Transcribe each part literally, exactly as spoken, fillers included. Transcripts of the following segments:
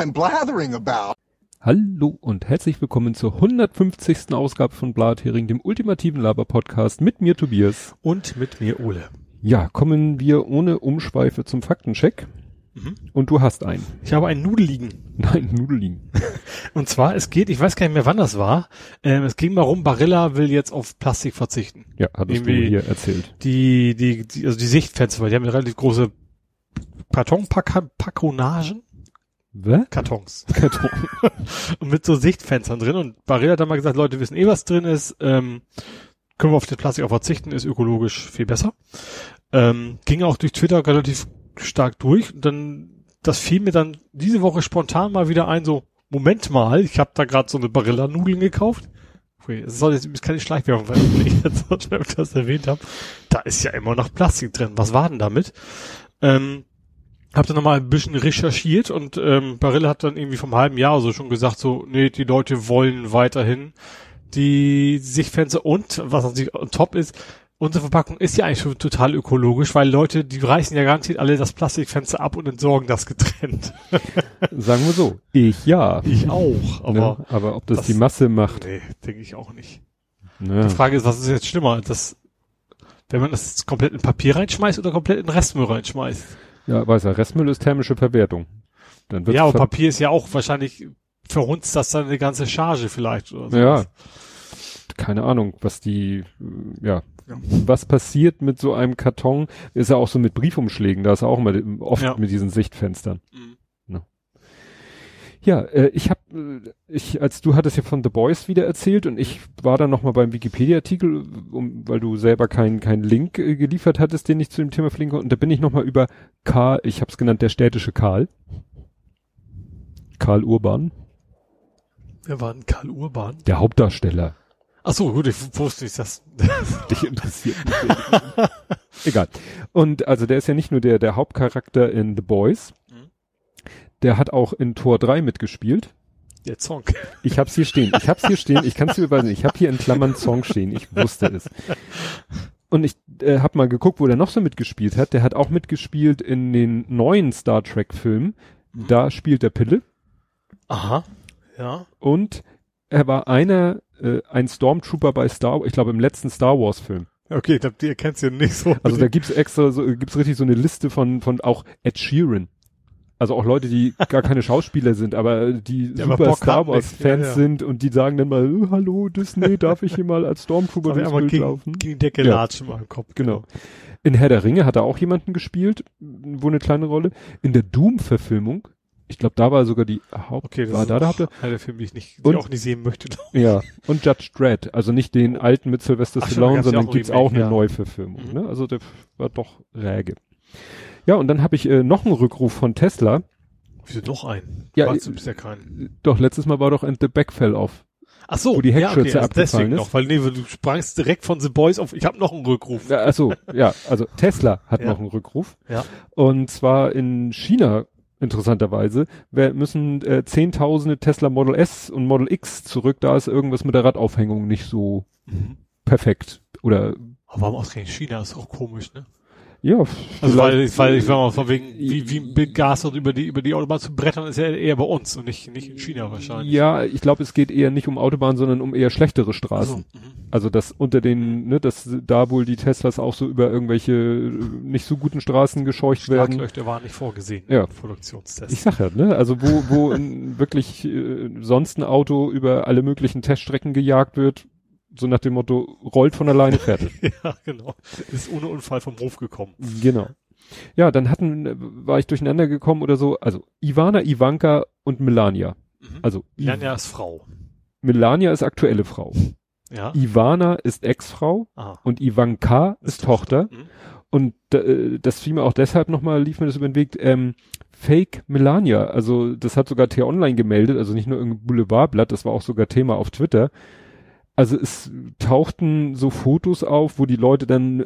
I'm blathering about. Hallo und herzlich willkommen zur hundertfünfzigsten Ausgabe von Blathering, dem ultimativen Laber-Podcast mit mir Tobias. Und mit mir Ole. Ja, kommen wir ohne Umschweife zum Faktencheck. Mhm. Und du hast einen. Ich habe einen Nudeligen. Nein, Nudeligen. Und zwar, es geht, ich weiß gar nicht mehr, wann das war, ähm, es ging mal rum, Barilla will jetzt auf Plastik verzichten. Ja, hattest du hier erzählt. Die, die, die, also die Sichtfenster, die haben relativ große Kartonpackonagen. Was? Kartons. Karton. Und mit so Sichtfenstern drin. Und Barilla hat dann mal gesagt, Leute wissen eh, was drin ist, ähm, können wir auf den Plastik auch verzichten, ist ökologisch viel besser. Ähm, ging auch durch Twitter relativ stark durch und dann, das fiel mir dann diese Woche spontan mal wieder ein, so, Moment mal, ich habe da gerade so eine Barilla-Nudeln gekauft. Okay, das soll jetzt keine Schleichwerbung, weil ich jetzt schon öfters erwähnt habe. Da ist ja immer noch Plastik drin. Was war denn damit? Ähm, hab dann nochmal ein bisschen recherchiert und ähm, Barilla hat dann irgendwie vom halben Jahr so schon gesagt, so, nee, die Leute wollen weiterhin die Sichtfenster und, was natürlich on top ist, unsere Verpackung ist ja eigentlich schon total ökologisch, weil Leute, die reißen ja garantiert alle das Plastikfenster ab und entsorgen das getrennt. Sagen wir so, ich ja. Ich auch, aber... Ne? Aber ob das, das die Masse macht... Nee, denke ich auch nicht. Ne. Die Frage ist, was ist jetzt schlimmer, dass, wenn man das komplett in Papier reinschmeißt oder komplett in Restmüll reinschmeißt? Ja, weiß ja, Restmüll ist thermische Verwertung. Dann wird's ja, aber Papier ist ja auch wahrscheinlich, verhunzt das dann eine ganze Charge vielleicht oder so. Ja, keine Ahnung, was die... ja. Was passiert mit so einem Karton? Ist ja auch so mit Briefumschlägen, da ist auch immer oft ja. Mit diesen Sichtfenstern. Mhm. No. Ja, äh, ich habe, ich als du hattest ja von The Boys wieder erzählt und ich war dann nochmal beim Wikipedia-Artikel, um, weil du selber keinen keinen Link äh, geliefert hattest, den ich zu dem Thema verlinke, und da bin ich nochmal über Karl, ich habe es genannt, der städtische Karl, Karl Urban. Wer war denn Karl Urban? Der Hauptdarsteller. Ach so, gut, ich wusste nicht, dass dich interessiert. Egal. Und also der ist ja nicht nur der der Hauptcharakter in The Boys. Mhm. Der hat auch in Tor drei mitgespielt. Der Song. Ich hab's hier stehen. Ich hab's hier stehen. Ich kann's dir überweisen. Ich hab hier in Klammern Song stehen. Ich wusste es. Und ich äh, hab mal geguckt, wo der noch so mitgespielt hat. Der hat auch mitgespielt in den neuen Star Trek Filmen. Mhm. Da spielt der Pille. Aha. Ja. Und er war einer ein Stormtrooper bei Star, ich glaube im letzten Star Wars Film. Okay, ich glaube, die erkennst du nicht so. Also da gibt's extra, so, gibt's richtig so eine Liste von von auch Ed Sheeran. Also auch Leute, die gar keine Schauspieler sind, aber die ja, super aber Star Wars Fans ja, ja. sind und die sagen dann mal, oh, hallo Disney, darf ich hier mal als Stormtrooper durchs Bild gegen, laufen? Gegen die Decke ja. Latschen mal im Kopf. Genau. In Herr der Ringe hat er auch jemanden gespielt, wo eine kleine Rolle. In der Doom-Verfilmung. Ich glaube, da war sogar die Haupt... Okay, das war da, da habt ihr... Der Film, den ich nicht, und, auch nicht sehen möchte. Ja, und Judge Dredd. Also nicht den alten mit Sylvester Ach, Stallone, sondern gibt's Remake, auch eine ja. Neuverfilmung. Mhm. Ne? Also der war doch räge. Ja, und dann habe ich äh, noch einen Rückruf von Tesla. Wieso noch einen? Ja, du bist ja keinen. Doch, letztes Mal war doch The Backfell auf. Ach so, wo die Heckschürze ja, okay, abgefallen ist. Noch, weil nee, du sprangst direkt von The Boys auf, ich habe noch einen Rückruf. Ja, ach so, ja, also Tesla hat ja. noch einen Rückruf. Ja. Und zwar in China... Interessanterweise wir müssen äh, Zehntausende Tesla Model S und Model X zurück, da ist irgendwas mit der Radaufhängung nicht so mhm. perfekt. Oder aber warum ausgerechnet China? Ist auch komisch, ne? Ja. Also weil, ich, weil ich war mal von wegen, wie, wie begeistert über die über die Autobahn zu brettern, ist ja eher bei uns und nicht nicht in China wahrscheinlich. Ja, ich glaube, es geht eher nicht um Autobahnen, sondern um eher schlechtere Straßen. Also, also das unter den, ne, dass da wohl die Teslas auch so über irgendwelche nicht so guten Straßen gescheucht werden. Schlaglöcher waren nicht vorgesehen. Ja. Produktionstests. Ich sag ja, ne, also wo wo in wirklich äh, sonst ein Auto über alle möglichen Teststrecken gejagt wird. So nach dem Motto, rollt von alleine, fertig. Ja, genau. Ist ohne Unfall vom Hof gekommen. Genau. Ja, dann hatten, war ich durcheinander gekommen oder so, also Ivana, Ivanka und Melania. Mhm. Also Melania ist Frau. Melania ist aktuelle Frau. Ja. Ivana ist Ex-Frau und Ivanka ist, ist Tochter. Tochter. Mhm. Und äh, das fiel mir auch deshalb nochmal, lief mir das über den Weg, ähm, Fake Melania, also das hat sogar T-Online gemeldet, also nicht nur irgendein Boulevardblatt, das war auch sogar Thema auf Twitter. Also es tauchten so Fotos auf, wo die Leute dann äh,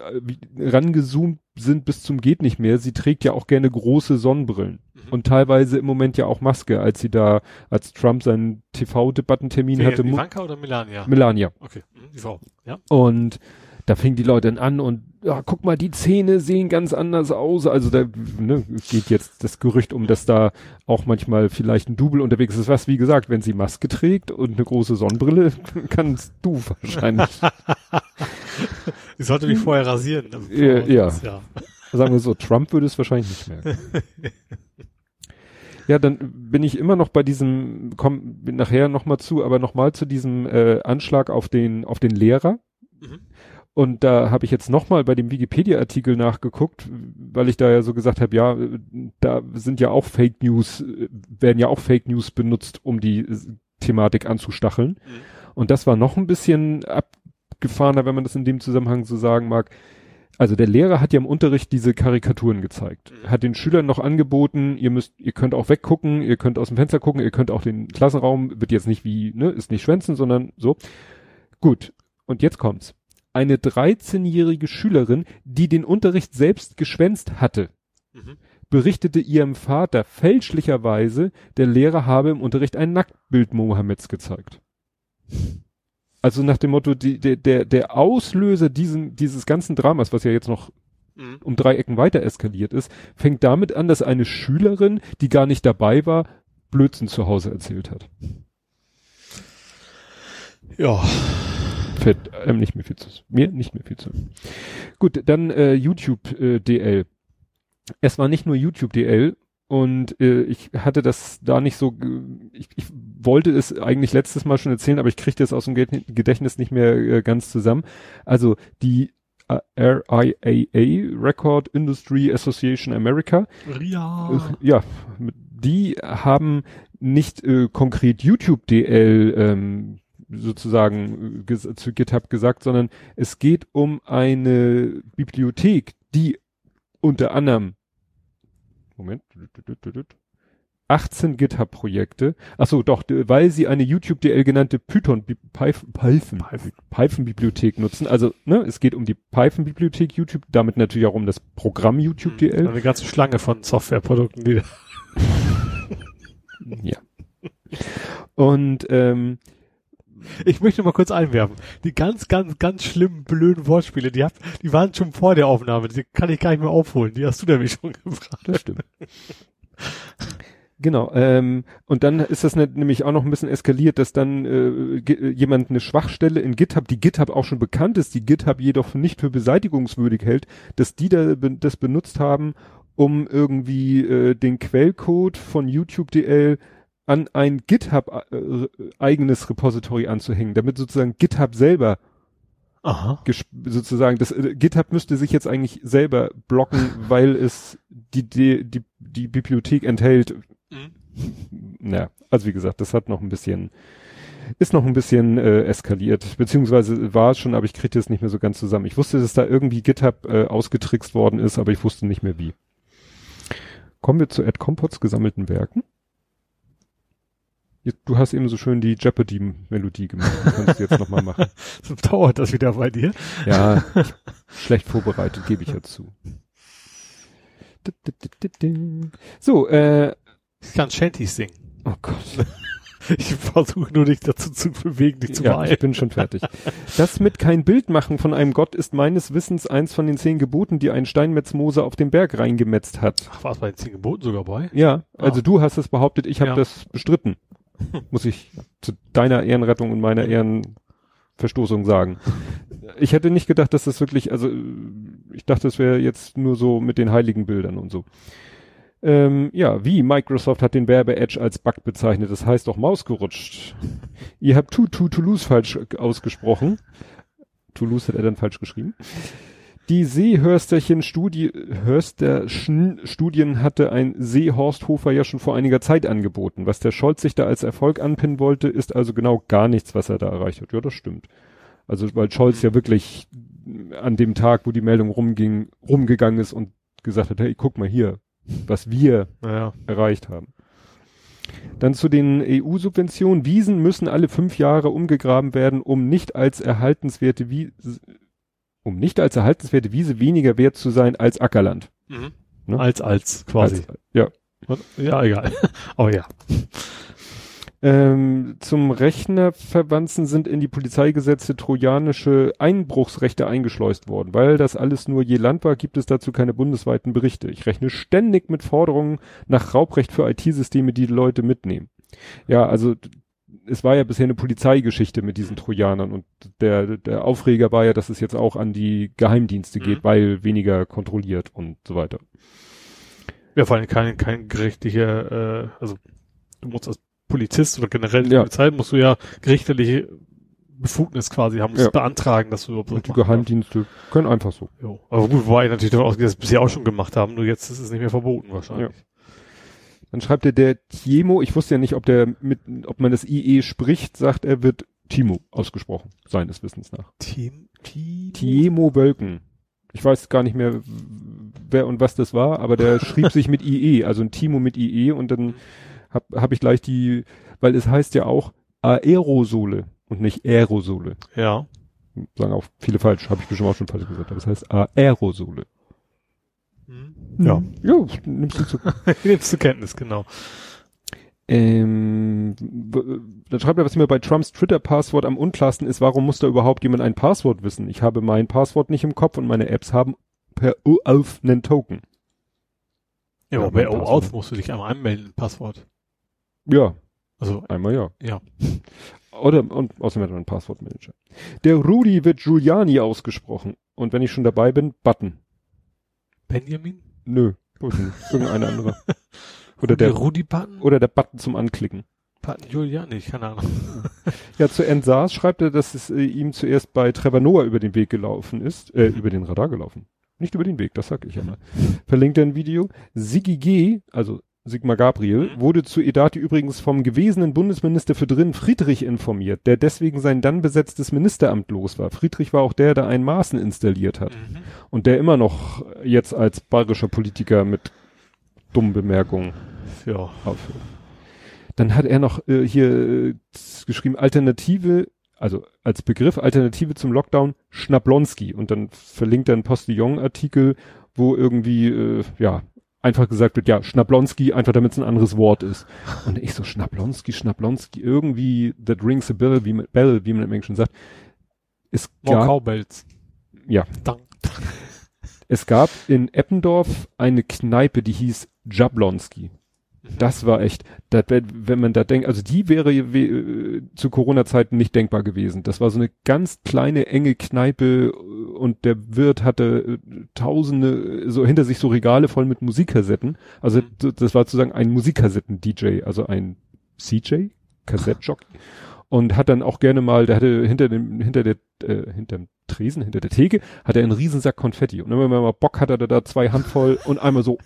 rangezoomt sind bis zum geht nicht mehr. Sie trägt ja auch gerne große Sonnenbrillen mhm. und teilweise im Moment ja auch Maske, als sie da, als Trump seinen T V-Debattentermin hatte. Ivanka oder Melania? Melania. Okay, mhm, die Frau, ja. Und da fingen die Leute dann an und ja, guck mal, die Zähne sehen ganz anders aus. Also da ne, geht jetzt das Gerücht um, dass da auch manchmal vielleicht ein Double unterwegs ist. Was, wie gesagt, wenn sie Maske trägt und eine große Sonnenbrille, kannst du wahrscheinlich. Ich sollte mich vorher rasieren. Äh, ja. ja. Sagen wir so, Trump würde es wahrscheinlich nicht merken. Ja, dann bin ich immer noch bei diesem, komm nachher nochmal zu, aber nochmal zu diesem äh, Anschlag auf den auf den Lehrer. Mhm. Und da habe ich jetzt nochmal bei dem Wikipedia-Artikel nachgeguckt, weil ich da ja so gesagt habe, ja, da sind ja auch Fake News, werden ja auch Fake News benutzt, um die Thematik anzustacheln. Mhm. Und das war noch ein bisschen abgefahrener, wenn man das in dem Zusammenhang so sagen mag. Also der Lehrer hat ja im Unterricht diese Karikaturen gezeigt, hat den Schülern noch angeboten, ihr müsst, ihr könnt auch weggucken, ihr könnt aus dem Fenster gucken, ihr könnt auch den Klassenraum, wird jetzt nicht wie, ne, ist nicht schwänzen, sondern so. Gut, und jetzt kommt's. Eine dreizehnjährige Schülerin, die den Unterricht selbst geschwänzt hatte, mhm. berichtete ihrem Vater fälschlicherweise, der Lehrer habe im Unterricht ein Nacktbild Mohammeds gezeigt. Also nach dem Motto, die, der, der, der Auslöser diesen, dieses ganzen Dramas, was ja jetzt noch mhm. um drei Ecken weiter eskaliert ist, fängt damit an, dass eine Schülerin, die gar nicht dabei war, Blödsinn zu Hause erzählt hat. Ja. Fällt ähm, nicht mehr viel zu. Mir nicht mehr viel zu. Gut, dann äh, YouTube-D L. Äh, es war nicht nur YouTube-D L. Und äh, ich hatte das da nicht so, ich, ich wollte es eigentlich letztes Mal schon erzählen, aber ich kriege das aus dem Gedächtnis nicht mehr äh, ganz zusammen. Also die äh, R I A A, Record Industry Association America. Ja. Äh, ja, die haben nicht äh, konkret YouTube D L ähm, sozusagen äh, zu GitHub gesagt, sondern es geht um eine Bibliothek, die unter anderem Moment. achtzehn GitHub-Projekte. Ach so, doch, weil sie eine YouTube D L genannte Python, Python, Python, Python-Bibliothek nutzen. Also, ne, es geht um die Python-Bibliothek YouTube, damit natürlich auch um das Programm YouTube D L. Eine ganze Schlange von Softwareprodukten, die da. Ja. Und, ähm, ich möchte mal kurz einwerfen. Die ganz, ganz, ganz schlimmen, blöden Wortspiele, die habt, die waren schon vor der Aufnahme. Die kann ich gar nicht mehr aufholen. Die hast du nämlich schon gefragt. Das stimmt. Genau. Ähm, und dann ist das nämlich auch noch ein bisschen eskaliert, dass dann äh, jemand eine Schwachstelle in GitHub, die GitHub auch schon bekannt ist, die GitHub jedoch nicht für beseitigungswürdig hält, dass die da be das benutzt haben, um irgendwie äh, den Quellcode von YouTube D L an ein GitHub äh, eigenes Repository anzuhängen, damit sozusagen GitHub selber Aha. sozusagen das äh, GitHub müsste sich jetzt eigentlich selber blocken, weil es die die die, die Bibliothek enthält. Mhm. Naja, also wie gesagt, das hat noch ein bisschen ist noch ein bisschen äh, eskaliert, beziehungsweise war es schon, aber ich kriegte es nicht mehr so ganz zusammen. Ich wusste, dass da irgendwie GitHub äh, ausgetrickst worden ist, aber ich wusste nicht mehr wie. Kommen wir zu Ed Compots gesammelten Werken. Du hast eben so schön die Jeopardy-Melodie gemacht. Du kannst jetzt nochmal machen. So dauert das wieder bei dir. Ja, schlecht vorbereitet, gebe ich ja zu. So, äh. Ich kann Shanties singen. Oh Gott. Ich versuche nur dich dazu zu bewegen, dich zu beeilen. Ja, ich bin schon fertig. Das mit kein Bild machen von einem Gott ist meines Wissens eins von den zehn Geboten, die ein Steinmetzmoser auf den Berg reingemetzt hat. Ach, war es bei den zehn Geboten sogar bei? Ja, also ah. du hast es behauptet, ich habe ja. das bestritten. Muss ich zu deiner Ehrenrettung und meiner Ehrenverstoßung sagen. Ich hätte nicht gedacht, dass das wirklich, also ich dachte, es wäre jetzt nur so mit den heiligen Bildern und so. Ähm, ja, wie Microsoft hat den Werbe-Edge als Bug bezeichnet. Das heißt doch Maus gerutscht. Ihr habt to, to, Toulouse falsch ausgesprochen. Toulouse hat er dann falsch geschrieben. Die Seehörsterchen-Studie, Hörsterchen-Studien hatte ein Seehorsthofer ja schon vor einiger Zeit angeboten. Was der Scholz sich da als Erfolg anpinnen wollte, ist also genau gar nichts, was er da erreicht hat. Ja, das stimmt. Also, weil Scholz ja wirklich an dem Tag, wo die Meldung rumging, rumgegangen ist und gesagt hat, hey, guck mal hier, was wir naja. erreicht haben. Dann zu den E U-Subventionen. Wiesen müssen alle fünf Jahre umgegraben werden, um nicht als erhaltenswerte Wiesen um nicht als erhaltenswerte Wiese weniger wert zu sein als Ackerland. Mhm. Ne? Als, als, quasi. Als, ja. Ja, egal. Oh ja. Ähm, zum Rechnerverwanzen sind in die Polizeigesetze trojanische Einbruchsrechte eingeschleust worden. Weil das alles nur je Land war, gibt es dazu keine bundesweiten Berichte. Ich rechne ständig mit Forderungen nach Raubrecht für I T-Systeme, die, die Leute mitnehmen. Ja, also es war ja bisher eine Polizeigeschichte mit diesen Trojanern und der, der Aufreger war ja, dass es jetzt auch an die Geheimdienste mhm. geht, weil weniger kontrolliert und so weiter. Ja, vor allem kein, kein gerichtlicher, äh, also du musst als Polizist oder generell ja. Polizei musst du ja gerichtliche Befugnis quasi haben, musst ja. beantragen, dass du überhaupt und die Geheimdienste darf. Können einfach so. Jo. Aber gut, wobei natürlich davon ausgeht, dass sie das bisher auch schon gemacht haben, nur jetzt ist es nicht mehr verboten wahrscheinlich. Ja. Dann schreibt er, der Timo, ich wusste ja nicht, ob der mit, ob man das I E spricht, sagt er, wird Timo ausgesprochen, seines Wissens nach. Tim, Tim, Timo Wölken. Ich weiß gar nicht mehr, wer und was das war, aber der schrieb sich mit I E, also ein Timo mit I E und dann hab, hab ich gleich die, weil es heißt ja auch Aerosole und nicht Aerosole. Ja. Sagen auch viele falsch, habe ich bestimmt auch schon falsch gesagt, aber es heißt Aerosole. Ja. Ja, nimmst du, zu, nimmst du Kenntnis, genau. Ähm, dann schreibt er, was mir bei Trumps Twitter-Passwort am unklarsten ist, warum muss da überhaupt jemand ein Passwort wissen? Ich habe mein Passwort nicht im Kopf und meine Apps haben per O-Auth einen Token. Ja, aber ja, bei O-Auth musst du dich einmal anmelden, Passwort. Ja. Also, einmal ja. Ja. Oder, und außerdem hat man einen Passwortmanager. Der Rudi wird Giuliani ausgesprochen. Und wenn ich schon dabei bin, Button. Benjamin? Nö, irgendeine andere. Oder der, der Rudi-Button? Oder der Button zum Anklicken. Button Giuliani, keine Ahnung. Ja, zu N S A S schreibt er, dass es äh, ihm zuerst bei Trevor Noah über den Weg gelaufen ist, äh, über den Radar gelaufen. Nicht über den Weg, das sag ich ja mal. Verlinkt er ein Video. Sigi G., also Sigmar Gabriel, mhm. wurde zu Edati übrigens vom gewesenen Bundesminister für Drinnen Friedrich informiert, der deswegen sein dann besetztes Ministeramt los war. Friedrich war auch der, der einen Maaßen installiert hat. Mhm. Und der immer noch jetzt als bayerischer Politiker mit dummen Bemerkungen ja. aufhört. Dann hat er noch äh, hier äh, geschrieben, Alternative, also als Begriff, Alternative zum Lockdown, Schnablonski. Und dann verlinkt er einen Postillon-Artikel, wo irgendwie, äh, ja, einfach gesagt wird, ja, Schnablonski, einfach damit es ein anderes Wort ist. Und ich so, Schnablonski, Schnablonski, irgendwie, that rings a bell, wie man, bell, wie man im Englischen sagt. Es gab, Cowbells. Ja. Dank. Es gab in Eppendorf eine Kneipe, die hieß Jablonski. Das war echt, das, wenn man da denkt, also die wäre äh, zu Corona-Zeiten nicht denkbar gewesen. Das war so eine ganz kleine, enge Kneipe und der Wirt hatte äh, tausende, so hinter sich so Regale voll mit Musikkassetten. Also das war sozusagen ein Musikkassetten-D J, also ein C J, Kassettjockey. Und hat dann auch gerne mal, der hatte hinter dem, hinter der, äh, hinterm Tresen, hinter der Theke, hat er einen Riesensack Konfetti. Und wenn man mal Bock hat, hat er da zwei Handvoll und einmal so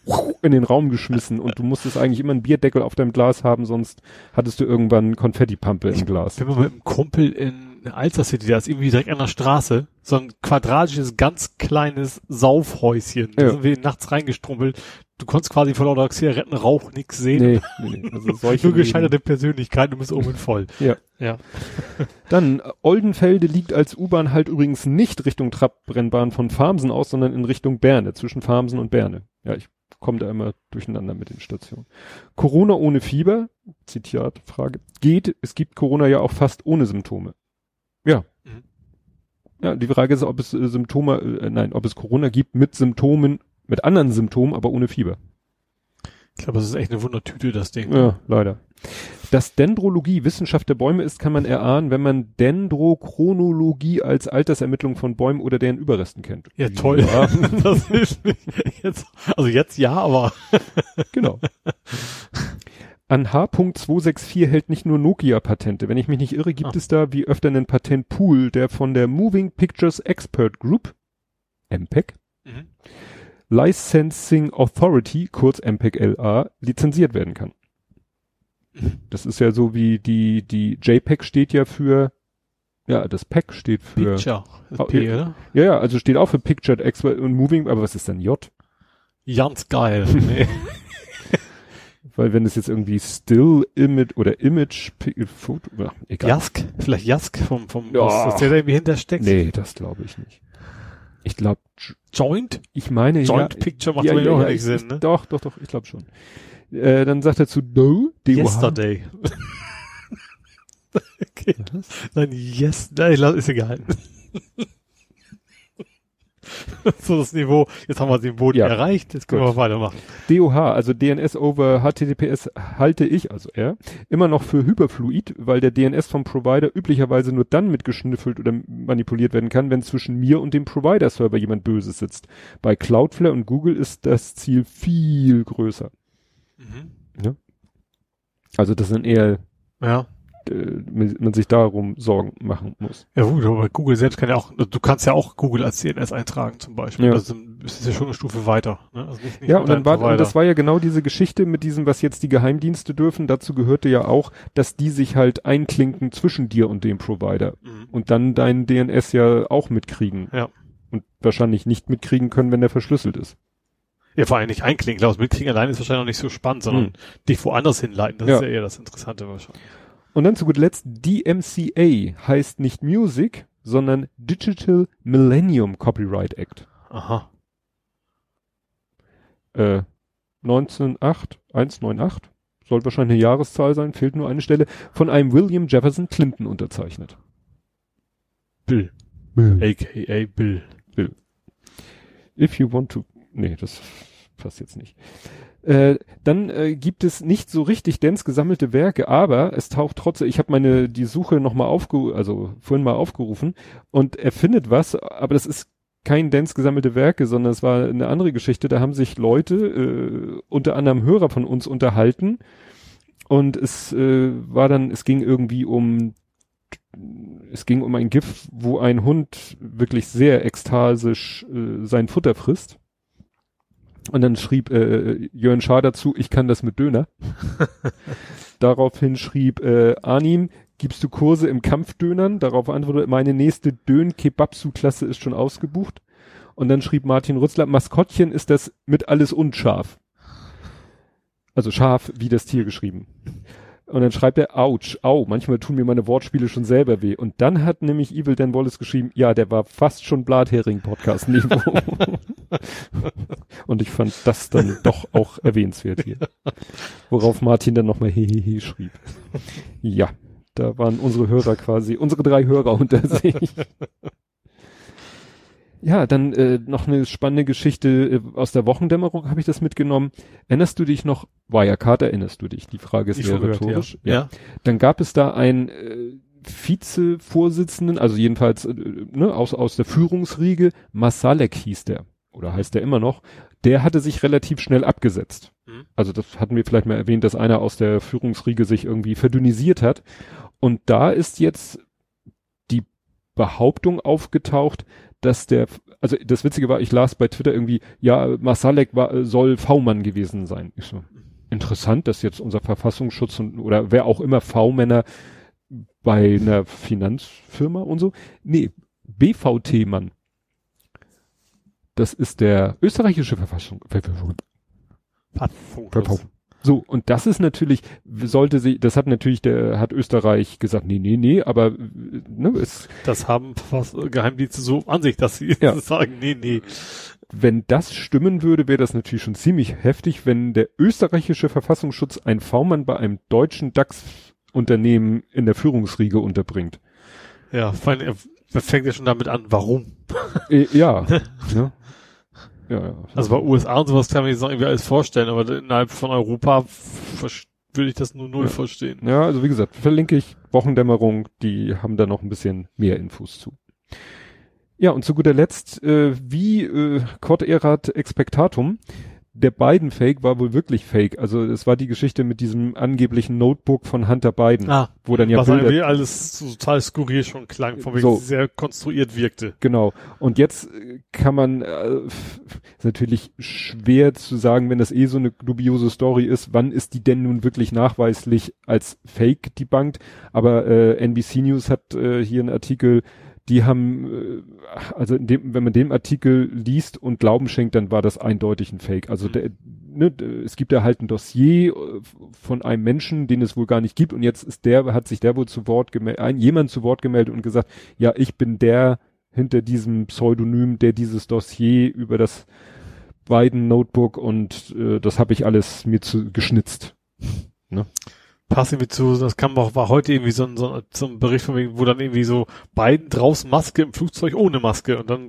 in den Raum geschmissen. Und du musstest eigentlich immer einen Bierdeckel auf deinem Glas haben, sonst hattest du irgendwann Konfettipampe im Glas. Wenn man mit einem Kumpel in Alster City, da ist irgendwie direkt an der Straße, so ein quadratisches, ganz kleines Saufhäuschen. Da ja. sind wir nachts reingestrumpelt. Du konntest quasi vor lauter Zigaretten Rauch nix sehen. Nee, nee, nee. Also solche nur gescheiterte Persönlichkeiten, du bist oben voll. Ja. ja. Dann, Oldenfelde liegt als U-Bahn halt übrigens nicht Richtung Trabrennbahn von Farmsen aus, sondern in Richtung Berne, zwischen Farmsen und Berne. Ja, ich komme da immer durcheinander mit den Stationen. Corona ohne Fieber, Zitat, Frage, geht, es gibt Corona ja auch fast ohne Symptome. Ja. Mhm. Ja, die Frage ist, ob es äh, Symptome, äh, nein, ob es Corona gibt mit Symptomen, mit anderen Symptomen, aber ohne Fieber. Ich glaube, das ist echt eine Wundertüte, das Ding. Ja, leider. Dass Dendrologie Wissenschaft der Bäume ist, kann man erahnen, wenn man Dendrochronologie als Altersermittlung von Bäumen oder deren Überresten kennt. Ja, toll. Ja. Das hilft mich. Jetzt, also jetzt ja, aber... Genau. An H Punkt zwei sechs vier hält nicht nur Nokia Patente. Wenn ich mich nicht irre, gibt ah. es da wie öfter einen Patentpool, der von der Moving Pictures Expert Group, M P E G, mhm. Licensing Authority, kurz M P E G L A, lizenziert werden kann. Das ist ja so wie die, die JPEG steht ja für, ja, das P E G steht für. Picture. Oh, P, oder? Ja, ja, also steht auch für Pictured Expert und Moving, aber was ist denn J? Ganz geil. Nee. Weil wenn es jetzt irgendwie Still, Image oder Image, Foto, ach, egal. Jask? Vielleicht Jask vom, vom, ja. was, was der da irgendwie hintersteckt? Nee, das glaube ich nicht. Ich glaube, Joint? Ich meine, Joint ja, Picture macht ja, ja, auch ja, nicht Sinn, ne? Doch, doch, doch, ich glaube schon. Äh, dann sagt er zu Do, D O H. Yesterday. Okay. Was? Nein, yes. Nein, ist egal. So das Niveau. Jetzt haben wir den Boden ja erreicht. Jetzt können Gut. wir weitermachen. D O H, also D N S over H T T P S, halte ich, also er, immer noch für hyperfluid, weil der D N S vom Provider üblicherweise nur dann mitgeschnüffelt oder manipuliert werden kann, wenn zwischen mir und dem Provider-Server jemand Böses sitzt. Bei Cloudflare und Google ist das Ziel viel größer. Mhm. Ja? Also das sind eher... Ja. man sich darum Sorgen machen muss. Ja gut, aber Google selbst kann ja auch, du kannst ja auch Google als D N S eintragen zum Beispiel. Ja. Also das ist ja schon eine Stufe weiter. Ne? Also nicht, nicht ja, und dann war, und das war ja genau diese Geschichte mit diesem, was jetzt die Geheimdienste dürfen, dazu gehörte ja auch, dass die sich halt einklinken zwischen dir und dem Provider mhm. und dann deinen D N S ja auch mitkriegen. Ja. Und wahrscheinlich nicht mitkriegen können, wenn der verschlüsselt ist. Ja, vor allem nicht einklinken. Das Mitkriegen allein ist wahrscheinlich noch nicht so spannend, sondern mhm. dich woanders hinleiten. Das ja. ist ja eher das Interessante wahrscheinlich. Und dann zu guter Letzt, D M C A heißt nicht Music, sondern Digital Millennium Copyright Act. Aha. Äh, neunzehnhundertacht, hundertachtundneunzig, soll wahrscheinlich eine Jahreszahl sein, fehlt nur eine Stelle, von einem William Jefferson Clinton unterzeichnet. Bill. Bill. A K A Bill. Bill. If you want to... Nee, das passt jetzt nicht. Äh, dann äh, gibt es nicht so richtig dense gesammelte Werke, aber es taucht trotzdem, ich habe meine die Suche nochmal aufgerufen, also vorhin mal aufgerufen und er findet was, aber das ist kein dense gesammelte Werke, sondern es war eine andere Geschichte, da haben sich Leute, äh, unter anderem Hörer von uns unterhalten und es äh, war dann, es ging irgendwie um, es ging um ein GIF, wo ein Hund wirklich sehr ekstasisch äh, sein Futter frisst. Und dann schrieb äh, Jörn Schaar dazu, ich kann das mit Döner. Daraufhin schrieb äh, Arnim, gibst du Kurse im Kampfdönern? Darauf antwortete, meine nächste Dön-Kebabsu-Klasse ist schon ausgebucht. Und dann schrieb Martin Rützler, Maskottchen ist das mit alles und scharf. Also scharf wie das Tier geschrieben. Und dann schreibt er, ouch, au, manchmal tun mir meine Wortspiele schon selber weh. Und dann hat nämlich Evil Dan Wallace geschrieben, ja, der war fast schon Blathering-Podcast-Niveau. Und ich fand das dann doch auch erwähnenswert hier. Worauf Martin dann nochmal hehehe schrieb. Ja, da waren unsere Hörer quasi, unsere drei Hörer unter sich. Ja, dann äh, noch eine spannende Geschichte äh, aus der Wochendämmerung habe ich das mitgenommen. Erinnerst du dich noch, Wirecard erinnerst du dich? Die Frage ist sehr rhetorisch. Ja. Ja. Ja. Dann gab es da einen äh, Vizevorsitzenden, also jedenfalls äh, ne, aus, aus der Führungsriege, Masalek hieß der, oder heißt der immer noch, der hatte sich relativ schnell abgesetzt. Mhm. Also das hatten wir vielleicht mal erwähnt, dass einer aus der Führungsriege sich irgendwie verdünnisiert hat. Und da ist jetzt die Behauptung aufgetaucht, dass der, also das Witzige war, ich las bei Twitter irgendwie, ja, Masalek war, soll V-Mann gewesen sein. Ich so, interessant, dass jetzt unser Verfassungsschutz und, oder wer auch immer V-Männer bei einer Finanzfirma und so. Nee, B V T-Mann. Das ist der österreichische Verfassung. Verfassungsschutz. So, und das ist natürlich, sollte sie, das hat natürlich, der hat Österreich gesagt, nee, nee, nee, aber ne, es, das haben fast Geheimdienste so an sich, dass sie ja. sagen, nee, nee. Wenn das stimmen würde, wäre das natürlich schon ziemlich heftig, wenn der österreichische Verfassungsschutz einen V-Mann bei einem deutschen DAX-Unternehmen in der Führungsriege unterbringt. Ja, vor allem, er fängt ja schon damit an, warum? Äh, ja, ne? Ja, ja. Also bei U S A und sowas kann man sich irgendwie alles vorstellen, aber innerhalb von Europa würde ich das nur null ja. verstehen. Ja, also wie gesagt, verlinke ich Wochendämmerung, die haben da noch ein bisschen mehr Infos zu. Ja, und zu guter Letzt, äh, wie äh, Quod erat expectatum, der Biden-Fake war wohl wirklich fake. Also es war die Geschichte mit diesem angeblichen Notebook von Hunter Biden. Ah, wo dann ja was irgendwie alles total skurril schon klang, von wegen so sehr konstruiert wirkte. Genau. Und jetzt kann man, äh, ist natürlich schwer zu sagen, wenn das eh so eine dubiose Story ist, wann ist die denn nun wirklich nachweislich als Fake debunked? Aber äh, N B C News hat äh, hier einen Artikel, die haben, also in dem, wenn man dem Artikel liest und Glauben schenkt, dann war das eindeutig ein Fake. Also der, ne, es gibt ja halt ein Dossier von einem Menschen, den es wohl gar nicht gibt und jetzt ist der, hat sich der wohl zu Wort gemeldet, jemand zu Wort gemeldet und gesagt, ja, ich bin der hinter diesem Pseudonym, der dieses Dossier über das Biden Notebook und äh, das habe ich alles mir zu, geschnitzt. Ne? passt irgendwie zu, das kam auch, war heute irgendwie so ein, so ein, so ein Bericht von wegen, wo dann irgendwie so Biden draußen Maske im Flugzeug ohne Maske und dann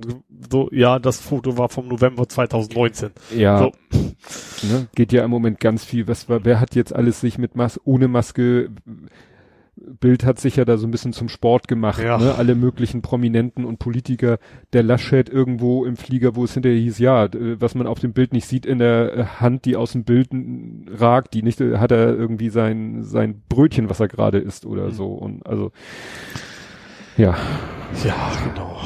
so, ja, das Foto war vom November zweitausendneunzehn. Ja. So. Ne, geht ja im Moment ganz viel, was war, wer hat jetzt alles sich mit Maske, ohne Maske, Bild hat sich ja da so ein bisschen zum Sport gemacht, ja. Ne? Alle möglichen Prominenten und Politiker, der Laschet irgendwo im Flieger, wo es hinterher hieß, ja, was man auf dem Bild nicht sieht, in der Hand, die aus dem Bild ragt, die nicht, hat er irgendwie sein, sein Brötchen, was er gerade isst oder mhm. so und also, ja. Ja, genau.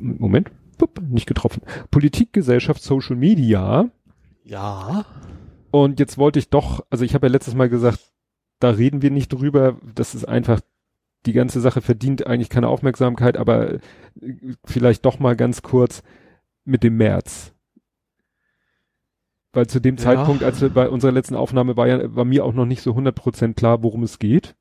Moment, Pupp, nicht getroffen. Politik, Gesellschaft, Social Media. Ja. Und jetzt wollte ich doch, also ich habe ja letztes Mal gesagt, da reden wir nicht drüber, das ist einfach, die ganze Sache verdient eigentlich keine Aufmerksamkeit, aber vielleicht doch mal ganz kurz mit dem März. Weil zu dem ja. Zeitpunkt, als wir bei unserer letzten Aufnahme war, ja, war mir auch noch nicht so hundert Prozent klar, worum es geht.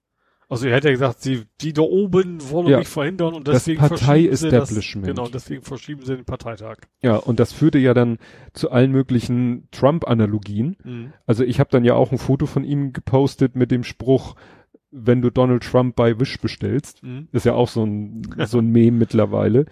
Also er hat ja gesagt, die, die da oben wollen ja. mich verhindern und deswegen das verschieben sie das, genau, deswegen verschieben sie den Parteitag. Ja, und das führte ja dann zu allen möglichen Trump-Analogien. Mhm. Also ich habe dann ja auch ein Foto von ihm gepostet mit dem Spruch, wenn du Donald Trump bei Wish bestellst, mhm. ist ja auch so ein so ein Meme mittlerweile.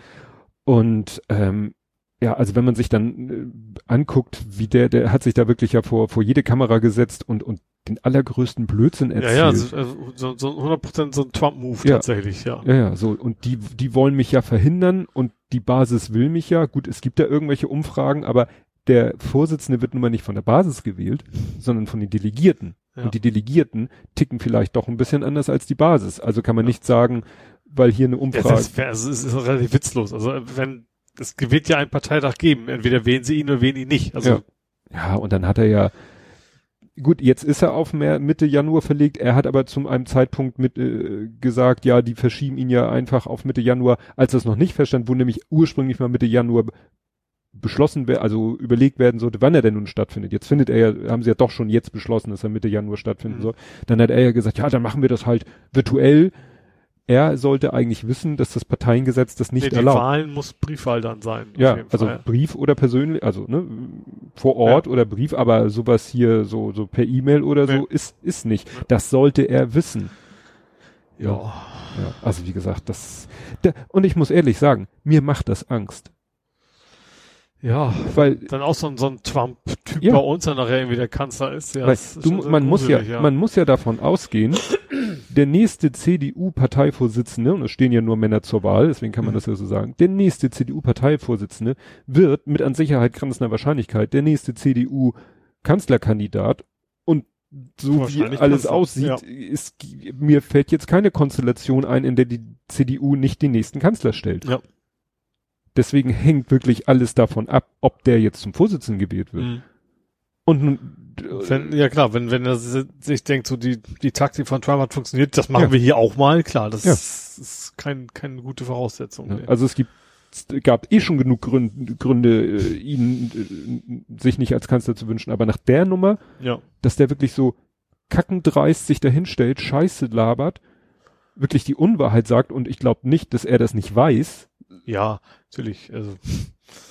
Und ähm, ja, also wenn man sich dann äh, anguckt, wie der, der hat sich da wirklich ja vor vor jede Kamera gesetzt und und den allergrößten Blödsinn erzählt. Ja, ja, so, also so hundert Prozent so ein Trump-Move ja. tatsächlich, ja. Ja, ja, so und die die wollen mich ja verhindern und die Basis will mich ja. Gut, es gibt da irgendwelche Umfragen, aber der Vorsitzende wird nun mal nicht von der Basis gewählt, sondern von den Delegierten. Ja. Und die Delegierten ticken vielleicht doch ein bisschen anders als die Basis. Also kann man ja. nicht sagen, weil hier eine Umfrage... Es ja, ist, ist, ist relativ witzlos. Also wenn es wird ja einen Parteitag geben. Entweder wählen sie ihn oder wählen ihn nicht. Also ja. ja, und dann hat er ja gut, jetzt ist er auf mehr Mitte Januar verlegt. Er hat aber zu einem Zeitpunkt mit äh, gesagt, ja, die verschieben ihn ja einfach auf Mitte Januar, als das noch nicht verstand, wo nämlich ursprünglich mal Mitte Januar beschlossen wäre, also überlegt werden sollte, wann er denn nun stattfindet. Jetzt findet er ja, haben sie ja doch schon jetzt beschlossen, dass er Mitte Januar stattfinden mhm. soll. Dann hat er ja gesagt, ja, dann machen wir das halt virtuell. Er sollte eigentlich wissen, dass das Parteiengesetz das nicht nee, die erlaubt. Die Wahlen muss Briefwahl dann sein. Ja, also Brief oder persönlich, also ne, vor Ort ja. oder Brief, aber sowas hier so so per E-Mail oder nee. so ist ist nicht. Ja. Das sollte er wissen. Ja. ja. Also wie gesagt, das da, und ich muss ehrlich sagen, mir macht das Angst. Ja, weil dann auch so ein, so ein Trump-Typ ja. bei uns dann nachher irgendwie der Kanzler ist. Ja, weil ist du, man muss ja, ja, man muss ja davon ausgehen, der nächste C D U-Parteivorsitzende, und es stehen ja nur Männer zur Wahl, deswegen kann man mhm. das ja so sagen, der nächste C D U-Parteivorsitzende wird mit an Sicherheit grenzender Wahrscheinlichkeit der nächste C D U-Kanzlerkandidat und so wie alles Kanzler. aussieht, ja. ist, mir fällt jetzt keine Konstellation ein, in der die C D U nicht den nächsten Kanzler stellt. Ja. Deswegen hängt wirklich alles davon ab, ob der jetzt zum Vorsitzenden gewählt wird. Mhm. Und nun, wenn, ja klar, wenn wenn er sich denkt, so die die Taktik von Trump hat funktioniert, das machen ja. wir hier auch mal, klar, das ja. ist, ist kein keine gute Voraussetzung. Ja. Nee. Also es gibt es gab eh schon genug Gründe, Gründe äh, ihn äh, sich nicht als Kanzler zu wünschen, aber nach der Nummer, ja. dass der wirklich so kackendreist sich dahinstellt, Scheiße labert, wirklich die Unwahrheit sagt und ich glaube nicht, dass er das nicht weiß. Ja, natürlich. Also,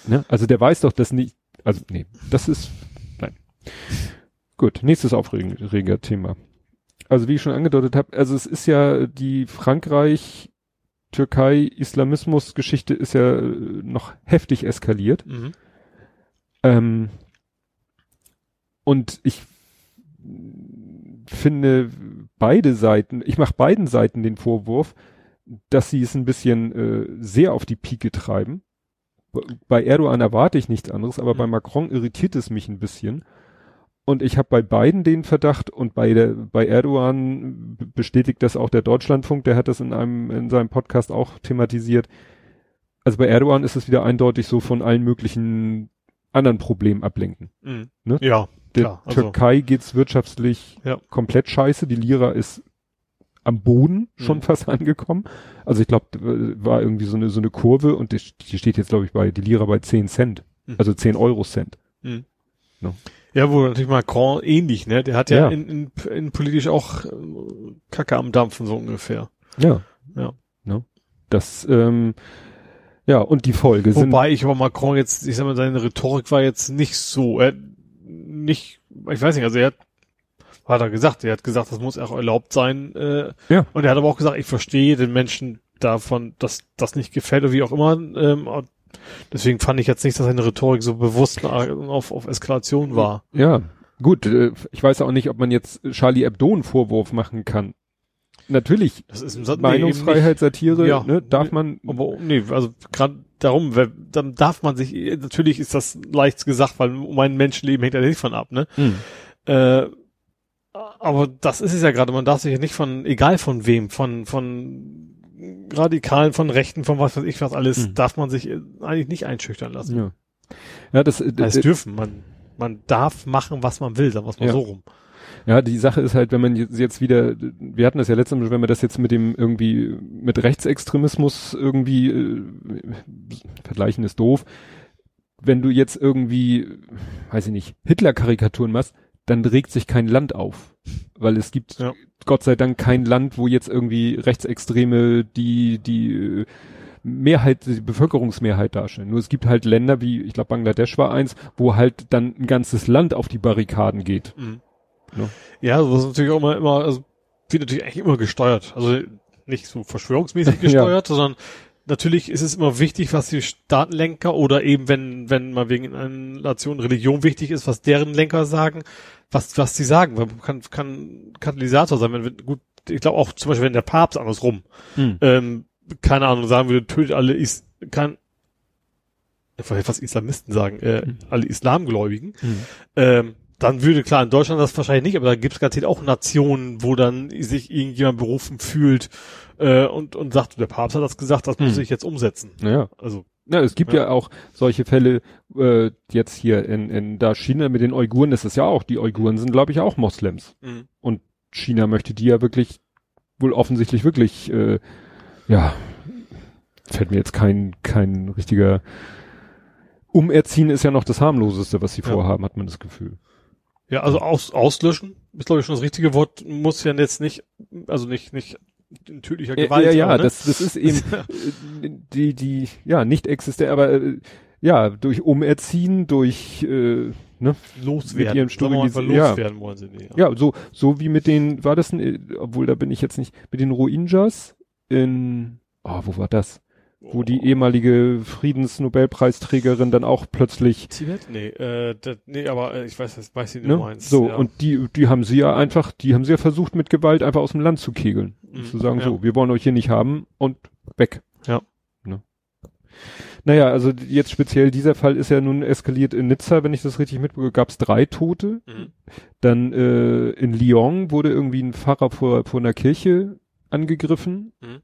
ne? Also der weiß doch, dass nicht. Also nee, das ist nein. Gut, nächstes aufregender Thema. Also wie ich schon angedeutet habe, also es ist ja die Frankreich-Türkei-Islamismus-Geschichte ist ja noch heftig eskaliert. Mhm. Ähm, und ich finde beide Seiten, ich mache beiden Seiten den Vorwurf, dass sie es ein bisschen äh, sehr auf die Pike treiben. Bei Erdogan erwarte ich nichts anderes, aber mhm. bei Macron irritiert es mich ein bisschen. Und ich habe bei beiden den Verdacht und bei der, bei Erdogan bestätigt das auch der Deutschlandfunk, der hat das in einem in seinem Podcast auch thematisiert. Also bei Erdogan ist es wieder eindeutig so von allen möglichen anderen Problemen ablenken. Mhm. Ne? Ja, der klar. Also. Türkei geht's wirtschaftlich ja. komplett scheiße, die Lira ist am Boden schon mhm. fast angekommen. Also ich glaube, war irgendwie so eine so eine Kurve und die, die steht jetzt, glaube ich, bei die Lira bei zehn Cent. Mhm. Also zehn Euro Cent. Mhm. No. Ja, wo natürlich Macron ähnlich, ne? Der hat ja, ja. In, in, in politisch auch Kacke am Dampfen, so ungefähr. Ja. Ja. No. Das, ähm, ja, und die Folge sind... Wobei ich aber Macron jetzt, ich sag mal, seine Rhetorik war jetzt nicht so, er nicht, ich weiß nicht, also er hat Hat er gesagt. Er hat gesagt, das muss auch erlaubt sein. Äh, ja. Und er hat aber auch gesagt, ich verstehe den Menschen davon, dass das nicht gefällt oder wie auch immer. Ähm, deswegen fand ich jetzt nicht, dass seine Rhetorik so bewusst auf, auf Eskalation war. Ja, gut. Äh, ich weiß auch nicht, ob man jetzt Charlie Hebdo einen Vorwurf machen kann. Natürlich, das ist im Meinungsfreiheit, nee, Satire, ja, ne, darf man... Aber, nee, also gerade darum, dann darf man sich... Natürlich ist das leicht gesagt, weil mein Menschenleben hängt ja nicht von ab, ne? Hm. Äh, aber das ist es ja gerade, man darf sich ja nicht von, egal von wem, von von Radikalen, von Rechten, von was weiß ich was alles, hm. darf man sich eigentlich nicht einschüchtern lassen. Ja, ja das... Das äh, dürfen, man man darf machen, was man will, sagen wir es mal ja. so rum. Ja, die Sache ist halt, wenn man jetzt wieder, wir hatten das ja letztes Mal, wenn man das jetzt mit dem irgendwie, mit Rechtsextremismus irgendwie, äh, vergleichen ist doof, wenn du jetzt irgendwie, weiß ich nicht, Hitler-Karikaturen machst, dann regt sich kein Land auf, weil es gibt, ja. Gott sei Dank, kein Land, wo jetzt irgendwie Rechtsextreme die, die Mehrheit, die Bevölkerungsmehrheit darstellen. Nur es gibt halt Länder wie, ich glaube Bangladesch war eins, wo halt dann ein ganzes Land auf die Barrikaden geht. Mhm. Ja, ja, also das ist natürlich auch immer, immer, also wird natürlich eigentlich immer gesteuert. Also nicht so verschwörungsmäßig gesteuert, ja. sondern natürlich ist es immer wichtig, was die Staatenlenker oder eben, wenn, wenn mal wegen einer Nation Religion wichtig ist, was deren Lenker sagen, was, was sie sagen. Man kann, kann Katalysator sein. Wenn, gut, ich glaube auch zum Beispiel, wenn der Papst andersrum, hm. ähm, keine Ahnung, sagen würde, tötet alle, ist, kann, was Islamisten sagen, äh, hm. alle Islamgläubigen, hm. ähm, dann würde, klar, in Deutschland das wahrscheinlich nicht, aber da gibt es garantiert auch Nationen, wo dann sich irgendjemand berufen fühlt äh, und und sagt, der Papst hat das gesagt, das muss hm. ich jetzt umsetzen. Ja, also ja, es gibt ja, ja auch solche Fälle äh, jetzt hier in in da China mit den Uiguren, das ist ja auch, die Uiguren sind, glaube ich, auch Moslems. Mhm. Und China möchte die ja wirklich, wohl offensichtlich wirklich, äh, ja, fällt mir jetzt kein kein richtiger, Umerziehen ist ja noch das harmloseste, was sie ja. vorhaben, hat man das Gefühl. Ja, also aus, auslöschen ist, glaube ich, schon das richtige Wort, muss ja jetzt nicht, also nicht, nicht in tödlicher Gewalt. Ja, ja, aber, ja, ne? das, das ist eben die, die, ja, nicht existent, aber, ja, durch Umerziehen, durch, äh, ne? Loswerden. Mit ihrem Studium, einfach loswerden ja. wollen sie nicht. Ja. ja, so, so wie mit den, war das, ein, obwohl da bin ich jetzt nicht, mit den Rohingyas in, oh, wo war das? Wo oh. die ehemalige Friedensnobelpreisträgerin dann auch plötzlich... Tibet? Nee, äh, das, nee, aber ich weiß, das weiß ich nicht, ne? Meinst. So, ja. und die, die haben sie ja einfach, die haben sie ja versucht, mit Gewalt einfach aus dem Land zu kegeln. Mhm. Zu sagen, ja. so, wir wollen euch hier nicht haben und weg. Ja. Ne? Naja, also jetzt speziell dieser Fall ist ja nun eskaliert in Nizza, wenn ich das richtig mitbekomme, gab es drei Tote. Mhm. Dann äh, in Lyon wurde irgendwie ein Pfarrer vor, vor einer Kirche angegriffen. Mhm.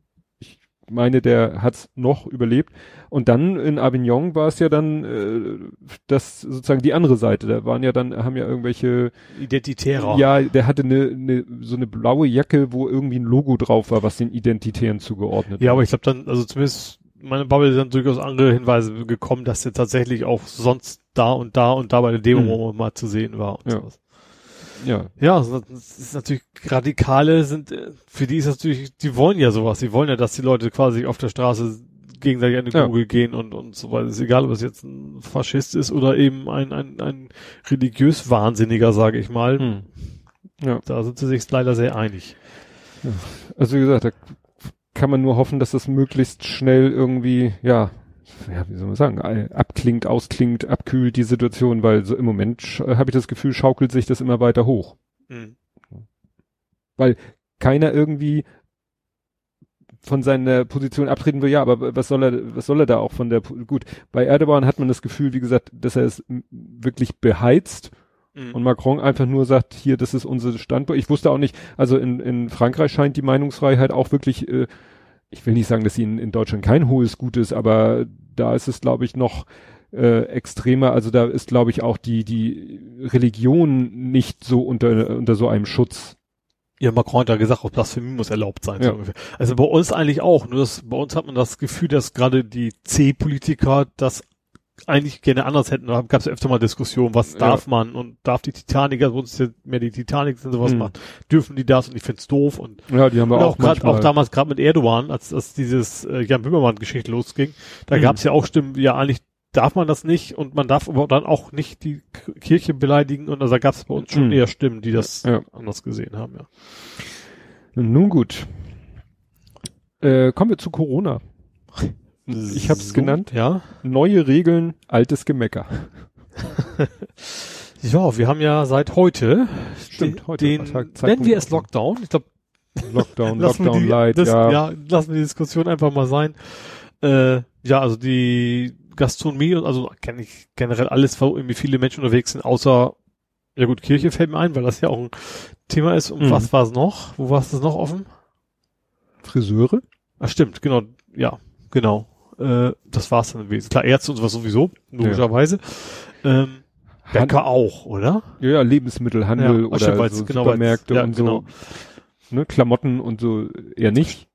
meine, der hat's noch überlebt. Und dann in Avignon war es ja dann äh, das sozusagen die andere Seite. Da waren ja dann, haben ja irgendwelche... Identitärer. Ja, der hatte eine, eine so eine blaue Jacke, wo irgendwie ein Logo drauf war, was den Identitären zugeordnet Ja, war. Aber ich glaube dann, also zumindest meine Bubble sind durchaus andere Hinweise gekommen, dass der tatsächlich auch sonst da und da und da bei der Demo mhm. mal zu sehen war und ja. sowas. Ja, ja, das ist natürlich, Radikale sind, für die ist das natürlich, die wollen ja sowas, die wollen ja, dass die Leute quasi auf der Straße gegenseitig an die ja. Kugel gehen und, und so weiter. Ist egal, ob es jetzt ein Faschist ist oder eben ein, ein, ein religiös Wahnsinniger, sage ich mal. Hm. Ja. Da sind sie sich leider sehr einig. Ja. Also wie gesagt, da kann man nur hoffen, dass das möglichst schnell irgendwie, ja, ja, wie soll man sagen, abklingt, ausklingt, abkühlt die Situation, weil so im Moment habe ich das Gefühl, schaukelt sich das immer weiter hoch. Mhm. Weil keiner irgendwie von seiner Position abtreten will, ja, aber was soll er, was soll er da auch von der, gut, bei Erdogan hat man das Gefühl, wie gesagt, dass er es wirklich beheizt mhm. und Macron einfach nur sagt, hier, das ist unser Standpunkt. Ich wusste auch nicht, also in, in Frankreich scheint die Meinungsfreiheit auch wirklich, äh, ich will nicht sagen, dass ihnen in Deutschland kein hohes Gut ist, aber da ist es, glaube ich, noch äh, extremer. Also da ist, glaube ich, auch die die Religion nicht so unter unter so einem Schutz. Ja, Macron hat ja gesagt, auch Blasphemie muss erlaubt sein. Ja. So ungefähr. Also bei uns eigentlich auch. Nur das, bei uns hat man das Gefühl, dass gerade die C-Politiker das eigentlich gerne anders hätten. Da gab es ja öfter mal Diskussionen, was ja. darf man und darf die Titanic, also uns ja mehr die Titanic und sowas hm. machen, dürfen die das und ich find's doof und ja, die haben wir und auch gerade auch damals gerade mit Erdogan, als, als dieses äh, Jan Böhmermann-Geschichte losging, da hm. gab's ja auch Stimmen, ja eigentlich darf man das nicht und man darf aber dann auch nicht die Kirche beleidigen und also da gab es bei uns schon mhm. eher Stimmen, die das ja, ja. anders gesehen haben, ja. Nun gut. Äh, kommen wir zu Corona. Ich habe es so, genannt, ja. Neue Regeln, altes Gemecker. Ja, wir haben ja seit heute, stimmt, heute den, nennen wir es Lockdown. Ich glaube, Lockdown, Lockdown die, Light, das, ja. ja. Lassen wir die Diskussion einfach mal sein. Äh, ja, also die Gastronomie, und also kenne ich generell alles, wo irgendwie viele Menschen unterwegs sind, außer, ja gut, Kirche fällt mir ein, weil das ja auch ein Thema ist. Und mhm. was war es noch? Wo war es noch offen? Friseure? Ach stimmt, genau, ja, genau. Äh, das war's dann gewesen. Klar, Ärzte und sowas sowieso, logischerweise. Ja. Ähm, Bäcker auch, oder? Ja, ja, Lebensmittelhandel ja, oder so, so genau, Supermärkte ja, und so. Genau. Ne, Klamotten und so eher nicht.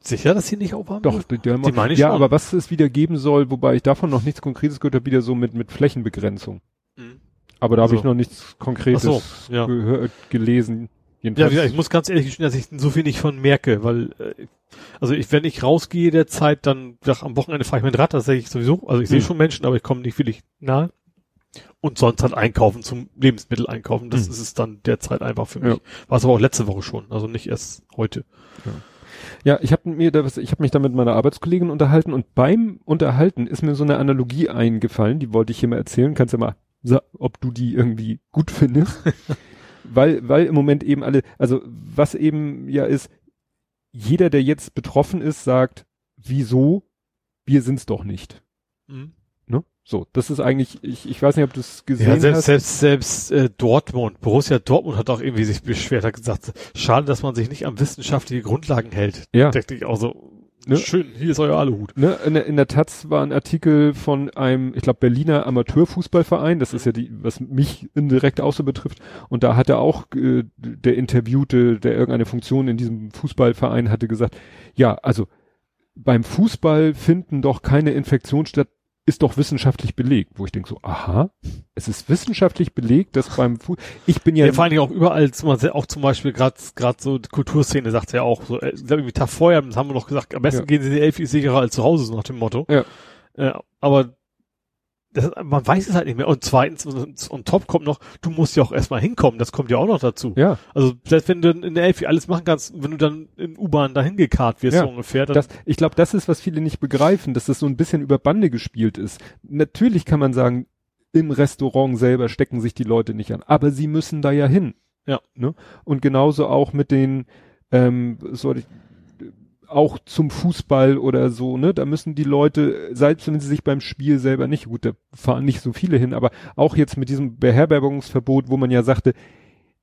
Sicher, dass sie nicht auch haben? Doch, die, die, die meine ich ja, schon. Aber was es wieder geben soll, wobei ich davon noch nichts Konkretes gehört habe, wieder so mit mit Flächenbegrenzung. Mhm. Aber da habe so. ich noch nichts Konkretes so, ja. gehört, gelesen. Jedenfalls. Ja, ich muss ganz ehrlich gestehen, dass ich so viel nicht von merke, weil äh, also ich, wenn ich rausgehe derzeit, dann ach, am Wochenende fahre ich mit dem Rad, das sehe ich sowieso. Also ich mhm. sehe schon Menschen, aber ich komme nicht wirklich nahe. Und sonst halt einkaufen, zum Lebensmittel einkaufen, das mhm. ist es dann derzeit einfach für mich. Ja. War es aber auch letzte Woche schon, also nicht erst heute. Ja, ja ich habe mir, ich habe mich da mit meiner Arbeitskollegin unterhalten und beim Unterhalten ist mir so eine Analogie eingefallen, die wollte ich hier mal erzählen, kannst ja mal, ob du die irgendwie gut findest. weil, weil im Moment eben alle, also was eben ja ist, jeder, der jetzt betroffen ist, sagt, wieso, wir sind's doch nicht. Mhm. So, das ist eigentlich, ich, ich weiß nicht, ob du es gesehen ja, selbst, hast. Selbst, selbst äh, Dortmund, Borussia Dortmund hat auch irgendwie sich beschwert, hat gesagt, schade, dass man sich nicht an wissenschaftliche Grundlagen hält. Ja. Denke ich auch so, ne? Schön, hier ist euer Aluhut. Ne? In, in der Taz war ein Artikel von einem, ich glaube, Berliner Amateurfußballverein, das ist ja die, was mich indirekt auch so betrifft, und da hatte auch äh, der Interviewte, der irgendeine Funktion in diesem Fußballverein hatte, gesagt, ja, also beim Fußball finden doch keine Infektionen statt, ist doch wissenschaftlich belegt, wo ich denke so, aha, es ist wissenschaftlich belegt, dass beim Fuß, ich bin ja, ja vor allen Dingen auch überall, auch zum Beispiel gerade gerade so die Kulturszene sagt ja auch so, ich glaube irgendwie Tag vorher haben wir noch gesagt, am besten ja. gehen sie in die Elfi sicherer als zu Hause, so nach dem Motto. Ja. Äh, aber das, man weiß es halt nicht mehr. Und zweitens, und, und top kommt noch, du musst ja auch erstmal hinkommen, das kommt ja auch noch dazu. Ja. Also selbst wenn du in der Elfi alles machen kannst, wenn du dann in U-Bahn dahin gekarrt wirst, ja. so ungefähr. Dann das, ich glaube, das ist, was viele nicht begreifen, dass das so ein bisschen über Bande gespielt ist. Natürlich kann man sagen, im Restaurant selber stecken sich die Leute nicht an, aber sie müssen da ja hin. Ja. Ne? Und genauso auch mit den, ähm, soll ich... auch zum Fußball oder so, ne, da müssen die Leute, selbst wenn sie sich beim Spiel selber nicht, gut, da fahren nicht so viele hin, aber auch jetzt mit diesem Beherbergungsverbot, wo man ja sagte,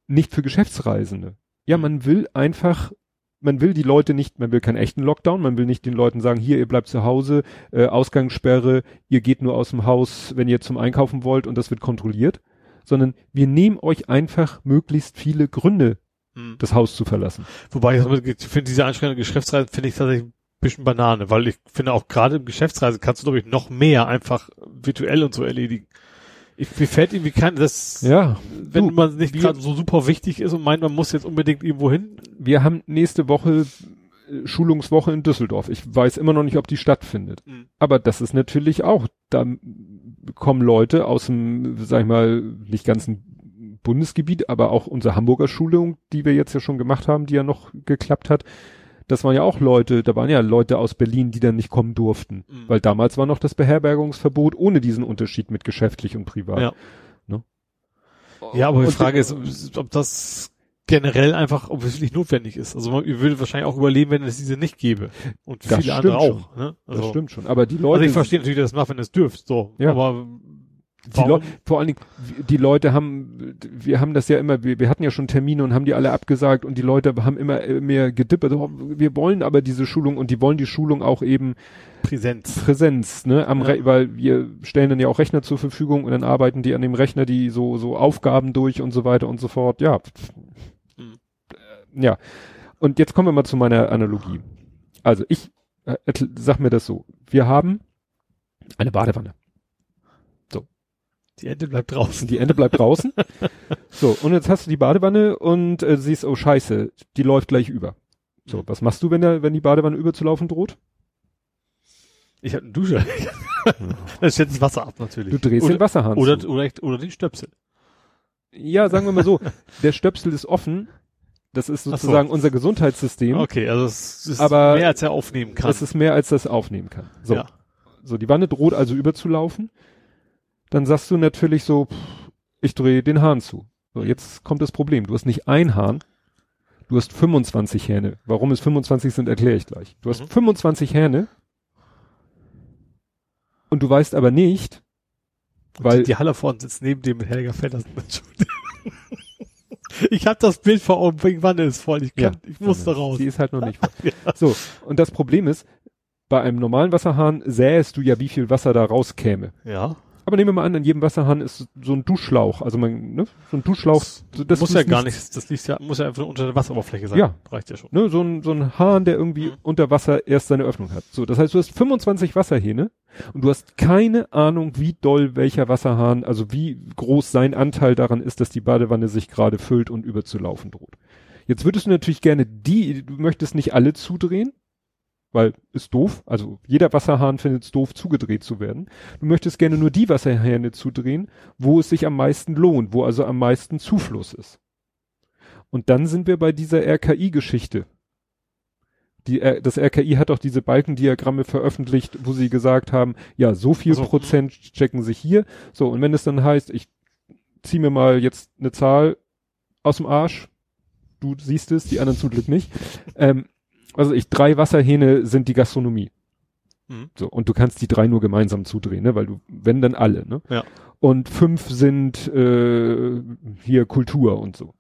nicht für Geschäftsreisende. Ja, man will einfach, man will die Leute nicht, man will keinen echten Lockdown, man will nicht den Leuten sagen, hier, ihr bleibt zu Hause, äh, Ausgangssperre, ihr geht nur aus dem Haus, wenn ihr zum Einkaufen wollt und das wird kontrolliert, sondern wir nehmen euch einfach möglichst viele Gründe das Haus zu verlassen. Wobei ich finde, diese Einschränkung der Geschäftsreise finde ich tatsächlich ein bisschen Banane, weil ich finde auch gerade im Geschäftsreise kannst du, glaube ich, noch mehr einfach virtuell und so erledigen. Ich, mir fällt irgendwie kein, das, ja, wenn du, man nicht gerade so super wichtig ist und meint, man muss jetzt unbedingt irgendwo hin. Wir haben nächste Woche Schulungswoche in Düsseldorf. Ich weiß immer noch nicht, ob die stattfindet. Mhm. Aber das ist natürlich auch, da kommen Leute aus dem, sag ich mal, nicht ganzen Bundesgebiet, aber auch unsere Hamburger Schulung, die wir jetzt ja schon gemacht haben, die ja noch geklappt hat, das waren ja auch Leute, da waren ja Leute aus Berlin, die dann nicht kommen durften, mhm. weil damals war noch das Beherbergungsverbot ohne diesen Unterschied mit geschäftlich und privat. Ja, ne? Ja, aber und die Frage ist, ob das generell einfach, ob es nicht notwendig ist. Also man würde wahrscheinlich auch überleben, wenn es diese nicht gäbe. Und das viele andere schon. Auch. Ne? Also, das stimmt schon. Aber die Leute... Also ich verstehe natürlich, dass das macht, wenn es dürft. So, ja. Aber... Die Leute, vor allen Dingen, die Leute haben, wir haben das ja immer, wir, wir hatten ja schon Termine und haben die alle abgesagt und die Leute haben immer mehr gedippert. Wir wollen aber diese Schulung und die wollen die Schulung auch eben Präsenz, Präsenz, ne, am, ja. weil wir stellen dann ja auch Rechner zur Verfügung und dann arbeiten die an dem Rechner die so so Aufgaben durch und so weiter und so fort. Ja, mhm. ja. Und jetzt kommen wir mal zu meiner Analogie. Also ich äh, sag mir das so: Wir haben eine Badewanne. Die Ente bleibt draußen. Die Ente bleibt draußen. So, und jetzt hast du die Badewanne und äh, siehst, oh scheiße, die läuft gleich über. So, was machst du, wenn, der, wenn die Badewanne überzulaufen droht? Ich habe eine Dusche. Das schätzt das Wasser ab natürlich. Du drehst oder, den Wasserhahn. Oder, oder, oder, oder den Stöpsel. Ja, sagen wir mal so, der Stöpsel ist offen. Das ist sozusagen so. Unser Gesundheitssystem. Okay, also es ist aber mehr, als er aufnehmen kann. Es ist mehr, als das aufnehmen kann. So, ja. So die Wanne droht also überzulaufen. Dann sagst du natürlich so, pff, ich drehe den Hahn zu. So, jetzt kommt das Problem. Du hast nicht ein Hahn, du hast fünfundzwanzig Hähne. Warum es fünfundzwanzig sind, erkläre ich gleich. Du hast mhm. fünfundzwanzig Hähne und du weißt aber nicht, und weil... Die Halle vorne sitzt neben dem Helga Feddersen. Ich habe das Bild vor Augen, die Wanne ist voll, ich, kann, ja, ich muss da raus. Die ist halt noch nicht voll. Ja. So, und das Problem ist, bei einem normalen Wasserhahn sähest du ja, wie viel Wasser da rauskäme. Ja. Aber nehmen wir mal an, in jedem Wasserhahn ist so ein Duschschlauch, also man, ne, so ein Duschschlauch. Das, das muss ja gar nichts, das liegt ja, muss ja einfach unter der Wasseroberfläche sein. Ja. Reicht ja schon. Ne, so ein, so ein Hahn, der irgendwie mhm. unter Wasser erst seine Öffnung hat. So, das heißt, du hast fünfundzwanzig Wasserhähne und du hast keine Ahnung, wie doll welcher Wasserhahn, also wie groß sein Anteil daran ist, dass die Badewanne sich gerade füllt und überzulaufen droht. Jetzt würdest du natürlich gerne die, du möchtest nicht alle zudrehen. Weil ist doof, also jeder Wasserhahn findet es doof, zugedreht zu werden. Du möchtest gerne nur die Wasserhähne zudrehen, wo es sich am meisten lohnt, wo also am meisten Zufluss ist. Und dann sind wir bei dieser R K I-Geschichte. Die, das R K I hat auch diese Balkendiagramme veröffentlicht, wo sie gesagt haben, ja, so viel also, Prozent checken sich hier. So, und wenn es dann heißt, ich zieh mir mal jetzt eine Zahl aus dem Arsch, du siehst es, die anderen zum Glück nicht, ähm, also ich, drei Wasserhähne sind die Gastronomie. Mhm. So, und du kannst die drei nur gemeinsam zudrehen, ne? Weil du, wenn dann alle, ne? Ja. Und fünf sind äh, hier Kultur und so.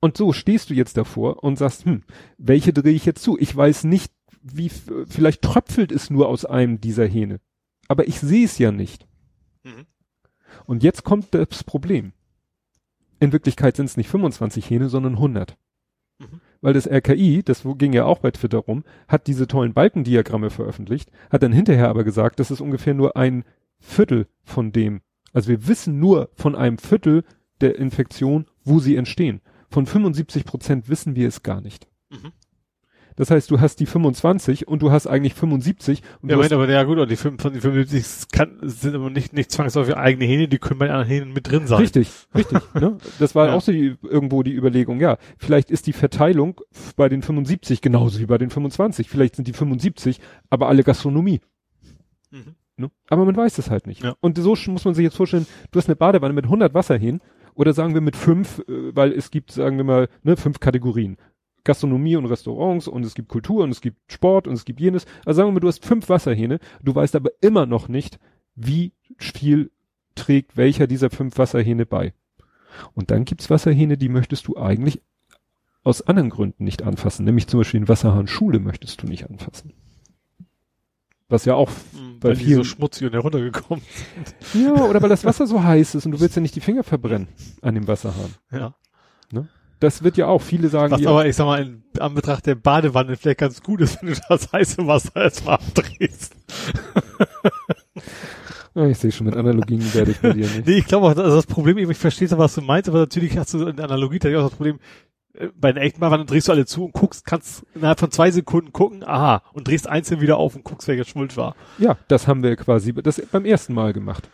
Und so stehst du jetzt davor und sagst, hm, welche drehe ich jetzt zu? Ich weiß nicht, wie, vielleicht tröpfelt es nur aus einem dieser Hähne. Aber ich sehe es ja nicht. Mhm. Und jetzt kommt das Problem. In Wirklichkeit sind es nicht fünfundzwanzig Hähne, sondern hundert. Mhm. Weil das R K I, das ging ja auch bei Twitter rum, hat diese tollen Balkendiagramme veröffentlicht, hat dann hinterher aber gesagt, das ist ungefähr nur ein Viertel von dem. Also wir wissen nur von einem Viertel der Infektion, wo sie entstehen. Von fünfundsiebzig Prozent wissen wir es gar nicht. Mhm. Das heißt, du hast die fünfundzwanzig und du hast eigentlich fünfundsiebzig. Und ja, du hast aber ja gut, aber die fünfundsiebzig kann, sind aber nicht, nicht zwangsläufig eigene Hähne, die können bei den anderen Hähnen mit drin sein. Richtig, richtig. Ne? Das war ja auch so die, irgendwo die Überlegung, ja, vielleicht ist die Verteilung bei den fünfundsiebzig genauso wie bei den fünfundzwanzig. Vielleicht sind die fünfundsiebzig, aber alle Gastronomie. Mhm. Ne? Aber man weiß das halt nicht. Ja. Und so muss man sich jetzt vorstellen, du hast eine Badewanne mit hundert Wasserhähnen oder sagen wir mit fünf, weil es gibt, sagen wir mal, ne, fünf Kategorien. Gastronomie und Restaurants und es gibt Kultur und es gibt Sport und es gibt jenes. Also sagen wir mal, du hast fünf Wasserhähne, du weißt aber immer noch nicht, wie viel trägt welcher dieser fünf Wasserhähne bei. Und dann gibt's Wasserhähne, die möchtest du eigentlich aus anderen Gründen nicht anfassen. Nämlich zum Beispiel den Wasserhahn Schule möchtest du nicht anfassen. Was ja auch bei weil vielen die so schmutzig und heruntergekommen sind. Ja, oder weil das Wasser so heiß ist und du willst ja nicht die Finger verbrennen an dem Wasserhahn. Ja. Ne? Das wird ja auch, viele sagen... Was aber, ich sag mal, in Anbetracht der Badewanne vielleicht ganz gut ist, wenn du das heiße Wasser erstmal abdrehst. Ja, ich sehe schon, mit Analogien werde ich bei dir nicht. Nee, ich glaube auch, also das Problem, ich verstehe zwar, was du meinst, aber natürlich hast du in der Analogie tatsächlich auch das Problem, bei einer echten Badewanne drehst du alle zu und guckst, kannst innerhalb von zwei Sekunden gucken, aha, und drehst einzeln wieder auf und guckst, wer jetzt schuld war. Ja, das haben wir quasi das beim ersten Mal gemacht.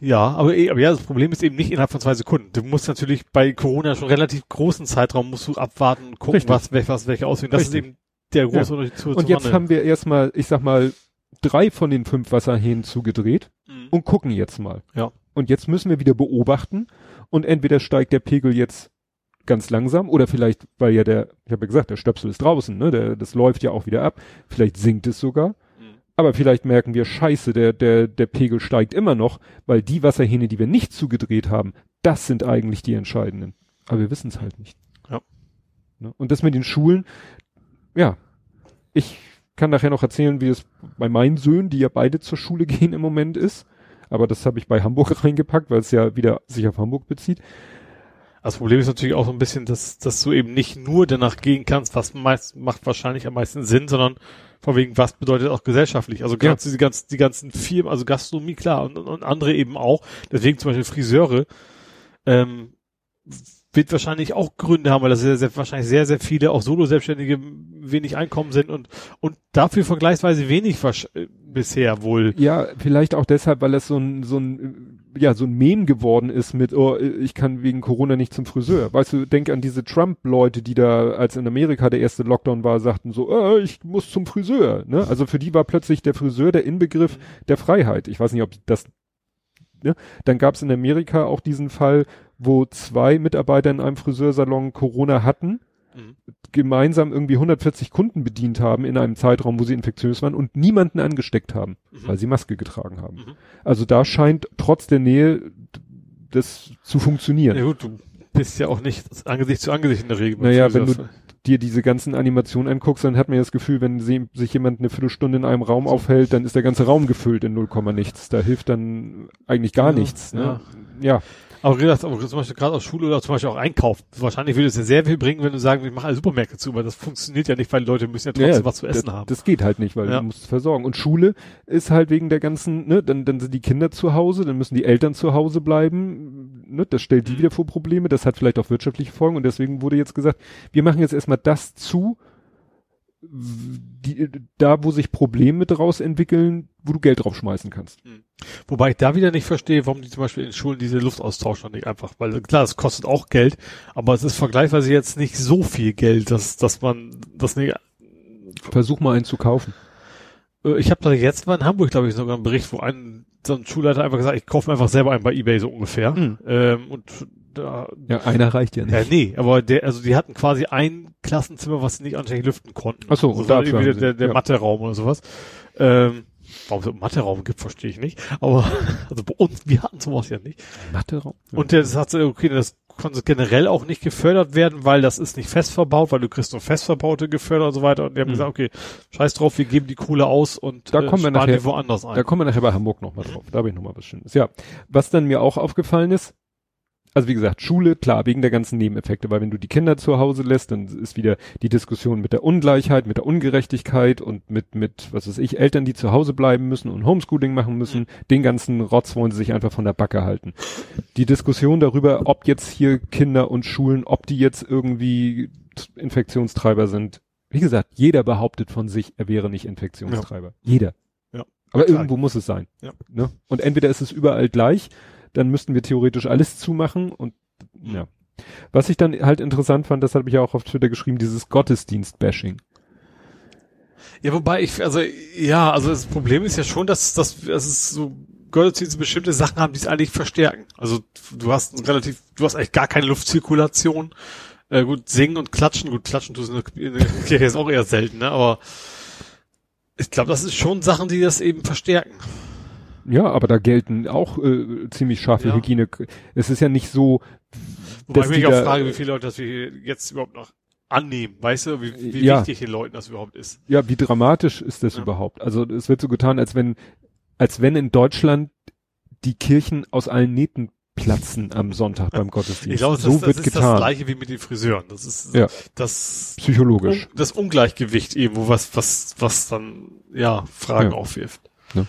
Ja, aber, aber ja, das Problem ist eben nicht innerhalb von zwei Sekunden. Du musst natürlich bei Corona schon relativ großen Zeitraum musst du abwarten und gucken, Richtig. was, welche, was, welche auswählen. Das Richtig. ist eben der große Unterschied ja. zu Und zu jetzt Wanne. haben wir erstmal, ich sag mal, drei von den fünf Wasserhähnen zugedreht mhm. und gucken jetzt mal. Ja. Und jetzt müssen wir wieder beobachten und entweder steigt der Pegel jetzt ganz langsam oder vielleicht, weil ja der, ich habe ja gesagt, der Stöpsel ist draußen, ne, der, das läuft ja auch wieder ab. Vielleicht sinkt es sogar. Aber vielleicht merken wir, scheiße, der, der, der Pegel steigt immer noch, weil die Wasserhähne, die wir nicht zugedreht haben, das sind eigentlich die entscheidenden. Aber wir wissen es halt nicht. Ja. Und das mit den Schulen, ja, ich kann nachher noch erzählen, wie es bei meinen Söhnen, die ja beide zur Schule gehen im Moment ist, aber das habe ich bei Hamburg reingepackt, weil es ja wieder sich auf Hamburg bezieht. Das Problem ist natürlich auch so ein bisschen, dass, dass du eben nicht nur danach gehen kannst, was meist, macht wahrscheinlich am meisten Sinn, sondern von wegen, was bedeutet auch gesellschaftlich. Also ganz, ja. die, ganzen, die ganzen Firmen, also Gastronomie, klar, und, und andere eben auch. Deswegen zum Beispiel Friseure, ähm, wird wahrscheinlich auch Gründe haben, weil das sehr, sehr, wahrscheinlich sehr, sehr viele auch Solo-Selbstständige wenig Einkommen sind und und dafür vergleichsweise wenig bisher wohl. Ja, vielleicht auch deshalb, weil das so ein so ein ja so ein Meme geworden ist mit, oh, ich kann wegen Corona nicht zum Friseur. Weißt du, denk an diese Trump-Leute, die da, als in Amerika der erste Lockdown war, sagten so, oh, ich muss zum Friseur. Ne? Also für die war plötzlich der Friseur der Inbegriff der Freiheit. Ich weiß nicht, ob das... Ne? Dann gab es in Amerika auch diesen Fall, wo zwei Mitarbeiter in einem Friseursalon Corona hatten, mhm. gemeinsam irgendwie hundertvierzig Kunden bedient haben in einem Zeitraum, wo sie infektiös waren und niemanden angesteckt haben, mhm. weil sie Maske getragen haben. Mhm. Also da scheint trotz der Nähe das zu funktionieren. Ja gut, du bist ja auch nicht Angesicht zu Angesicht in der Regel. Naja, wenn du dir diese ganzen Animationen anguckst, dann hat man das Gefühl, wenn sie, sich jemand eine Viertelstunde in einem Raum aufhält, dann ist der ganze Raum gefüllt in null, nichts. Da hilft dann eigentlich gar ja, nichts. Ne? Ja. ja. Aber zum Beispiel gerade aus Schule oder zum Beispiel auch Einkauf. Wahrscheinlich würde es ja sehr viel bringen, wenn du sagst, ich mache alle Supermärkte zu, weil das funktioniert ja nicht, weil die Leute müssen ja trotzdem ja, was zu essen das, haben. Das geht halt nicht, weil ja. du musst es versorgen. Und Schule ist halt wegen der ganzen, ne, dann, dann sind die Kinder zu Hause, dann müssen die Eltern zu Hause bleiben, ne, das stellt die mhm. wieder vor Probleme, das hat vielleicht auch wirtschaftliche Folgen und deswegen wurde jetzt gesagt, wir machen jetzt erstmal das zu, die, da wo sich Probleme daraus entwickeln, wo du Geld drauf schmeißen kannst. Mhm. Wobei ich da wieder nicht verstehe, warum die zum Beispiel in Schulen diese Luftaustausch noch nicht einfach, weil klar, es kostet auch Geld, aber es ist vergleichsweise jetzt nicht so viel Geld, dass dass man das nicht... Versuch mal einen zu kaufen. Ich habe da jetzt mal in Hamburg, glaube ich, sogar einen Bericht, wo ein, so ein Schulleiter einfach gesagt, ich kaufe mir einfach selber einen bei eBay, so ungefähr. Mhm. Ähm, und da, ja, einer reicht ja nicht. Ja, nee, aber der, also die hatten quasi ein Klassenzimmer, was sie nicht anständig lüften konnten. Ach so, also und da irgendwie der, der ja. Mathe-Raum oder sowas. Ähm, warum es einen Mathe-Raum gibt, verstehe ich nicht. Aber also bei uns, wir hatten sowas ja nicht. Mathe-Raum. Ja. Und der das hat okay, das konnte generell auch nicht gefördert werden, weil das ist nicht fest verbaut, weil du kriegst nur Festverbaute gefördert und so weiter. Und die haben mhm. gesagt, okay, scheiß drauf, wir geben die Kohle aus und da äh, kommen wir sparen nachher, die woanders ein. Da kommen wir nachher bei Hamburg nochmal drauf. Da habe ich nochmal was Schönes. Ja, was dann mir auch aufgefallen ist, also wie gesagt, Schule, klar, wegen der ganzen Nebeneffekte, weil wenn du die Kinder zu Hause lässt, dann ist wieder die Diskussion mit der Ungleichheit, mit der Ungerechtigkeit und mit, mit, was weiß ich, Eltern, die zu Hause bleiben müssen und Homeschooling machen müssen, den ganzen Rotz wollen sie sich einfach von der Backe halten. Die Diskussion darüber, ob jetzt hier Kinder und Schulen, ob die jetzt irgendwie Infektionstreiber sind. Wie gesagt, jeder behauptet von sich, er wäre nicht Infektionstreiber. Ja. Jeder. Ja. Aber klar. Irgendwo muss es sein. Ja. Ne? Und entweder ist es überall gleich, dann müssten wir theoretisch alles zumachen und ja. Was ich dann halt interessant fand, das habe ich ja auch auf Twitter geschrieben, dieses Gottesdienst-Bashing. Ja, wobei ich, also ja, also das Problem ist ja schon, dass, dass, dass es so Gottesdienste bestimmte Sachen haben, die es eigentlich verstärken. Also du hast relativ, du hast eigentlich gar keine Luftzirkulation. Äh, gut, singen und klatschen, gut, klatschen tust du in der Kirche ist auch eher selten, ne? Aber ich glaube, das ist schon Sachen, die das eben verstärken. Ja, aber da gelten auch äh, ziemlich scharfe ja. Hygiene. Es ist ja nicht so, wobei dass ich mich auch frage, wie viele Leute das wir jetzt überhaupt noch annehmen, weißt du, wie, wie ja. wichtig den Leuten das überhaupt ist. Ja, wie dramatisch ist das ja. überhaupt? Also es wird so getan, als wenn, als wenn in Deutschland die Kirchen aus allen Nähten platzen am Sonntag beim Gottesdienst. Ich glaube, das, so das, das wird ist getan. Das Gleiche wie mit den Friseuren. Das ist ja. das psychologisch. Un, das Ungleichgewicht irgendwo, was was was dann ja Fragen ja. aufwirft. Ja.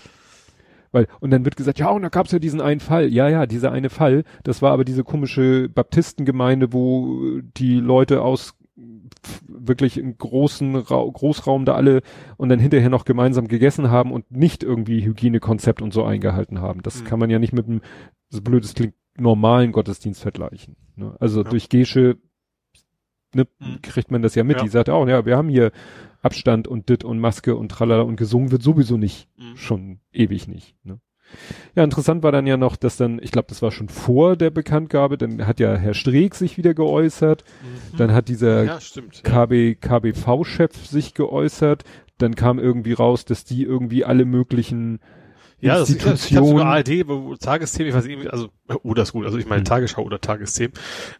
Weil, und dann wird gesagt, ja, und da gab's ja diesen einen Fall. Ja, ja, dieser eine Fall, das war aber diese komische Baptistengemeinde, wo die Leute aus wirklich im großen Ra Großraum da alle und dann hinterher noch gemeinsam gegessen haben und nicht irgendwie Hygienekonzept und so eingehalten haben. Das mhm. kann man ja nicht mit einem, so blöd es klingt, normalen Gottesdienst vergleichen. Ne? Also ja. durch Gesche ne, mhm. kriegt man das ja mit. Ja. Die sagt auch, ja, wir haben hier Abstand und Dit und Maske und Tralala und gesungen wird sowieso nicht, mhm. schon ewig nicht. Ne? Ja, interessant war dann ja noch, dass dann, ich glaube, das war schon vor der Bekanntgabe, dann hat ja Herr Streeck sich wieder geäußert, mhm. dann hat dieser ja, stimmt, K B, ja. K B V-Chef sich geäußert, dann kam irgendwie raus, dass die irgendwie alle möglichen ja, Institutionen... Ja, das ist sogar A R D, Tagesthemen, ich weiß nicht, also, oh, das ist gut, also ich meine mhm. Tagesschau oder Tagesthemen,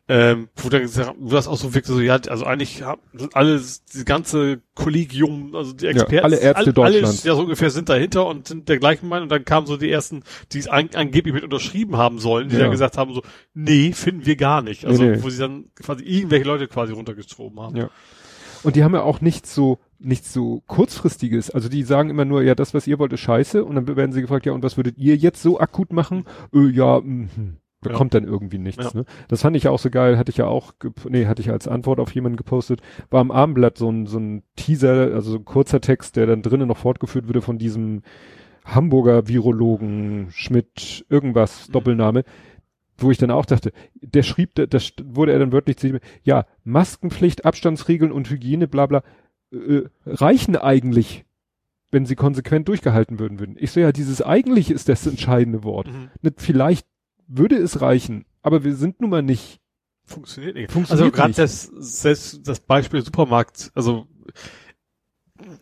ähm, wo dann gesagt, wo das auch so wirkte, so, ja, also eigentlich sind alle, die ganze Kollegium, also die Experten, ja, alle Ärzte all, Deutschlands, ja so ungefähr sind dahinter und sind der gleichen Meinung und dann kamen so die ersten, die es an, angeblich mit unterschrieben haben sollen, die ja. dann gesagt haben so, nee, finden wir gar nicht, also nee, nee. Wo sie dann quasi irgendwelche Leute quasi runtergeschoben haben. Ja. Und die haben ja auch nichts so, nichts so kurzfristiges. Also die sagen immer nur, ja, das, was ihr wollt, ist scheiße. Und dann werden sie gefragt, ja, und was würdet ihr jetzt so akut machen? Äh, ja, mh, Da ja. kommt dann irgendwie nichts. Ja. Ne? Das fand ich ja auch so geil, hatte ich ja auch, nee, hatte ich als Antwort auf jemanden gepostet, war am Abendblatt so ein, so ein Teaser, also so ein kurzer Text, der dann drinnen noch fortgeführt würde von diesem Hamburger Virologen Schmidt, irgendwas, Doppelname, wo ich dann auch dachte, der schrieb, das wurde er dann wörtlich, ja, Maskenpflicht, Abstandsregeln und Hygiene, bla bla, äh, reichen eigentlich, wenn sie konsequent durchgehalten würden würden. Ich so, ja, dieses eigentlich ist das entscheidende Wort. Mhm. Nicht vielleicht würde es reichen, aber wir sind nun mal nicht. Funktioniert nicht. Funktioniert also gerade das, das, das Beispiel Supermarkt, also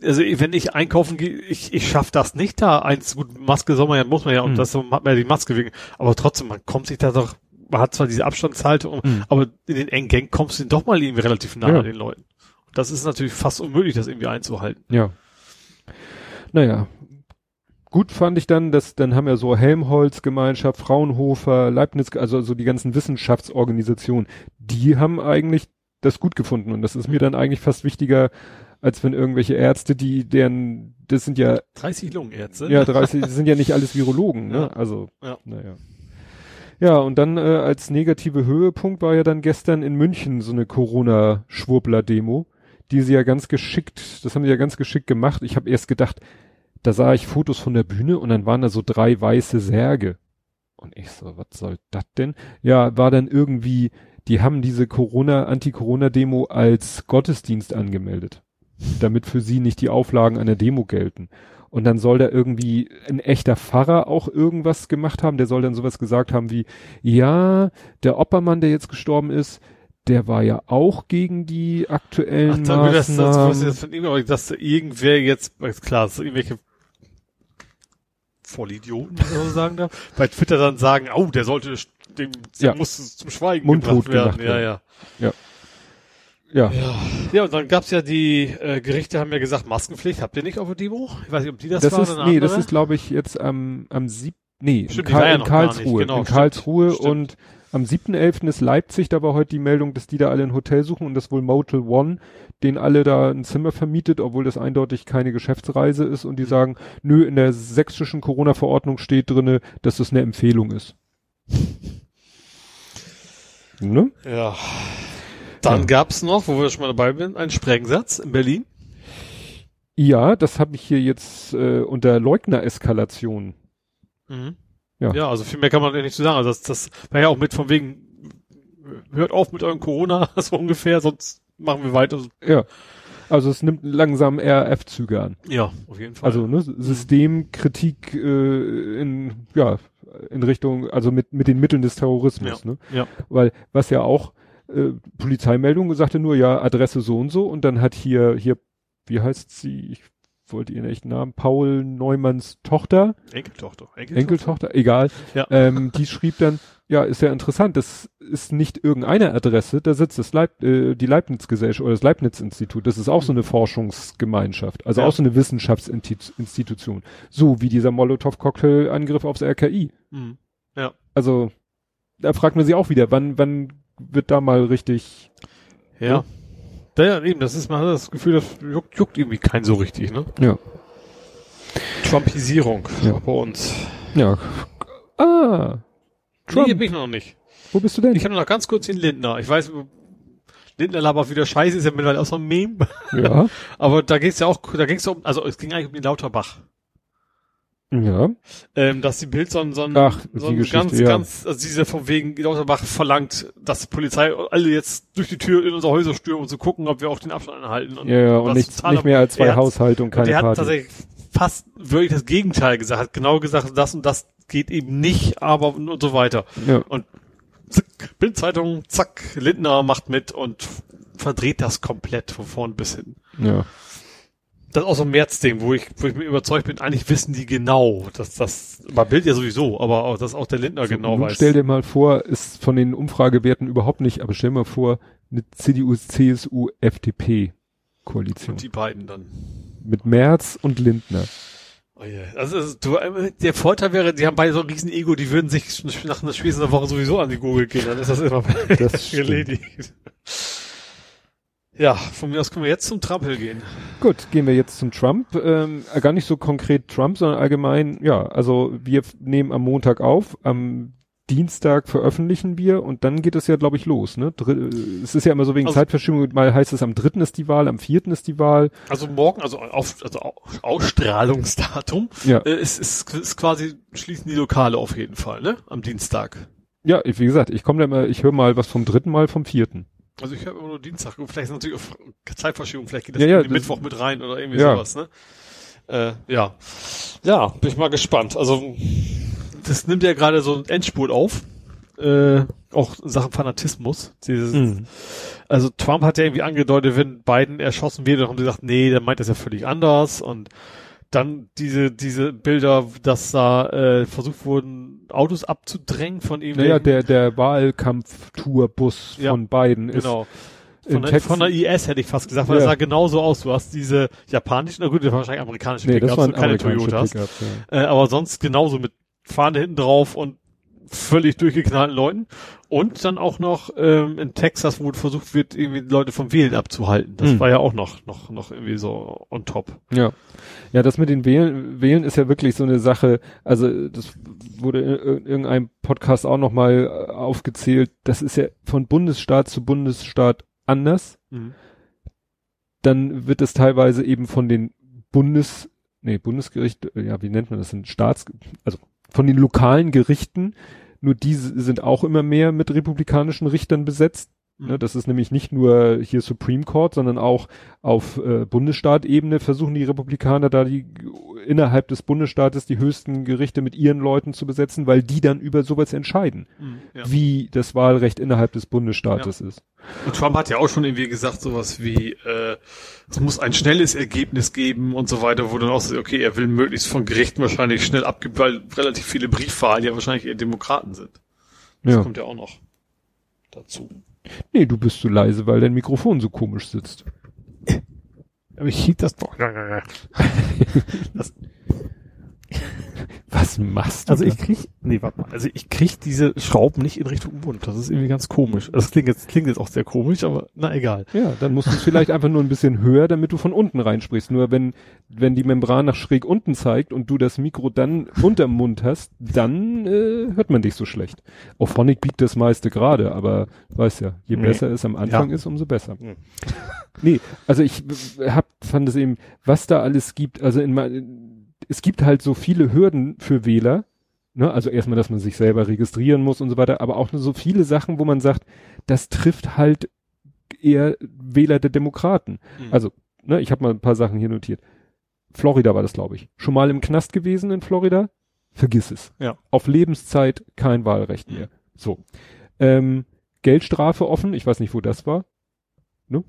also wenn ich einkaufen gehe, ich, ich schaffe das nicht da, eins, gut, Maske soll man ja, muss man ja, und mhm. das hat man ja die Maske wegen, aber trotzdem, man kommt sich da doch, man hat zwar diese Abstandshaltung, mhm. aber in den engen Gängen kommst du doch mal irgendwie relativ nah ja. an den Leuten. Und das ist natürlich fast unmöglich, das irgendwie einzuhalten. Ja. Naja, gut fand ich dann, dass dann haben ja so Helmholtz-Gemeinschaft, Fraunhofer, Leibniz, also so die ganzen Wissenschaftsorganisationen, die haben eigentlich das gut gefunden und das ist mir dann eigentlich fast wichtiger, als wenn irgendwelche Ärzte, die deren, das sind ja dreißig Lungenärzte. Ja, dreißig, das sind ja nicht alles Virologen, ne? Ja. Also, ja. naja. Ja, und dann äh, als negative Höhepunkt war ja dann gestern in München so eine Corona-Schwurbler-Demo, die sie ja ganz geschickt, das haben sie ja ganz geschickt gemacht. Ich habe erst gedacht, da sah ich Fotos von der Bühne und dann waren da so drei weiße Särge. Und ich so, was soll das denn? Ja, war dann irgendwie, die haben diese Corona, Anti-Corona-Demo als Gottesdienst angemeldet, damit für sie nicht die Auflagen einer Demo gelten. Und dann soll da irgendwie ein echter Pfarrer auch irgendwas gemacht haben, der soll dann sowas gesagt haben wie, ja, der Oppermann, der jetzt gestorben ist, der war ja auch gegen die aktuellen Ach, Maßnahmen. Das, das, das, das von ihm, aber dass irgendwer jetzt, klar, dass irgendwelche Vollidioten, wenn man so sagen darf, bei Twitter dann sagen, oh, der sollte, dem der ja. muss zum Schweigen Mundtot gebracht werden. Gemacht, ja, ja. ja. Ja. ja. Ja, und dann gab's ja die äh, Gerichte haben ja gesagt, Maskenpflicht habt ihr nicht auf der Demo? Ich weiß nicht, ob die das, das war ist, oder eine Nee, andere? Das ist glaube ich jetzt am am siebten Nee, stimmt, in, Karl, ja in Karlsruhe, genau, in stimmt, Karlsruhe stimmt. Und am siebten elften ist Leipzig, da war heute die Meldung, dass die da alle ein Hotel suchen und das wohl Motel One, den alle da ein Zimmer vermietet, obwohl das eindeutig keine Geschäftsreise ist und die sagen, nö, in der sächsischen Corona-Verordnung steht drinne, dass das eine Empfehlung ist. Ne? Ja. Dann ja. gab's noch, wo wir schon mal dabei sind, einen Sprengsatz in Berlin. Ja, das habe ich hier jetzt äh, unter Leugner-Eskalation. Mhm. Ja. ja, also viel mehr kann man ja nicht zu sagen. Also das, das war ja auch mit von wegen, hört auf mit eurem Corona, so ungefähr, sonst machen wir weiter. Ja, also es nimmt langsam R F-Züge an. Ja, auf jeden Fall. Also ne, Systemkritik äh, in, ja, in Richtung, also mit mit den Mitteln des Terrorismus. Ja. Ne? Ja. Weil, was ja auch, äh, Polizeimeldung sagte nur, ja, Adresse so und so und dann hat hier, hier wie heißt sie, ich wollte ihren echten Namen, Paul Neumanns Tochter. Enkeltochter. Enkeltochter, Enkeltochter egal. Ja. Ähm, die schrieb dann, ja, ist ja interessant, das ist nicht irgendeine Adresse, da sitzt das Leib, äh, die Leibniz-Gesellschaft oder das Leibniz-Institut, das ist auch so eine Forschungsgemeinschaft, also ja. auch so eine Wissenschaftsinstitution. So wie dieser Molotow-Cocktail-Angriff aufs R K I. Mhm. Ja. Also, da fragt man sich auch wieder, wann, wann wird da mal richtig... Ja. ja? Ja, eben, das ist, man hat das Gefühl, das juckt, juckt irgendwie keinen so richtig, ne? Ja. Trumpisierung ja. bei uns. Ja. Ah. Trump. Nee, hier bin ich noch nicht. Wo bist du denn? Ich habe noch ganz kurz den Lindner. Ich weiß, Lindner labert wieder Scheiße, ist ja mittlerweile auch so ein Meme. Ja. Aber da ging's ja auch, da ging's ja um, also es ging eigentlich um den Lauterbach. Ja. Ähm, dass die Bild so ein, so ein, Ach, so ein ganz, ja. ganz, also diese von wegen Lauterbach verlangt, dass die Polizei alle jetzt durch die Tür in unsere Häuser stürmen, um zu gucken, ob wir auch den Abstand einhalten. Und ja, ja, und nicht, nicht mehr als zwei Haushalte und keine Party. Der hat tatsächlich fast wirklich das Gegenteil gesagt, hat genau gesagt, das und das geht eben nicht, aber und, und so weiter. Ja. Und zack, Bild-Zeitung, zack, Lindner macht mit und verdreht das komplett von vorn bis hin. Ja. Das ist auch so ein März-Ding, wo ich, wo ich mir überzeugt bin, eigentlich wissen die genau, dass das, bei Bild ja sowieso, aber auch, dass auch der Lindner so, genau weiß. Stell dir mal vor, ist von den Umfragewerten überhaupt nicht, aber stell dir mal vor, eine C D U, C S U, F D P-Koalition. Und die beiden dann. Mit Merz und Lindner. Oh yeah. Also, also du, der Vorteil wäre, die haben beide so ein Riesen-Ego, die würden sich nach einer spätestens Woche sowieso an die Gurgel gehen, dann ist das immer das erledigt. Ja, von mir aus können wir jetzt zum Trump gehen. Gut, gehen wir jetzt zum Trump. Ähm, gar nicht so konkret Trump, sondern allgemein, ja, also wir nehmen am Montag auf, am Dienstag veröffentlichen wir und dann geht es ja, glaube ich, los. Ne? Dr- es ist ja immer so wegen also, Zeitverschiebung, mal heißt es, am dritten ist die Wahl, am vierten ist die Wahl. Also morgen, also, auf, also auf Ausstrahlungsdatum, ja. äh, ist, ist, ist quasi, schließen die Lokale auf jeden Fall, ne? Am Dienstag. Ja, wie gesagt, ich komme da mal, ich höre mal was vom dritten, mal vom vierten. Also ich höre immer nur Dienstag, vielleicht ist natürlich Zeitverschiebung, vielleicht geht das ja, ja, Mittwoch mit rein oder irgendwie ja. sowas, ne? Äh, ja. Ja, bin ich mal gespannt. Also das nimmt ja gerade so einen Endspurt auf. Äh, auch in Sachen Fanatismus. Dieses, mhm. Also Trump hat ja irgendwie angedeutet, wenn Biden erschossen wird, dann haben sie gesagt, nee, der meint das ja völlig anders. Und dann diese diese Bilder, dass da äh, versucht wurden, Autos abzudrängen von ihm. Naja, der, der Wahlkampftourbus ja, von Biden genau. ist... Von der, von der I S hätte ich fast gesagt, weil ja. das sah genauso aus. Du hast diese japanischen, na gut, das waren wahrscheinlich amerikanische nee, Pickups und keine Toyotas. Pickups, ja. äh, aber sonst genauso mit Fahne hinten drauf und völlig durchgeknallten Leuten. Und dann auch noch ähm, in Texas, wo versucht wird, irgendwie Leute vom Wählen abzuhalten. Das mhm. war ja auch noch noch noch irgendwie so on top. Ja, ja, das mit den Wählen, Wählen ist ja wirklich so eine Sache. Also das wurde in irgendeinem Podcast auch nochmal aufgezählt. Das ist ja von Bundesstaat zu Bundesstaat anders, mhm. dann wird es teilweise eben von den Bundes, nee, Bundesgericht, ja, wie nennt man das, sind Staats, also von den lokalen Gerichten, nur diese sind auch immer mehr mit republikanischen Richtern besetzt. Mhm. Ne, das ist nämlich nicht nur hier Supreme Court, sondern auch auf äh, Bundesstaatebene versuchen die Republikaner da die innerhalb des Bundesstaates die höchsten Gerichte mit ihren Leuten zu besetzen, weil die dann über sowas entscheiden, mhm, ja. wie das Wahlrecht innerhalb des Bundesstaates ja. ist. Und Trump hat ja auch schon irgendwie gesagt, sowas wie, äh, es muss ein schnelles Ergebnis geben und so weiter, wo dann auch so, okay, er will möglichst von Gerichten wahrscheinlich schnell abgeben, weil relativ viele Briefwahlen ja wahrscheinlich eher Demokraten sind. Das ja. kommt ja auch noch dazu. Nee, du bist so leise, weil dein Mikrofon so komisch sitzt. Aber ich hielt das doch. Was machst du? Also ich krieg, nee, warte mal. Also ich krieg diese Schrauben nicht in Richtung Mund. Das ist irgendwie ganz komisch. Das klingt jetzt, klingt jetzt auch sehr komisch, aber na egal. Ja, dann musst du es vielleicht einfach nur ein bisschen höher, damit du von unten reinsprichst. Nur wenn, wenn die Membran nach schräg unten zeigt und du das Mikro dann unterm Mund hast, dann, äh, hört man dich so schlecht. Auf Phonic biegt das meiste gerade, aber weißt ja, je nee. besser es am Anfang ja. ist, umso besser. Mhm. Nee, also ich hab, fand es eben, was da alles gibt, also in meinem, es gibt halt so viele Hürden für Wähler, ne? Also erstmal, dass man sich selber registrieren muss und so weiter, aber auch so viele Sachen, wo man sagt, das trifft halt eher Wähler der Demokraten. Mhm. Also, ne, ich habe mal ein paar Sachen hier notiert. Florida war das, glaube ich. Schon mal im Knast gewesen in Florida? Vergiss es. Ja. Auf Lebenszeit kein Wahlrecht mehr. Mhm. So. Ähm, Geldstrafe offen, ich weiß nicht, wo das war. Ne?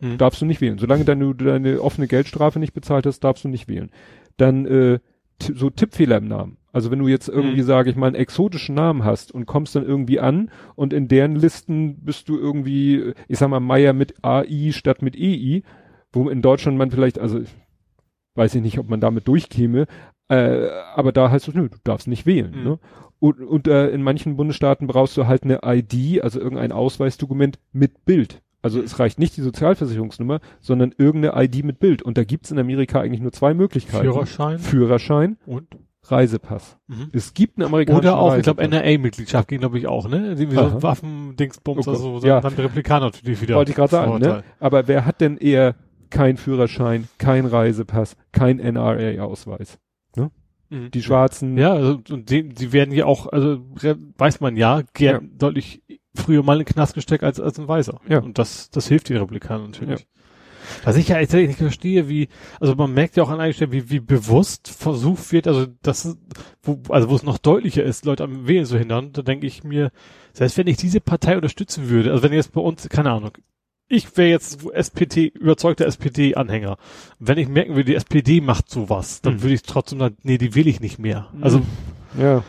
Mhm. Darfst du nicht wählen. Solange deine, deine offene Geldstrafe nicht bezahlt hast, darfst du nicht wählen. Dann äh, t- so Tippfehler im Namen. Also wenn du jetzt irgendwie, mhm. sage ich mal, einen exotischen Namen hast und kommst dann irgendwie an und in deren Listen bist du irgendwie, ich sag mal, Meier mit A I statt mit E I, wo in Deutschland man vielleicht, also ich weiß ich nicht, ob man damit durchkäme, äh, aber da heißt es, nö, du darfst nicht wählen. Mhm. Ne? Und, und äh, in manchen Bundesstaaten brauchst du halt eine I D, also irgendein Ausweisdokument mit Bild. Also es reicht nicht die Sozialversicherungsnummer, sondern irgendeine I D mit Bild. Und da gibt's in Amerika eigentlich nur zwei Möglichkeiten. Führerschein. Führerschein. Und? Reisepass. Mhm. Es gibt einen amerikanischen Reisepass. Oder auch, Reisepass. Ich glaube, N R A-Mitgliedschaft ging, glaube ich, auch, ne? Die so Waffendingsbums, oh also so, ja. dann die Republikaner natürlich wieder. Wollte ich gerade sagen, ne? Aber wer hat denn eher keinen Führerschein, keinen Reisepass, keinen N R A-Ausweis? Ne? Mhm. Die Schwarzen. Ja, also, und die, die werden ja auch, also weiß man ja, gern ja. deutlich früher mal in den Knast gesteckt als, als ein Weißer. Ja. Und das, das hilft den Republikanern natürlich. Ja. Was ich ja jetzt nicht verstehe, wie, also man merkt ja auch an einigen Stellen, wie, wie bewusst versucht wird, also das, wo, also wo es noch deutlicher ist, Leute am Wählen zu hindern, da denke ich mir, selbst wenn ich diese Partei unterstützen würde, also wenn jetzt bei uns, keine Ahnung, ich wäre jetzt S P D, überzeugter S P D-Anhänger. Wenn ich merken würde, die S P D macht sowas, dann mhm. würde ich trotzdem sagen, nee, die will ich nicht mehr. Also. Ja.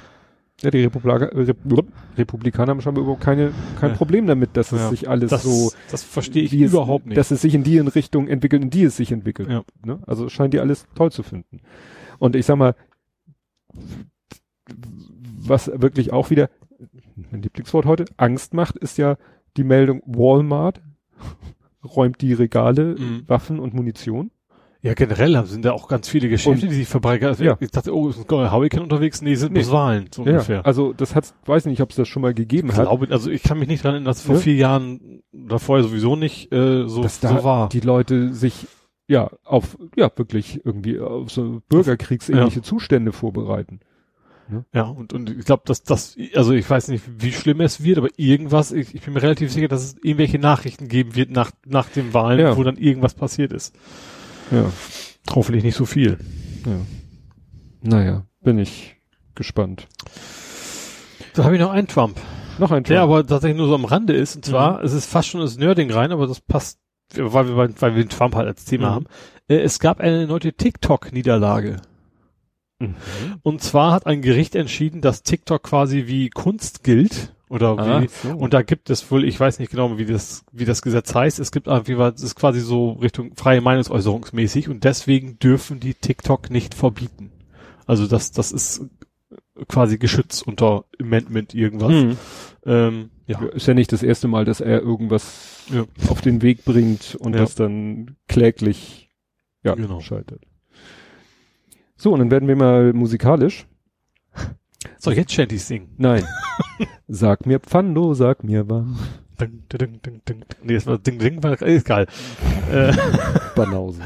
Ja, die Republika- Rep- Republikaner haben schon überhaupt keine, kein ja. Problem damit, dass es ja. sich alles das, so... Das verstehe ich überhaupt es, nicht. Dass es sich in die Richtung entwickelt, in die es sich entwickelt. Ja. Ne? Also scheint die alles toll zu finden. Und ich sag mal, was wirklich auch wieder, mein Lieblingswort heute, Angst macht, ist ja die Meldung Walmart räumt die Regale, mhm. Waffen und Munition. Ja, generell sind da auch ganz viele Geschäfte, und, die sich verbreitern. Also ja. Ich dachte, oh, ist ein Golden Hurricane unterwegs? Nee, sind nee. bloß Wahlen, so ja, ungefähr. Also das hat's, weiß nicht, ob es das schon mal gegeben ich hat. Glaube, also ich kann mich nicht daran erinnern, dass vor ja. vier Jahren, oder vorher sowieso nicht, äh, so, dass da so war. Die Leute sich, ja, auf, ja, wirklich irgendwie auf so bürgerkriegsähnliche ja. Zustände vorbereiten. Ja, ja und, und ich glaube, dass das, also ich weiß nicht, wie schlimm es wird, aber irgendwas, ich, ich bin mir relativ sicher, dass es irgendwelche Nachrichten geben wird nach, nach den Wahlen, ja. wo dann irgendwas passiert ist. Ja. Hoffentlich nicht so viel. Ja. Naja, bin ich gespannt. Da habe ich noch einen Trump. Noch einen Trump. Der aber tatsächlich nur so am Rande ist. Und zwar, mhm. es ist fast schon das Nerding rein, aber das passt, weil wir, weil wir den Trump halt als Thema mhm. haben. Äh, es gab eine erneute TikTok-Niederlage. Mhm. Und zwar hat ein Gericht entschieden, dass TikTok quasi wie Kunst gilt. Oder ah, wie, so. Und da gibt es wohl, ich weiß nicht genau, wie das, wie das Gesetz heißt. Es gibt einfach, es ist quasi so Richtung freie Meinungsäußerungsmäßig und deswegen dürfen die TikTok nicht verbieten. Also das, das ist quasi geschützt unter Amendment irgendwas. Hm. Ähm, ja. Ist ja nicht das erste Mal, dass er irgendwas ja. auf den Weg bringt und ja. das dann kläglich ja, genau. scheitert. So, und dann werden wir mal musikalisch. So, jetzt Shanty singen. Nein. Sag mir Pfando, sag mir was. Ding, ding, ding, ding. Nee, das war Ding, Ding, war, ist geil. Äh, Banausen.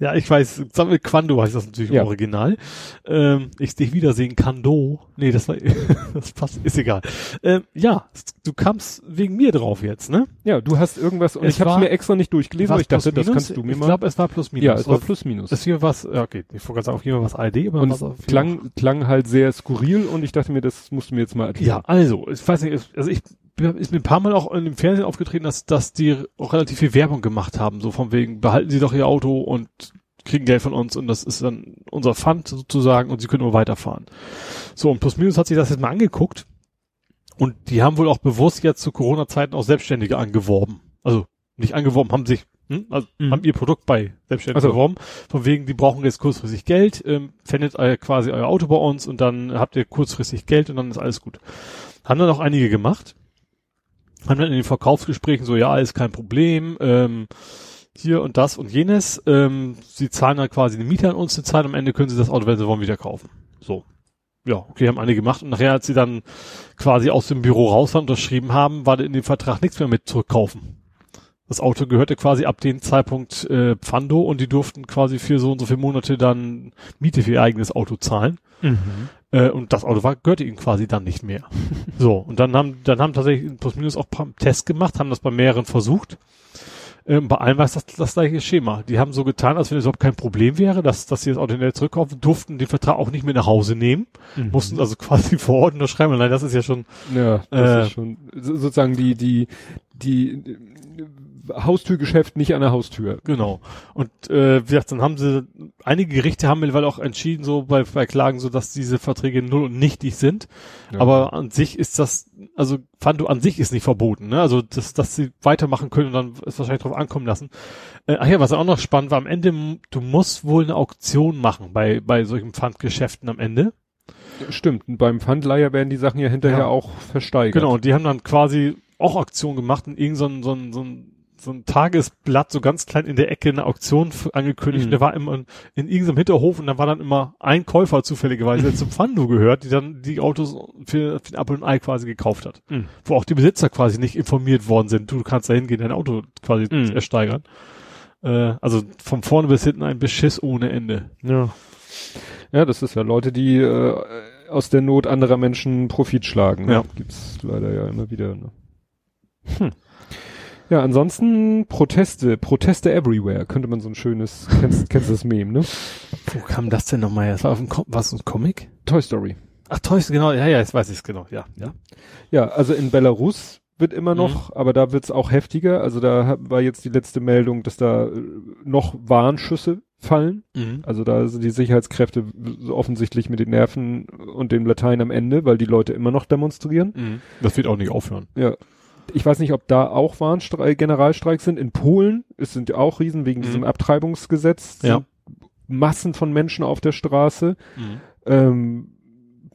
Ja, ich weiß, Samuel Quando heißt das natürlich ja. im Original. Ähm, ich dich wiedersehen, Kando. Nee, das war, das passt, ist egal. Ähm, ja, du kamst wegen mir drauf jetzt, ne? Ja, du hast irgendwas, und es ich hab's mir extra nicht durchgelesen, aber ich dachte, minus? Das kannst du mir ich mal. Ich glaube, es war plus minus. Ja, es also, war plus minus. Das hier war's, ja, okay, ich wollte gerade sagen, auch hier war was A R D, aber und was auf klang, klang halt sehr skurril, und ich dachte mir, das musst du mir jetzt mal erklären. Ja, also, ich weiß nicht, also ich, ist mir ein paar Mal auch in dem Fernsehen aufgetreten, dass, dass die auch relativ viel Werbung gemacht haben. So von wegen, behalten Sie doch Ihr Auto und kriegen Geld von uns und das ist dann unser Pfand sozusagen und Sie können nur weiterfahren. So, und Plus Minus hat sich das jetzt mal angeguckt und die haben wohl auch bewusst jetzt zu Corona-Zeiten auch Selbstständige angeworben. Also nicht angeworben, haben sich, hm? also mhm. haben ihr Produkt bei Selbstständigen also. Beworben. Von wegen, die brauchen jetzt kurzfristig Geld, ähm, pfändet euer, quasi euer Auto bei uns und dann habt ihr kurzfristig Geld und dann ist alles gut. Haben dann auch einige gemacht. Haben dann in den Verkaufsgesprächen so, ja, ist kein Problem, ähm, hier und das und jenes, ähm, sie zahlen dann quasi eine Miete an uns, eine Zeit, am Ende können sie das Auto, wenn sie wollen, wieder kaufen. So. Ja, okay, haben eine gemacht und nachher, als sie dann quasi aus dem Büro raus waren, unterschrieben haben, war in dem Vertrag nichts mehr mit zurückkaufen. Das Auto gehörte quasi ab dem Zeitpunkt äh, Pfando und die durften quasi für so und so viele Monate dann Miete für ihr eigenes Auto zahlen. Mhm. Äh, und das Auto war, gehörte ihnen quasi dann nicht mehr. So, und dann haben dann haben tatsächlich Plus Minus auch einen Test gemacht, haben das bei mehreren versucht. Ähm, bei allen war es das, das gleiche Schema. Die haben so getan, als wenn es überhaupt kein Problem wäre, dass, dass sie das Auto hinterher zurückkaufen, durften den Vertrag auch nicht mehr nach Hause nehmen, mhm. mussten also quasi vor Ort unterschreiben. Nein, das ist ja schon... Ja, das äh, ist schon sozusagen die... die die Haustürgeschäft nicht an der Haustür. Genau. Und äh, wie gesagt, dann haben sie, einige Gerichte haben mittlerweile auch entschieden, so bei, bei Klagen, so dass diese Verträge null und nichtig sind. Ja. Aber an sich ist das, also Pfando an sich ist nicht verboten, ne? Also dass, dass sie weitermachen können und dann es wahrscheinlich drauf ankommen lassen. Äh, ach ja, was auch noch spannend war, am Ende, du musst wohl eine Auktion machen bei, bei solchen Pfandgeschäften am Ende. Stimmt, und beim Pfandleiher werden die Sachen ja hinterher ja. auch versteigert. Genau, und die haben dann quasi auch Auktion gemacht und irgend so ein, so ein, so ein so ein Tagesblatt, so ganz klein in der Ecke eine Auktion angekündigt. Mhm. Der war immer in, in irgendeinem Hinterhof und da war dann immer ein Käufer zufälligerweise, der zum Pfando gehört, die dann die Autos für, für den Apfel und Ei quasi gekauft hat. Mhm. Wo auch die Besitzer quasi nicht informiert worden sind. Du, du kannst da hingehen, dein Auto quasi mhm. ersteigern. Äh, also von vorne bis hinten ein Beschiss ohne Ende. Ja, ja das ist ja Leute, die äh, aus der Not anderer Menschen Profit schlagen. Ne? Ja. Gibt's leider ja immer wieder. Ne? Hm. Ja, ansonsten Proteste, Proteste everywhere, könnte man so ein schönes, kennst, kennst du das Meme, ne? Wo kam das denn nochmal her? Das war auf dem, war es ein Comic? Toy Story. Ach, Toy Story, genau, ja, ja, jetzt weiß ich es genau, ja, ja. Ja, also in Belarus wird immer noch, mhm. aber da wird's auch heftiger, also da war jetzt die letzte Meldung, dass da noch Warnschüsse fallen, mhm. also da sind die Sicherheitskräfte offensichtlich mit den Nerven und dem Latein am Ende, weil die Leute immer noch demonstrieren. Mhm. Das wird auch nicht aufhören. Ja. Ich weiß nicht, ob da auch Warnstreik, Generalstreiks sind. In Polen, es sind auch Riesen wegen mhm. diesem Abtreibungsgesetz. Ja. Massen von Menschen auf der Straße. Mhm. Ähm,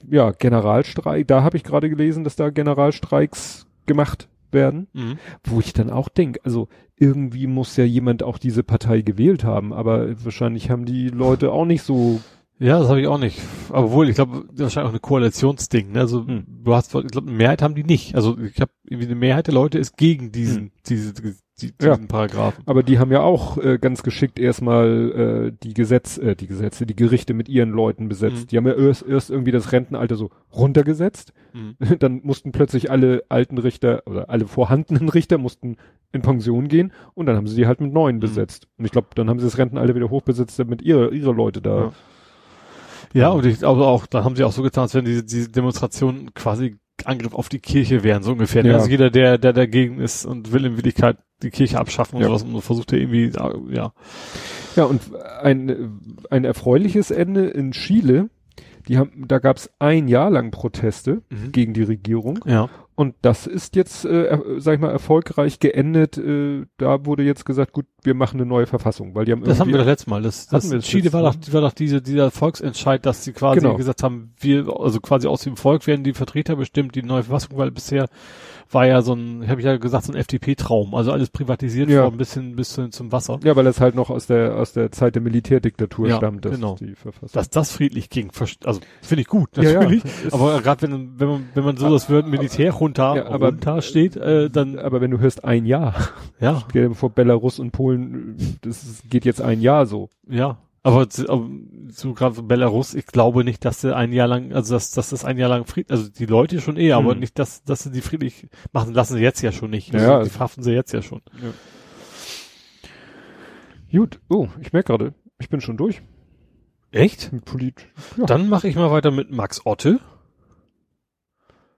ja, Generalstreik. Da habe ich gerade gelesen, dass da Generalstreiks gemacht werden. Mhm. Wo ich dann auch denke, also irgendwie muss ja jemand auch diese Partei gewählt haben, aber wahrscheinlich haben die Leute auch nicht so. Ja, das habe ich auch nicht. Obwohl, ich glaube, das ist wahrscheinlich auch ein Koalitionsding, ne? Also hm. du hast, ich glaube, eine Mehrheit haben die nicht. Also ich habe irgendwie eine Mehrheit der Leute ist gegen diesen, hm. diese, die, diesen ja. Paragraphen. Aber die haben ja auch äh, ganz geschickt erstmal äh, die Gesetz, äh, die Gesetze, die Gerichte mit ihren Leuten besetzt. Hm. Die haben ja erst, erst irgendwie das Rentenalter so runtergesetzt. Hm. Dann mussten plötzlich alle alten Richter oder alle vorhandenen Richter mussten in Pension gehen und dann haben sie die halt mit neuen hm. besetzt. Und ich glaube, dann haben sie das Rentenalter wieder hochbesetzt, damit ihre ihre Leute da. Ja. Ja, und ich, also auch, da haben sie auch so getan, als wenn diese, diese Demonstrationen quasi Angriff auf die Kirche wären, so ungefähr. Ja. Also jeder, der, der dagegen ist und will in Wirklichkeit die Kirche abschaffen und ja. sowas und versucht ja irgendwie, ja. Ja, und ein, ein erfreuliches Ende in Chile, die haben, da gab's ein Jahr lang Proteste mhm. gegen die Regierung. Ja. Und das ist jetzt, äh, sag ich mal, erfolgreich geendet. Äh, da wurde jetzt gesagt, gut, wir machen eine neue Verfassung, weil die haben irgendwie. Das haben wir doch letztes Mal. Das, das, das Chile war doch, war doch diese, dieser Volksentscheid, dass sie quasi genau. gesagt haben, wir, also quasi aus dem Volk werden die Vertreter bestimmt, die neue Verfassung, weil bisher war ja so ein, habe ich ja gesagt, so ein F D P-Traum, also alles privatisiert ja. worden, ein bisschen, bisschen zum Wasser. Ja, weil das halt noch aus der, aus der Zeit der Militärdiktatur ja, stammt, dass genau. die Verfassung. Dass das friedlich ging, also finde ich gut, natürlich. Ja, ja. Aber gerade wenn, wenn man, wenn man so das Wort Militär runter, ja, aber, runter steht, äh, dann. Aber wenn du hörst ein Jahr. Ja. Vor Belarus und Polen, das ist, geht jetzt ein Jahr so. Ja. Aber so gerade Belarus, ich glaube nicht, dass sie ein Jahr lang, also dass, dass das ein Jahr lang friedlich, also die Leute schon eher, mhm. aber nicht, dass, dass sie die friedlich machen, lassen sie jetzt ja schon nicht. Also ja, die haften sie jetzt ja schon. Ja. Gut, oh, ich merke gerade, ich bin schon durch. Echt? Mit Polit. Ja. Dann mache ich mal weiter mit Max Otte.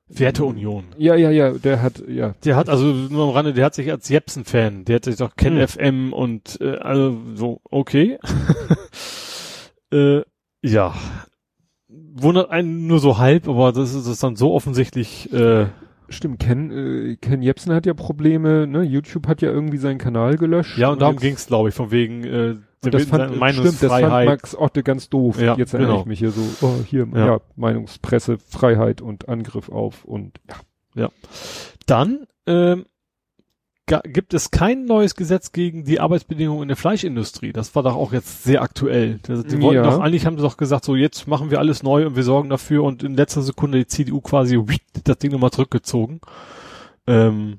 Werteunion. Ja, ja, ja, der hat, ja. Der hat, also nur am Rande, der hat sich als Jepsen-Fan, der hat sich doch Ken hm. F M und, äh, also so, okay. äh, ja. Wundert einen nur so halb, aber das ist, das dann so offensichtlich, äh. Stimmt, Ken, äh, Ken Jebsen hat ja Probleme, ne, YouTube hat ja irgendwie seinen Kanal gelöscht. Ja, und, und darum ging's, glaube ich, von wegen, äh, der das fand, Meinungsfreiheit. Stimmt, das fand Max Otte ganz doof. Ja, jetzt erinnere genau. ich mich hier so, oh, hier, ja. ja, Meinungspresse, Freiheit und Angriff auf und ja. ja. Dann ähm, gibt es kein neues Gesetz gegen die Arbeitsbedingungen in der Fleischindustrie. Das war doch auch jetzt sehr aktuell. Das, die wollten ja. doch, eigentlich haben sie doch gesagt, so jetzt machen wir alles neu und wir sorgen dafür und in letzter Sekunde die C D U quasi wii, das Ding nochmal zurückgezogen. Ähm,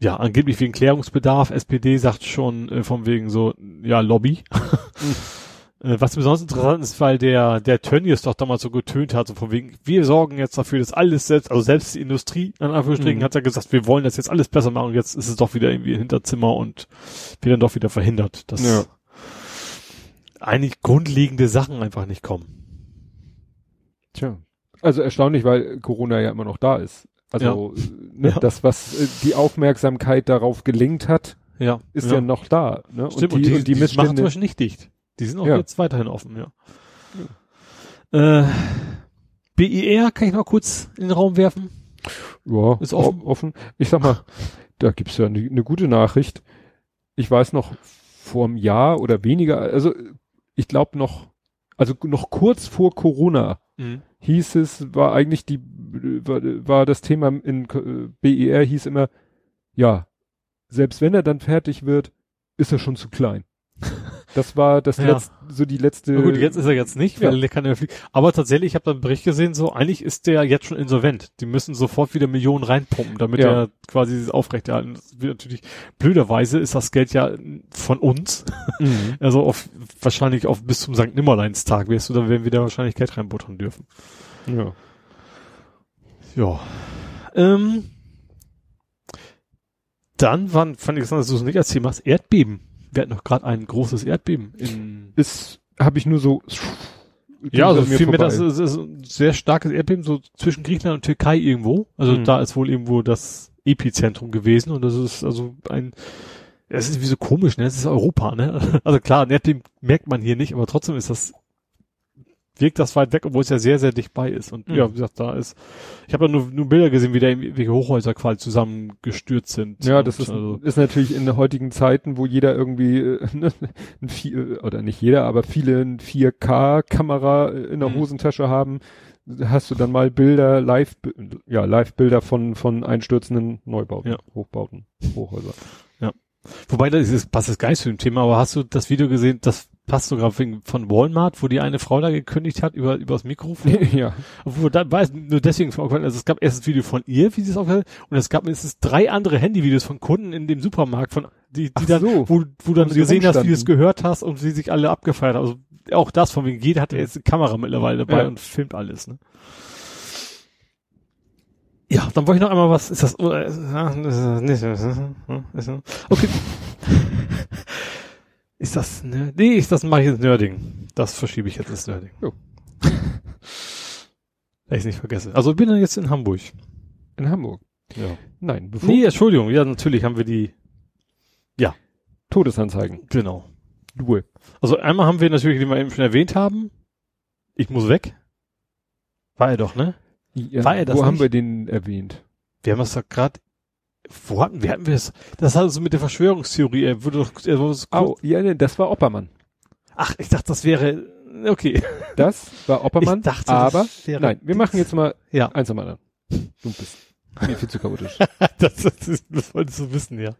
Ja, angeblich wegen Klärungsbedarf. S P D sagt schon äh, von wegen so, ja, Lobby. mhm. äh, was besonders interessant ist, weil der der Tönnies doch damals so getönt hat, so von wegen, wir sorgen jetzt dafür, dass alles selbst, also selbst die Industrie, an Anführungsstrichen, mhm. hat ja gesagt, wir wollen das jetzt alles besser machen und jetzt ist es doch wieder irgendwie im Hinterzimmer und wird dann doch wieder verhindert, dass ja. eigentlich grundlegende Sachen einfach nicht kommen. Tja, also erstaunlich, weil Corona ja immer noch da ist. Also, ja. ne, ja. das, was äh, die Aufmerksamkeit darauf gelenkt hat, ja. ist ja. ja noch da. Ne? Stimmt, und die, und die, die, die Missstände machen zum Beispiel nicht dicht. Die sind auch ja. jetzt weiterhin offen, ja. ja. Äh, B I R kann ich mal kurz in den Raum werfen. Ja, ist offen. offen. Ich sag mal, da gibt's ja eine ne gute Nachricht. Ich weiß noch, vor einem Jahr oder weniger, also ich glaube noch, also noch kurz vor Corona mhm. hieß es, war eigentlich die War, war das Thema in äh, B E R hieß immer, ja, selbst wenn er dann fertig wird, ist er schon zu klein. Das war das ja. letzte, so die letzte. Na gut, jetzt ist er jetzt nicht, weil ja. kann er fliegen. Aber tatsächlich, ich habe da einen Bericht gesehen, so eigentlich ist der jetzt schon insolvent. Die müssen sofort wieder Millionen reinpumpen, damit ja. er quasi aufrechterhalten. Das wird natürlich blöderweise ist das Geld ja von uns. Mhm. Also auf, wahrscheinlich auf bis zum Sankt Nimmerleinstag wirst du, da werden wir da wahrscheinlich Geld reinbuttern dürfen. Ja. Ja, ähm, dann waren, fand ich es dass du es nicht als Thema hast, Erdbeben. Wir hatten doch gerade ein großes Erdbeben. In ist, habe ich nur so... Ja, also vielmehr, das ist, ist ein sehr starkes Erdbeben, so zwischen Griechenland und Türkei irgendwo. Also mhm. da ist wohl irgendwo das Epizentrum gewesen und das ist also ein... Es ist wie so komisch, ne? Es ist Europa, ne? Also klar, ein Erdbeben merkt man hier nicht, aber trotzdem ist das... wirkt das weit weg, obwohl es ja sehr, sehr dicht bei ist. Und mhm. ja, wie gesagt, da ist, ich habe ja nur, nur Bilder gesehen, wie da irgendwelche Hochhäuser quasi zusammengestürzt sind. Ja, das ist, also. ist natürlich in heutigen Zeiten, wo jeder irgendwie, ne, ein vier, oder nicht jeder, aber viele ein vier K Kamera in der mhm. Hosentasche haben, hast du dann mal Bilder, live, ja, Live-Bilder von, von einstürzenden Neubauten, ja. Hochbauten, Hochhäuser. Ja. Wobei, das ist, passt das gar nicht zu dem Thema, aber hast du das Video gesehen, das passt sogar von Walmart, wo die eine Frau da gekündigt hat, über, über das Mikrofon? Ja. Obwohl, da war es nur deswegen aufgefallen, also es gab erst ein Video von ihr, wie sie es aufgefallen hat, und es gab mindestens drei andere Handyvideos von Kunden in dem Supermarkt, von, die, die dann, so. wo, wo dann gesehen rumstanden. Hast, wie du es gehört hast und sie sich alle abgefeiert haben. Also auch das, von wegen jeder hat ja jetzt eine Kamera mittlerweile dabei ja. und filmt alles, ne? Ja, dann wollte ich noch einmal was, ist das, okay. Ist das, nee, ist das mache ich jetzt Nerding. Das verschiebe ich jetzt ins Nerding. Jo. Dass ich nicht vergesse. Also ich bin dann jetzt in Hamburg. In Hamburg? Ja. Nein, bevor... Nee, Entschuldigung, ja, natürlich haben wir die, ja. Todesanzeigen. Genau. Duel. Also einmal haben wir natürlich, den wir eben schon erwähnt haben, ich muss weg. War er doch, ne? Ja, war er das wo nicht? Haben wir den erwähnt? Wir haben es doch gerade... Wo hatten wir hatten wir es? Das hat so mit der Verschwörungstheorie. Er wurde doch. Er wurde so oh, ja, nee, das war Oppermann. Ach, ich dachte, das wäre okay. Das war Oppermann. Ich dachte, aber das wäre nein, wir machen jetzt mal ja. eins am anderen. Du bist mir viel zu chaotisch. das, das, ist, das wolltest du wissen, ja.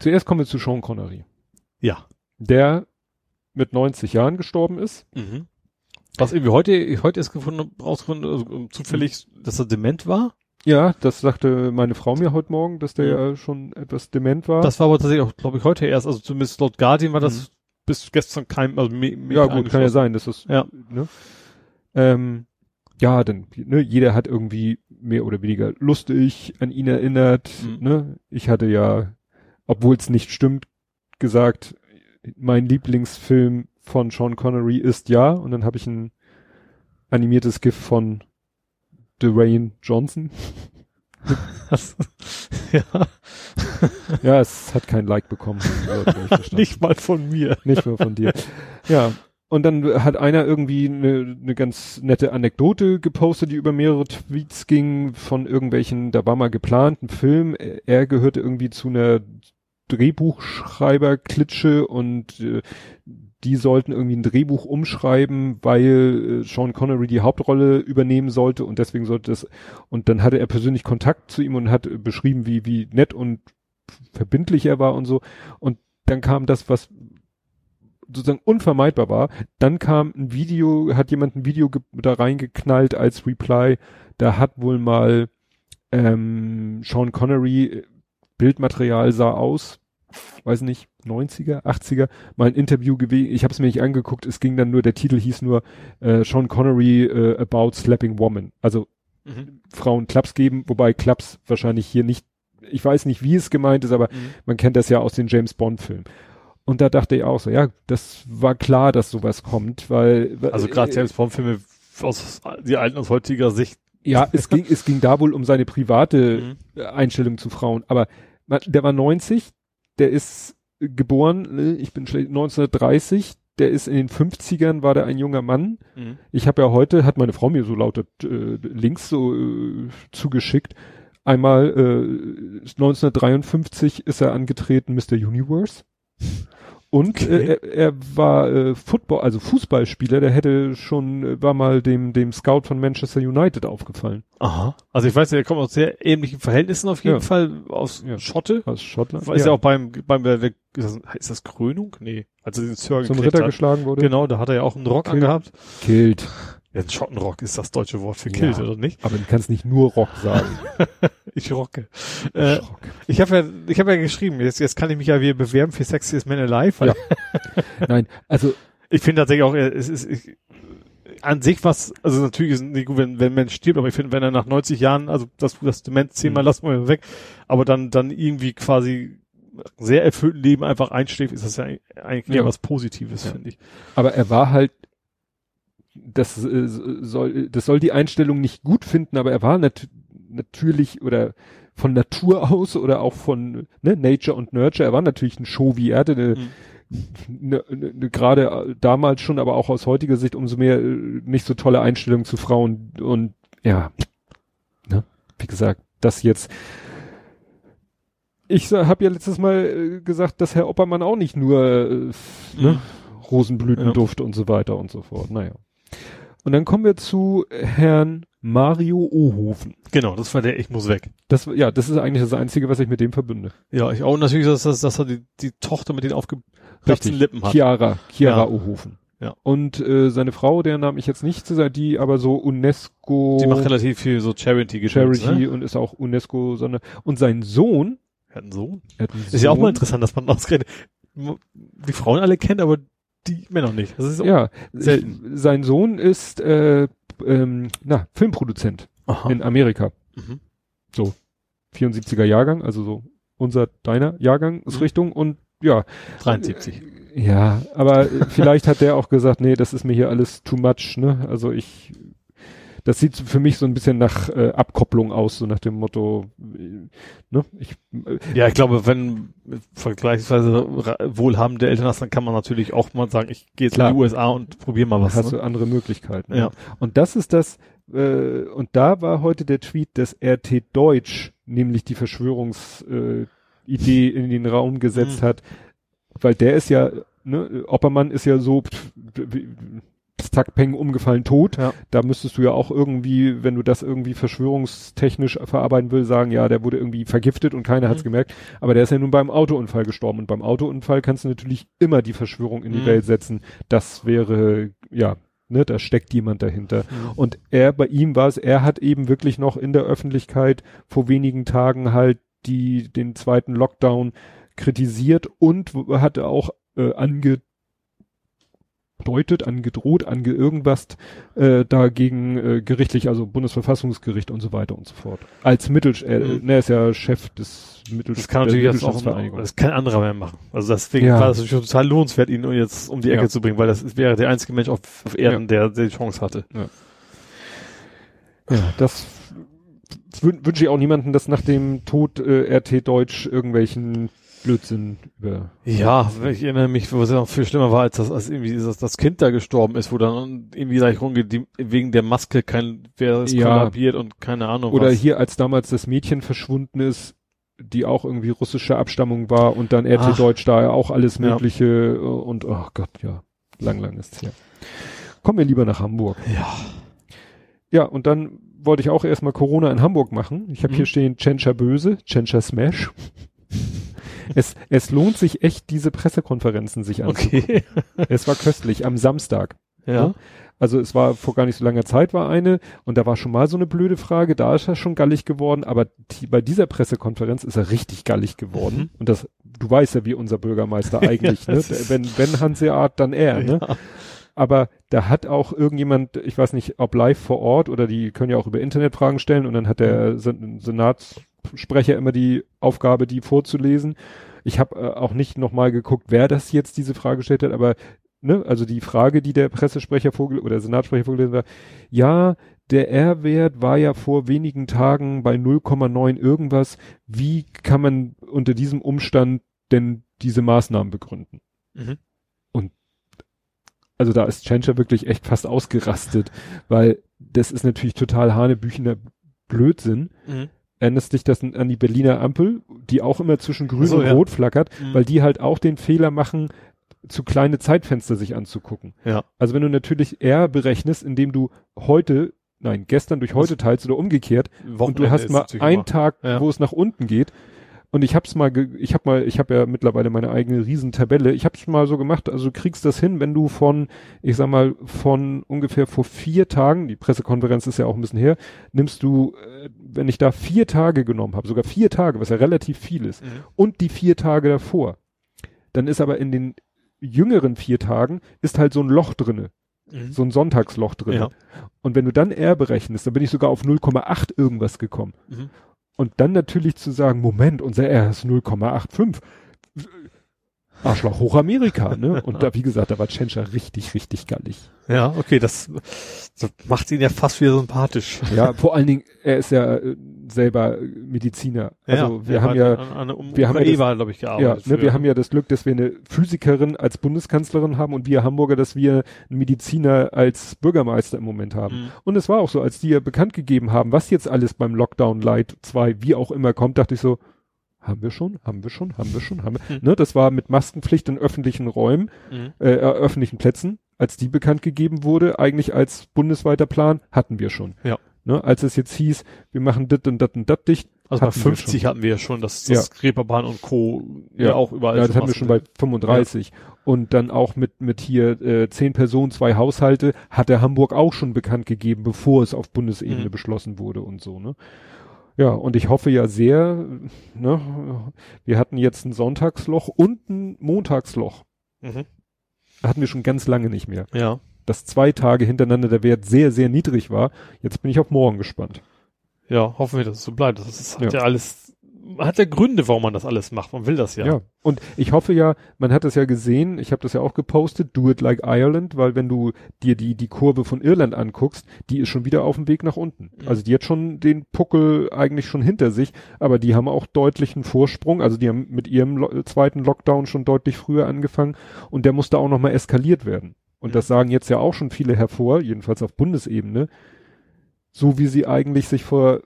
Zuerst kommen wir zu Sean Connery. Ja, der mit neunzig Jahren gestorben ist. Mhm. Was irgendwie heute heute ist gefunden, rausgefunden, also zufällig, dass er dement war. Ja, das sagte meine Frau mir heute Morgen, dass der ja, ja schon etwas dement war. Das war aber tatsächlich auch, glaube ich, heute erst. Also zumindest laut Guardian war das mhm. bis gestern kein... Also me, me ja gut, kann ja sein, dass das... Ja, ne? ähm, ja dann, ne, jeder hat irgendwie mehr oder weniger lustig an ihn erinnert. Mhm. Ne? Ich hatte ja, obwohl es nicht stimmt, gesagt, mein Lieblingsfilm von Sean Connery ist ja. Und dann habe ich ein animiertes GIF von... Dwayne Johnson. ja. ja, es hat kein Like bekommen. Nicht mal von mir. Nicht mal von dir. Ja, und dann hat einer irgendwie eine ne ganz nette Anekdote gepostet, die über mehrere Tweets ging von irgendwelchen, da war mal geplant, ein Film. Er gehörte irgendwie zu einer Drehbuchschreiber-Klitsche und äh, die sollten irgendwie ein Drehbuch umschreiben, weil äh, Sean Connery die Hauptrolle übernehmen sollte und deswegen sollte das, und dann hatte er persönlich Kontakt zu ihm und hat äh, beschrieben, wie wie nett und verbindlich er war und so, und dann kam das, was sozusagen unvermeidbar war, dann kam ein Video, hat jemand ein Video da reingeknallt als Reply, da hat wohl mal ähm, Sean Connery, Bildmaterial sah aus, weiß nicht, neunziger, achtziger, mal ein Interview gewesen, ich habe es mir nicht angeguckt, es ging dann nur, der Titel hieß nur äh, Sean Connery äh, about slapping woman, also mhm. Frauen Klaps geben, wobei Klaps wahrscheinlich hier nicht, ich weiß nicht, wie es gemeint ist, aber mhm. man kennt das ja aus den James-Bond-Filmen. Und da dachte ich auch so, ja, das war klar, dass sowas kommt, weil... Also gerade äh, James-Bond-Filme aus die alten, aus heutiger Sicht. Ja, es ging es ging da wohl um seine private mhm. Einstellung zu Frauen, aber man, der war neunzig, der ist geboren, ich bin schlecht, neunzehnhundertdreißig, der ist in den fünfzigern, war der ein junger Mann. Mhm. Ich habe ja heute, hat meine Frau mir so lauter äh, Links so äh, zugeschickt, einmal äh, neunzehnhundertdreiundfünfzig ist er angetreten, Mister Universe. Und okay. äh, er, er war äh, Football, also Fußballspieler, der hätte schon, war mal dem dem Scout von Manchester United aufgefallen. Aha. Also ich weiß ja, der kommt aus sehr ähnlichen Verhältnissen auf jeden ja. Fall, aus ja. Schotte. Aus Schottland. Ist ja auch beim, beim ist das, ist das Krönung? Nee. Als er den Sir Zum Ritter hat. geschlagen wurde. Genau, da hat er ja auch einen Rock Kilt. angehabt. Kilt. Ja, Schottenrock ist das deutsche Wort für Kilt, ja, oder nicht? Aber du kannst nicht nur Rock sagen. Ich rocke. Äh, ich rock. ich habe ja, ich habe ja geschrieben, jetzt, jetzt kann ich mich ja wieder bewerben für Sexiest Man Alive. Ja. Nein, also ich finde tatsächlich auch, es ist ich, an sich was, also natürlich ist nicht gut, wenn wenn ein Mensch stirbt, aber ich finde, wenn er nach neunzig Jahren, also das das Demenzthema mhm. lassen wir weg, aber dann dann irgendwie quasi sehr erfüllten Leben einfach einschläft, ist das ja eigentlich ja. was Positives, ja. finde ich. Aber er war halt Das äh, soll, das soll die Einstellung nicht gut finden, aber er war nat natürlich oder von Natur aus oder auch von ne, Nature und Nurture, er war natürlich ein Chauvi, er hatte eine, mhm. ne, ne, ne, gerade damals schon, aber auch aus heutiger Sicht umso mehr äh, nicht so tolle Einstellung zu Frauen und ja, ne? Wie gesagt, das jetzt. Ich habe ja letztes Mal äh, gesagt, dass Herr Oppermann auch nicht nur äh, ne? Rosenblütenduft ja. und so weiter und so fort, naja. Und dann kommen wir zu Herrn Mario Ohofen. Genau, das war der Ich muss weg. Das, ja, das ist eigentlich das Einzige, was ich mit dem verbünde. Ja, ich auch. Und natürlich, dass, dass, dass er die, die Tochter mit den aufgeplatzten Lippen hat. Chiara, Chiara ja. Ohofen. Ja. Und äh, seine Frau, deren Namen ich jetzt nicht zu sein, die aber so UNESCO... Die macht relativ viel so Charity-Geschichte. Charity, ne? Und ist auch UNESCO... sondern Und sein Sohn... Er hat einen Sohn. Hat einen Sohn. Ist ja auch mal interessant, dass man ausgerechnet die Frauen alle kennt, aber die Männer nicht. Das ist ja selten. Ich, sein Sohn ist... Äh, Ähm, na, Filmproduzent. Aha. In Amerika. Mhm. So, vierundsiebziger Jahrgang, also so unser, deiner Jahrgang ist mhm. Richtung und ja. dreiundsiebzig. Äh, ja, aber vielleicht hat der auch gesagt, nee, das ist mir hier alles too much, ne? Also ich, das sieht für mich so ein bisschen nach äh, Abkopplung aus, so nach dem Motto, äh, ne? Ich, äh, ja, ich glaube, wenn vergleichsweise wohlhabende Eltern hast, dann kann man natürlich auch mal sagen, ich gehe jetzt klar in die U S A und probiere mal was. Hast du, ne? Andere Möglichkeiten. Ne? Ja. Und das ist das, äh, und da war heute der Tweet, dass R T Deutsch nämlich die Verschwörungsidee äh, in den Raum gesetzt mhm. hat, weil der ist ja, ne, Oppermann ist ja so... Pf, pf, pf, Zack, peng, umgefallen, tot. Ja. Da müsstest du ja auch irgendwie, wenn du das irgendwie verschwörungstechnisch verarbeiten willst, sagen, ja, der wurde irgendwie vergiftet und keiner mhm. hat's gemerkt. Aber der ist ja nun beim Autounfall gestorben. Und beim Autounfall kannst du natürlich immer die Verschwörung in die mhm. Welt setzen. Das wäre, ja, ne, da steckt jemand dahinter. Mhm. Und er, bei ihm war es, er hat eben wirklich noch in der Öffentlichkeit vor wenigen Tagen halt die, den zweiten Lockdown kritisiert und hatte auch äh, angedeutet, deutet, angedroht, ange irgendwas äh, dagegen äh, gerichtlich, also Bundesverfassungsgericht und so weiter und so fort. Als Mittel, äh, mhm. ne, ist ja Chef des Mittel. Das kann natürlich jetzt auch ein, das kann anderer mehr machen. Also deswegen ja. war das total lohnenswert, ihn jetzt um die Ecke ja. zu bringen, weil das wäre der einzige Mensch auf, auf Erden, ja. der, der die Chance hatte. Ja, ja, das wünsche ich auch niemanden, dass nach dem Tod äh, R T Deutsch irgendwelchen Blödsinn über. Ja, ich erinnere mich, was ja noch viel schlimmer war, als das, als irgendwie das, das Kind da gestorben ist, wo dann irgendwie gleich rumgeht, die, wegen der Maske kein, wer ist ja. kollabiert und keine Ahnung Oder was. Oder hier, als damals das Mädchen verschwunden ist, die auch irgendwie russische Abstammung war und dann R T Ach. Deutsch da ja auch alles Mögliche ja. und, oh Gott, ja, lang, lang ist es ja. Kommen wir lieber nach Hamburg. Ja. Ja, und dann wollte ich auch erstmal Corona in Hamburg machen. Ich habe mhm. hier stehen Tschentscher Böse, Tschentscher Smash. Es, es lohnt sich echt, diese Pressekonferenzen sich anzugucken. Okay. Es war köstlich, am Samstag. Ja. Also es war vor gar nicht so langer Zeit war eine und da war schon mal so eine blöde Frage, da ist er schon gallig geworden, aber die, bei dieser Pressekonferenz ist er richtig gallig geworden. Mhm. Und das, du weißt ja, wie unser Bürgermeister eigentlich, ja, ne? Wenn, wenn Hanseat, dann er, ja. ne? Aber da hat auch irgendjemand, ich weiß nicht, ob live vor Ort oder die können ja auch über Internet Fragen stellen und dann hat der Sen- Senats Sprecher immer die Aufgabe, die vorzulesen. Ich habe äh, auch nicht nochmal geguckt, wer das jetzt diese Frage gestellt hat, aber ne, also die Frage, die der Pressesprecher vorgelesen oder Senatssprecher vorgelesen war, ja, der R-Wert war ja vor wenigen Tagen bei null Komma neun irgendwas. Wie kann man unter diesem Umstand denn diese Maßnahmen begründen? Mhm. Und also da ist Tschentscher wirklich echt fast ausgerastet, weil das ist natürlich total hanebüchener Blödsinn. Mhm. Erinnerst dich das an die Berliner Ampel, die auch immer zwischen grün so, und ja. rot flackert, mhm. weil die halt auch den Fehler machen, zu kleine Zeitfenster sich anzugucken. Ja. Also wenn du natürlich eher berechnest, indem du heute, nein, gestern durch heute das teilst oder umgekehrt, Wochenende und du hast mal einen Tag, ja. wo es nach unten geht. Und ich hab's mal, ge- ich hab mal, ich habe ja mittlerweile meine eigene Riesentabelle. Ich hab's mal so gemacht. Also du kriegst das hin, wenn du von, ich sag mal, von ungefähr vor vier Tagen, die Pressekonferenz ist ja auch ein bisschen her, nimmst du, wenn ich da vier Tage genommen habe, sogar vier Tage, was ja relativ viel ist, mhm. und die vier Tage davor, dann ist aber in den jüngeren vier Tagen ist halt so ein Loch drinne, mhm. so ein Sonntagsloch drinne. Ja. Und wenn du dann R berechnest, dann bin ich sogar auf null Komma acht irgendwas gekommen. Mhm. Und dann natürlich zu sagen, Moment, unser R ist null Komma fünfundachtzig. Arschloch Hochamerika, ne? Und da, wie gesagt, da war Tschentscher richtig, richtig gallig. Ja, okay, das, das macht ihn ja fast wieder sympathisch. Ja, vor allen Dingen, er ist ja äh, selber Mediziner. Also ja, wir haben ja, an, an, um, wir um haben Eva, ja glaube ich, gearbeitet. Ja, ne, wir haben ja das Glück, dass wir eine Physikerin als Bundeskanzlerin haben und wir Hamburger, dass wir einen Mediziner als Bürgermeister im Moment haben. Mhm. Und es war auch so, als die ja bekannt gegeben haben, was jetzt alles beim Lockdown Light zwei, wie auch immer kommt, dachte ich so, haben wir schon, haben wir schon, haben wir schon, haben wir. Mhm. Ne, das war mit Maskenpflicht in öffentlichen Räumen, mhm. äh, öffentlichen Plätzen, als die bekannt gegeben wurde, eigentlich als bundesweiter Plan, hatten wir schon. Ja. Ne? Als es jetzt hieß, wir machen dit und dat und dat dicht. Also bei fünfzig hatten wir ja schon, dass das ja. Reeperbahn und Co. ja, ja auch überall. Ja, das hatten wir schon bei fünfunddreißig. Ja. Und dann auch mit mit hier äh, zehn Personen, zwei Haushalte, hat der Hamburg auch schon bekannt gegeben, bevor es auf Bundesebene mhm. beschlossen wurde und so, ne? Ja, und ich hoffe ja sehr, ne, wir hatten jetzt ein Sonntagsloch und ein Montagsloch. Mhm. Hatten wir schon ganz lange nicht mehr. Ja. Dass zwei Tage hintereinander der Wert sehr, sehr niedrig war. Jetzt bin ich auf morgen gespannt. Ja, hoffen wir, dass es so bleibt. Das ist, hat ja, ja alles, man hat ja Gründe, warum man das alles macht. Man will das ja. Ja, und ich hoffe ja, man hat das ja gesehen, ich habe das ja auch gepostet, do it like Ireland, weil wenn du dir die die Kurve von Irland anguckst, die ist schon wieder auf dem Weg nach unten. Mhm. Also die hat schon den Puckel eigentlich schon hinter sich, aber die haben auch deutlichen Vorsprung, also die haben mit ihrem Lo- zweiten Lockdown schon deutlich früher angefangen und der musste auch nochmal eskaliert werden. Und mhm. das sagen jetzt ja auch schon viele hervor, jedenfalls auf Bundesebene, so wie sie eigentlich sich vor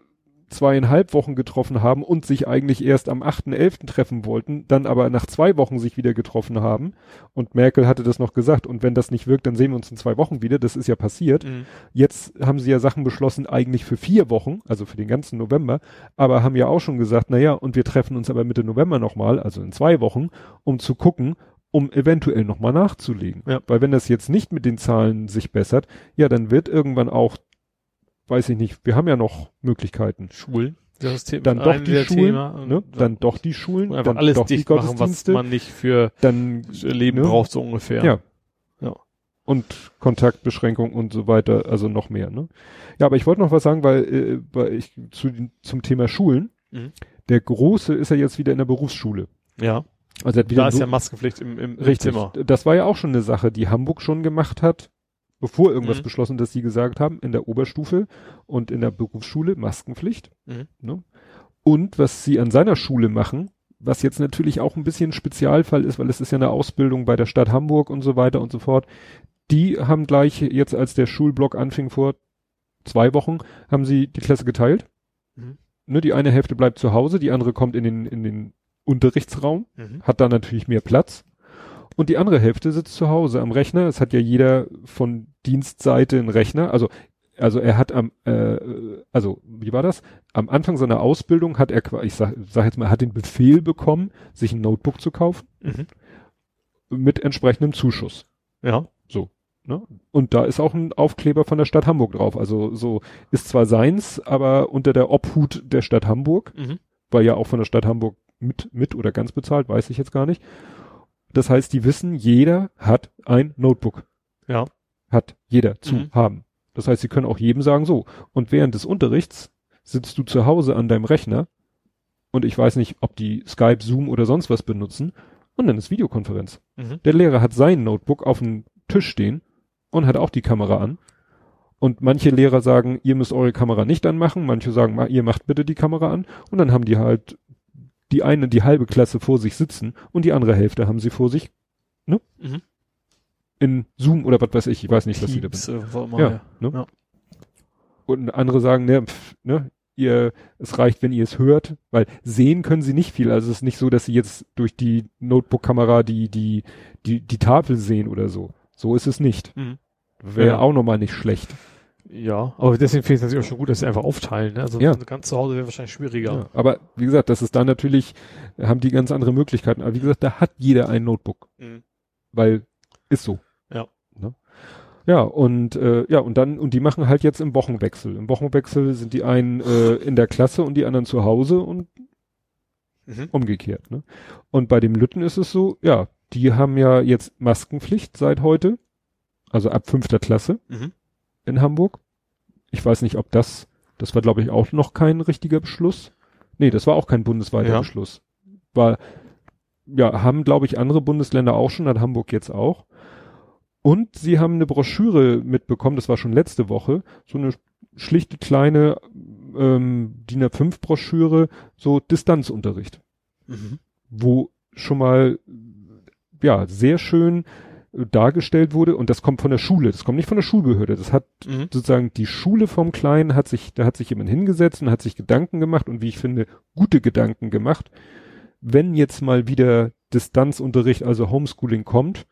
zweieinhalb Wochen getroffen haben und sich eigentlich erst am achten elften treffen wollten, dann aber nach zwei Wochen sich wieder getroffen haben. Und Merkel hatte das noch gesagt. Und wenn das nicht wirkt, dann sehen wir uns in zwei Wochen wieder. Das ist ja passiert. Mhm. Jetzt haben sie ja Sachen beschlossen, eigentlich für vier Wochen, also für den ganzen November, aber haben ja auch schon gesagt, naja, und wir treffen uns aber Mitte November nochmal, also in zwei Wochen, um zu gucken, um eventuell nochmal nachzulegen. Ja. Weil wenn das jetzt nicht mit den Zahlen sich bessert, ja, dann wird irgendwann auch, weiß ich nicht, wir haben ja noch Möglichkeiten. Schulen. Das Thema, dann doch die Schulen, ne? Dann doch die Schulen, dann alles doch die Gottesdienste, was man nicht für dann, Leben ne? braucht, so ungefähr. Ja. ja. Und Kontaktbeschränkung und so weiter, also noch mehr. Ne? Ja, aber ich wollte noch was sagen, weil, äh, weil ich zu, zum Thema Schulen, mhm. der Große ist ja jetzt wieder in der Berufsschule. Ja. Also er hat wieder da ist ja Maskenpflicht im, im richtig, Zimmer. Das war ja auch schon eine Sache, die Hamburg schon gemacht hat. Bevor irgendwas mhm. beschlossen, dass sie gesagt haben, in der Oberstufe und in der Berufsschule Maskenpflicht. Mhm. Ne? Und was sie an seiner Schule machen, was jetzt natürlich auch ein bisschen Spezialfall ist, weil es ist ja eine Ausbildung bei der Stadt Hamburg und so weiter und so fort. Die haben gleich jetzt, als der Schulblock anfing vor zwei Wochen, haben sie die Klasse geteilt. Mhm. Ne, die eine Hälfte bleibt zu Hause, die andere kommt in den, in den Unterrichtsraum, mhm. hat da natürlich mehr Platz. Und die andere Hälfte sitzt zu Hause am Rechner. Es hat ja jeder von Dienstseite einen Rechner. Also, also er hat am, äh, also wie war das? Am Anfang seiner Ausbildung hat er, ich sag, sag jetzt mal, hat den Befehl bekommen, sich ein Notebook zu kaufen mhm. mit entsprechendem Zuschuss. Ja, so. Ne? Und da ist auch ein Aufkleber von der Stadt Hamburg drauf. Also so ist zwar seins, aber unter der Obhut der Stadt Hamburg, mhm. war ja auch von der Stadt Hamburg mit, mit oder ganz bezahlt, weiß ich jetzt gar nicht. Das heißt, die wissen, jeder hat ein Notebook. Ja. Hat jeder zu mhm. haben. Das heißt, sie können auch jedem sagen, so. Und während des Unterrichts sitzt du zu Hause an deinem Rechner und ich weiß nicht, ob die Skype, Zoom oder sonst was benutzen und dann ist Videokonferenz. Mhm. Der Lehrer hat sein Notebook auf dem Tisch stehen und hat auch die Kamera an. Und manche Lehrer sagen, ihr müsst eure Kamera nicht anmachen. Manche sagen, ihr macht bitte die Kamera an. Und dann haben die halt die eine, die halbe Klasse vor sich sitzen und die andere Hälfte haben sie vor sich, ne? Mhm. In Zoom oder was weiß ich, ich weiß nicht, was sie da benutzen. Ja, ne? Ja. Und andere sagen, ne, pf, ne, ihr, es reicht, wenn ihr es hört, weil sehen können sie nicht viel, also es ist nicht so, dass sie jetzt durch die Notebook-Kamera die, die, die, die Tafel sehen oder so. So ist es nicht. Mhm. Wäre ja auch nochmal nicht schlecht. Ja, aber deswegen finde ich es natürlich auch schon gut, dass sie einfach aufteilen. Ne? Also ja. Ganz zu Hause wäre wahrscheinlich schwieriger. Ja, aber wie gesagt, das ist da natürlich, haben die ganz andere Möglichkeiten. Aber wie gesagt, da hat jeder ein Notebook. Mhm. Weil, ist so. Ja. Ne? Ja, und äh, ja, und dann, und die machen halt jetzt im Wochenwechsel. Im Wochenwechsel sind die einen äh, in der Klasse und die anderen zu Hause und mhm. umgekehrt. Ne? Und bei dem Lütten ist es so, ja, die haben ja jetzt Maskenpflicht seit heute, also ab fünfter Klasse. Mhm. In Hamburg. Ich weiß nicht, ob das, das war glaube ich auch noch kein richtiger Beschluss. Nee, das war auch kein bundesweiter ja. Beschluss. War, ja, haben glaube ich andere Bundesländer auch schon, hat Hamburg jetzt auch. Und sie haben eine Broschüre mitbekommen, das war schon letzte Woche, so eine schlichte kleine ähm, D I N A fünf Broschüre, so Distanzunterricht. Mhm. Wo schon mal, ja, sehr schön dargestellt wurde und das kommt von der Schule, das kommt nicht von der Schulbehörde, das hat mhm. sozusagen die Schule vom Kleinen hat sich, da hat sich jemand hingesetzt und hat sich Gedanken gemacht und wie ich finde, gute Gedanken gemacht. Wenn jetzt mal wieder Distanzunterricht, also Homeschooling kommt,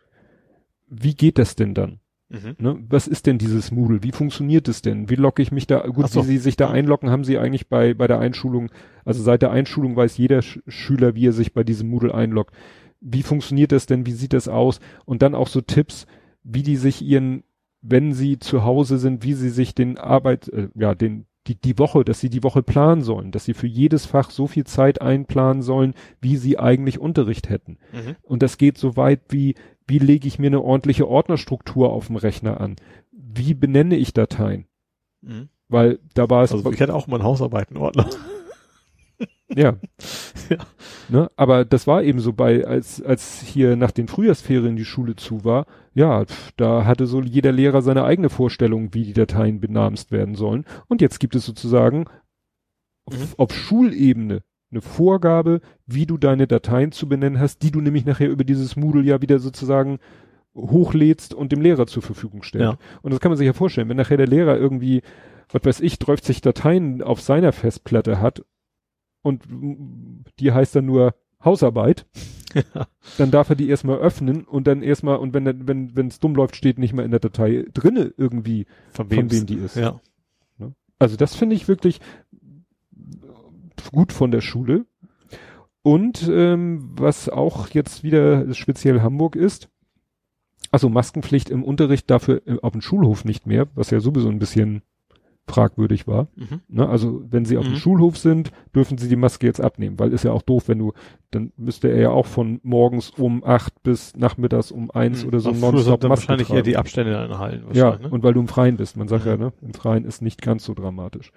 wie geht das denn dann? Mhm. Ne? Was ist denn dieses Moodle? Wie funktioniert es denn? Wie logge ich mich da? Gut, so. Wie sie sich da einloggen, haben sie eigentlich bei, bei der Einschulung, also seit der Einschulung weiß jeder Sch- Schüler, wie er sich bei diesem Moodle einloggt. Wie funktioniert das denn? Wie sieht das aus? Und dann auch so Tipps, wie die sich ihren, wenn sie zu Hause sind, wie sie sich den Arbeit, äh, ja, den, die, die Woche, dass sie die Woche planen sollen, dass sie für jedes Fach so viel Zeit einplanen sollen, wie sie eigentlich Unterricht hätten. Mhm. Und das geht so weit wie, wie lege ich mir eine ordentliche Ordnerstruktur auf dem Rechner an? Wie benenne ich Dateien? Mhm. Weil da war es... Also ich hatte auch mal einen Hausarbeitenordner. Ja. Ja. Ne? Aber das war eben so bei, als, als hier nach den Frühjahrsferien die Schule zu war, ja, pf, da hatte so jeder Lehrer seine eigene Vorstellung, wie die Dateien benamst werden sollen. Und jetzt gibt es sozusagen mhm. auf, auf Schulebene eine Vorgabe, wie du deine Dateien zu benennen hast, die du nämlich nachher über dieses Moodle ja wieder sozusagen hochlädst und dem Lehrer zur Verfügung stellst. Ja. Und das kann man sich ja vorstellen, wenn nachher der Lehrer irgendwie, was weiß ich, dreißig Dateien auf seiner Festplatte hat, und die heißt dann nur Hausarbeit, ja. Dann darf er die erstmal öffnen und dann erstmal, und wenn es wenn, wenn's dumm läuft, steht nicht mal in der Datei drinne irgendwie, von, von wem die ist. Ja. Also das finde ich wirklich gut von der Schule. Und ähm, was auch jetzt wieder speziell Hamburg ist, also Maskenpflicht im Unterricht, dafür auf dem Schulhof nicht mehr, was ja sowieso ein bisschen fragwürdig war. Mhm. Ne, also wenn sie auf mhm. dem Schulhof sind, dürfen sie die Maske jetzt abnehmen, weil ist ja auch doof, wenn du, dann müsste er ja auch von morgens um acht bis nachmittags um eins mhm. oder so nonstop Maske wahrscheinlich tragen. Eher die Abstände einhalten. Ja, ne? Und weil du im Freien bist. Man sagt mhm. ja, ne, im Freien ist nicht ganz so dramatisch.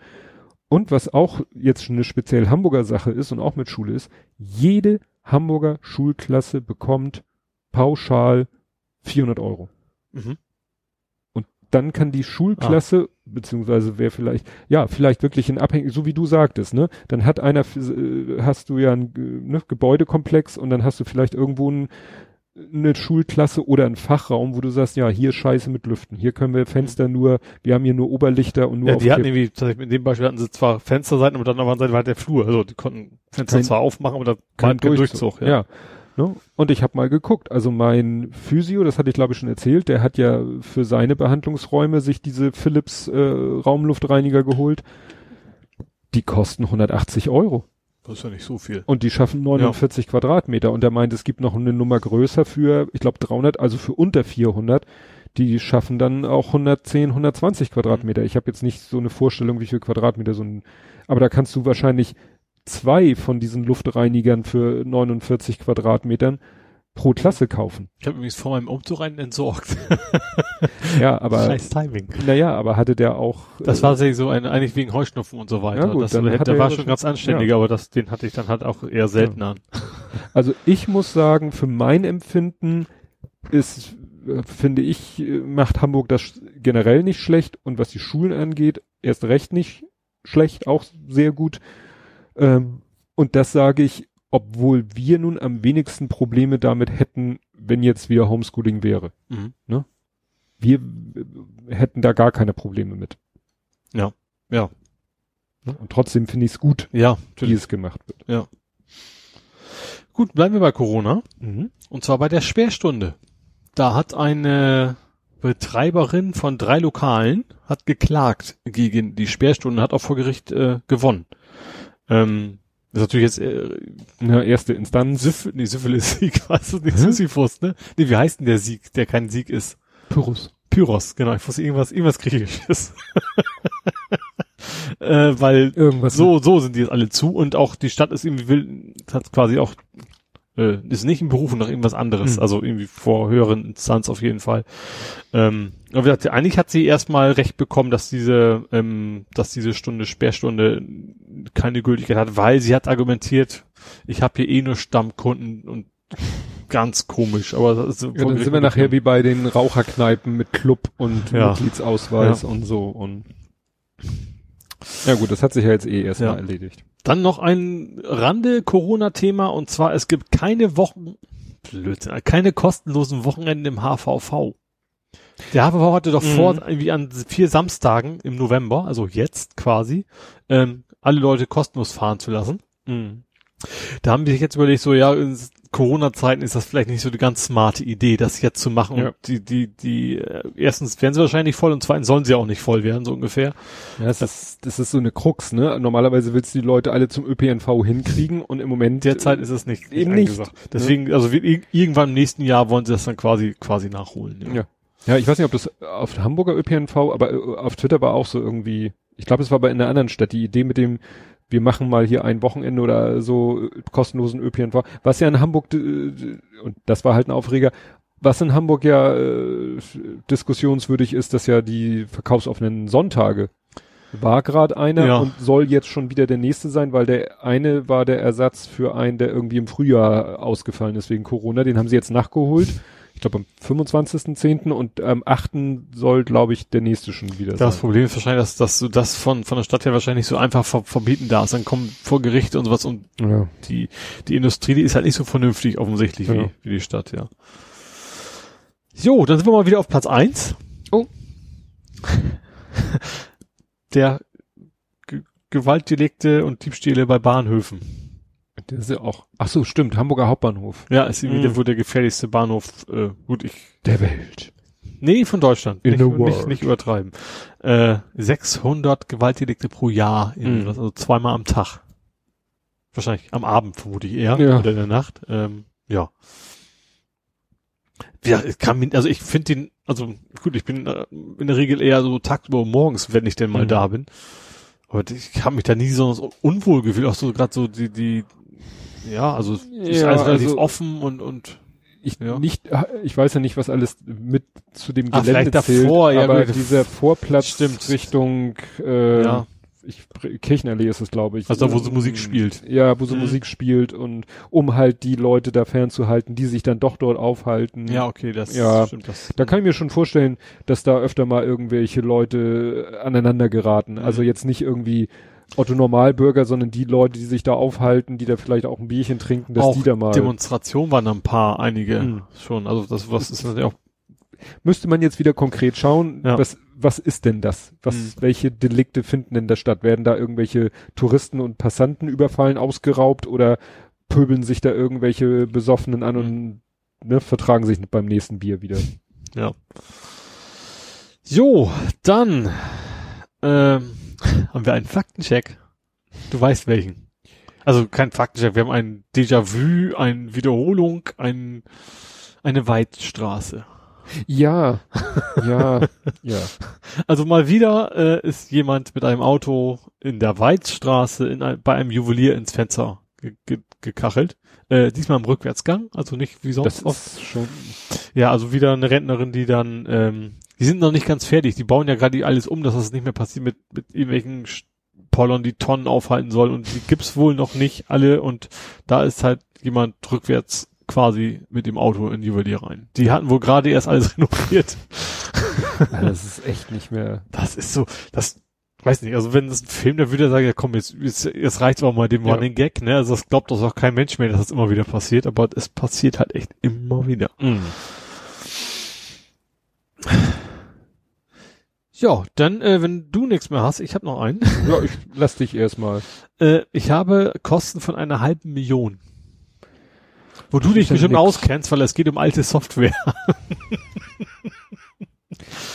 Und was auch jetzt eine speziell Hamburger Sache ist und auch mit Schule ist, jede Hamburger Schulklasse bekommt pauschal vierhundert Euro. Mhm. Dann kann die Schulklasse, ah. beziehungsweise wer vielleicht, ja, vielleicht wirklich in Abhängigkeit, so wie du sagtest, ne, dann hat einer, hast du ja einen ne, Gebäudekomplex und dann hast du vielleicht irgendwo ein, eine Schulklasse oder einen Fachraum, wo du sagst, ja, hier scheiße mit Lüften, hier können wir Fenster nur, wir haben hier nur Oberlichter und nur ja, die hatten irgendwie, in dem Beispiel hatten sie zwar Fensterseiten, aber dann auf der anderen Seite war halt der Flur, also die konnten Fenster zwar aufmachen, aber da war kein Durchzug, ja. ja. Ne? Und ich habe mal geguckt, also mein Physio, das hatte ich glaube ich schon erzählt, der hat ja für seine Behandlungsräume sich diese Philips äh, Raumluftreiniger geholt. Die kosten hundertachtzig Euro. Das ist ja nicht so viel. Und die schaffen neunundvierzig ja. Quadratmeter. Und er meint, es gibt noch eine Nummer größer für, ich glaube dreihundert, also für unter vierhundert. Die schaffen dann auch hundertzehn, hundertzwanzig Quadratmeter. Ich habe jetzt nicht so eine Vorstellung, wie viel Quadratmeter so ein, aber da kannst du wahrscheinlich zwei von diesen Luftreinigern für neunundvierzig Quadratmetern pro Klasse kaufen. Ich habe übrigens vor meinem Umzug einen entsorgt. Ja, aber... Scheiß Timing. Naja, aber hatte der auch... Das äh, war tatsächlich so ein, eigentlich wegen Heuschnupfen und so weiter. Ja gut, das, dann der, der war schon ganz anständig, ja. aber das, den hatte ich dann halt auch eher selten ja. an. Also ich muss sagen, für mein Empfinden ist, finde ich, macht Hamburg das generell nicht schlecht und was die Schulen angeht, erst recht nicht schlecht, auch sehr gut. Ähm, und das sage ich, obwohl wir nun am wenigsten Probleme damit hätten, wenn jetzt wieder Homeschooling wäre. Mhm. Ne? Wir äh, hätten da gar keine Probleme mit. Ja, ja. Ne? Und trotzdem finde ich es gut, ja, wie es gemacht wird. Ja. Gut, bleiben wir bei Corona. Mhm. Und zwar bei der Sperrstunde. Da hat eine Betreiberin von drei Lokalen hat geklagt gegen die Sperrstunde, hat auch vor Gericht äh, gewonnen. Ähm, das ist natürlich jetzt äh, eine erste Instanz. Syph- nee, Syphilis-Sieg, weißt du, nicht Sisyphus, ne? Nee, wie heißt denn der Sieg, der kein Sieg ist? Pyrrhus. Pyrrhos, genau. Ich wusste irgendwas, irgendwas Griechisches. äh, weil irgendwas so, so sind die jetzt alle zu und auch die Stadt ist irgendwie will, hat quasi auch, äh, ist nicht in Berufung nach irgendwas anderes, mhm. also irgendwie vor höheren Instanz auf jeden Fall. Ähm, aber wie gesagt, eigentlich hat sie erstmal recht bekommen, dass diese, ähm, dass diese Stunde, Sperrstunde keine Gültigkeit hat, weil sie hat argumentiert, ich habe hier eh nur Stammkunden und ganz komisch. Aber das ist ja, dann sind wir nachher wie bei den Raucherkneipen mit Club und ja. Mitgliedsausweis ja. und so. Und ja gut, das hat sich ja jetzt eh erstmal ja. erledigt. Dann noch ein Rande-Corona-Thema und zwar, es gibt keine Wochen, Blödsinn, keine kostenlosen Wochenenden im H V V. Der H V V hatte doch mhm. vor, irgendwie an vier Samstagen im November, also jetzt quasi, ähm, alle Leute kostenlos fahren zu lassen. Mhm. Da haben die sich jetzt überlegt, so ja, Corona-Zeiten ist das vielleicht nicht so die ganz smarte Idee, das jetzt zu machen. Ja. Und die, die, die, äh, erstens werden sie wahrscheinlich voll und zweitens sollen sie auch nicht voll werden, so ungefähr. Ja, das, das ist, das ist so eine Krux, ne? Normalerweise willst du die Leute alle zum Ö P N V hinkriegen und im Moment. Derzeit ist es nicht, nicht eben angesagt. Nicht. Deswegen, also wir, irgendwann im nächsten Jahr wollen sie das dann quasi, quasi nachholen. Ja. ja. Ja, ich weiß nicht, ob das auf Hamburger Ö P N V, aber auf Twitter war auch so irgendwie, ich glaube, es war bei in einer anderen Stadt die Idee mit dem, wir machen mal hier ein Wochenende oder so kostenlosen Ö P N V, was ja in Hamburg, und das war halt ein Aufreger, was in Hamburg ja äh, diskussionswürdig ist, dass ja die verkaufsoffenen Sonntage, war gerade einer ja. und soll jetzt schon wieder der nächste sein, weil der eine war der Ersatz für einen, der irgendwie im Frühjahr ausgefallen ist wegen Corona, den haben sie jetzt nachgeholt. Ich glaube am fünfundzwanzigsten zehnten und am ähm, achten soll, glaube ich, der nächste schon wieder das sein. Das Problem ist wahrscheinlich, dass, dass du das von von der Stadt her wahrscheinlich so einfach ver verbieten darfst. Dann kommen vor Gerichte und sowas und ja. die die Industrie, die ist halt nicht so vernünftig offensichtlich ja. wie, wie die Stadt, ja. Jo, dann sind wir mal wieder auf Platz eins. Oh. Der G Gewaltdelikte und Diebstähle bei Bahnhöfen. Das ist ja auch, ach so, stimmt, Hamburger Hauptbahnhof. Ja, ist irgendwie mm. der, wohl der gefährlichste Bahnhof, äh, gut, ich. Der Welt. Nee, von Deutschland. In nicht, the world. Nicht, nicht übertreiben. Äh, sechshundert Gewaltdelikte pro Jahr, mm. also zweimal am Tag. Wahrscheinlich am Abend, vermute ich eher, ja. oder in der Nacht, ähm, ja. Ja, ich kann, also ich finde den, also gut, ich bin äh, in der Regel eher so tagsüber morgens, wenn ich denn mal mm. da bin. Aber ich habe mich da nie so unwohl gefühlt, auch so, gerade so die, die, ja, also ist ja, alles relativ also offen und und ich ja. nicht ich weiß ja nicht, was alles mit zu dem Gelände Ach, vielleicht zählt, davor, ja, aber gut. dieser Vorplatz Stimmt. Richtung äh, ja. ich, Kirchenallee ist es, glaube ich. Also da, wo so Musik spielt. Ja, wo so mhm. Musik spielt und um halt die Leute da fernzuhalten, die sich dann doch dort aufhalten. Ja, okay, das ja. stimmt. Das, da kann ich mir schon vorstellen, dass da öfter mal irgendwelche Leute aneinander geraten. Mhm. Also jetzt nicht irgendwie Otto Normalbürger, sondern die Leute, die sich da aufhalten, die da vielleicht auch ein Bierchen trinken, dass auch die da mal... Demonstration waren ein paar, einige mhm. schon. Also das was ist natürlich auch... Müsste man jetzt wieder konkret schauen, ja. was was ist denn das? Was mhm. welche Delikte finden denn da statt? Werden da irgendwelche Touristen und Passanten überfallen, ausgeraubt oder pöbeln sich da irgendwelche Besoffenen an mhm. und ne, vertragen sich beim nächsten Bier wieder? Ja. Jo, dann... Ähm haben wir einen Faktencheck. Du weißt welchen. Also kein Faktencheck, wir haben einen Déjà-vu, eine Wiederholung, ein, eine Weitstraße. Ja, ja, ja. Also mal wieder äh, ist jemand mit einem Auto in der Weitstraße in ein, bei einem Juwelier ins Fenster ge ge gekachelt. Äh, diesmal im Rückwärtsgang, also nicht wie sonst das oft. Ist schon ja, also wieder eine Rentnerin, die dann... Ähm, die sind noch nicht ganz fertig. Die bauen ja gerade alles um, dass das nicht mehr passiert mit, mit irgendwelchen Pollern, die Tonnen aufhalten sollen. Und die gibt's wohl noch nicht alle. Und da ist halt jemand rückwärts quasi mit dem Auto in die Juwelier rein. Die hatten wohl gerade erst alles renoviert. Also das ist echt nicht mehr. Das ist so, das, weiß nicht. Also wenn das ein Film, dann würde er sagen, ja komm, jetzt, jetzt, jetzt reicht's auch mal dem ja. Running Gag, ne? Also das glaubt doch auch kein Mensch mehr, dass das immer wieder passiert. Aber es passiert halt echt immer wieder. Mhm. Ja, dann, äh, wenn du nichts mehr hast, ich habe noch einen. Ja, ich lass dich erstmal. äh, ich habe Kosten von einer halben Million. Wo du dich bestimmt nix. auskennst, weil es geht um alte Software.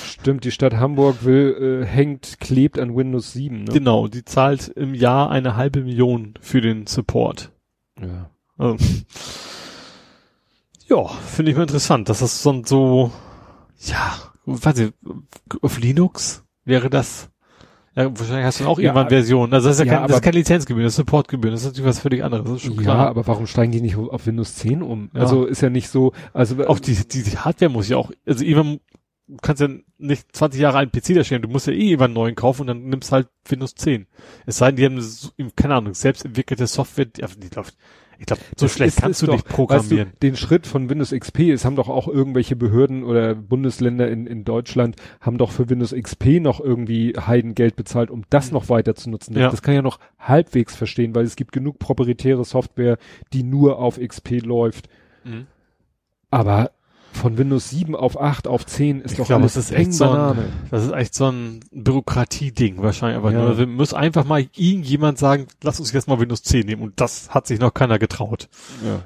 Stimmt, die Stadt Hamburg will, äh, hängt, klebt an Windows sieben. Ne? Genau, die zahlt im Jahr eine halbe Million für den Support. Ja, also, ja, finde ich mal interessant, dass das sonst so, ja... Warte, auf Linux wäre das, ja, wahrscheinlich hast du auch ja, irgendwann Versionen. Also das ist ja, ja kein, das ist keine Lizenzgebühren, das ist Supportgebühren, das ist natürlich was völlig anderes. Das ist schon klar. Ja, aber warum steigen die nicht auf Windows zehn um? Ja. Also ist ja nicht so, also. Auch die, die, die Hardware muss ja auch, also irgendwann kannst ja nicht zwanzig Jahre einen P C da stehen, du musst ja eh irgendwann einen neuen kaufen und dann nimmst halt Windows zehn. Es sei denn, die haben, keine Ahnung, selbst entwickelte Software, die, die läuft. Ich glaube, so das schlecht ist, kannst ist du doch, nicht programmieren. Weißt du, den Schritt von Windows X P, es haben doch auch irgendwelche Behörden oder Bundesländer in, in Deutschland haben doch für Windows X P noch irgendwie Heidengeld bezahlt, um das noch weiter zu nutzen. Ja. Das kann ich ja noch halbwegs verstehen, weil es gibt genug proprietäre Software, die nur auf X P läuft. Mhm. Aber von Windows sieben auf acht, auf zehn ist ich doch glaub, alles das ist echt so ein, das ist echt so ein Bürokratieding wahrscheinlich. Aber ja. wir müssen einfach mal irgendjemand sagen, lass uns jetzt mal Windows zehn nehmen. Und das hat sich noch keiner getraut. Ja.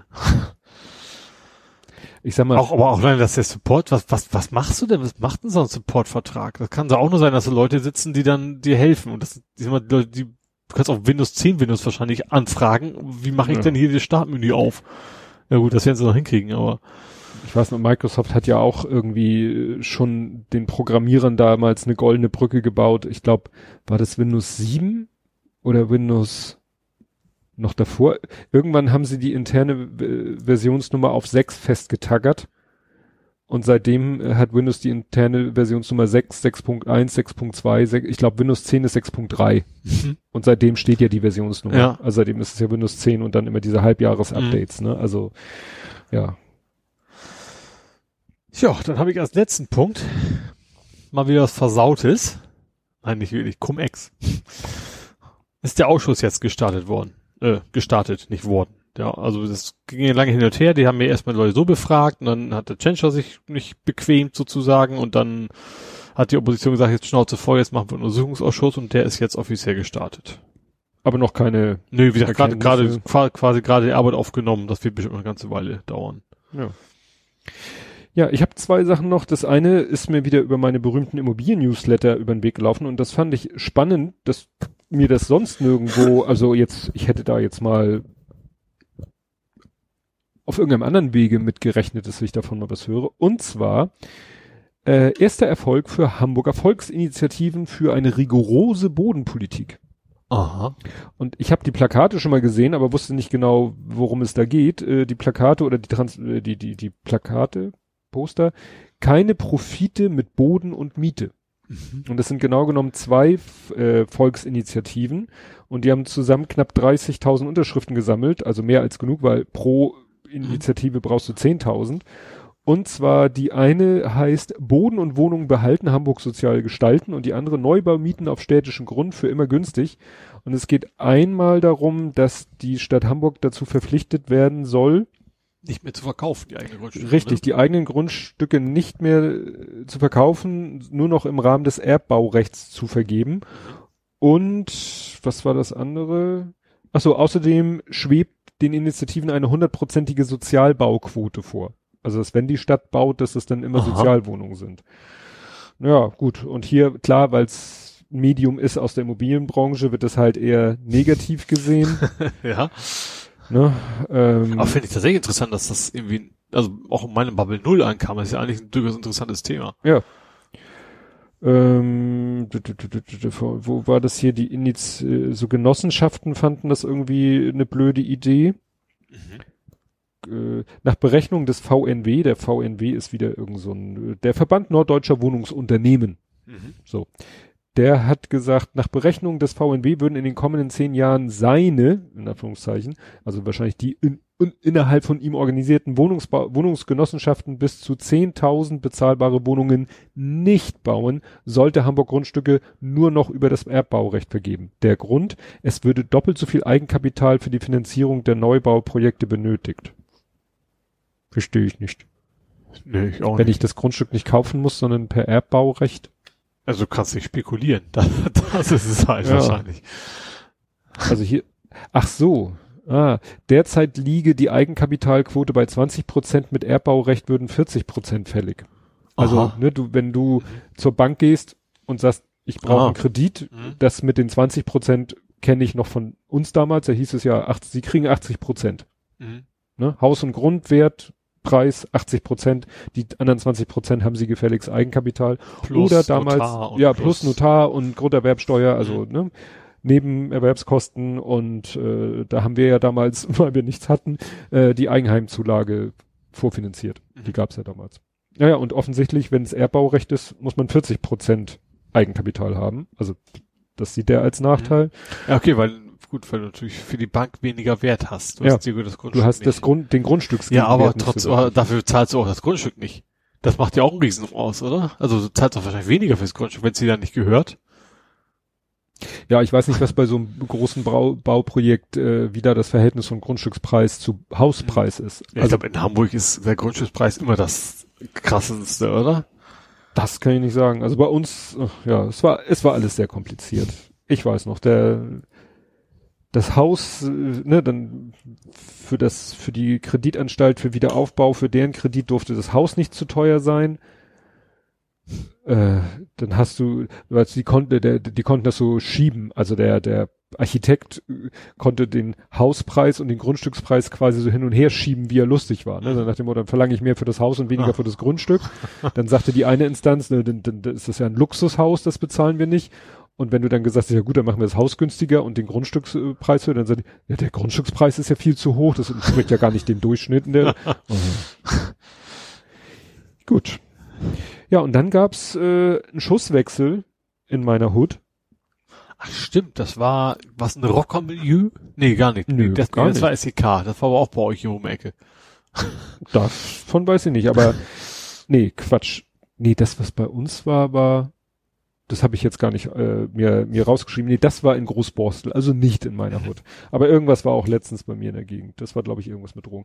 ich sag mal. Auch, aber auch nein, dass der Support, was, was, was machst du denn? Was macht denn so ein Supportvertrag? Das kann doch auch nur sein, dass so Leute sitzen, die dann dir helfen. Und das, ich sag mal, die, die, du kannst auch Windows zehn Windows wahrscheinlich anfragen. Wie mache ich ja. denn hier das Startmenü auf? Ja gut, das werden sie noch hinkriegen, aber. Ich weiß noch, Microsoft hat ja auch irgendwie schon den Programmierern damals eine goldene Brücke gebaut. Ich glaube, war das Windows sieben oder Windows noch davor? Irgendwann haben sie die interne äh, Versionsnummer auf sechs festgetackert. Und seitdem äh, hat Windows die interne Versionsnummer sechs, sechs Punkt eins, sechs Punkt zwei, ich glaube Windows zehn ist sechs Punkt drei. Mhm. Und seitdem steht ja die Versionsnummer. Ja. Also seitdem ist es ja Windows zehn und dann immer diese Halbjahres-Updates. Mhm. Ne? Also, ja. Ja, dann habe ich als letzten Punkt mal wieder was Versautes. Nein, nicht wirklich, Cum-Ex. Ist der Ausschuss jetzt gestartet worden? Äh, gestartet, nicht worden. Ja, also das ging ja lange hin und her. Die haben mir erstmal Leute so befragt und dann hat der Tschentscher sich nicht bequemt sozusagen und dann hat die Opposition gesagt, jetzt Schnauze voll, jetzt machen wir einen Untersuchungsausschuss und der ist jetzt offiziell gestartet. Aber noch keine... Nö, wieder gerade gerade quasi gerade die Arbeit aufgenommen. Das wird bestimmt eine ganze Weile dauern. Ja. Ja, ich habe zwei Sachen noch. Das eine ist mir wieder über meine berühmten Immobilien-Newsletter über den Weg gelaufen und das fand ich spannend, dass mir das sonst nirgendwo, also jetzt, ich hätte da jetzt mal auf irgendeinem anderen Wege mitgerechnet, dass ich davon mal was höre. Und zwar, äh, erster Erfolg für Hamburger Volksinitiativen für eine rigorose Bodenpolitik. Aha. Und ich habe die Plakate schon mal gesehen, aber wusste nicht genau, worum es da geht. Äh, die Plakate oder die, Trans äh, die, die, die Plakate... Poster, keine Profite mit Boden und Miete. Mhm. Und das sind genau genommen zwei äh, Volksinitiativen und die haben zusammen knapp dreißigtausend Unterschriften gesammelt, also mehr als genug, weil pro Initiative mhm. brauchst du zehntausend. Und zwar die eine heißt Boden und Wohnungen behalten, Hamburg sozial gestalten und die andere Neubaumieten auf städtischem Grund für immer günstig. Und es geht einmal darum, dass die Stadt Hamburg dazu verpflichtet werden soll, nicht mehr zu verkaufen, die eigenen Grundstücke. Richtig, ne? Die eigenen Grundstücke nicht mehr äh, zu verkaufen, nur noch im Rahmen des Erbbaurechts zu vergeben. Und, was war das andere? Ach so, außerdem schwebt den Initiativen eine hundertprozentige Sozialbauquote vor. Also, dass wenn die Stadt baut, dass es dann immer Aha. Sozialwohnungen sind. Ja, gut. Und hier, klar, weil es ein Medium ist aus der Immobilienbranche, wird das halt eher negativ gesehen. Ja. Ne? Ähm, aber finde ich tatsächlich interessant, dass das irgendwie, also auch in meinem Bubble null ankam, das ist ja eigentlich ein durchaus interessantes Thema. Ja. Ähm, wo war das hier? Die Indiz, so Genossenschaften fanden das irgendwie eine blöde Idee. Mhm. Äh, nach Berechnung des V N W, der V N W ist wieder irgend so ein, der Verband Norddeutscher Wohnungsunternehmen. Mhm. So. Der hat gesagt, nach Berechnung des V N W würden in den kommenden zehn Jahren seine, in Anführungszeichen, also wahrscheinlich die in, in, innerhalb von ihm organisierten Wohnungsbau, Wohnungsgenossenschaften bis zu zehntausend bezahlbare Wohnungen nicht bauen, sollte Hamburg Grundstücke nur noch über das Erbbaurecht vergeben. Der Grund, es würde doppelt so viel Eigenkapital für die Finanzierung der Neubauprojekte benötigt. Verstehe ich nicht. Nee, ich auch nicht. Wenn ich das Grundstück nicht kaufen muss, sondern per Erbbaurecht. Also kannst nicht spekulieren, das, das ist es halt ja. wahrscheinlich. Also hier, ach so, ah, derzeit liege die Eigenkapitalquote bei zwanzig Prozent, mit Erbbaurecht würden vierzig Prozent fällig. Also Aha. ne, du, wenn du zur Bank gehst und sagst, ich brauche ah. einen Kredit, mhm. das mit den zwanzig Prozent kenne ich noch von uns damals, da hieß es ja, achtzig, sie kriegen achtzig Prozent. Mhm. Ne, Haus- und Grundwert, Preis achtzig Prozent, die anderen zwanzig Prozent haben sie gefälligst Eigenkapital. Plus oder damals, Notar ja, plus, plus Notar und Grunderwerbsteuer, also mhm. ne, Nebenerwerbskosten und äh, da haben wir ja damals, weil wir nichts hatten, äh, die Eigenheimzulage vorfinanziert. Mhm. Die gab es ja damals. Naja, und offensichtlich, wenn es Erbbaurecht ist, muss man vierzig Prozent Eigenkapital haben. Also das sieht der als Nachteil. Mhm. Ja, okay, weil gut, weil du natürlich für die Bank weniger Wert hast. Du ja. hast, das du hast das Grund, den Grundstückswert. Ja, aber trotzdem, aber dafür zahlst du auch das Grundstück nicht. Das macht ja auch einen Riesen aus, oder? Also du zahlst doch wahrscheinlich weniger fürs Grundstück, wenn es dir dann nicht gehört. Ja, ich weiß nicht, was bei so einem großen Bau Bauprojekt äh, wieder das Verhältnis von Grundstückspreis zu Hauspreis ist. Ja, ich also, glaube, in Hamburg ist der Grundstückspreis immer das Krasseste, oder? Das kann ich nicht sagen. Also bei uns, ja, es war, es war alles sehr kompliziert. Ich weiß noch, der... das Haus, ne, dann für das, für die Kreditanstalt für Wiederaufbau, für deren Kredit durfte das Haus nicht zu teuer sein. Äh, dann hast du, weil die konnten, der, die konnten das so schieben. Also der, der Architekt konnte den Hauspreis und den Grundstückspreis quasi so hin und her schieben, wie er lustig war. Ne? Dann nach dem Motto, dann verlange ich mehr für das Haus und weniger für das Grundstück. Dann sagte die eine Instanz, ne, dann, dann ist das ja ein Luxushaus, das bezahlen wir nicht. Und wenn du dann gesagt hast, ja gut, dann machen wir das Haus günstiger und den Grundstückspreis höher, dann sagt die, ja, der Grundstückspreis ist ja viel zu hoch, das entspricht ja gar nicht dem Durchschnitt. Ne? Gut. Ja, und dann gab's äh, einen Schusswechsel in meiner Hood. Ach stimmt, das war, was, ein Rockermilieu? Nee, gar nicht. Nö, das, gar nee, das war S E K, das war aber auch bei euch hier um die Ecke. Davon weiß ich nicht, aber nee, Quatsch. Nee, das, was bei uns war, war... Das habe ich jetzt gar nicht äh, mir, mir rausgeschrieben. Nee, das war in Großborstel, also nicht in meiner Hut. Aber irgendwas war auch letztens bei mir in der Gegend. Das war, glaube ich, irgendwas mit Drogen.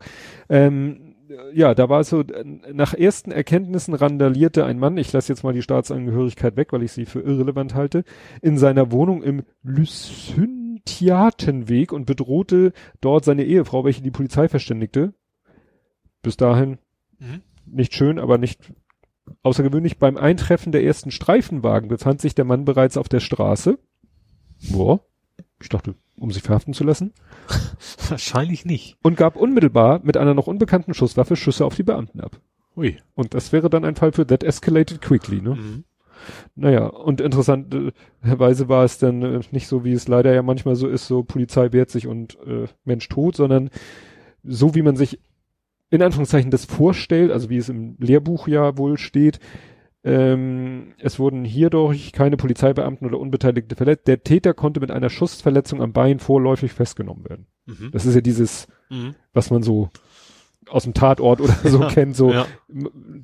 Ähm, ja, da war es so, nach ersten Erkenntnissen randalierte ein Mann, ich lasse jetzt mal die Staatsangehörigkeit weg, weil ich sie für irrelevant halte, in seiner Wohnung im Lysyntiatenweg und bedrohte dort seine Ehefrau, welche die Polizei verständigte. Bis dahin mhm. nicht schön, aber nicht... Außergewöhnlich, beim Eintreffen der ersten Streifenwagen befand sich der Mann bereits auf der Straße. Boah, ich dachte, um sich verhaften zu lassen. Wahrscheinlich nicht. Und gab unmittelbar mit einer noch unbekannten Schusswaffe Schüsse auf die Beamten ab. Ui. Und das wäre dann ein Fall für That Escalated Quickly, ne? Mhm. Naja, und interessanterweise war es dann nicht so, wie es leider ja manchmal so ist, so Polizei wehrt sich und äh, Mensch tot, sondern so, wie man sich in Anführungszeichen das vorstellt, also wie es im Lehrbuch ja wohl steht, ähm, es wurden hierdurch keine Polizeibeamten oder Unbeteiligte verletzt. Der Täter konnte mit einer Schussverletzung am Bein vorläufig festgenommen werden. Mhm. Das ist ja dieses, mhm. was man so aus dem Tatort oder so ja, kennt, so, ja.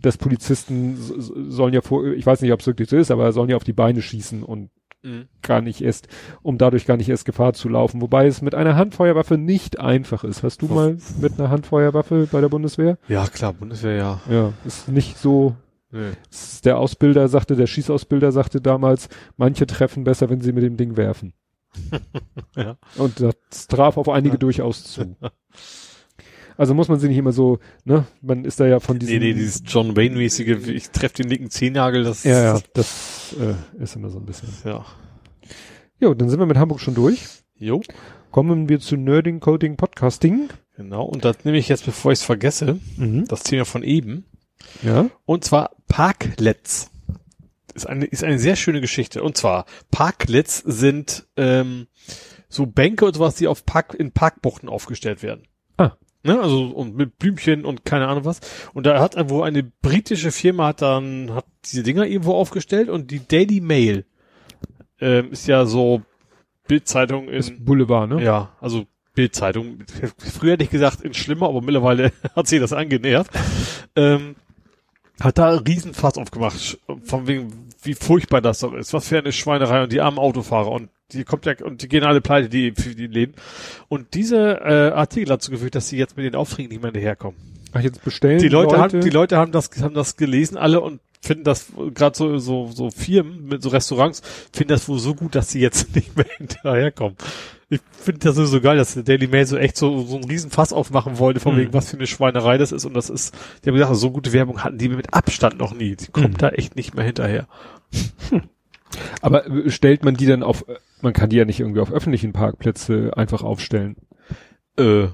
dass Polizisten sollen ja vor, ich weiß nicht, ob es wirklich so ist, aber sollen ja auf die Beine schießen und mhm. gar nicht erst, um dadurch gar nicht erst Gefahr zu laufen. Wobei es mit einer Handfeuerwaffe nicht einfach ist. Hast du mal mit einer Handfeuerwaffe bei der Bundeswehr? Ja, klar, Bundeswehr, ja. Ja, ist nicht so, nee. Ist der Ausbilder sagte, der Schießausbilder sagte damals, manche treffen besser, wenn sie mit dem Ding werfen. ja. Und das traf auf einige ja. durchaus zu. Also muss man sie nicht immer so, ne, man ist da ja von diesem... Nee, nee, dieses John Wayne-mäßige, ich treffe den linken Zehennagel, das... Ja, ja, das äh, ist immer so ein bisschen... Ja. Jo, dann sind wir mit Hamburg schon durch. Jo. Kommen wir zu Nerding, Coding, Podcasting. Genau, und das nehme ich jetzt, bevor ich es vergesse, mhm. das Thema von eben. Ja. Und zwar Parklets. Ist eine, ist eine sehr schöne Geschichte. Und zwar, Parklets sind ähm, so Bänke und sowas, die auf Park, in Parkbuchten aufgestellt werden. Ah. Ne, also, und mit Blümchen und keine Ahnung was. Und da hat irgendwo eine britische Firma hat dann, hat diese Dinger irgendwo aufgestellt und die Daily Mail, ähm, ist ja so Bildzeitung in. Ist Boulevard, ne? Ja, also Bildzeitung. Früher hätte ich gesagt, in schlimmer, aber mittlerweile hat sie das angenähert. ähm, hat da einen Riesenfass aufgemacht. Von wegen, wie furchtbar das doch ist. Was für eine Schweinerei und die armen Autofahrer und die kommt ja, und die gehen alle pleite, die, die Läden. Und diese, äh, Artikel dazu geführt, dass sie jetzt mit den Aufträgen nicht mehr hinterherkommen. Ach, jetzt bestellen die Leute? Leute? Haben, die Leute haben das, haben das gelesen, alle, und finden das, gerade so, so, so Firmen mit so Restaurants, finden das wohl so gut, dass sie jetzt nicht mehr hinterherkommen. Ich finde das so geil, dass der Daily Mail so echt so, so einen riesen Fass aufmachen wollte, von mhm. wegen, was für eine Schweinerei das ist, und das ist, die haben gesagt, so gute Werbung hatten die mit Abstand noch nie. Die kommt mhm. da echt nicht mehr hinterher. Hm. Aber stellt man die dann auf, man kann die ja nicht irgendwie auf öffentlichen Parkplätze einfach aufstellen. Äh,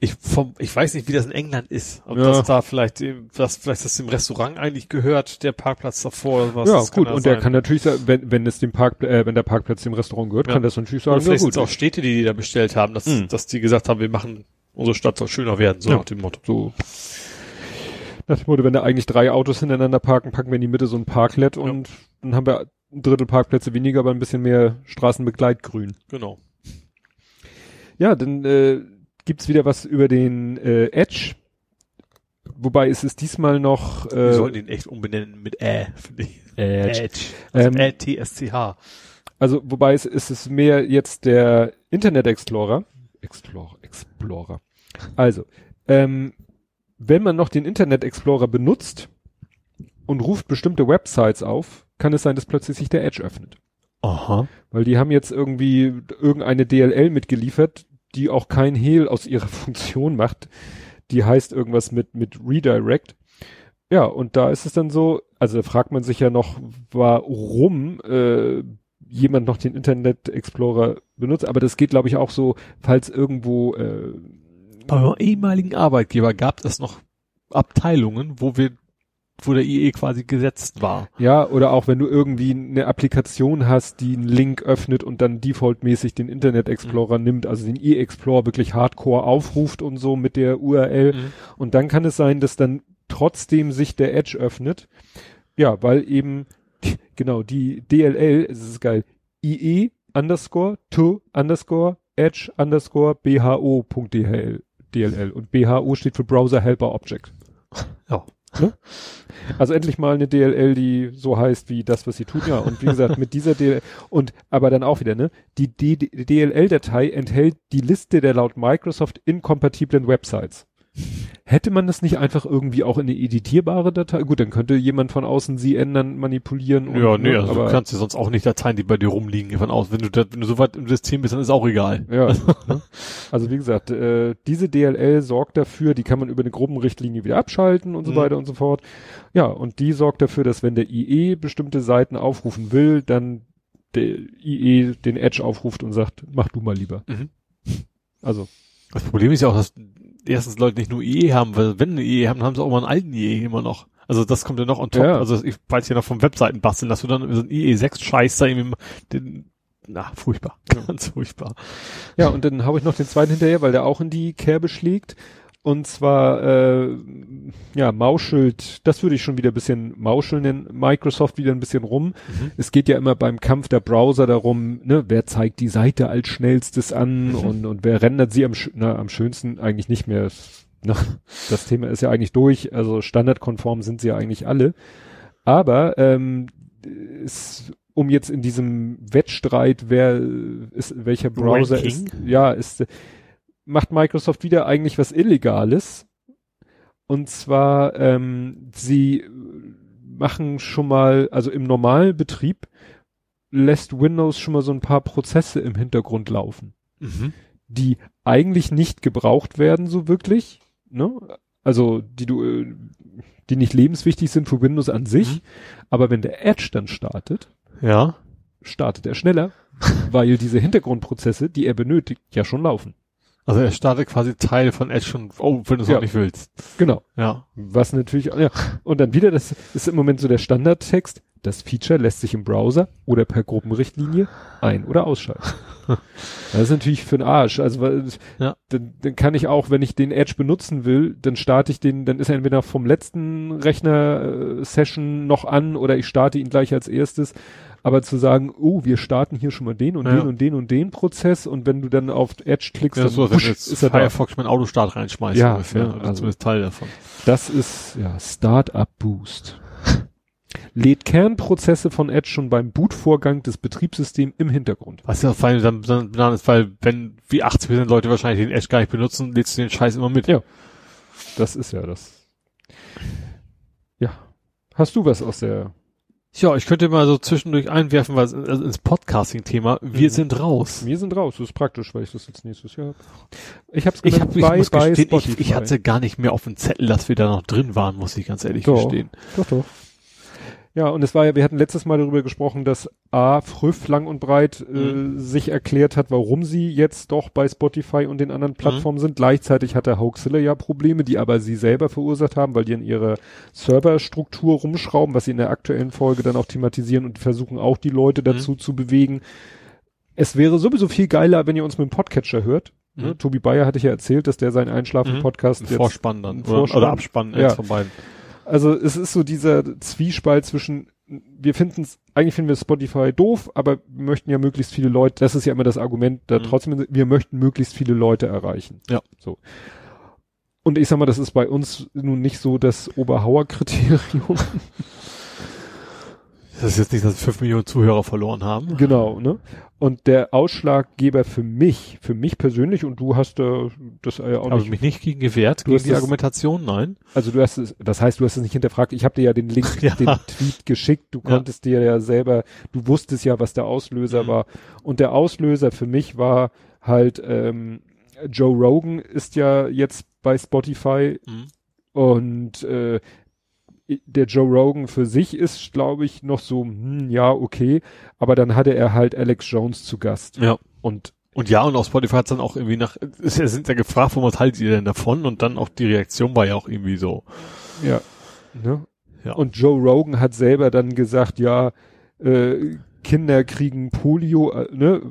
ich, vom, ich weiß nicht, wie das in England ist. Ob ja. das da vielleicht, dem, das, vielleicht das dem Restaurant eigentlich gehört, der Parkplatz davor oder was. Ja, das gut, und sein. Der kann natürlich sagen, wenn, wenn es dem Park, äh, wenn der Parkplatz dem Restaurant gehört, ja. kann das natürlich sagen, und vielleicht ja gut. Vielleicht sind es auch Städte, die die da bestellt haben, dass, mhm. dass die gesagt haben, wir machen, unsere Stadt soll schöner werden, so ja. nach dem Motto. So. Nach dem Motto, wenn da eigentlich drei Autos hintereinander parken, packen wir in die Mitte so ein Parklet ja. und dann haben wir ein Drittel Parkplätze weniger, aber ein bisschen mehr Straßenbegleitgrün. Genau. Ja, dann äh, gibt's wieder was über den äh, Edge. Wobei ist es diesmal noch... Äh, Wir sollten ihn echt umbenennen mit Ä, finde ich. Edge. Edge. Also ähm, Ä T S C H. Also wobei es ist es mehr jetzt der Internet Explorer. Explorer, Explorer. Also, ähm, wenn man noch den Internet Explorer benutzt und ruft bestimmte Websites auf, kann es sein, dass plötzlich sich der Edge öffnet. Aha. Weil die haben jetzt irgendwie irgendeine D L L mitgeliefert, die auch kein Hehl aus ihrer Funktion macht. Die heißt irgendwas mit, mit Redirect. Ja, und da ist es dann so, also da fragt man sich ja noch, warum äh, jemand noch den Internet Explorer benutzt. Aber das geht, glaube ich, auch so, falls irgendwo äh, beim ehemaligen Arbeitgeber gab es noch Abteilungen, wo wir wo der I E quasi gesetzt war. Ja, oder auch wenn du irgendwie eine Applikation hast, die einen Link öffnet und dann defaultmäßig den Internet Explorer mhm. nimmt, also den I E Explorer wirklich hardcore aufruft und so mit der U R L. Mhm. Und dann kann es sein, dass dann trotzdem sich der Edge öffnet. Ja, weil eben, genau, die D L L, es ist geil, I E underscore to underscore edge underscore bho.dll. D L L. Und B H O steht für Browser Helper Object. Ja. Ne? Also endlich mal eine D L L, die so heißt wie das, was sie tut, ja. Und wie gesagt, mit dieser D L L und aber dann auch wieder, ne? Die D L L-Datei enthält die Liste der laut Microsoft inkompatiblen Websites. Hätte man das nicht einfach irgendwie auch in eine editierbare Datei? Gut, dann könnte jemand von außen sie ändern, manipulieren. Und, ja, nee, also aber du kannst ja sonst auch nicht Dateien, die bei dir rumliegen, von aus. Wenn du, da, wenn du so weit im System bist, dann ist auch egal. Ja. Ne? Also wie gesagt, äh, diese D L L sorgt dafür, die kann man über eine Gruppenrichtlinie wieder abschalten und so mhm. weiter und so fort. Ja, und die sorgt dafür, dass wenn der I E bestimmte Seiten aufrufen will, dann der I E den Edge aufruft und sagt, mach du mal lieber. Mhm. Also. Das Problem ist ja auch, dass erstens Leute nicht nur I E haben, weil wenn eine I E haben, haben sie auch mal einen alten I E immer noch. Also das kommt ja noch on top. Ja. Also ich weiß ja noch vom Webseiten basteln, dass du dann so ein I E sechs Scheiß da irgendwie, den, na, furchtbar. Ja. Ganz furchtbar. Ja, und dann habe ich noch den zweiten hinterher, weil der auch in die Kerbe schlägt. Und zwar, äh, ja, mauschelt, das würde ich schon wieder ein bisschen mauscheln, denn Microsoft wieder ein bisschen rum. Mhm. Es geht ja immer beim Kampf der Browser darum, ne, wer zeigt die Seite als schnellstes an mhm. und, und wer rendert sie am, na, am schönsten eigentlich nicht mehr. Na, das Thema ist ja eigentlich durch, also standardkonform sind sie ja eigentlich alle. Aber, ähm, es, um jetzt in diesem Wettstreit, wer ist, welcher Browser Ranking? ist, ja, ist, macht Microsoft wieder eigentlich was Illegales. Und zwar, ähm, sie machen schon mal, also im normalen Betrieb lässt Windows schon mal so ein paar Prozesse im Hintergrund laufen, mhm. die eigentlich nicht gebraucht werden, so wirklich, ne? Also die du, die nicht lebenswichtig sind für Windows an sich, mhm. aber wenn der Edge dann startet, ja. startet er schneller, weil diese Hintergrundprozesse, die er benötigt, ja schon laufen. Also er startet quasi Teil von Edge und oh, wenn du es ja, auch nicht willst. Genau. Ja. Was natürlich, ja. Und dann wieder, das ist im Moment so der Standardtext, das Feature lässt sich im Browser oder per Gruppenrichtlinie ein- oder ausschalten. Das ist natürlich für den Arsch. Also weil, ja. dann, dann kann ich auch, wenn ich den Edge benutzen will, dann starte ich den, dann ist er entweder vom letzten Rechner-Session noch an oder ich starte ihn gleich als erstes. Aber zu sagen, oh, wir starten hier schon mal den und ja. den und den und den Prozess und wenn du dann auf Edge klickst, ja, dann so, wusch, jetzt ist er Firefox da. Mein Autostart reinschmeißt ja, ungefähr. Ja, also zumindest Teil davon. Das ist ja Startup Boost. Lädt Kernprozesse von Edge schon beim Bootvorgang des Betriebssystems im Hintergrund. Was ja fein dann, dann, dann ist, weil wenn wie achtzig Prozent Leute wahrscheinlich den Edge gar nicht benutzen, lädst du den Scheiß immer mit. Ja, das ist ja das. Ja, hast du was aus der... Ja, ich könnte mal so zwischendurch einwerfen, was also ins Podcasting-Thema. Wir mhm. sind raus. Wir sind raus. Das ist praktisch, weil ich das jetzt nächstes Jahr habe. Ich hab's gemerkt, ich hab, ich bei, muss bei gestehen, ich, ich hatte gar nicht mehr auf dem Zettel, dass wir da noch drin waren, muss ich ganz ehrlich doch, gestehen. Doch, doch. Ja, und es war ja, wir hatten letztes Mal darüber gesprochen, dass A, Früff lang und breit äh, mhm. sich erklärt hat, warum sie jetzt doch bei Spotify und den anderen Plattformen mhm. sind. Gleichzeitig hatte Hoaxilla ja Probleme, die aber sie selber verursacht haben, weil die in ihrer Serverstruktur rumschrauben, was sie in der aktuellen Folge dann auch thematisieren und versuchen auch die Leute dazu mhm. zu bewegen. Es wäre sowieso viel geiler, wenn ihr uns mit dem Podcatcher hört. Mhm. Ne? Tobi Bayer hatte ich ja erzählt, dass der seinen Einschlafen-Podcast mhm. jetzt... Vorspann dann. Vorspann, oder, oder Abspann, ja. eins von beiden. Also es ist so dieser Zwiespalt zwischen, wir finden es, eigentlich finden wir Spotify doof, aber wir möchten ja möglichst viele Leute, das ist ja immer das Argument, da mhm. trotzdem, wir möchten möglichst viele Leute erreichen. Ja. So. Und ich sag mal, das ist bei uns nun nicht so das Oberhauer-Kriterium. Das ist jetzt nicht, dass wir fünf Millionen Zuhörer verloren haben. Genau, ne? Und der Ausschlaggeber für mich, für mich persönlich, und du hast äh, das äh, auch nicht... Habe ich mich nicht gegen gewehrt, gegen die das, Argumentation, nein. Also du hast es, das heißt, du hast es nicht hinterfragt. Ich habe dir ja den Link, ja. den Tweet geschickt. Du konntest ja. dir ja selber, du wusstest ja, was der Auslöser mhm. war. Und der Auslöser für mich war halt, ähm, Joe Rogan ist ja jetzt bei Spotify mhm. und äh, der Joe Rogan für sich ist, glaube ich, noch so, hm, ja, okay. Aber dann hatte er halt Alex Jones zu Gast. Ja. Und, und ja, und auf Spotify hat es dann auch irgendwie nach, es sind ja gefragt, was haltet ihr denn davon? Und dann auch die Reaktion war ja auch irgendwie so. Ja. Ne? Ja. Und Joe Rogan hat selber dann gesagt, ja, äh, Kinder kriegen Polio, äh, ne,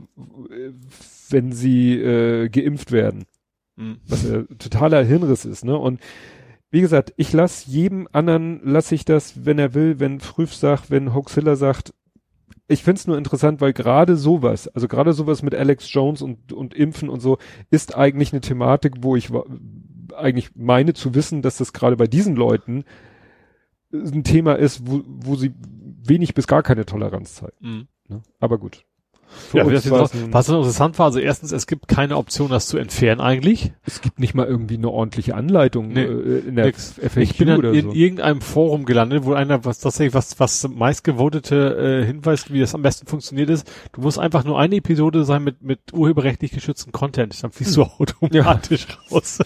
wenn sie äh, geimpft werden. Mhm. Was ja totaler Hirnriss ist, ne? Und wie gesagt, ich lasse jedem anderen, lasse ich das, wenn er will, wenn Früff sagt, wenn Hoaxilla sagt. Ich find's nur interessant, weil gerade sowas, also gerade sowas mit Alex Jones und, und Impfen und so, ist eigentlich eine Thematik, wo ich eigentlich meine zu wissen, dass das gerade bei diesen Leuten ein Thema ist, wo, wo sie wenig bis gar keine Toleranz zeigen. Mhm. Aber gut. Für ja, das was, was interessant war, also erstens, es gibt keine Option, das zu entfernen eigentlich. Es gibt nicht mal irgendwie eine ordentliche Anleitung nee, äh, in der F A Q. Ich bin dann in so. irgendeinem Forum gelandet, wo einer, was tatsächlich was was meistgevotete äh, Hinweis, wie das am besten funktioniert ist, du musst einfach nur eine Episode sein mit mit urheberrechtlich geschützten Content, dann fließt hm. du automatisch ja. raus.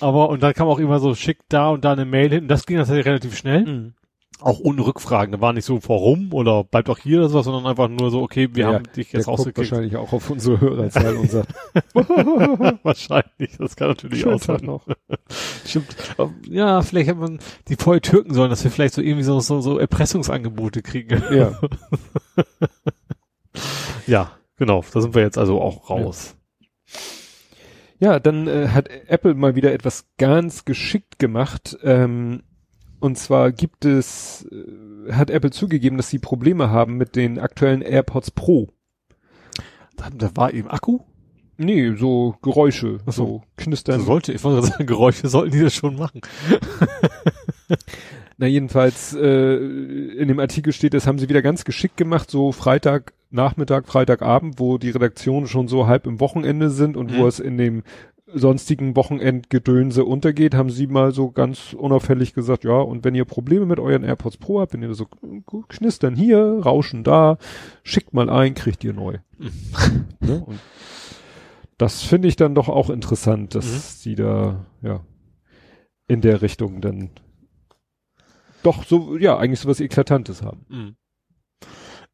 Aber, und dann kam auch immer so schick da und da eine Mail hin, und das ging tatsächlich relativ schnell. Hm. Auch ohne Rückfragen, da war nicht so warum oder bleib doch hier oder sowas, sondern einfach nur so, okay, wir ja, haben dich jetzt rausgekickt. Wahrscheinlich auch auf unsere Hörerzahl und sagt wahrscheinlich, das kann natürlich Schön auch sein. Noch. Stimmt. Ja, vielleicht hätte man die voll Türken sollen, dass wir vielleicht so irgendwie so, so, so Erpressungsangebote kriegen. Ja. Ja, genau, da sind wir jetzt also auch raus. Ja, ja dann äh, hat Apple mal wieder etwas ganz geschickt gemacht, ähm, und zwar gibt es, hat Apple zugegeben, dass sie Probleme haben mit den aktuellen AirPods Pro. Da, da war eben Akku? Nee, so Geräusche, so, so knistern. So sollte, ich wollte sagen, Geräusche sollten die das schon machen. Na jedenfalls, äh, in dem Artikel steht, das haben sie wieder ganz geschickt gemacht, so Freitag, Nachmittag, Freitagabend, wo die Redaktionen schon so halb im Wochenende sind und mhm. wo es in dem sonstigen Wochenendgedönse untergeht, haben sie mal so ganz unauffällig gesagt, ja, und wenn ihr Probleme mit euren AirPods Pro habt, wenn ihr so knistern hier, rauschen da, schickt mal ein, kriegt ihr neu. Ne? Und das finde ich dann doch auch interessant, dass mhm. sie da, ja, in der Richtung dann doch so, ja, eigentlich so was Eklatantes haben. Mhm.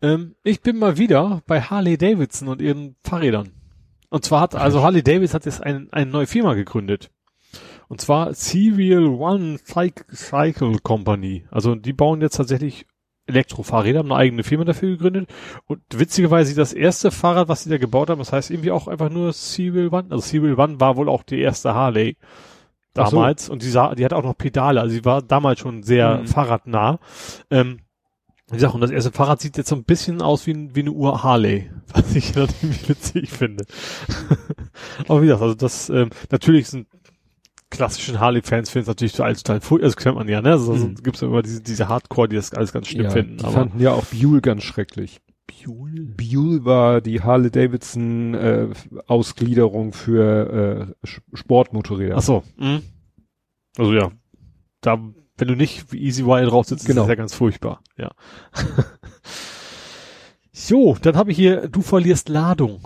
Ähm, ich bin mal wieder bei Harley Davidson und ihren Fahrrädern. Und zwar hat, also Harley Davidson hat jetzt ein, eine neue Firma gegründet. Und zwar Serial One Cycle Company. Also die bauen jetzt tatsächlich Elektrofahrräder, haben eine eigene Firma dafür gegründet. Und witzigerweise das erste Fahrrad, was sie da gebaut haben, das heißt irgendwie auch einfach nur Serial One. Also Serial One war wohl auch die erste Harley damals. So. Und die sah, die hat auch noch Pedale. Also sie war damals schon sehr mhm. fahrradnah. Ähm, Wie gesagt, und das erste Fahrrad sieht jetzt so ein bisschen aus wie, ein, wie eine Uhr Harley, was ich natürlich witzig finde. Aber wie gesagt, also das, ähm, natürlich sind klassischen Harley-Fans finden es natürlich so allzu total furchtbar, das kennt man ja, ne? Also, also gibt es ja immer diese, diese Hardcore, die das alles ganz schlimm ja, finden. Die aber fanden ja auch Buell ganz schrecklich. Buell? Buell war die Harley-Davidson-Ausgliederung äh, für äh, Sportmotorräder. Ach so. Mhm. Also ja, da... Wenn du nicht wie Easy Wild drauf sitzt, genau. Ist das ja ganz furchtbar. Ja. So, dann habe ich hier, du verlierst Ladung.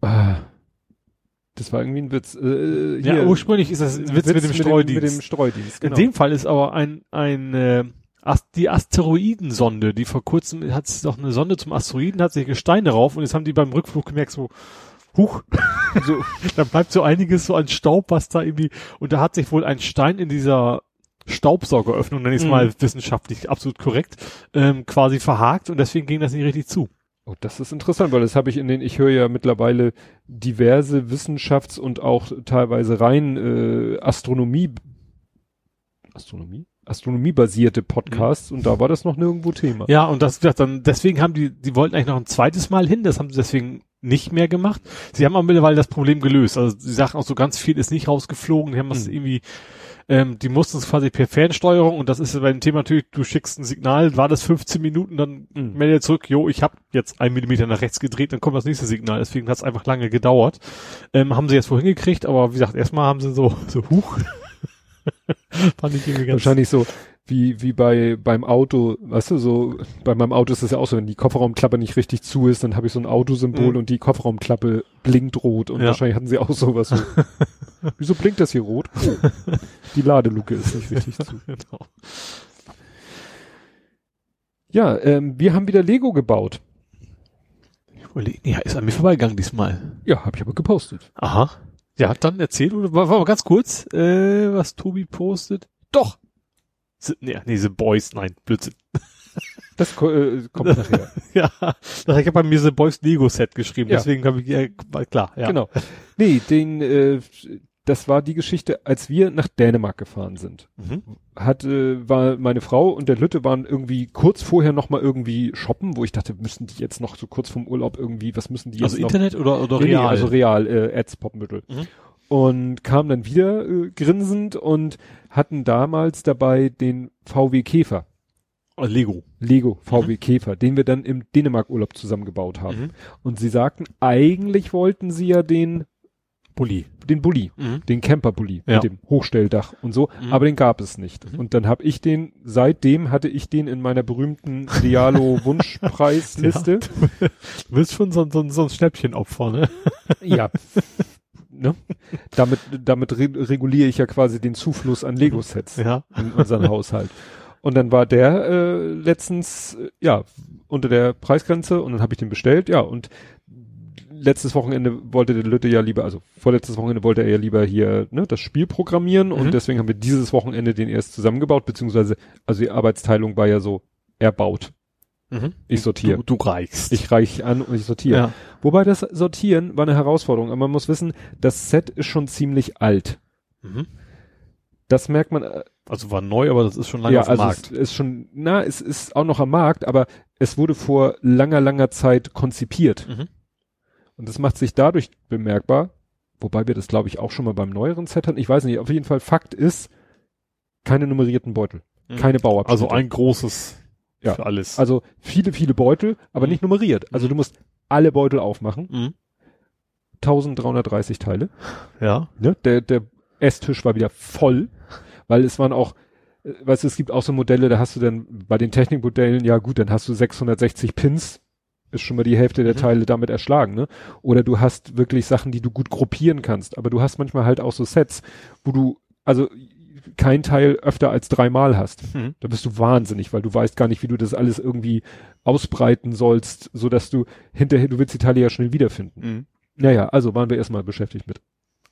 Das war irgendwie ein Witz. Äh, ja, ursprünglich ist das ein Witz, Witz mit dem Streudienst. Mit dem Streudienst genau. In dem Fall ist aber ein, ein äh, die Asteroidensonde, die vor kurzem, hat es doch eine Sonde zum Asteroiden, hat sich Gesteine rauf und jetzt haben die beim Rückflug gemerkt, so Huch, so, da bleibt so einiges so an Staub, was da irgendwie, und da hat sich wohl ein Stein in dieser Staubsaugeröffnung, nenne ich es mm. mal wissenschaftlich absolut korrekt, ähm, quasi verhakt und deswegen ging das nicht richtig zu. Oh, das ist interessant, weil das habe ich in den, ich höre ja mittlerweile diverse Wissenschafts- und auch teilweise rein äh, Astronomie, Astronomie? Astronomiebasierte Podcasts mhm. und da war das noch nirgendwo Thema. Ja, und das, das dann, deswegen haben die, die wollten eigentlich noch ein zweites Mal hin, das haben sie deswegen nicht mehr gemacht. Sie haben auch mittlerweile das Problem gelöst. Also sie sagen auch so, ganz viel ist nicht rausgeflogen. Die haben das mhm. irgendwie, ähm, die mussten es quasi per Fernsteuerung, und das ist ja bei dem Thema natürlich, du schickst ein Signal, war das fünfzehn Minuten, dann mhm. meldet zurück, jo, ich habe jetzt einen Millimeter nach rechts gedreht, dann kommt das nächste Signal. Deswegen hat es einfach lange gedauert. Ähm, haben sie jetzt wohl hingekriegt, aber wie gesagt, erstmal haben sie so, so huch. Fand ich irgendwie ganz wahrscheinlich so. Wie, wie bei, beim Auto, weißt du, so, bei meinem Auto ist das ja auch so, wenn die Kofferraumklappe nicht richtig zu ist, dann habe ich so ein Autosymbol mhm. und die Kofferraumklappe blinkt rot, und ja. wahrscheinlich hatten sie auch sowas. So. Wieso blinkt das hier rot? Oh, die Ladeluke ist nicht richtig zu. Genau. Ja, ähm, wir haben wieder Lego gebaut. Ich überlege, ja, ist an mir vorbeigegangen diesmal. Ja, habe ich aber gepostet. Aha. Ja, dann erzähl, war, war ganz kurz, äh, was Tobi postet. Doch! Nee, nee, The Boys, nein, Blödsinn. Das äh, kommt nachher. Ja, ich habe bei mir The Boys Lego Set geschrieben, ja. Deswegen habe ich, äh, klar, ja. Genau. Nee, den, äh, das war die Geschichte, als wir nach Dänemark gefahren sind. Mhm. Hat, äh, war meine Frau und der Lütte waren irgendwie kurz vorher nochmal irgendwie shoppen, wo ich dachte, müssen die jetzt noch so kurz vom Urlaub irgendwie, was müssen die jetzt also noch? Also Internet oder, oder nee, real? Nee, also real, äh, Ads, Popmittel. Mhm. Und kam dann wieder äh, grinsend und hatten damals dabei den V W Käfer. Lego. Lego, V W mhm. Käfer, den wir dann im Dänemark-Urlaub zusammengebaut haben. Mhm. Und sie sagten, eigentlich wollten sie ja den Bulli, den Bulli, mhm. den Camper-Bulli ja. mit dem Hochstelldach und so, mhm. aber den gab es nicht. Mhm. Und dann habe ich den, seitdem hatte ich den in meiner berühmten Dialo-Wunschpreisliste. Ja. Du bist schon so, so, so ein Schnäppchenopfer, ne? Ja. Ne? Damit, damit re reguliere ich ja quasi den Zufluss an Lego-Sets ja. in unserem Haushalt. Und dann war der äh, letztens äh, ja unter der Preisgrenze, und dann habe ich den bestellt. Ja, und letztes Wochenende wollte der Lütte ja lieber, also vorletztes Wochenende wollte er ja lieber hier ne, das Spiel programmieren. Mhm. Und deswegen haben wir dieses Wochenende den erst zusammengebaut, beziehungsweise also die Arbeitsteilung war ja so, er baut. Mhm. Ich sortiere. Du, du reichst. Ich reich an und ich sortiere. Ja. Wobei das Sortieren war eine Herausforderung. Aber man muss wissen, das Set ist schon ziemlich alt. Mhm. Das merkt man. Also war neu, aber das ist schon lange ja, auf dem also Markt. Ja, ist schon, na, es ist auch noch am Markt, aber es wurde vor langer, langer Zeit konzipiert. Mhm. Und das macht sich dadurch bemerkbar, wobei wir das, glaube ich, auch schon mal beim neueren Set hatten. Ich weiß nicht, auf jeden Fall Fakt ist, keine nummerierten Beutel, mhm. keine Bauabschnitte. Also ein großes... Ja, für alles. Also viele, viele Beutel, aber mhm. nicht nummeriert. Also du musst alle Beutel aufmachen. Mhm. eintausenddreihundertdreißig Teile. Ja. Ne? Der, der Esstisch war wieder voll, weil es waren auch, weißt du, es gibt auch so Modelle, da hast du dann bei den Technikmodellen, ja gut, dann hast du sechshundertsechzig Pins, ist schon mal die Hälfte der mhm. Teile damit erschlagen, ne? Oder du hast wirklich Sachen, die du gut gruppieren kannst, aber du hast manchmal halt auch so Sets, wo du, also kein Teil öfter als dreimal hast. Mhm. Da bist du wahnsinnig, weil du weißt gar nicht, wie du das alles irgendwie ausbreiten sollst, so dass du hinterher, du willst die Teile ja schnell wiederfinden. Mhm. Naja, also waren wir erstmal beschäftigt mit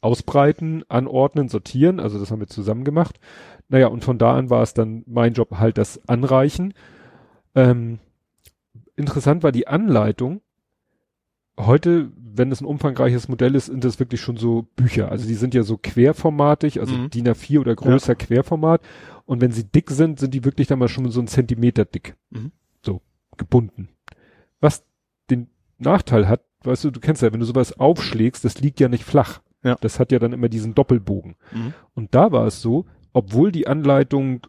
Ausbreiten, Anordnen, Sortieren, also das haben wir zusammen gemacht. Naja, und von da an war es dann mein Job halt das Anreichen. Ähm, interessant war die Anleitung. Heute, wenn es ein umfangreiches Modell ist, sind das wirklich schon so Bücher. Also die sind ja so querformatig, also mhm. D I N A vier oder größer ja. Querformat. Und wenn sie dick sind, sind die wirklich dann mal schon so einen Zentimeter dick. Mhm. So, gebunden. Was den Nachteil hat, weißt du, du kennst ja, wenn du sowas aufschlägst, das liegt ja nicht flach. Ja. Das hat ja dann immer diesen Doppelbogen. Mhm. Und da war es so, obwohl die Anleitung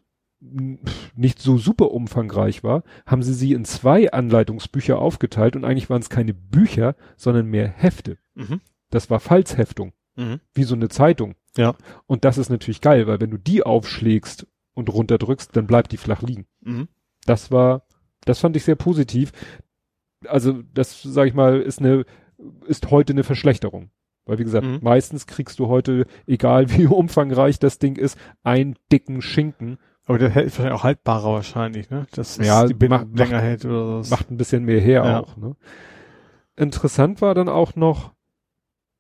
nicht so super umfangreich war, haben sie sie in zwei Anleitungsbücher aufgeteilt, und eigentlich waren es keine Bücher, sondern mehr Hefte. Mhm. Das war Falzheftung, mhm. wie so eine Zeitung. Ja. Und das ist natürlich geil, weil wenn du die aufschlägst und runterdrückst, dann bleibt die flach liegen. Mhm. Das war, das fand ich sehr positiv. Also das, sag ich mal, ist eine, ist heute eine Verschlechterung. Weil, wie gesagt, mhm. meistens kriegst du heute, egal wie umfangreich das Ding ist, einen dicken Schinken. Aber der hält wahrscheinlich auch haltbarer wahrscheinlich, ne? Dass ja, die Bindung länger hält oder so. Macht ein bisschen mehr her ja. auch, ne? Interessant war dann auch noch,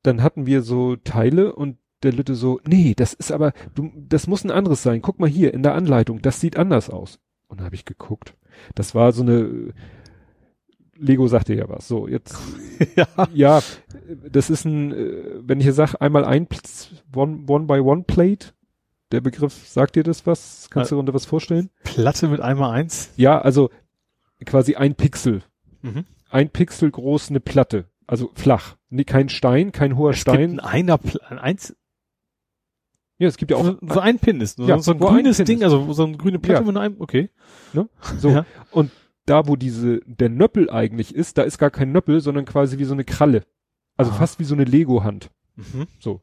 dann hatten wir so Teile und der Lütte so, nee, das ist aber, du, das muss ein anderes sein. Guck mal hier in der Anleitung, das sieht anders aus. Und dann habe ich geguckt. Das war so eine, Lego sagte ja was. So, jetzt, ja. ja, das ist ein, wenn ich hier sage, einmal ein one, one by one Plate. Der Begriff, sagt dir das was? Kannst du dir darunter was vorstellen? Platte mit einmal eins? Ja, also quasi ein Pixel. Mhm. Ein Pixel groß eine Platte. Also flach. Nee, kein Stein, kein hoher es Stein. Gibt ein einer, ein eins. Ja, es gibt ja auch. So, so ein Pin ist, ne? Ja, so ein grünes Ding, ist. Also so eine grüne Platte, ja. Mit einem, okay. Ne? So. Ja. Und da, wo diese, der Nöppel eigentlich ist, da ist gar kein Nöppel, sondern quasi wie so eine Kralle. Also ah. fast wie so eine Lego-Hand. Mhm. So.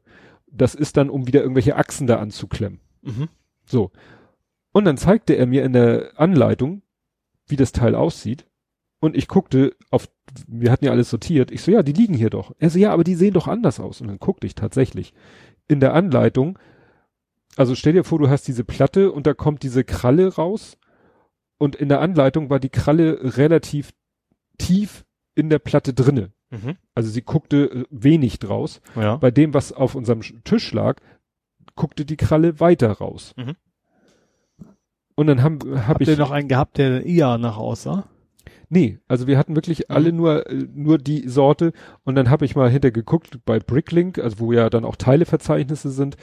Das ist dann, um wieder irgendwelche Achsen da anzuklemmen. Mhm. So. Und dann zeigte er mir in der Anleitung, wie das Teil aussieht. Und ich guckte auf, wir hatten ja alles sortiert. Ich so, ja, die liegen hier doch. Er so, ja, aber die sehen doch anders aus. Und dann guckte ich tatsächlich in der Anleitung. Also stell dir vor, du hast diese Platte und da kommt diese Kralle raus. Und in der Anleitung war die Kralle relativ tief in der Platte drinne. Mhm. Also sie guckte wenig draus. Ja. Bei dem, was auf unserem Tisch lag, guckte die Kralle weiter raus. Mhm. Und dann haben, hab Habt ich... Habt ihr noch einen gehabt, der eher nach aussah? Nee, also wir hatten wirklich alle nur nur die Sorte. Und dann habe ich mal hintergeguckt bei Bricklink, also wo ja dann auch Teileverzeichnisse sind.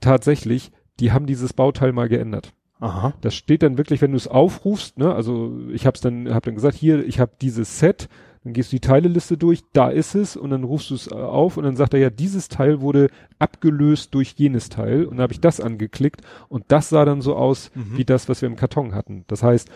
Tatsächlich, die haben dieses Bauteil mal geändert. Aha. Das steht dann wirklich, wenn du es aufrufst, ne? Also ich hab's dann, hab dann gesagt, hier, ich habe dieses Set. Dann gehst du die Teileliste durch, da ist es. Und dann rufst du es auf und dann sagt er, ja, dieses Teil wurde abgelöst durch jenes Teil. Und dann habe ich das angeklickt und das sah dann so aus, mhm. wie das, was wir im Karton hatten. Das heißt,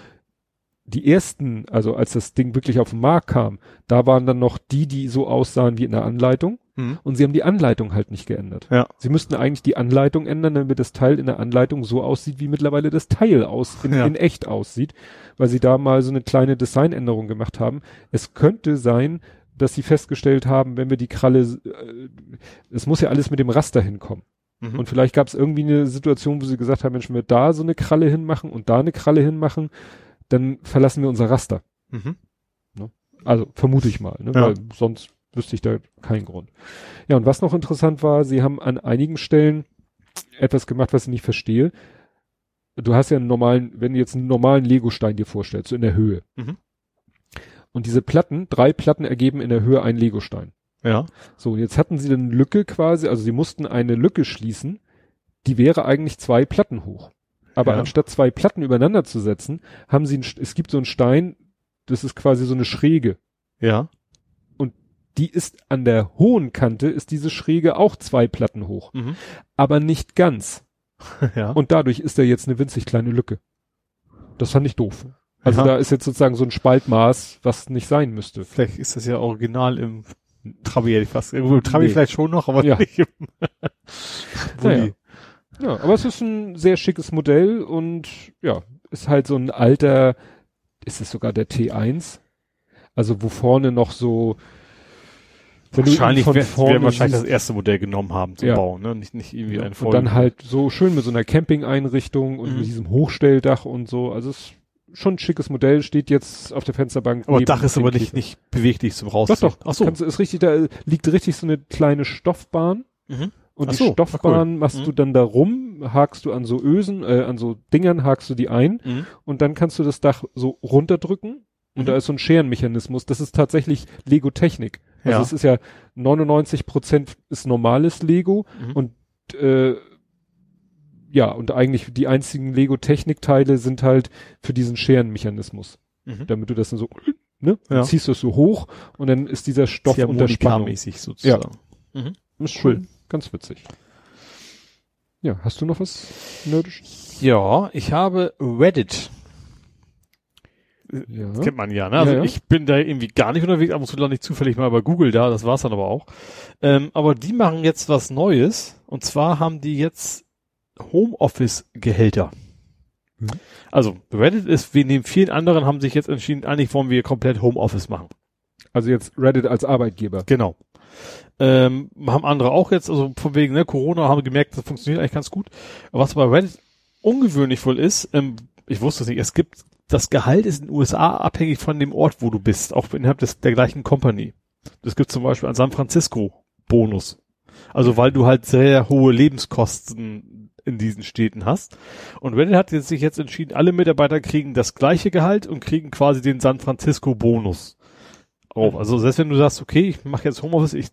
die ersten, also als das Ding wirklich auf den Markt kam, da waren dann noch die, die so aussahen wie in der Anleitung. Mhm. Und sie haben die Anleitung halt nicht geändert. Ja. Sie müssten eigentlich die Anleitung ändern, damit das Teil in der Anleitung so aussieht, wie mittlerweile das Teil aus in, ja. in echt aussieht, weil sie da mal so eine kleine Designänderung gemacht haben. Es könnte sein, dass sie festgestellt haben, wenn wir die Kralle, äh, es muss ja alles mit dem Raster hinkommen. Und vielleicht gab es irgendwie eine Situation, wo sie gesagt haben, Mensch, wenn wir da so eine Kralle hinmachen und da eine Kralle hinmachen, dann verlassen wir unser Raster. Mhm. Ne? Also vermute ich mal, ne? Ja. Weil sonst wüsste ich da keinen Grund. Ja, und was noch interessant war, sie haben an einigen Stellen etwas gemacht, was ich nicht verstehe. Du hast ja einen normalen, wenn du jetzt einen normalen Legostein dir vorstellst, so in der Höhe. Mhm. Und diese Platten, drei Platten ergeben in der Höhe einen Legostein. Ja. So, jetzt hatten sie eine Lücke quasi, also sie mussten eine Lücke schließen, die wäre eigentlich zwei Platten hoch. Aber ja. anstatt zwei Platten übereinander zu setzen, haben sie, ein, es gibt so einen Stein, das ist quasi so eine Schräge. Ja. Und die ist an der hohen Kante, ist diese Schräge auch zwei Platten hoch. Mhm. Aber nicht ganz. Ja. Und dadurch ist da jetzt eine winzig kleine Lücke. Das fand ich doof. Also ja. da ist jetzt sozusagen so ein Spaltmaß, was nicht sein müsste. Vielleicht ist das ja original im Trabi, hätte ich fast. Im Trabi nee. Vielleicht schon noch, aber ja. nicht im naja. Ja, aber es ist ein sehr schickes Modell und ja, ist halt so ein alter, ist es sogar der T eins? Also wo vorne noch so wahrscheinlich von vorne werden wahrscheinlich das erste Modell genommen haben zum ja. Bauen, ne? Nicht, nicht irgendwie ja. ein Voll. Und dann halt so schön mit so einer Camping-Einrichtung und mhm. mit diesem Hochstelldach und so. Also es ist schon ein schickes Modell, steht jetzt auf der Fensterbank. Aber Dach ist aber nicht, nicht beweglich zum Rausziehen. Doch, doch. Ach so. Kannst, ist richtig, da liegt richtig so eine kleine Stoffbahn. Mhm. Und Ach die so, Stoffbahn cool. machst mhm. du dann da rum, hakst du an so Ösen, äh, an so Dingern hakst du die ein mhm. und dann kannst du das Dach so runterdrücken und mhm. da ist so ein Scherenmechanismus. Das ist tatsächlich Lego-Technik. Also ja. es ist ja neunundneunzig Prozent ist normales Lego mhm. und äh, ja, und eigentlich die einzigen Lego-Technik-Teile sind halt für diesen Scherenmechanismus. Mhm. Damit du das dann so, ne, ja. dann ziehst du es so hoch und dann ist dieser Stoff ist ja unter Spannung. Harmonika-mäßig sozusagen. Ja. Mhm. Ist schön. Ganz witzig. Ja, hast du noch was Nerdisches? Ja, ich habe Reddit. Ja. Das kennt man ja, ne? Also ja, ja. ich bin da irgendwie gar nicht unterwegs, ab und zu lande ich zufällig mal bei Google da, das war's dann aber auch. Ähm, aber die machen jetzt was Neues und zwar haben die jetzt Homeoffice-Gehälter. Mhm. Also Reddit ist, wie neben vielen anderen, haben sich jetzt entschieden, eigentlich wollen wir komplett Homeoffice machen. Also jetzt Reddit als Arbeitgeber. Genau. Ähm, haben andere auch jetzt, also von wegen ne, Corona, haben gemerkt, das funktioniert eigentlich ganz gut. Aber was bei Reddit ungewöhnlich wohl ist, ähm, ich wusste es nicht, es gibt, das Gehalt ist in den U S A abhängig von dem Ort, wo du bist, auch innerhalb des, der gleichen Company. Das gibt zum Beispiel an San Francisco Bonus. Also weil du halt sehr hohe Lebenskosten in diesen Städten hast. Und Reddit hat jetzt sich jetzt entschieden, alle Mitarbeiter kriegen das gleiche Gehalt und kriegen quasi den San Francisco Bonus. Auf. Also selbst wenn du sagst, okay, ich mache jetzt Homeoffice, ich,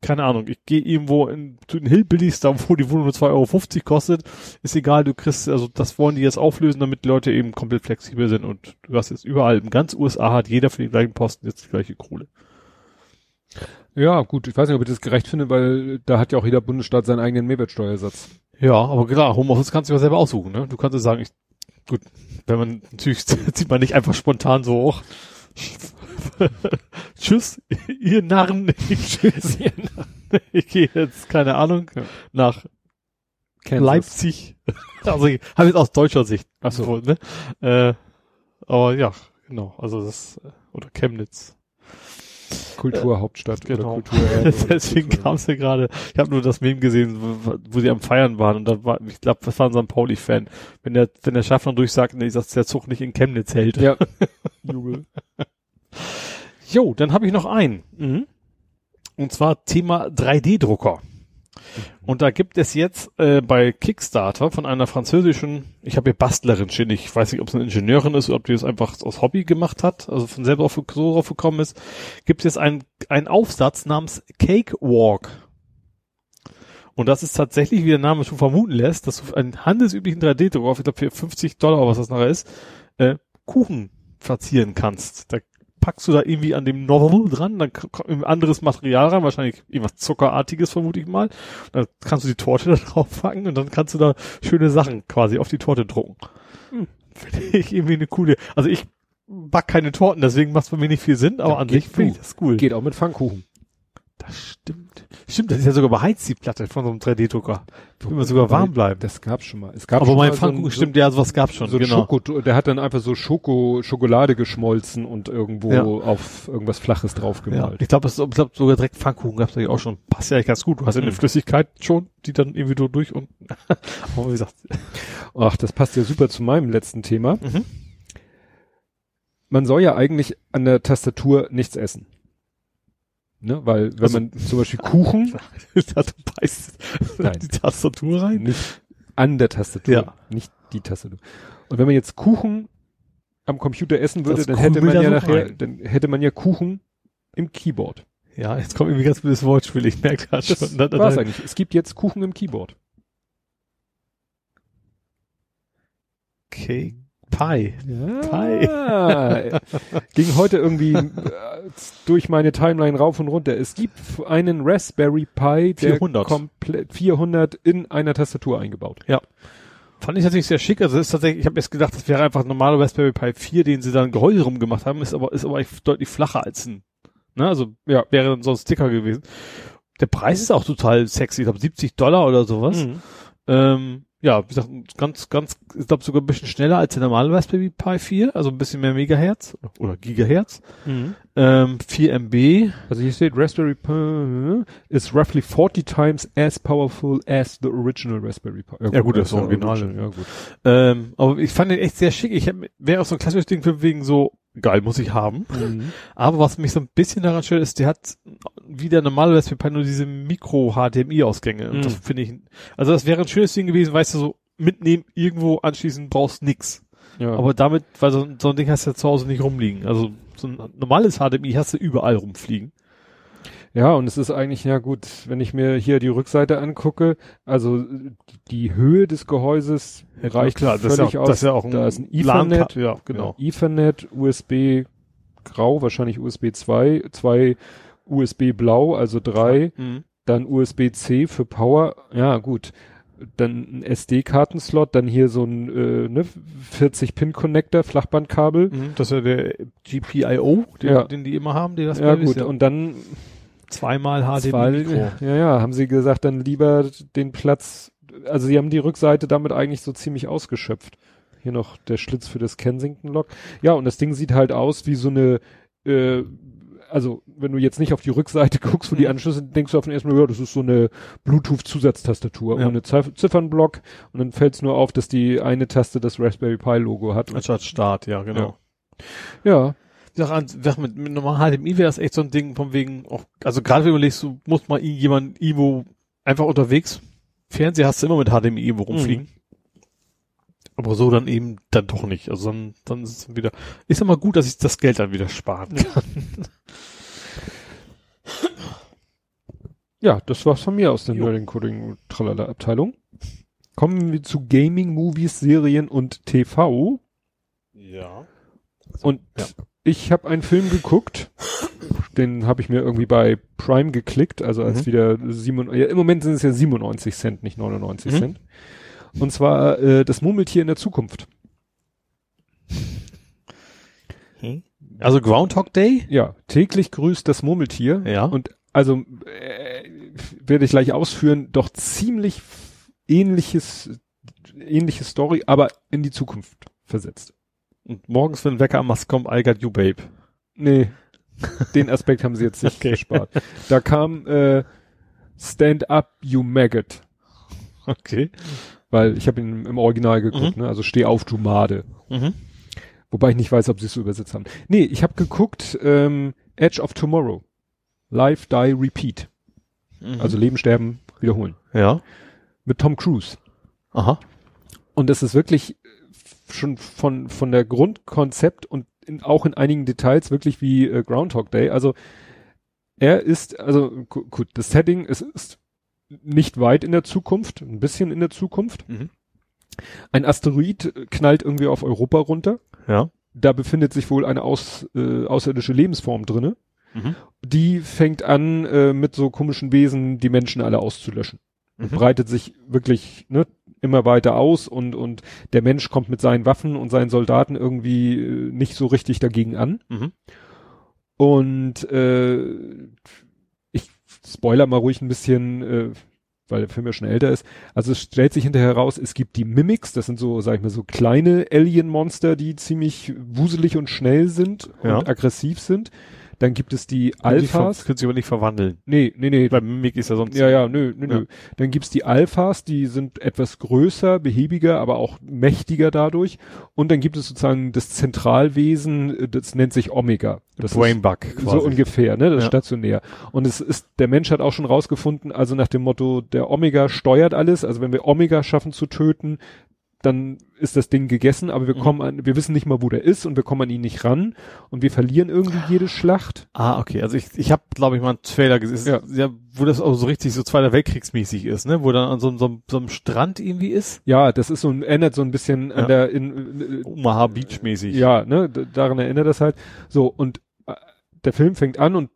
keine Ahnung, ich gehe irgendwo in, zu den Hillbillies, da wo die Wohnung nur zwei Euro fünfzig kostet, ist egal, du kriegst, also das wollen die jetzt auflösen, damit die Leute eben komplett flexibel sind und du hast jetzt überall, in ganz U S A hat jeder für den gleichen Posten jetzt die gleiche Kohle. Ja, gut, ich weiß nicht, ob ich das gerecht finde, weil da hat ja auch jeder Bundesstaat seinen eigenen Mehrwertsteuersatz. Ja, aber klar, Homeoffice kannst du ja selber aussuchen, ne? Du kannst ja sagen, ich, gut, wenn man, natürlich zieht man nicht einfach spontan so hoch. Tschüss, ihr Narren, ich, tschüss, ihr Narren. Ich gehe jetzt, keine Ahnung, ja. nach Kansas. Leipzig. Also, ich habe jetzt aus deutscher Sicht. Ach so. Ne? Äh, aber ja, genau, also das, oder Chemnitz. Kulturhauptstadt. Äh, genau. Kultur Deswegen kam es ja gerade. Ich habe nur das Meme gesehen, wo, wo sie am Feiern waren. Und da war, ich glaube, das war ein Sankt Pauli-Fan. Wenn der, wenn der Schaffner durchsagt, nee, dass der Zug nicht in Chemnitz hält. Ja. Jubel. Jo, dann habe ich noch einen. Mhm. Und zwar Thema drei D Drucker. Mhm. Und da gibt es jetzt äh, bei Kickstarter von einer französischen, ich habe hier Bastlerin stehen, ich weiß nicht, ob es eine Ingenieurin ist oder ob die das einfach aus Hobby gemacht hat, also von selber auf, so drauf gekommen ist, gibt es jetzt einen, einen Aufsatz namens Cakewalk. Und das ist tatsächlich, wie der Name schon vermuten lässt, dass du einen handelsüblichen drei D Drucker, auf, ich glaube für fünfzig Dollar, was das nachher ist, äh, Kuchen verzieren kannst. Da packst du da irgendwie an dem Novel dran, dann kommt anderes Material rein, wahrscheinlich irgendwas Zuckerartiges, vermute ich mal. Dann kannst du die Torte da drauf packen und dann kannst du da schöne Sachen quasi auf die Torte drucken. Hm. Finde ich irgendwie eine coole, also ich back keine Torten, deswegen macht es bei mir nicht viel Sinn, aber ja, an sich finde ich das cool. Geht auch mit Pfannkuchen. Das stimmt. Stimmt, das ist ja sogar beheizt, die Platte von so einem drei D Drucker. Da will man sogar warm bleiben. Das gab's schon mal. Es gab aber schon mein mal Pfannkuchen, so stimmt, ja, sowas gab's schon. So genau. Schoko, der hat dann einfach so Schoko, Schokolade geschmolzen und irgendwo ja. auf irgendwas Flaches draufgemalt. Ja. Ich glaube, glaub, sogar direkt Pfannkuchen gab's da auch schon. Passt ja eigentlich ganz gut. Du hast ja mhm. eine Flüssigkeit schon, die dann irgendwie so durch und, aber wie gesagt. Ach, das passt ja super zu meinem letzten Thema. Mhm. Man soll ja eigentlich an der Tastatur nichts essen. Ne, weil wenn also, man zum Beispiel Kuchen da beißt nein, die Tastatur rein. Nicht an der Tastatur, ja. nicht die Tastatur. Und wenn man jetzt Kuchen am Computer essen würde, das dann hätte man ja nachher, dann hätte man ja Kuchen im Keyboard. Ja, jetzt kommt irgendwie ganz blödes Wortspiel, ich merke das schon. Das war's eigentlich. Es gibt jetzt Kuchen im Keyboard. Okay. Pie. Ja. Pie. Ging heute irgendwie äh, durch meine Timeline rauf und runter. Es gibt einen Raspberry Pi, der komplett vierhundert in einer Tastatur eingebaut. Ja. Fand ich tatsächlich sehr schick. Also das ist tatsächlich, ich habe jetzt gedacht, das wäre einfach ein normaler Raspberry Pi vier, den sie dann Gehäuse rumgemacht haben, ist aber ist aber eigentlich deutlich flacher als ein, ne, also ja, wäre dann so ein Sticker gewesen. Der Preis ist auch total sexy, ich glaube siebzig Dollar oder sowas. Mhm. Ähm, Ja, wie gesagt, ganz, ganz, ich glaube sogar ein bisschen schneller als der normale Raspberry Pi vier, also ein bisschen mehr Megahertz oder Gigahertz. Mhm. Ähm, vier Megabyte. Also hier steht, Raspberry Pi is roughly forty times as powerful as the original Raspberry Pi. Ja gut, ja, gut das ist das Originale. Original. Ja, gut. Ähm, aber ich fand den echt sehr schick. Ich wäre auch so ein klassisches Ding für wegen so, geil, muss ich haben. Mhm. Aber was mich so ein bisschen daran stört, ist, der hat wie der normale Raspberry Pi nur diese Mikro-H D M I-Ausgänge. Mhm. Und das finde ich, also das wäre ein schönes Ding gewesen, weißt du, so mitnehmen, irgendwo anschließend brauchst nix. Ja. Aber damit, weil so, so ein Ding hast du ja zu Hause nicht rumliegen. Also so ein normales H D M I hast du überall rumfliegen. Ja, und es ist eigentlich, ja gut, wenn ich mir hier die Rückseite angucke, also die Höhe des Gehäuses ja, reicht klar, völlig das ja, aus. Das ist ja auch ein da ist ein Ethernet, ja, genau. Ethernet, U S B grau, wahrscheinlich U S B zwei, zwei U S B blau, also drei, mhm. dann U S B C für Power, ja gut, dann ein S D-Kartenslot, dann hier so ein äh, ne, vierzig Pin Connector, Flachbandkabel. Mhm, das ist ja der G P I O, den, ja. den die immer haben, die das ja gut, ja. und dann zweimal H D M I-Mikro. Ja, ja, haben sie gesagt, dann lieber den Platz, also sie haben die Rückseite damit eigentlich so ziemlich ausgeschöpft. Hier noch der Schlitz für das Kensington-Lock. Ja, und das Ding sieht halt aus wie so eine, äh, also wenn du jetzt nicht auf die Rückseite guckst, wo mhm. die Anschlüsse, denkst du auf den ersten Mal, ja, das ist so eine Bluetooth-Zusatztastatur, ja. ohne Ziff- Ziffernblock und dann fällt es nur auf, dass die eine Taste das Raspberry Pi-Logo hat. Anstatt Start, ja, genau. Ja. ja. Ich sag, mit, mit normalen H D M I wäre das echt so ein Ding von wegen, auch, also gerade wenn du überlegst, du musst mal jemand irgendwo einfach unterwegs, Fernseher hast du immer mit H D M I irgendwo rumfliegen. Mhm. Aber so dann eben, dann doch nicht. Also dann, dann ist es wieder, ist ja mal gut, dass ich das Geld dann wieder sparen kann. Ja, das war's von mir aus der Nerding Coding Tralala Abteilung. Kommen wir zu Gaming, Movies, Serien und T V. Ja. So, und ja. Ich habe einen Film geguckt, Den habe ich mir irgendwie bei Prime geklickt, also als mhm. wieder sieben, ja, im Moment sind es ja siebenundneunzig Cent, nicht neunundneunzig mhm. Cent. Und zwar äh, das Murmeltier in der Zukunft. Hm. Also Groundhog Day? Ja, täglich grüßt das Murmeltier. Ja. Und also äh, werde ich gleich ausführen, doch ziemlich ähnliches, ähnliche Story, aber in die Zukunft versetzt. Und morgens, wenn ein Wecker am Mast kommt, I got you, babe. Nee, den Aspekt haben sie jetzt nicht okay. gespart. Da kam äh, Stand up, you maggot. Okay. Weil ich habe ihn im Original geguckt, mhm. ne? Also steh auf, du Made. Mhm. Wobei ich nicht weiß, ob sie es so übersetzt haben. Nee, ich habe geguckt, ähm, Edge of Tomorrow. Live, die, repeat. Mhm. Also Leben, Sterben, wiederholen. Ja. Mit Tom Cruise. Aha. Und das ist wirklich schon von von der Grundkonzept und in, auch in einigen Details wirklich wie äh, Groundhog Day. Also er ist, also gu gut, das Setting, es ist nicht weit in der Zukunft, ein bisschen in der Zukunft. Mhm. Ein Asteroid knallt irgendwie auf Europa runter. Ja. Da befindet sich wohl eine aus, äh, außerirdische Lebensform drinne. Mhm. Die fängt an, äh, mit so komischen Wesen die Menschen alle auszulöschen. Mhm. Breitet sich wirklich, ne, immer weiter aus und und der Mensch kommt mit seinen Waffen und seinen Soldaten irgendwie äh, nicht so richtig dagegen an. Mhm. Und äh, ich spoiler mal ruhig ein bisschen, äh, weil der Film ja schon älter ist. Also es stellt sich hinterher heraus, es gibt die Mimics, das sind so, sag ich mal, so kleine Alien-Monster, die ziemlich wuselig und schnell sind ja. und aggressiv sind. Dann gibt es die Alphas. Die können sich aber nicht verwandeln. Nee, nee, nee. Bei Mimik ist ja sonst. Ja, ja, nö, nö, ja. nö. Dann gibt's die Alphas, die sind etwas größer, behäbiger, aber auch mächtiger dadurch. Und dann gibt es sozusagen das Zentralwesen, das nennt sich Omega. Das Brainbug quasi. So ungefähr, ne, das ja. stationär. Und es ist, der Mensch hat auch schon rausgefunden, also nach dem Motto, der Omega steuert alles. Also wenn wir Omega schaffen zu töten, dann ist das Ding gegessen, aber wir kommen an, wir wissen nicht mal, wo der ist und wir kommen an ihn nicht ran und wir verlieren irgendwie jede Schlacht. Ah, okay. Also ich, ich habe, glaube ich, mal einen Trailer gesehen, ja. wo das auch so richtig so Zweiter Weltkriegsmäßig ist, ne? Wo dann an so, so, so einem Strand irgendwie ist. Ja, das ist so ein, erinnert so ein bisschen ja. an der in, äh, Omaha Beach mäßig. Ja, ne? Daran erinnert das halt. So, und äh, der Film fängt an und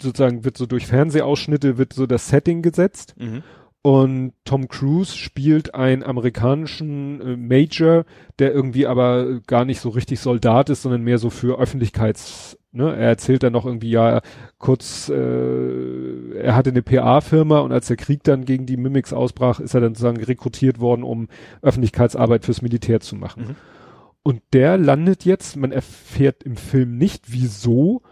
sozusagen wird so durch Fernsehausschnitte wird so das Setting gesetzt. Mhm. Und Tom Cruise spielt einen amerikanischen Major, der irgendwie aber gar nicht so richtig Soldat ist, sondern mehr so für Öffentlichkeits... Ne? Er erzählt dann noch irgendwie, ja, kurz, äh, er hatte eine P A-Firma und als der Krieg dann gegen die Mimics ausbrach, ist er dann sozusagen rekrutiert worden, um Öffentlichkeitsarbeit fürs Militär zu machen. Mhm. Und der landet jetzt, man erfährt im Film nicht, wieso,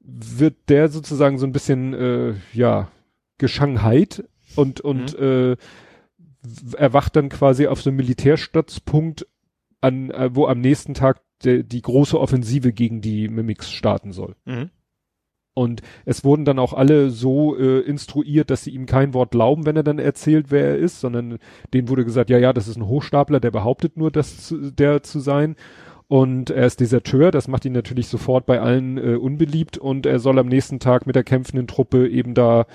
wird der sozusagen so ein bisschen, äh, ja, geshanghait, und und mhm. äh, erwacht dann quasi auf so einem Militärstützpunkt an, äh, wo am nächsten Tag de, die große Offensive gegen die Mimics starten soll. Mhm. Und es wurden dann auch alle so äh, instruiert, dass sie ihm kein Wort glauben, wenn er dann erzählt, wer er ist, sondern denen wurde gesagt, ja, ja, das ist ein Hochstapler, der behauptet nur, das zu, der zu sein. Und er ist Deserteur, das macht ihn natürlich sofort bei allen äh, unbeliebt und er soll am nächsten Tag mit der kämpfenden Truppe eben da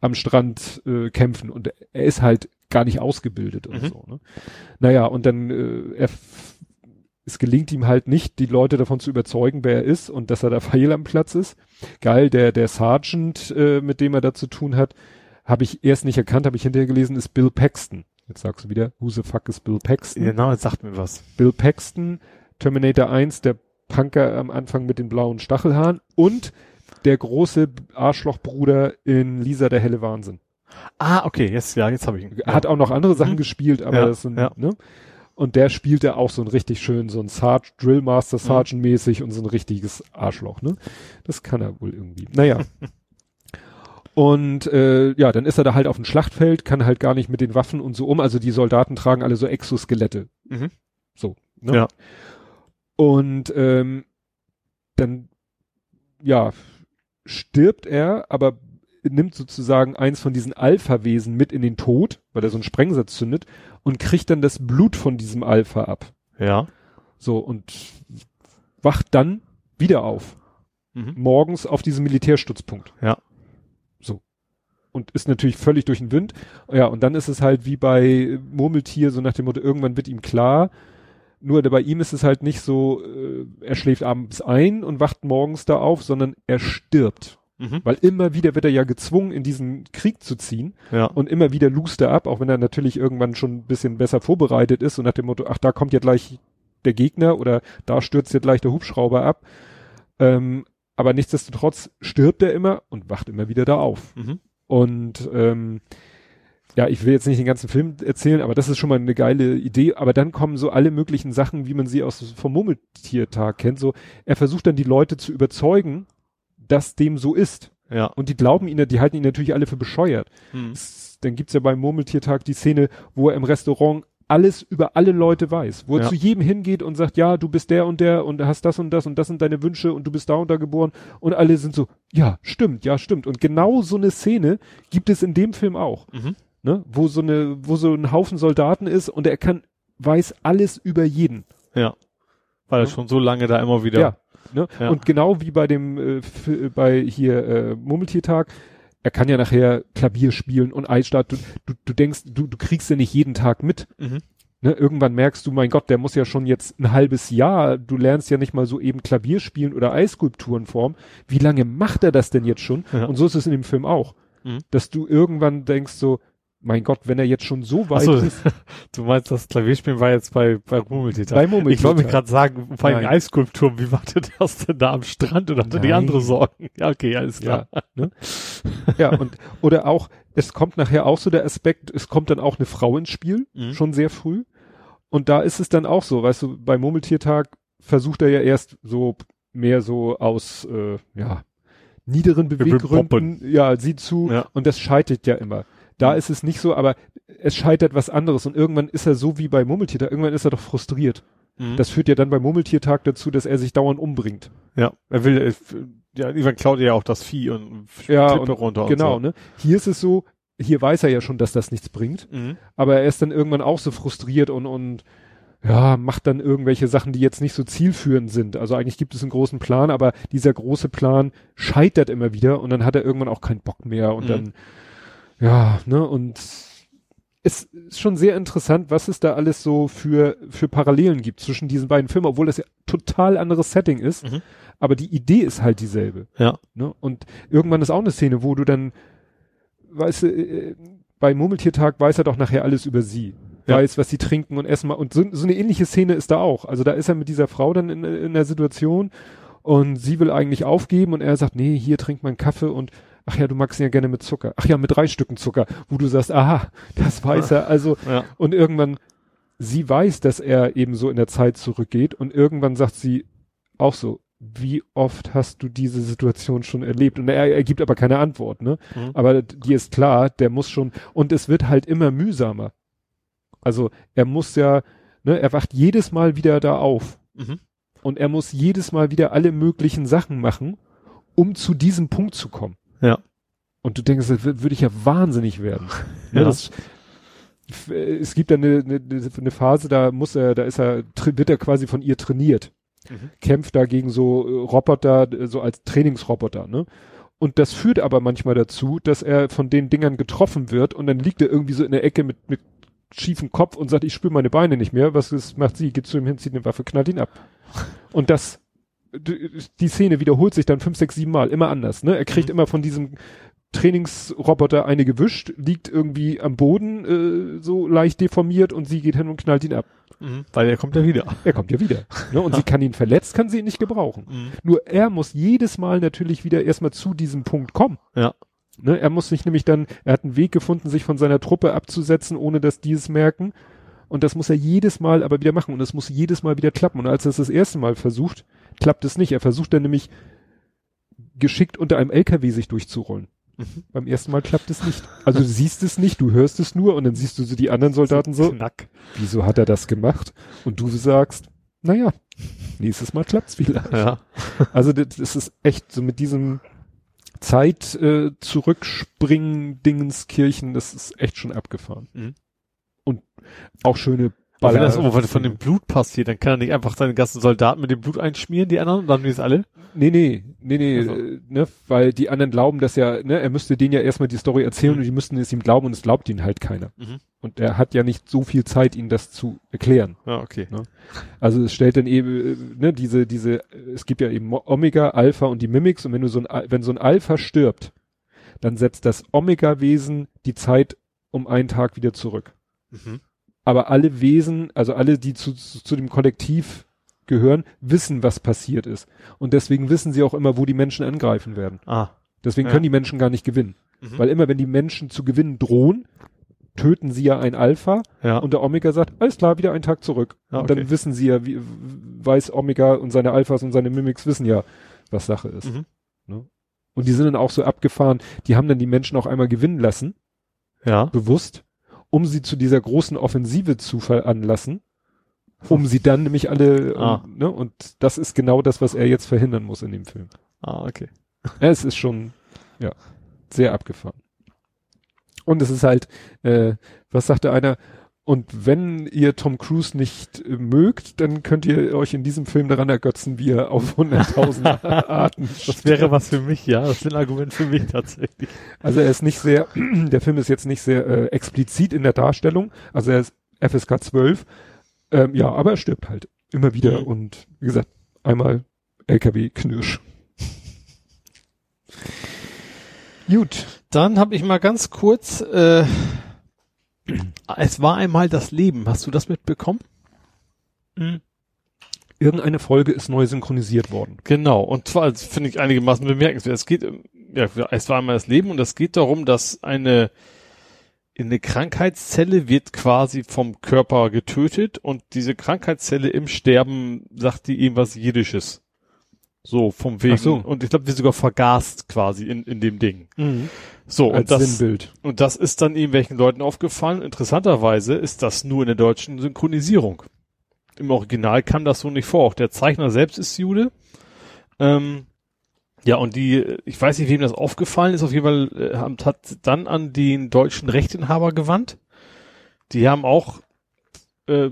am Strand äh, kämpfen und er ist halt gar nicht ausgebildet und mhm. so. Ne? Naja, und dann äh, er es gelingt ihm halt nicht, die Leute davon zu überzeugen, wer er ist und dass er da fehl am Platz ist. Geil, der der Sergeant, äh, mit dem er da zu tun hat, habe ich erst nicht erkannt, habe ich hinterher gelesen, ist Bill Paxton. Jetzt sagst du wieder, who the fuck is Bill Paxton? Genau, jetzt sagt mir was. Bill Paxton, Terminator eins, der Punker am Anfang mit den blauen Stachelhaaren und der große Arschlochbruder in Lisa, der helle Wahnsinn. Ah, okay, jetzt, ja, jetzt habe ich ihn. Hat ja. auch noch andere Sachen mhm. gespielt, aber ja, das sind, ja. ne? Und der spielte auch so ein richtig schön, so ein Sarge, Drillmaster Sergeant mäßig mhm. und so ein richtiges Arschloch, ne? Das kann er wohl irgendwie. Naja. Und, äh, ja, dann ist er da halt auf dem Schlachtfeld, kann halt gar nicht mit den Waffen und so um, also die Soldaten tragen alle so Exoskelette. Mhm. So, ne? Ja. Und, ähm, dann, ja, stirbt er, aber nimmt sozusagen eins von diesen Alpha-Wesen mit in den Tod, weil er so einen Sprengsatz zündet und kriegt dann das Blut von diesem Alpha ab. Ja. So, und wacht dann wieder auf. Mhm. Morgens auf diesem Militärstützpunkt. Ja. So. Und ist natürlich völlig durch den Wind. Ja, und dann ist es halt wie bei Murmeltier, so nach dem Motto, irgendwann wird ihm klar, Nur bei ihm ist es halt nicht so, äh, er schläft abends ein und wacht morgens da auf, sondern er stirbt. Mhm. Weil immer wieder wird er ja gezwungen, in diesen Krieg zu ziehen. Ja. Und immer wieder lust er ab, auch wenn er natürlich irgendwann schon ein bisschen besser vorbereitet ist und nach dem Motto, ach, da kommt ja gleich der Gegner oder da stürzt jetzt gleich der Hubschrauber ab. Ähm, aber nichtsdestotrotz stirbt er immer und wacht immer wieder da auf. Mhm. Und ähm, ja, ich will jetzt nicht den ganzen Film erzählen, aber das ist schon mal eine geile Idee. Aber dann kommen so alle möglichen Sachen, wie man sie aus vom Murmeltiertag kennt. So, er versucht dann die Leute zu überzeugen, dass dem so ist. Ja. Und die glauben ihn, die halten ihn natürlich alle für bescheuert. Hm. Dann gibt's ja beim Murmeltiertag die Szene, wo er im Restaurant alles über alle Leute weiß, wo er ja. zu jedem hingeht und sagt, ja, du bist der und der und hast das und das und das sind deine Wünsche und du bist da und da geboren und alle sind so, ja, stimmt, ja, stimmt. Und genau so eine Szene gibt es in dem Film auch. Mhm. Ne? Wo so eine, wo so ein Haufen Soldaten ist und er kann, weiß alles über jeden. Ja. Weil er ja. schon so lange da immer wieder. Ja. Ne? Ja. Und genau wie bei dem, äh, bei hier äh, Murmeltiertag, er kann ja nachher Klavier spielen und Eisstadt, du, du, du denkst, du, du kriegst ja nicht jeden Tag mit. Mhm. Ne? Irgendwann merkst du, mein Gott, der muss ja schon jetzt ein halbes Jahr, du lernst ja nicht mal so eben Klavier spielen oder Eisskulpturen formen. Wie lange macht er das denn jetzt schon? Ja. Und so ist es in dem Film auch. Mhm. Dass du irgendwann denkst so, mein Gott, wenn er jetzt schon so weit so, ist. Du meinst, das Klavierspielen war jetzt bei bei Murmeltiertag. Bei Murmeltiertag. Ich wollte mir gerade sagen, bei den Eisskulpturen, wie macht er das denn da am Strand oder hatte die andere Sorgen? Ja, okay, alles klar. Ja, ne? Ja, und oder auch, es kommt nachher auch so der Aspekt, es kommt dann auch eine Frau ins Spiel, mhm. schon sehr früh. Und da ist es dann auch so, weißt du, bei Murmeltiertag versucht er ja erst so mehr so aus, äh, ja, niederen Beweggründen, ja, sie zu, ja. Und das scheitert ja immer. Da ist es nicht so, aber es scheitert was anderes und irgendwann ist er so wie bei Murmeltiertag, irgendwann ist er doch frustriert. Mhm. Das führt ja dann bei Murmeltiertag dazu, dass er sich dauernd umbringt. Ja, er will, ja, irgendwann klaut er ja auch das Vieh und ja, Klippe runter und genau, so. Genau, ne? Hier ist es so, hier weiß er ja schon, dass das nichts bringt, mhm. aber er ist dann irgendwann auch so frustriert und, und ja, macht dann irgendwelche Sachen, die jetzt nicht so zielführend sind. Also eigentlich gibt es einen großen Plan, aber dieser große Plan scheitert immer wieder und dann hat er irgendwann auch keinen Bock mehr und mhm. dann ja, ne, und es ist schon sehr interessant, was es da alles so für für Parallelen gibt zwischen diesen beiden Filmen, obwohl das ja total anderes Setting ist, mhm. aber die Idee ist halt dieselbe. Ja. Ne? Und irgendwann ist auch eine Szene, wo du dann, weißt du, bei Murmeltiertag weiß er doch nachher alles über sie. Ja. Weiß, was sie trinken und essen. Und so, so eine ähnliche Szene ist da auch. Also da ist er mit dieser Frau dann in, in der Situation und sie will eigentlich aufgeben und er sagt, nee, hier trinkt man Kaffee und ach ja, du magst ihn ja gerne mit Zucker. Ach ja, mit drei Stücken Zucker, wo du sagst, aha, das weiß er. Also, ja. Und irgendwann, sie weiß, dass er eben so in der Zeit zurückgeht und irgendwann sagt sie auch so, wie oft hast du diese Situation schon erlebt? Und er, er gibt aber keine Antwort, ne? Mhm. Aber dir ist klar, der muss schon, und es wird halt immer mühsamer. Also, er muss ja, ne, er wacht jedes Mal wieder da auf. Mhm. Und er muss jedes Mal wieder alle möglichen Sachen machen, um zu diesem Punkt zu kommen. Ja. Und du denkst, das würde ich ja wahnsinnig werden. Ja. Das, es gibt dann eine, eine, eine Phase, da muss er, da ist er, wird er quasi von ihr trainiert. Mhm. Kämpft da gegen so Roboter, so als Trainingsroboter, ne? Und das führt aber manchmal dazu, dass er von den Dingern getroffen wird und dann liegt er irgendwie so in der Ecke mit, mit schiefem Kopf und sagt, ich spüre meine Beine nicht mehr. Was ist, macht sie? Geht zu ihm hin, zieht eine Waffe, knallt ihn ab. Und das die Szene wiederholt sich dann fünf, sechs, sieben Mal, immer anders, ne? Er kriegt mhm. immer von diesem Trainingsroboter eine gewischt, liegt irgendwie am Boden, äh, so leicht deformiert und sie geht hin und knallt ihn ab. Mhm. Weil er kommt ja wieder. Er kommt ja wieder. Ne? Und sie kann ihn verletzt, kann sie ihn nicht gebrauchen. Mhm. Nur er muss jedes Mal natürlich wieder erstmal zu diesem Punkt kommen. Ja. Ne? Er muss sich nämlich dann, er hat einen Weg gefunden, sich von seiner Truppe abzusetzen, ohne dass die es merken. Und das muss er jedes Mal aber wieder machen und es muss jedes Mal wieder klappen. Und als er es das erste Mal versucht, klappt es nicht. Er versucht dann nämlich geschickt unter einem L K W sich durchzurollen. Mhm. Beim ersten Mal klappt es nicht. Also du siehst es nicht, du hörst es nur und dann siehst du so die anderen Soldaten so, knack. Wieso hat er das gemacht? Und du sagst, naja, nächstes Mal klappt's vielleicht. Ja. Also das ist echt so mit diesem Zeit äh, zurückspringen Dingenskirchen, das ist echt schon abgefahren. Mhm. Und auch schöne Aber wenn das irgendwo von dem Blut passiert, dann kann er nicht einfach seine ganzen Soldaten mit dem Blut einschmieren, die anderen, und dann haben die es alle? Nee, nee, nee, nee, also. äh, ne, weil die anderen glauben, dass er, ne, er müsste denen ja erstmal die Story erzählen, mhm. und die müssten es ihm glauben, und es glaubt ihnen halt keiner. Mhm. Und er hat ja nicht so viel Zeit, ihnen das zu erklären. Ja, okay. Ne? Also es stellt dann eben, ne, diese, diese, es gibt ja eben Omega, Alpha und die Mimics, und wenn du so ein, wenn so ein Alpha stirbt, dann setzt das Omega-Wesen die Zeit um einen Tag wieder zurück. Mhm. Aber alle Wesen, also alle, die zu, zu, zu dem Kollektiv gehören, wissen, was passiert ist. Und deswegen wissen sie auch immer, wo die Menschen angreifen werden. Ah. Deswegen ja. können die Menschen gar nicht gewinnen. Mhm. Weil immer, wenn die Menschen zu gewinnen drohen, töten sie ja ein Alpha. Ja. Und der Omega sagt, alles klar, wieder einen Tag zurück. Ja, und okay. dann wissen sie ja, wie, weiß Omega und seine Alphas und seine Mimics wissen ja, was Sache ist. Mhm. Ne? Und die sind dann auch so abgefahren, die haben dann die Menschen auch einmal gewinnen lassen. Ja. Bewusst. Um sie zu dieser großen Offensive zu veranlassen, um sie dann nämlich alle, ah. um, ne, und das ist genau das, was er jetzt verhindern muss in dem Film. Ah, okay. Es ist schon, ja, sehr abgefahren. Und es ist halt, äh, was sagte einer, und wenn ihr Tom Cruise nicht äh, mögt, dann könnt ihr euch in diesem Film daran ergötzen, wie er auf hunderttausend Arten. Das wäre was für mich, ja. Das ist ein Argument für mich tatsächlich. Also er ist nicht sehr, der Film ist jetzt nicht sehr äh, explizit in der Darstellung. Also er ist F S K zwölf. Ähm, ja, aber er stirbt halt immer wieder. Mhm. Und wie gesagt, einmal L K W-Knirsch. Gut. Dann habe ich mal ganz kurz... Äh Es war einmal das Leben. Hast du das mitbekommen? Mhm. Irgendeine Folge ist neu synchronisiert worden. Genau. Und zwar finde ich einigermaßen bemerkenswert. Es geht, ja, es war einmal das Leben, und es geht darum, dass eine, eine Krankheitszelle wird quasi vom Körper getötet, und diese Krankheitszelle im Sterben sagt die ihm was Jiddisches. So, vom Wegen. Ach so. Und ich glaube, wir sogar vergast quasi in, in dem Ding. Mhm. So, als und das, Sinnbild. Und das ist dann irgendwelchen Leuten aufgefallen. Interessanterweise ist das nur in der deutschen Synchronisierung. Im Original kam das so nicht vor. Auch der Zeichner selbst ist Jude. Ähm, ja, und die, ich weiß nicht, wem das aufgefallen ist, auf jeden Fall äh, haben, hat dann an den deutschen Rechteinhaber gewandt. Die haben auch, äh,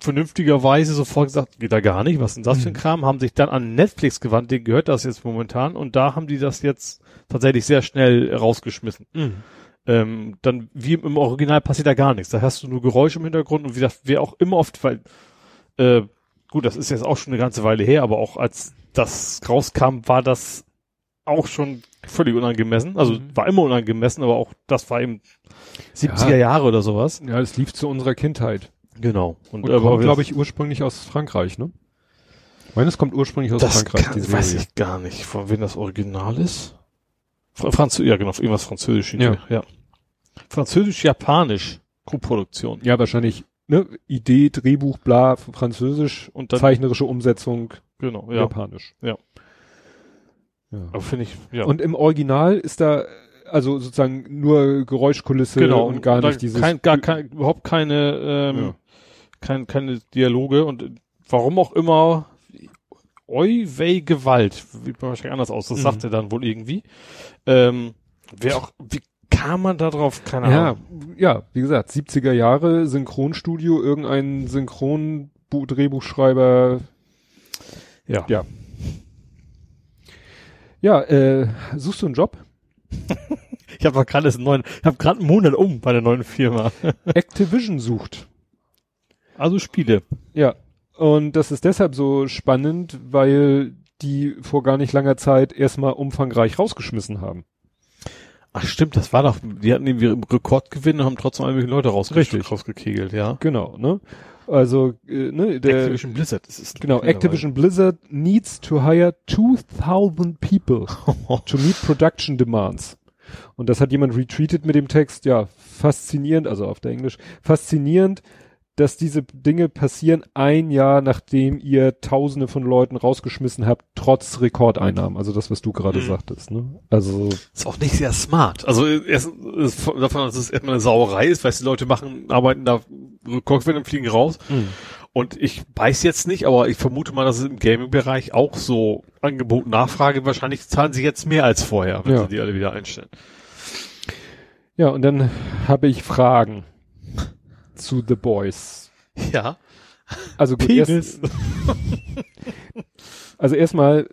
vernünftigerweise sofort gesagt, geht da gar nicht, was ist denn das für ein Kram, haben sich dann an Netflix gewandt, denen gehört das jetzt momentan, und da haben die das jetzt tatsächlich sehr schnell rausgeschmissen. Mhm. Ähm, dann, wie im Original passiert da gar nichts, da hast du nur Geräusche im Hintergrund, und wie gesagt, wer auch immer oft, weil, äh, gut, das ist jetzt auch schon eine ganze Weile her, aber auch als das rauskam, war das auch schon völlig unangemessen, also mhm. war immer unangemessen, aber auch das war eben siebziger ja. Jahre oder sowas. Ja, das lief zu unserer Kindheit. Genau. Und, und kommt, glaube ich, ursprünglich aus Frankreich, ne? Ich meine, es kommt ursprünglich aus das Frankreich. Das weiß ich gar nicht, von wem das Original ist. Fra Franz ja, genau, irgendwas Französisch. Ja. ja. Französisch-Japanisch, Koproduktion. Ja, wahrscheinlich, ne? Idee, Drehbuch, bla, Französisch, und dann zeichnerische Umsetzung, genau, ja. Japanisch. Ja. ja. Aber finde ich, ja. Und im Original ist da... Also sozusagen nur Geräuschkulisse, genau, und gar und nicht dieses... Kein, gar kein, überhaupt keine, ähm, ja. kein, keine Dialoge, und warum auch immer Euwei Gewalt, wie wahrscheinlich anders aus, das mhm. sagt er dann wohl irgendwie. Ähm, wer auch, wie kam man da drauf? Keine Ahnung. Ja, ja, wie gesagt, siebziger Jahre, Synchronstudio, irgendein Synchron-Drehbuchschreiber. Ja. Ja, ja äh, suchst du einen Job? Ich habe gerade neuen, ich habe gerade einen Monat um bei der neuen Firma. Activision sucht. Also Spiele. Ja. Und das ist deshalb so spannend, weil die vor gar nicht langer Zeit erstmal umfangreich rausgeschmissen haben. Ach stimmt, das war doch, die hatten irgendwie Rekordgewinn und haben trotzdem alle möglichen Leute rausgekegelt. rausgekegelt, ja. Genau, ne? Also, äh, ne, der Activision Blizzard, das ist genau, Activision Blizzard needs to hire two thousand people to meet production demands. Und das hat jemand retweetet mit dem Text, ja, faszinierend, also auf der Englisch, faszinierend, dass diese Dinge passieren ein Jahr, nachdem ihr Tausende von Leuten rausgeschmissen habt, trotz Rekordeinnahmen. Also das, was du gerade mhm. sagtest, ne? Also. Ist auch nicht sehr smart. Also, erst, ist, davon, dass es erstmal eine Sauerei ist, weil die Leute machen, arbeiten da, Rückwärts fliegen raus. Mhm. Und ich weiß jetzt nicht, aber ich vermute mal, dass es im Gaming-Bereich auch so Angebot, Nachfrage, wahrscheinlich zahlen sie jetzt mehr als vorher, wenn ja. sie die alle wieder einstellen. Ja, und dann habe ich Fragen zu The Boys. Ja. Also gut, Penis. Erst, also erstmal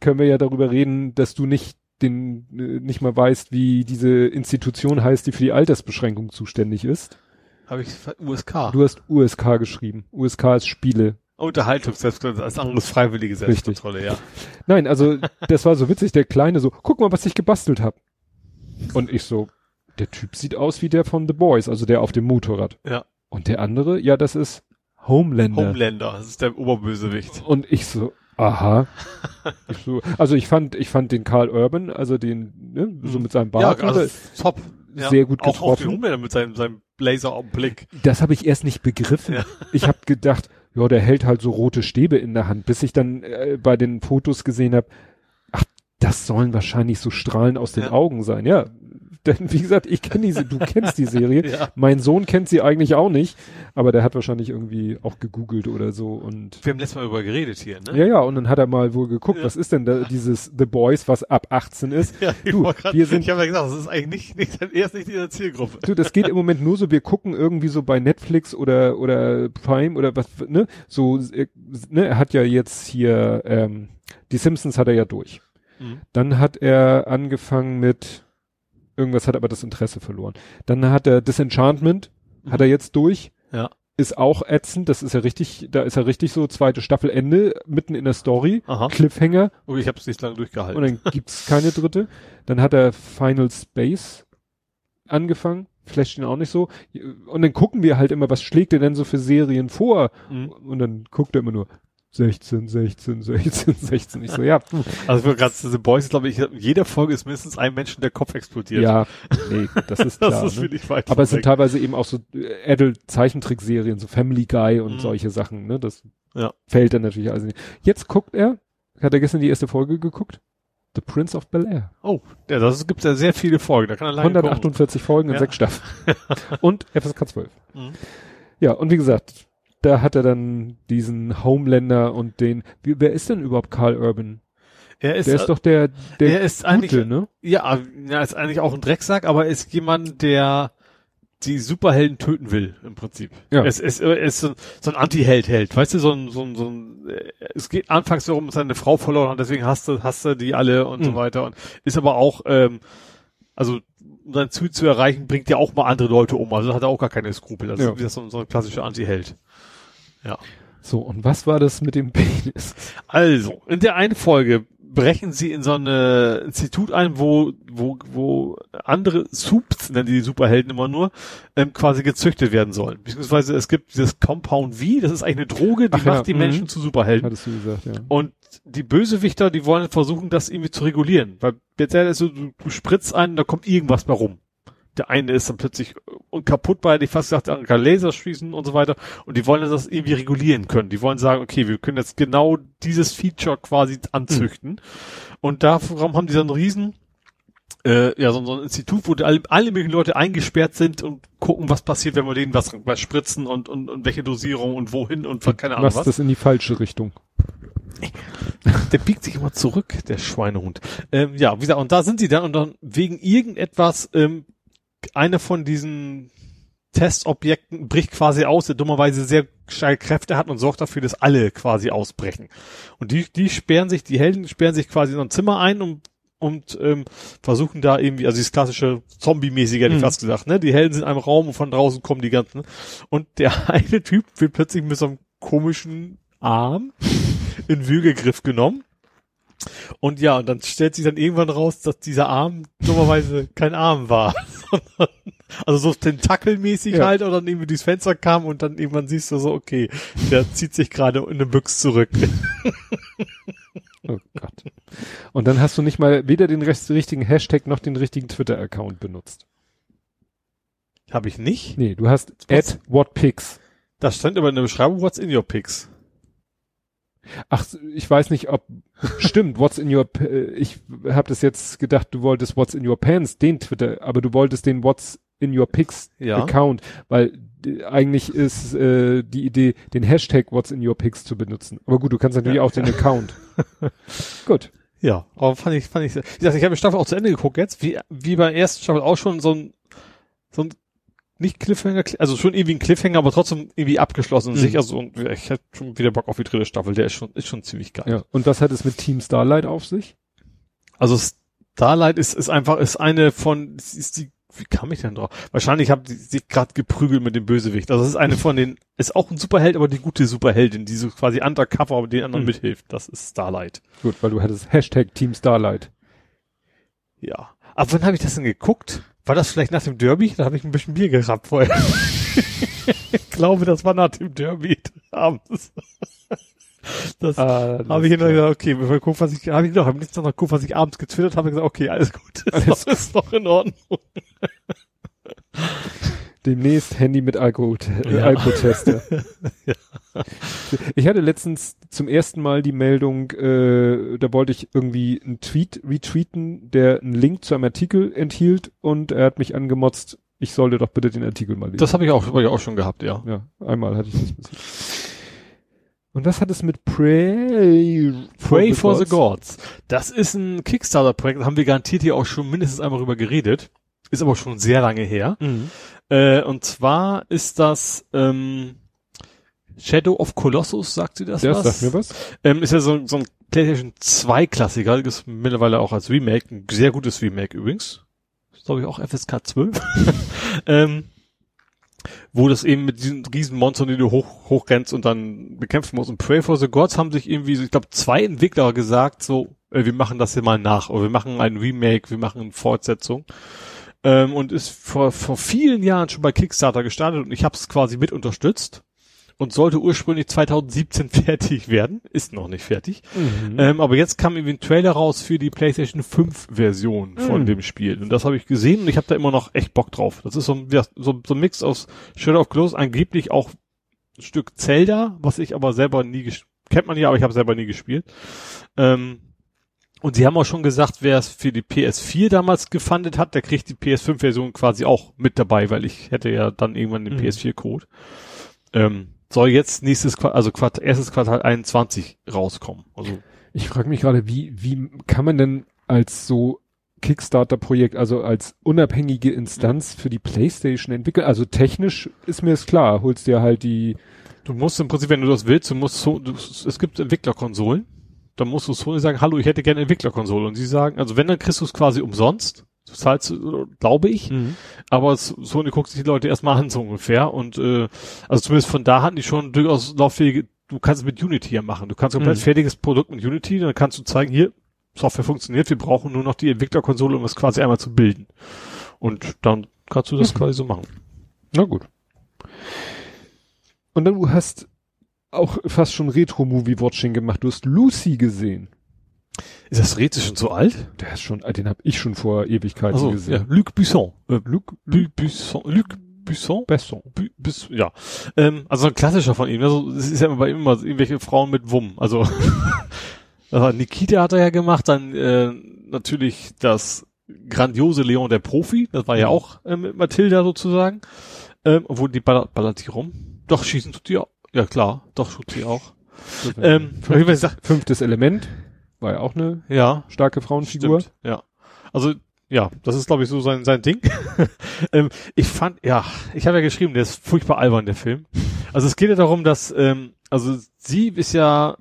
können wir ja darüber reden, dass du nicht den nicht mal weißt, wie diese Institution heißt, die für die Altersbeschränkung zuständig ist. Habe ich U S K? Du hast U S K geschrieben. U S K ist Spiele. Unterhaltung, Selbstkontrolle, als anderes freiwillige Selbstkontrolle, ja. Nein, also das war so witzig, der Kleine so, guck mal, was ich gebastelt habe. Und ich so, der Typ sieht aus wie der von The Boys, also der auf dem Motorrad. Ja. Und der andere, ja, das ist Homelander. Homelander, das ist der Oberbösewicht. Und ich so, aha. ich so, also ich fand, ich fand den Karl Urban, also den, ne, so mit seinem Bart. Ja, also top. Ja, sehr gut auch getroffen. Auch den Homelander mit seinem, seinem Blazer am Blick. Das habe ich erst nicht begriffen. Ja. Ich habe gedacht, ja, der hält halt so rote Stäbe in der Hand, bis ich dann äh, bei den Fotos gesehen habe, ach, das sollen wahrscheinlich so Strahlen aus den ja. Augen sein, ja. Denn wie gesagt, ich kenne diese, du kennst die Serie. Ja. Mein Sohn kennt sie eigentlich auch nicht, aber der hat wahrscheinlich irgendwie auch gegoogelt oder so. Und wir haben letztes Mal darüber geredet hier, ne? Ja, ja, und dann hat er mal wohl geguckt, ja. was ist denn da dieses The Boys, was ab achtzehn ist? Ja, ich du, grad, wir sind, ich habe ja gesagt, das ist eigentlich nicht, nicht, erst nicht dieser Zielgruppe. Du, das geht im Moment nur so, wir gucken irgendwie so bei Netflix oder oder Prime oder was, ne? So, ne, er hat ja jetzt hier, ähm, die Simpsons hat er ja durch. Mhm. Dann hat er angefangen mit irgendwas, hat aber das Interesse verloren. Dann hat er Disenchantment, mhm. hat er jetzt durch. Ja. Ist auch ätzend, das ist ja richtig, da ist er richtig so, zweite Staffel Ende, mitten in der Story, aha. Cliffhanger. Und ich habe es nicht lange durchgehalten. Und dann gibt's keine dritte. Dann hat er Final Space angefangen, flasht ihn auch nicht so. Und dann gucken wir halt immer, was schlägt er denn so für Serien vor? Mhm. Und dann guckt er immer nur sechzehn, sechzehn, sechzehn, sechzehn. Ich so, ja. Also für gerade diese Boys, glaube ich, in jeder Folge ist mindestens ein Mensch, der Kopf explodiert. Ja, nee, das ist klar. Das ist ne? weit Aber es weg. Sind teilweise eben auch so Adult-Zeichentrickserien, so Family Guy und mhm. solche Sachen. Ne? Das ja. fällt dann natürlich alles in. Jetzt guckt er, hat er gestern die erste Folge geguckt, The Prince of Bel-Air. Oh, ja, das gibt ja sehr viele Folgen. Da kann er lange hundertachtundvierzig kommen. Folgen in ja. sechs Staffeln. Und F S K zwölf. Mhm. Ja, und wie gesagt, da hat er dann diesen Homelander und den, wie, wer ist denn überhaupt Karl Urban? Er ist, der ist doch der, der er ist Gute, eigentlich, ne? Ja, er ist eigentlich auch ein Drecksack, aber er ist jemand, der die Superhelden töten will, im Prinzip. Ja. Es ist, er ist so, so ein Anti-Held-Held, weißt du, so ein, so ein, so ein, es geht anfangs darum, dass er eine Frau verloren hat, deswegen hasst er, hasst er die alle und mhm. so weiter und ist aber auch, ähm, also, um sein Ziel zu erreichen, bringt ja auch mal andere Leute um, also hat er auch gar keine Skrupel, also ja. ist so, so ein klassischer Anti-Held. Ja. So, und was war das mit dem Penis? Also, in der einen Folge brechen sie in so ein Institut ein, wo wo wo andere Supes, nennen die Superhelden immer nur, ähm, quasi gezüchtet werden sollen. Beziehungsweise es gibt dieses Compound V, das ist eigentlich eine Droge, die Ach macht ja. die mhm. Menschen zu Superhelden. Hattest du gesagt, ja. Und die Bösewichter, die wollen versuchen, das irgendwie zu regulieren. Weil jetzt ist so, du, du spritzt einen, da kommt irgendwas bei rum. Der eine ist dann plötzlich und kaputt bei, ich fast gesagt, der andere kann Laser schießen und so weiter. Und die wollen das irgendwie regulieren können. Die wollen sagen, okay, wir können jetzt genau dieses Feature quasi anzüchten. Mhm. Und darum haben die so einen riesen, äh, ja, so, so ein Institut, wo alle, alle möglichen Leute eingesperrt sind und gucken, was passiert, wenn wir denen was, was spritzen und, und, und welche Dosierung und wohin und keine Ahnung was. Was das in die falsche Richtung. Der biegt sich immer zurück, der Schweinehund. Ähm, ja, wie gesagt, und da sind sie dann und dann wegen irgendetwas, ähm, einer von diesen Testobjekten bricht quasi aus, der dummerweise sehr starke Kräfte hat und sorgt dafür, dass alle quasi ausbrechen. Und die, die sperren sich, die Helden sperren sich quasi in so ein Zimmer ein und, und ähm, versuchen da irgendwie, also dieses klassische Zombie-mäßige, hätte ich fast gesagt, ne? Die Helden sind in einem Raum und von draußen kommen die ganzen. Und der eine Typ wird plötzlich mit so einem komischen Arm in Würgegriff genommen. Und ja, und dann stellt sich dann irgendwann raus, dass dieser Arm dummerweise kein Arm war. Also so tentakelmäßig ja. halt, oder dann irgendwie durchs Fenster kam und dann irgendwann siehst du so, okay, der zieht sich gerade in eine Büchse zurück. Oh Gott. Und dann hast du nicht mal weder den richtigen Hashtag noch den richtigen Twitter-Account benutzt. Hab ich nicht? Nee, du hast at whatpics. Das stand aber in der Beschreibung, what's in your pics. Ach, ich weiß nicht, ob stimmt, what's in your ich habe das jetzt gedacht, du wolltest what's in your pants, den Twitter, aber du wolltest den what's in your pics ja. Account, weil äh, eigentlich ist äh, die Idee, den Hashtag what's in your pics zu benutzen. Aber gut, du kannst natürlich ja, auch ja. den Account. Gut. Ja, aber fand ich fand ich wie gesagt, ich habe die Staffel auch zu Ende geguckt jetzt, wie wie bei der ersten Staffel auch schon so ein so ein nicht Cliffhanger, also schon irgendwie ein Cliffhanger, aber trotzdem irgendwie abgeschlossen in mhm. sich. Also und ich hätte schon wieder Bock auf die dritte Staffel, der ist schon, ist schon ziemlich geil. Ja. Und was hat es mit Team Starlight auf sich? Also Starlight ist, ist einfach, ist eine von, ist die, wie kam ich denn drauf? Wahrscheinlich haben die sich gerade geprügelt mit dem Bösewicht. Also das ist eine von den, ist auch ein Superheld, aber die gute Superheldin, die so quasi undercover, aber den anderen mhm. mithilft. Das ist Starlight. Gut, weil du hattest Hashtag Team Starlight. Ja. Aber wann habe ich das denn geguckt? War das vielleicht nach dem Derby? Da habe ich ein bisschen Bier gerappt vorher. Ich glaube, das war nach dem Derby abends. Das ah, habe ich immer gesagt, okay, bevor ich gucke, was ich, habe ich noch, habe nichts noch geguckt, was ich abends getwittert habe, gesagt, okay, alles gut, ist, alles noch, ist noch in Ordnung. Demnächst Handy mit Alkoholtester. Ja. Alkoholtester. Ja. Ich hatte letztens zum ersten Mal die Meldung, äh, da wollte ich irgendwie einen Tweet retweeten, der einen Link zu einem Artikel enthielt und er hat mich angemotzt, ich sollte doch bitte den Artikel mal lesen. Das habe ich auch, hab ich auch schon gehabt, ja. Ja, einmal hatte ich das bisschen. Und was hat es mit Pray, Pray for the Gods? Das ist ein Kickstarter-Projekt, da haben wir garantiert hier auch schon mindestens einmal drüber geredet. Ist aber schon sehr lange her. Mhm. Äh, und zwar ist das ähm, Shadow of Colossus, sagt sie das was? Das sagt mir was. Ähm, ist ja so, so ein PlayStation zwei Klassiker, ist mittlerweile auch als Remake, ein sehr gutes Remake übrigens. Ist, glaube ich, auch F S K zwölf. ähm, wo das eben mit diesen riesen Monstern, die du hoch, hochrennst und dann bekämpfen musst. Und Pray for the Gods haben sich irgendwie, ich glaube, zwei Entwickler gesagt, so, äh, wir machen das hier mal nach, oder wir machen ein Remake, wir machen eine Fortsetzung. Ähm, und ist vor, vor vielen Jahren schon bei Kickstarter gestartet und ich habe es quasi mit unterstützt und sollte ursprünglich zwanzig siebzehn fertig werden, ist noch nicht fertig. Mhm. Ähm, aber jetzt kam irgendwie ein Trailer raus für die PlayStation fünf Version mhm. von dem Spiel und das habe ich gesehen und ich habe da immer noch echt Bock drauf. Das ist so ein, so, so ein Mix aus Shadow of Colossus, angeblich auch ein Stück Zelda, was ich aber selber nie gespielt, kennt man ja, aber ich habe selber nie gespielt. Ähm, Und sie haben auch schon gesagt, wer es für die P S vier damals gefundet hat, der kriegt die P S fünf Version quasi auch mit dabei, weil ich hätte ja dann irgendwann den mhm. P S vier Code. Ähm, soll jetzt nächstes Quartal, also Quart erstes Quartal einundzwanzig rauskommen. Also ich frage mich gerade, wie wie kann man denn als so Kickstarter-Projekt, also als unabhängige Instanz für die PlayStation entwickeln? Also technisch ist mir es klar, holst dir halt die... Du musst im Prinzip, wenn du das willst, du musst so, du, es gibt Entwicklerkonsolen. Dann musst du Sony sagen, hallo, ich hätte gerne Entwicklerkonsole. Und sie sagen, also wenn, dann kriegst du es quasi umsonst. Du zahlst, glaube ich. Mhm. Aber Sony guckt sich die Leute erstmal an, so ungefähr. Und äh, also zumindest von da hatten die schon durchaus lauffähige, du kannst es mit Unity ja machen. Du kannst ein komplett mhm. fertiges Produkt mit Unity, dann kannst du zeigen, hier, Software funktioniert, wir brauchen nur noch die Entwicklerkonsole, um es quasi einmal zu bilden. Und dann kannst du das mhm. quasi so machen. Na gut. Und dann du hast auch fast schon Retro-Movie-Watching gemacht. Du hast Lucy gesehen. Ist das Rätsel schon so alt? Der ist schon, den habe ich schon vor Ewigkeiten also, gesehen. Ja. Luc Besson. Äh, Luc, Luc Besson. Luc Besson. Besson. B Besson. Ja. Ähm, also ein klassischer von ihm. Also es ist ja immer bei ihm immer irgendwelche Frauen mit Wumm. Also Nikita hat er ja gemacht. Dann äh, natürlich das grandiose Leon der Profi. Das war ja auch äh, mit Mathilda sozusagen. Ähm, obwohl die ballert, ballert die rum. Doch schießen tut die auch. Ja klar, doch tut sie auch. ähm, fünftes, gesagt, fünftes Element war ja auch eine ja, starke Frauenfigur. Stimmt, ja, also ja, das ist glaube ich so sein sein Ding. ähm, ich fand ja, ich habe ja geschrieben, der ist furchtbar albern der Film. Also es geht ja darum, dass ähm, also sie ist ja,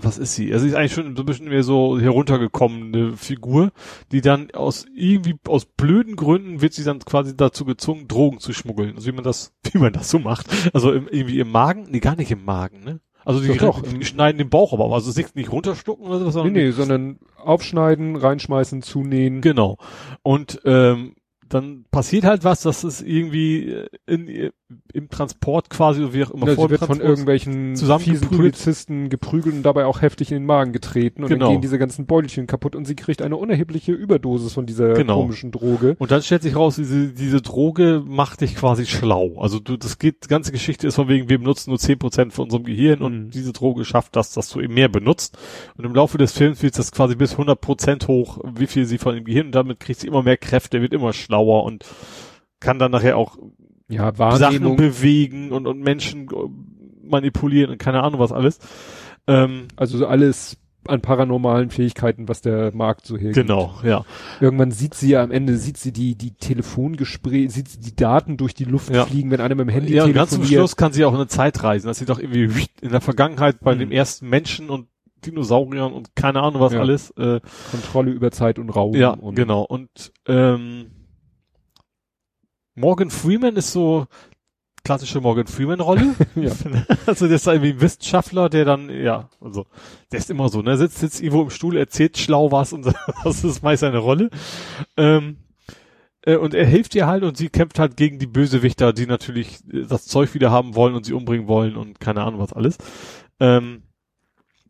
was ist sie? Also sie ist eigentlich schon so ein bisschen mehr so heruntergekommene Figur, die dann aus irgendwie aus blöden Gründen wird sie dann quasi dazu gezwungen, Drogen zu schmuggeln. Also wie man das, wie man das so macht. Also im, irgendwie im Magen, nee, gar nicht im Magen, ne? Also die, doch, die schneiden den Bauch aber auf, also nicht, nicht runterschlucken oder so, sondern nee, nee, sondern aufschneiden, reinschmeißen, zunähen. Genau. Und ähm, dann passiert halt was, dass es irgendwie in, im Transport quasi, wie auch immer, ja, vor wird von irgendwelchen fiesen Polizisten geprügelt und dabei auch heftig in den Magen getreten. Und genau, dann gehen diese ganzen Beutelchen kaputt und sie kriegt eine unerhebliche Überdosis von dieser genau. komischen Droge. Und dann stellt sich raus, diese, diese Droge macht dich quasi schlau. Also du, das geht, die ganze Geschichte ist von wegen, wir benutzen nur zehn Prozent von unserem Gehirn mhm. und diese Droge schafft das, dass du eben mehr benutzt. Und im Laufe des Films wird das quasi bis hundert Prozent hoch, wie viel sie von dem Gehirn und damit kriegt sie immer mehr Kräfte, wird immer schlau. Und kann dann nachher auch ja, Sachen bewegen und, und Menschen manipulieren und keine Ahnung was alles. Ähm, also alles an paranormalen Fähigkeiten, was der Markt so hergibt. Genau, ja. Irgendwann sieht sie ja am Ende, sieht sie die, die Telefongespräche, sieht sie die Daten durch die Luft ja. fliegen, wenn einer mit dem Handy ja, telefoniert. Ja, ganz zum Schluss kann sie auch in eine Zeit reisen, dass sie doch irgendwie in der Vergangenheit bei mhm. dem ersten Menschen und Dinosauriern und keine Ahnung was ja. alles. Äh, Kontrolle über Zeit und Raum. Ja, und genau. Und ähm, Morgan Freeman ist so klassische Morgan Freeman-Rolle. ja. Also der ist irgendwie ein Wissenschaftler, der dann, ja, also der ist immer so, ne, sitzt, sitzt irgendwo im Stuhl, erzählt schlau was und das ist meist seine Rolle. Ähm, äh, und er hilft ihr halt und sie kämpft halt gegen die Bösewichter, die natürlich das Zeug wieder haben wollen und sie umbringen wollen und keine Ahnung was alles. Ähm,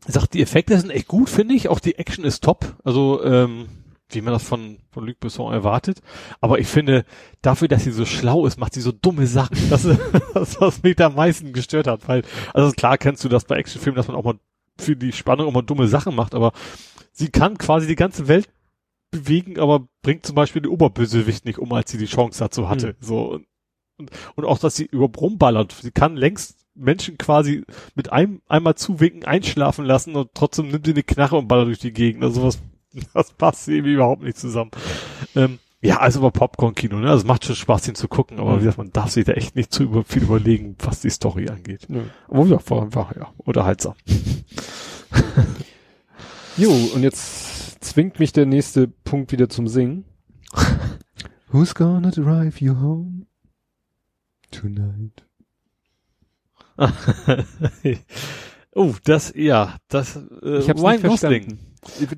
sagt, die Effekte sind echt gut, finde ich. Auch die Action ist top. Also, ähm, wie man das von, von Luc Besson erwartet. Aber ich finde, dafür, dass sie so schlau ist, macht sie so dumme Sachen. Das ist das, was mich da am meisten gestört hat. Weil, also klar kennst du das bei Actionfilmen, dass man auch mal für die Spannung auch mal dumme Sachen macht. Aber sie kann quasi die ganze Welt bewegen, aber bringt zum Beispiel den Oberbösewicht nicht um, als sie die Chance dazu hatte. Mhm. So, und, und, und auch, dass sie überhaupt rumballert. Sie kann längst Menschen quasi mit einem einmal zuwinken, einschlafen lassen und trotzdem nimmt sie eine Knarre und ballert durch die Gegend. Also was, das passt irgendwie überhaupt nicht zusammen. Ähm, ja, also aber Popcorn-Kino, ne? Also es macht schon Spaß, ihn zu gucken, aber wie gesagt, man darf sich da echt nicht zu über, viel überlegen, was die Story angeht. Ja. Aber ja, war einfach, ja, unterhaltsam. Jo, und jetzt zwingt mich der nächste Punkt wieder zum Singen. Who's gonna drive you home tonight? oh, das, ja, das, äh, ich hab's Ryan Gosling.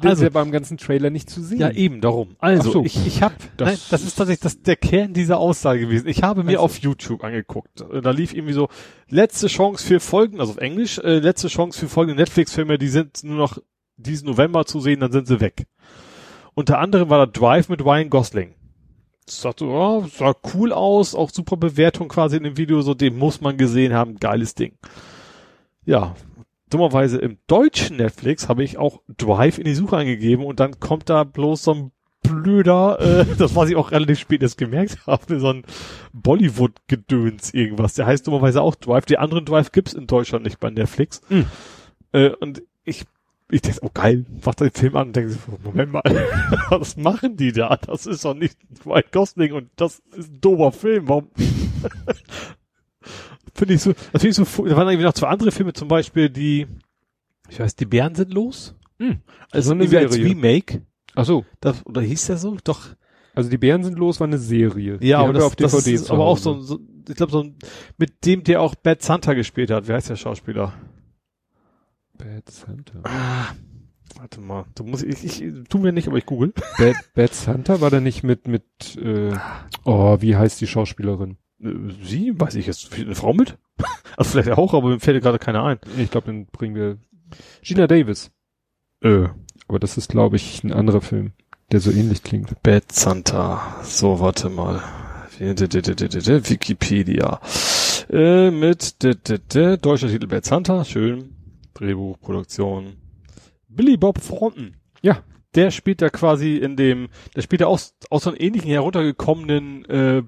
Der ist ja beim ganzen Trailer nicht zu sehen. Ja, eben, darum. Also, so. ich, ich hab, das, nein, das ist tatsächlich das, der Kern dieser Aussage gewesen. Ich habe mir also. auf YouTube angeguckt. Da lief irgendwie so, letzte Chance für folgende, also auf Englisch, äh, letzte Chance für folgende Netflix-Filme, die sind nur noch diesen November zu sehen, dann sind sie weg. Unter anderem war da Drive mit Ryan Gosling. Sagt, oh, sah cool aus, auch super Bewertung quasi in dem Video, so den muss man gesehen haben, geiles Ding. Ja, dummerweise im deutschen Netflix habe ich auch Drive in die Suche eingegeben und dann kommt da bloß so ein blöder, äh, das was ich auch relativ spät erst gemerkt habe, so ein Bollywood-Gedöns irgendwas, der heißt dummerweise auch Drive, die anderen Drive gibt's in Deutschland nicht bei Netflix. Mhm. Äh, und ich Ich denke, oh geil, mach den Film an und denke, Moment mal, was machen die da? Das ist doch nicht Ryan Gosling und das ist ein dober Film. Warum? Finde ich so, das finde ich so, da waren irgendwie noch zwei andere Filme, zum Beispiel die, ich weiß, die Bären sind los? Hm. Also so eine Serie. Als Remake. Ach so. Das, oder hieß der so? Doch. Also die Bären sind los war eine Serie. Ja, die aber das, auf das ist aber auch so, so ich glaube so ein, mit dem, der auch Bad Santa gespielt hat. Wer heißt der Schauspieler? Bad Santa. Ah, warte mal, du musst, ich, ich, tu mir nicht, aber ich google. Bad, Bad Santa war da nicht mit, mit, äh, oh, wie heißt die Schauspielerin? Sie? Weiß ich jetzt. Eine Frau mit? Also vielleicht auch, aber mir fällt gerade keiner ein. Ich glaube, dann bringen wir Gina Davis. Äh. Aber das ist, glaube ich, ein anderer Film, der so ähnlich klingt. Bad Santa. So, warte mal. Wikipedia. Äh, mit, de, de, de, deutscher Titel Bad Santa. Schön. Drehbuch, Produktion. Billy Bob Thornton. Ja. Der spielt da quasi in dem, der spielt da aus, aus so einem ähnlichen heruntergekommenen äh,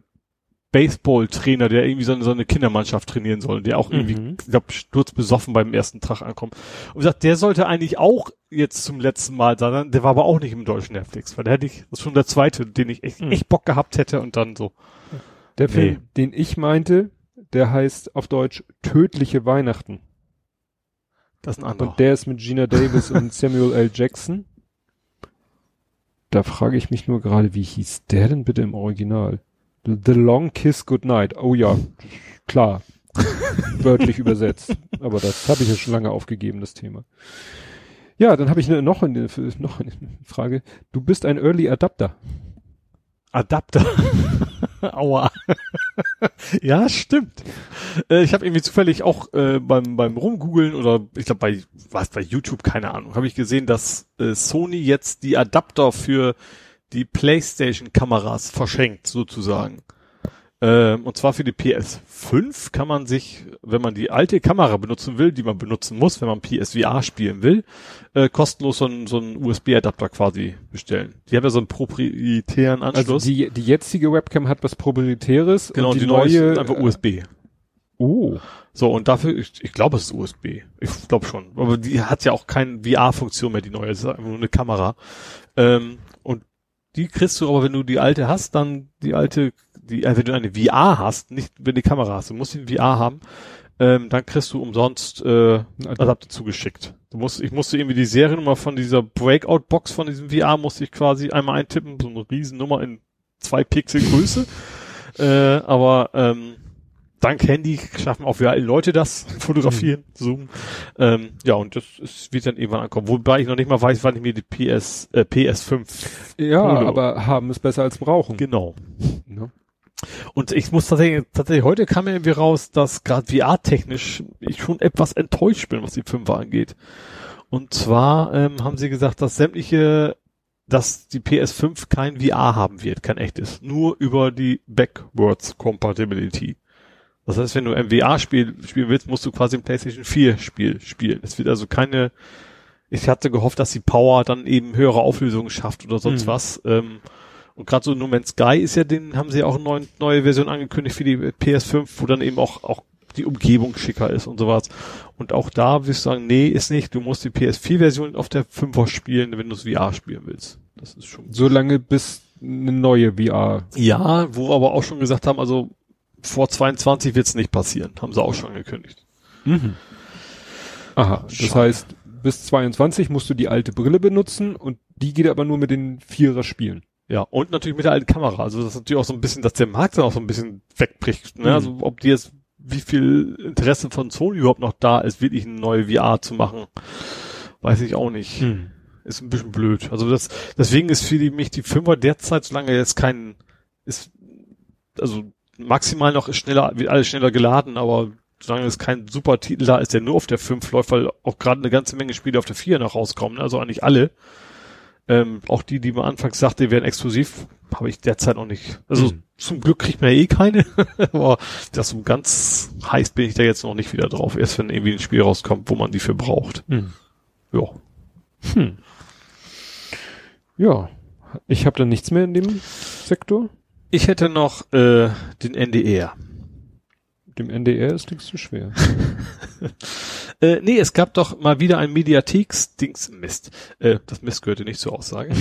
Baseball-Trainer, der irgendwie so eine, so eine Kindermannschaft trainieren soll, der auch irgendwie, mhm. ich glaube, sturzbesoffen beim ersten Tag ankommt. Und gesagt, der sollte eigentlich auch jetzt zum letzten Mal sein, der war aber auch nicht im deutschen Netflix, weil der hätte ich, das ist schon der zweite, den ich echt, mhm. echt Bock gehabt hätte und dann so. Der Film, nee. den ich meinte, der heißt auf Deutsch Tödliche Weihnachten. Das ist ein anderer. Und der ist mit Gina Davis und Samuel L. Jackson. Da frage ich mich nur gerade, wie hieß der denn bitte im Original? The Long Kiss Goodnight. Oh ja, klar. Wörtlich übersetzt. Aber das habe ich ja schon lange aufgegeben, das Thema. Ja, dann habe ich noch eine, noch eine Frage. Du bist ein Early Adapter. Adapter. Aua. Ja, stimmt. Äh, ich habe irgendwie zufällig auch äh, beim beim Rumgoogeln oder ich glaube bei was bei YouTube, keine Ahnung, habe ich gesehen, dass äh, Sony jetzt die Adapter für die PlayStation-Kameras verschenkt, sozusagen. Ähm, und zwar für die P S fünf kann man sich, wenn man die alte Kamera benutzen will, die man benutzen muss, wenn man P S V R spielen will, äh, kostenlos so einen, so einen U S B-Adapter quasi bestellen. Die haben ja so einen proprietären Anschluss. Also die, die jetzige Webcam hat was Proprietäres. Genau, und die, und die neue ist einfach U S B. Oh. So, und dafür, ich, ich glaube, es ist U S B. Ich glaube schon. Aber die hat ja auch keine V R-Funktion mehr, die neue. Es ist einfach nur eine Kamera. Ähm, und die kriegst du aber, wenn du die alte hast, dann die alte, die, äh, wenn du eine V R hast, nicht wenn die Kamera hast, du musst die V R haben, ähm, dann kriegst du umsonst äh, einen Adapter zugeschickt. Du musst, ich musste irgendwie die Seriennummer von dieser Breakout-Box von diesem V R, musste ich quasi einmal eintippen, so eine Riesennummer in zwei Pixel Größe. äh, aber ähm, dank Handy schaffen auch wir Leute das, fotografieren, mhm. zoomen. Ähm, ja, und das ist, wird dann irgendwann ankommen. Wobei ich noch nicht mal weiß, wann ich mir die P S, äh, P S fünf Ja, hole. Aber haben ist besser als brauchen. Genau. Ja. Und ich muss tatsächlich, tatsächlich heute kam mir irgendwie raus, dass gerade V R-technisch ich schon etwas enttäuscht bin, was die Fünfer angeht. Und zwar ähm, haben sie gesagt, dass sämtliche, dass die P S fünf kein V R haben wird, kein echtes. Nur über die Backwards-Compatibility. Das heißt, wenn du ein V R-Spiel spielen willst, musst du quasi ein PlayStation vier Spiel spielen. Es wird also keine, ich hatte gehofft, dass die Power dann eben höhere Auflösungen schafft oder sonst mhm. was. Ähm, und gerade so No Man's Sky ist ja den, haben sie ja auch eine neue, neue Version angekündigt für die P S fünf, wo dann eben auch, auch die Umgebung schicker ist und sowas. Und auch da würde ich sagen, nee, ist nicht. Du musst die P S vier Version auf der Fünfer spielen, wenn du es V R spielen willst. Das ist schon. Solange bis eine neue V R. Ja, wo aber auch schon gesagt haben, also, vor zweiundzwanzig wird's nicht passieren, haben sie auch schon angekündigt. Mhm. Aha, das Schau. heißt, bis zweiundzwanzig musst du die alte Brille benutzen und die geht aber nur mit den Vierer spielen. Ja, und natürlich mit der alten Kamera. Also das ist natürlich auch so ein bisschen, dass der Markt dann auch so ein bisschen wegbricht. Ne? Mhm. Also ob die jetzt, wie viel Interesse von Sony überhaupt noch da ist, wirklich eine neue V R zu machen, weiß ich auch nicht. Mhm. Ist ein bisschen blöd. Also das, deswegen ist für die, mich die Fünfer derzeit, solange jetzt kein, ist, also maximal noch schneller, wird alles schneller geladen, aber solange es kein super Titel da ist, der nur auf der fünf läuft, weil auch gerade eine ganze Menge Spiele auf der vier noch rauskommen, also eigentlich alle. Ähm, auch die, die man anfangs sagte, wären exklusiv, habe ich derzeit noch nicht. Also mhm. zum Glück kriegt man ja eh keine, aber das so ganz heiß bin ich da jetzt noch nicht wieder drauf, erst wenn irgendwie ein Spiel rauskommt, wo man die für braucht. Mhm. Ja. Hm. Ja. Ich habe da nichts mehr in dem Sektor. Ich hätte noch äh, den N D R. Dem N D R ist nichts zu schwer. äh, nee, es gab doch mal wieder ein Mediatheks-Dings, Mist. Äh, das Mist gehörte nicht zur Aussage.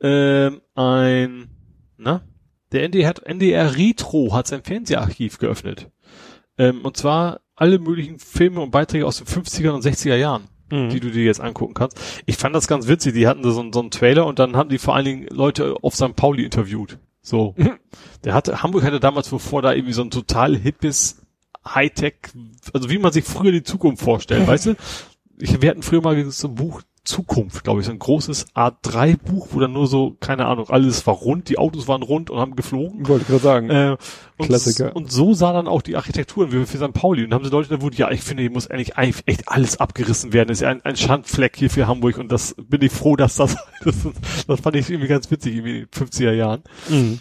ähm, ein, na? Der N D R, hat, N D R Retro hat sein Fernseharchiv geöffnet. Ähm, und zwar alle möglichen Filme und Beiträge aus den fünfziger und sechziger Jahren. Mhm. Die du dir jetzt angucken kannst. Ich fand das ganz witzig. Die hatten so, so einen Trailer und dann haben die vor allen Dingen Leute auf Sankt Pauli interviewt. So. Mhm. Der hatte, Hamburg hatte damals, bevor da irgendwie so ein total hippes Hightech, also wie man sich früher die Zukunft vorstellt, weißt du? Ich, wir hatten früher mal so ein Buch Zukunft, glaube ich, so ein großes A drei Buch, wo dann nur so, keine Ahnung, alles war rund, die Autos waren rund und haben geflogen. Wollte ich gerade sagen. Äh, und, Klassiker. Und so sah dann auch die Architektur wie für Sankt Pauli. Und haben sie Leute da wurde, ja, ich finde, hier muss eigentlich echt alles abgerissen werden. Das ist ja ein, ein Schandfleck hier für Hamburg und das bin ich froh, dass das, das, das fand ich irgendwie ganz witzig irgendwie in den fünfziger Jahren. Mhm.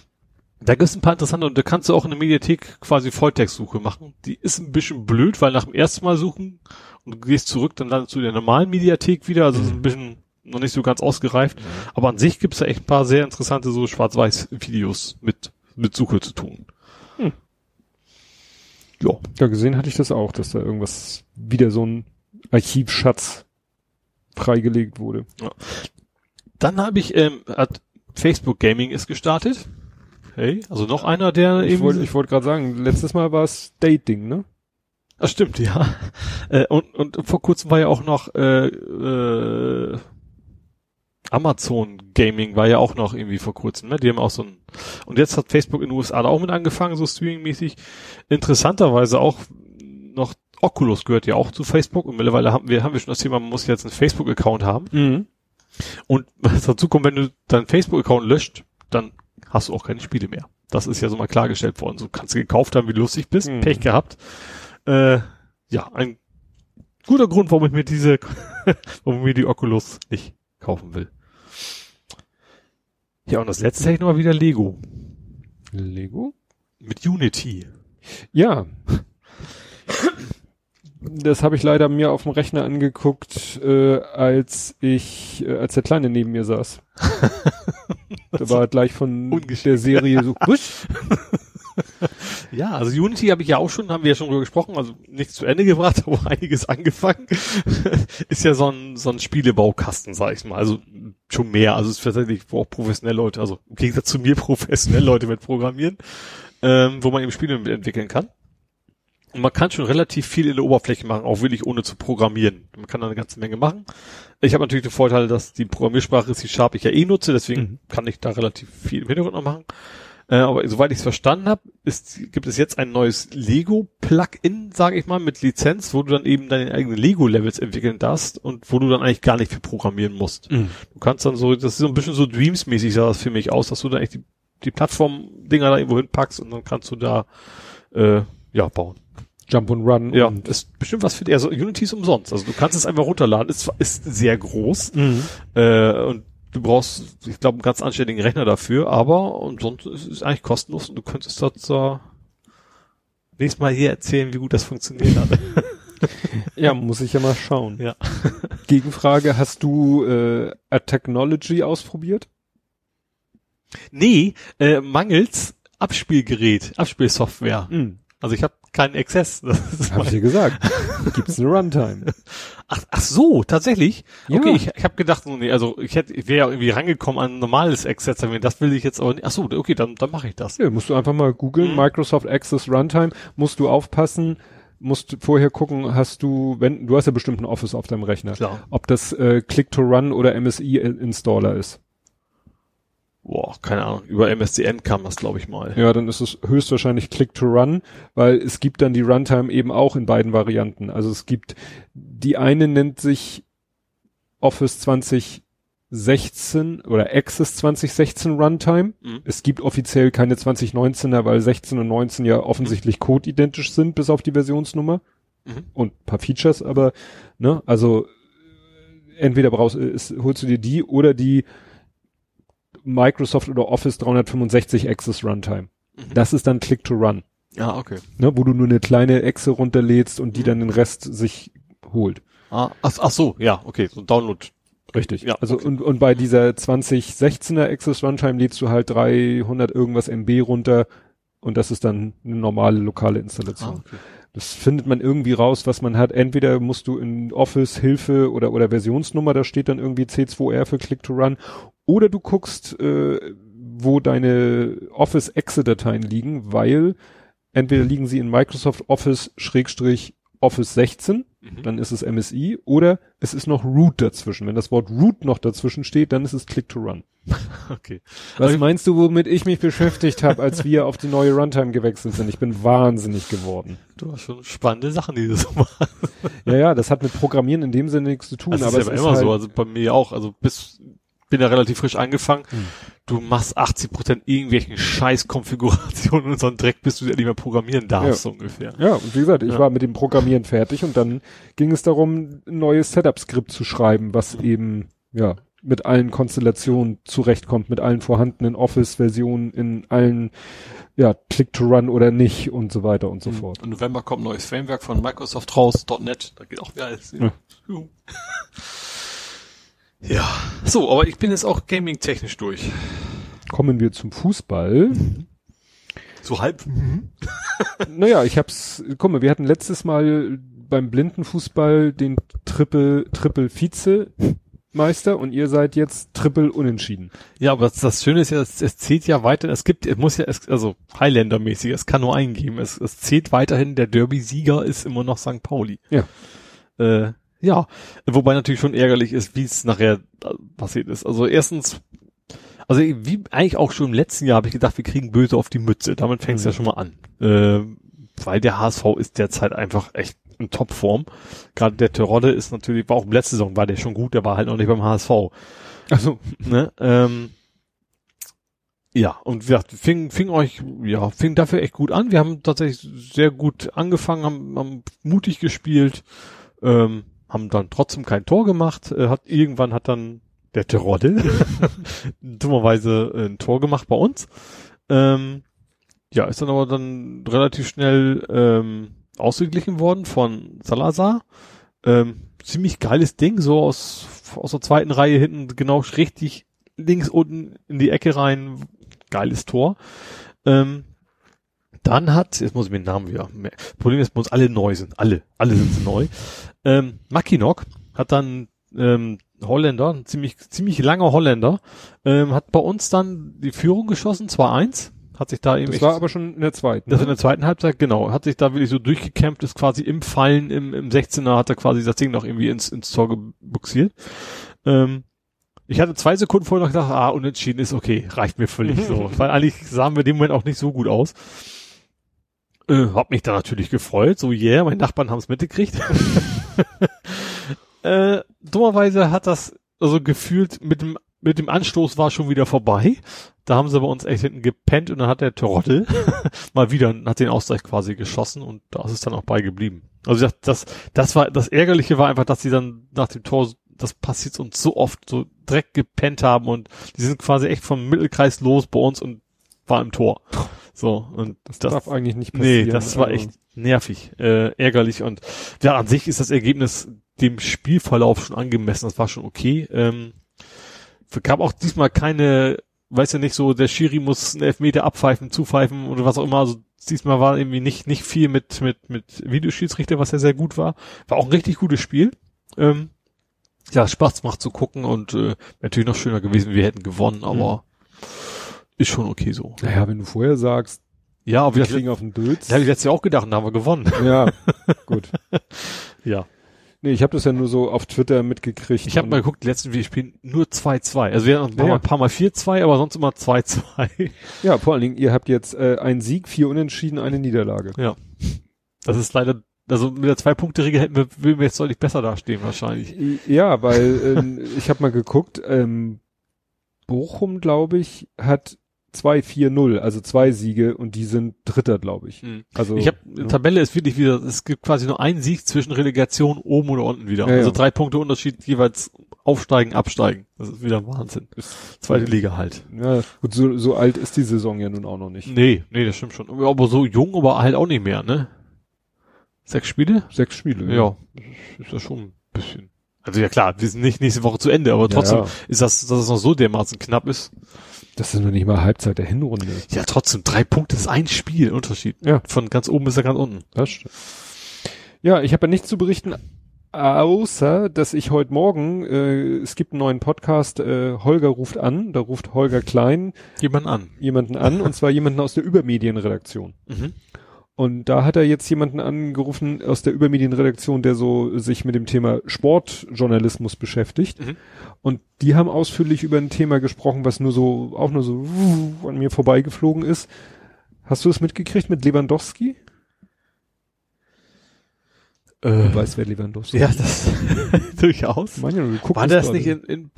Da gibt es ein paar interessante und da kannst du auch in der Mediathek quasi Volltextsuche machen. Die ist ein bisschen blöd, weil nach dem ersten Mal suchen und du gehst zurück, dann landest du in der normalen Mediathek wieder, also ist ein bisschen noch nicht so ganz ausgereift. Mhm. Aber an sich gibt's da echt ein paar sehr interessante so Schwarz-Weiß-Videos mit mit Suche zu tun. Hm. Ja. Ja, gesehen hatte ich das auch, dass da irgendwas wieder so ein Archivschatz freigelegt wurde. Ja. Dann habe ich, ähm, hat Facebook Gaming ist gestartet. Hey, also noch einer, der ich eben... Wollt, ich wollte gerade sagen, letztes Mal war es Dating, ne? Ah, stimmt, ja. Äh, und, und vor kurzem war ja auch noch äh, äh, Amazon Gaming war ja auch noch irgendwie vor kurzem, ne? Die haben auch so ein... Und jetzt hat Facebook in den U S A da auch mit angefangen, so streamingmäßig. Interessanterweise auch noch Oculus gehört ja auch zu Facebook und mittlerweile haben wir, haben wir schon das Thema, man muss jetzt einen Facebook-Account haben. Mhm. Und was dazu kommt, wenn du deinen Facebook-Account löscht, dann hast du auch keine Spiele mehr. Das ist ja so mal klargestellt worden. So kannst du gekauft haben, wie du lustig bist. Mhm. Pech gehabt. Äh, ja, ein guter Grund, warum ich mir diese, warum ich mir die Oculus nicht kaufen will. Ja, und das letzte hätte ich nochmal wieder Lego. Lego? Mit Unity. Ja. Das habe ich leider mir auf dem Rechner angeguckt, äh, als ich, äh, als der Kleine neben mir saß. Da war gleich von der Serie so, wusch. Ja, also Unity habe ich ja auch schon, haben wir ja schon drüber gesprochen, also nichts zu Ende gebracht, aber einiges angefangen. Ist ja so ein, so ein Spielebaukasten, sag ich mal, also schon mehr, also es ist tatsächlich auch professionell Leute, also im Gegensatz zu mir professionell Leute mit Programmieren, ähm, wo man eben Spiele entwickeln kann. Und man kann schon relativ viel in der Oberfläche machen, auch wirklich ohne zu programmieren. Man kann da eine ganze Menge machen. Ich habe natürlich den Vorteil, dass die Programmiersprache ist, die Sharp ich ja eh nutze, deswegen mhm. kann ich da relativ viel im Hintergrund noch machen. Äh, aber soweit ich es verstanden habe, gibt es jetzt ein neues Lego-Plugin, sage ich mal, mit Lizenz, wo du dann eben deine eigenen Lego-Levels entwickeln darfst und wo du dann eigentlich gar nicht viel programmieren musst. Mhm. Du kannst dann so, das ist so ein bisschen so Dreams-mäßig, sah das für mich aus, dass du dann echt die, die Plattform-Dinger da irgendwo hinpackst und dann kannst du da äh, ja bauen. Jump and Run. Ja, und ist bestimmt was für dich. Also Unity ist umsonst. Also du kannst es einfach runterladen. Ist, ist sehr groß. Mhm. Äh, und du brauchst, ich glaube, einen ganz anständigen Rechner dafür, aber und sonst ist es eigentlich kostenlos und du könntest das äh, nächstes Mal hier erzählen, wie gut das funktioniert hat. Ja, muss ich ja mal schauen. Ja. Gegenfrage, hast du äh, A Technology ausprobiert? Nee, äh, mangels Abspielgerät, Abspielsoftware. Mhm. Also ich habe keinen Access. Habe ich dir gesagt. Gibt's eine Runtime. Ach, ach so, tatsächlich? Ja. Okay, ich, ich habe gedacht, nee, also ich hätte, ich wäre ja irgendwie rangekommen an ein normales Access, aber das will ich jetzt aber nicht. Ach so, okay, dann, dann mache ich das. Ja, musst du einfach mal googeln, mhm. Microsoft Access Runtime, musst du aufpassen, musst vorher gucken, hast du, wenn, du hast ja bestimmt ein Office auf deinem Rechner. Klar. Ob das äh, Click-to-Run oder M S I-Installer ist. Boah, keine Ahnung, über M S D N kam das, glaube ich, mal. Ja, dann ist es höchstwahrscheinlich Click-to-Run, weil es gibt dann die Runtime eben auch in beiden Varianten. Also es gibt, die eine nennt sich Office zwanzig sechzehn oder Access zwanzig sechzehn Runtime. Mhm. Es gibt offiziell keine zwanzig neunzehner, weil sechzehn und neunzehn ja offensichtlich mhm. codeidentisch sind, bis auf die Versionsnummer mhm. und ein paar Features, aber ne, also entweder brauchst, ist, holst du dir die oder die Microsoft oder Office dreihundertfünfundsechzig Access Runtime. Mhm. Das ist dann Click-to-Run. Ah, okay. Ne, wo du nur eine kleine Exe runterlädst und die mhm. dann den Rest sich holt. Ah, ach, ach so, ja, okay, so ein Download. Richtig. Ja, also okay. und, und bei dieser zwanzig sechzehner Access Runtime lädst du halt dreihundert irgendwas M B runter und das ist dann eine normale lokale Installation. Ah, okay. Das findet man irgendwie raus, was man hat. Entweder musst du in Office Hilfe oder oder Versionsnummer, da steht dann irgendwie C zwei R für Click-to-Run. Oder du guckst, äh, wo deine Office-Exe-Dateien liegen, weil entweder liegen sie in Microsoft Office-Office sechzehn, mhm. dann ist es M S I, oder es ist noch Root dazwischen. Wenn das Wort Root noch dazwischen steht, dann ist es Click-to-Run. Okay. Was also meinst du, womit ich mich beschäftigt habe, als wir auf die neue Runtime gewechselt sind? Ich bin wahnsinnig geworden. Du hast schon spannende Sachen, die du so machst. Ja, ja, das hat mit Programmieren in dem Sinne nichts zu tun. Das aber ist ja aber immer halt so, also bei mir auch, also bis... bin da relativ frisch angefangen. Hm. Du machst achtzig Prozent irgendwelchen Scheiß-Konfigurationen und so einen Dreck, bis du nicht mehr programmieren darfst, ja. So ungefähr. Ja, und wie gesagt, ich ja. war mit dem Programmieren fertig und dann ging es darum, ein neues Setup-Skript zu schreiben, was mhm. eben ja mit allen Konstellationen zurechtkommt, mit allen vorhandenen Office-Versionen, in allen ja Click-to-Run oder nicht und so weiter und so mhm. fort. Im November kommt ein neues Framework von Microsoft raus, .net, da geht auch wieder alles. Ja. Ja, so, aber ich bin jetzt auch gaming-technisch durch. Kommen wir zum Fußball. Mhm. So halb. Mhm. Naja, ich hab's, guck mal, wir hatten letztes Mal beim Blindenfußball den Triple, Triple Vizemeister und ihr seid jetzt Triple Unentschieden. Ja, aber das, das Schöne ist ja, es, es zählt ja weiter, es gibt, es muss ja, es, also Highlander-mäßig, es kann nur einen geben, es, es zählt weiterhin, der Derby-Sieger ist immer noch Sankt Pauli. Ja. Äh, Ja, wobei natürlich schon ärgerlich ist, wie es nachher passiert ist. Also erstens, also wie eigentlich auch schon im letzten Jahr habe ich gedacht, wir kriegen böse auf die Mütze. Damit fängt es mhm. ja schon mal an. Äh, weil der H S V ist derzeit einfach echt in Topform. Gerade der Terodde ist natürlich, war auch im letzten Saison, war der schon gut, der war halt noch nicht beim H S V. Also, ne, ähm, ja, und wir fing, fing euch, ja, fing dafür echt gut an. Wir haben tatsächlich sehr gut angefangen, haben, haben mutig gespielt, ähm, haben dann trotzdem kein Tor gemacht, äh, hat irgendwann hat dann der Terodde dummerweise äh, ein Tor gemacht bei uns. Ähm, ja, ist dann aber dann relativ schnell ähm, ausgeglichen worden von Salazar. Ähm, ziemlich geiles Ding, so aus aus der zweiten Reihe hinten, genau richtig links unten in die Ecke rein. Geiles Tor. Ähm, Dann hat, jetzt muss ich mir den Namen wieder, Problem ist, bei uns alle neu sind, alle, alle sind neu. Ähm, Mackinock hat dann ähm, Holländer, ein ziemlich, ziemlich langer Holländer, ähm, hat bei uns dann die Führung geschossen, zwei eins. Hat sich da eben. Das war aber schon in der zweiten. Das ne? In der zweiten Halbzeit, genau. Hat sich da wirklich so durchgekämpft, ist quasi im Fallen, im, im sechzehner hat er quasi das Ding noch irgendwie ins, ins Tor gebuxiert. Ähm, ich hatte zwei Sekunden vorher noch gedacht, ah, unentschieden ist okay, reicht mir völlig so. Weil eigentlich sahen wir in dem Moment auch nicht so gut aus. Äh, hab mich da natürlich gefreut, so yeah, meine Nachbarn haben es mitgekriegt. äh, dummerweise hat das, also gefühlt mit dem Mit dem Anstoß war schon wieder vorbei. Da haben sie bei uns echt hinten gepennt und dann hat der Trottel mal wieder, hat den Ausgleich quasi geschossen und da ist es dann auch beigeblieben. Also das, das war, das Ärgerliche war einfach, dass sie dann nach dem Tor, das passiert uns so oft, so direkt gepennt haben und die sind quasi echt vom Mittelkreis los bei uns und war im Tor. So, und das, das darf eigentlich nicht passieren. Nee, das war echt nervig, äh, ärgerlich und ja, an sich ist das Ergebnis dem Spielverlauf schon angemessen. Das war schon okay, ähm, gab auch diesmal keine, weiß ja nicht, so der Schiri muss einen Elfmeter abpfeifen, zupfeifen oder was auch immer. Also diesmal war irgendwie nicht nicht viel mit mit mit Videoschiedsrichter, was ja sehr gut war. War auch ein richtig gutes Spiel. Ähm, ja, Spaß macht zu gucken und äh, natürlich noch schöner gewesen, wir hätten gewonnen, aber mhm. ist schon okay so. Naja, wenn du vorher sagst, ja, aber wir kriegen auf den Dötz. Da habe ich letztes Jahr auch gedacht, da haben wir gewonnen. Ja, gut. Ja. Nee, ich habe das ja nur so auf Twitter mitgekriegt. Ich habe mal geguckt, die letzten wir spielen nur zwei zwei. Also wir haben ja. ein paar Mal vier zwei, aber sonst immer zwei zwei. Ja, vor allen Dingen, ihr habt jetzt äh, einen Sieg, vier Unentschieden, eine Niederlage. Ja, das ist leider, also mit der Zwei-Punkte-Regel hätten wir, würden wir jetzt deutlich besser dastehen wahrscheinlich. Ja, weil ähm, ich habe mal geguckt, ähm, Bochum, glaube ich, hat zwei vier null, also zwei Siege und die sind Dritter, glaube ich. Mhm. Also ich habe ja. Tabelle ist wirklich wieder, es gibt quasi nur einen Sieg zwischen Relegation oben oder unten wieder. Ja, also ja. drei Punkte Unterschied jeweils aufsteigen, absteigen. Das ist wieder Wahnsinn. Ist Zweite Liga halt. Ja, gut, so, so alt ist die Saison ja nun auch noch nicht. Nee, nee, das stimmt schon. Aber so jung, aber halt auch nicht mehr, ne? Sechs Spiele? Sechs Spiele. Ja, ist ja schon ein bisschen. Also ja klar, wir sind nicht nächste Woche zu Ende, aber trotzdem ja, ja. ist das, dass es noch so dermaßen knapp ist. Das ist noch nicht mal Halbzeit der Hinrunde. Ja, trotzdem, drei Punkte ist ein Spiel, Unterschied. Ja. Von ganz oben bis nach ganz unten. Das stimmt. Ja, ich habe ja nichts zu berichten, außer, dass ich heute Morgen, äh, es gibt einen neuen Podcast, äh, Holger ruft an, da ruft Holger Klein. Jemanden an. Jemanden an, und zwar jemanden aus der Übermedienredaktion. Mhm. Und da hat er jetzt jemanden angerufen aus der Übermedienredaktion, der so sich mit dem Thema Sportjournalismus beschäftigt. Mhm. Und die haben ausführlich über ein Thema gesprochen, was nur so, auch nur so an mir vorbeigeflogen ist. Hast du es mitgekriegt mit Lewandowski? Äh, du weißt, wer Lewandowski ist. Ja, das durchaus. Meine, du guckst war das gerade. nicht in, in,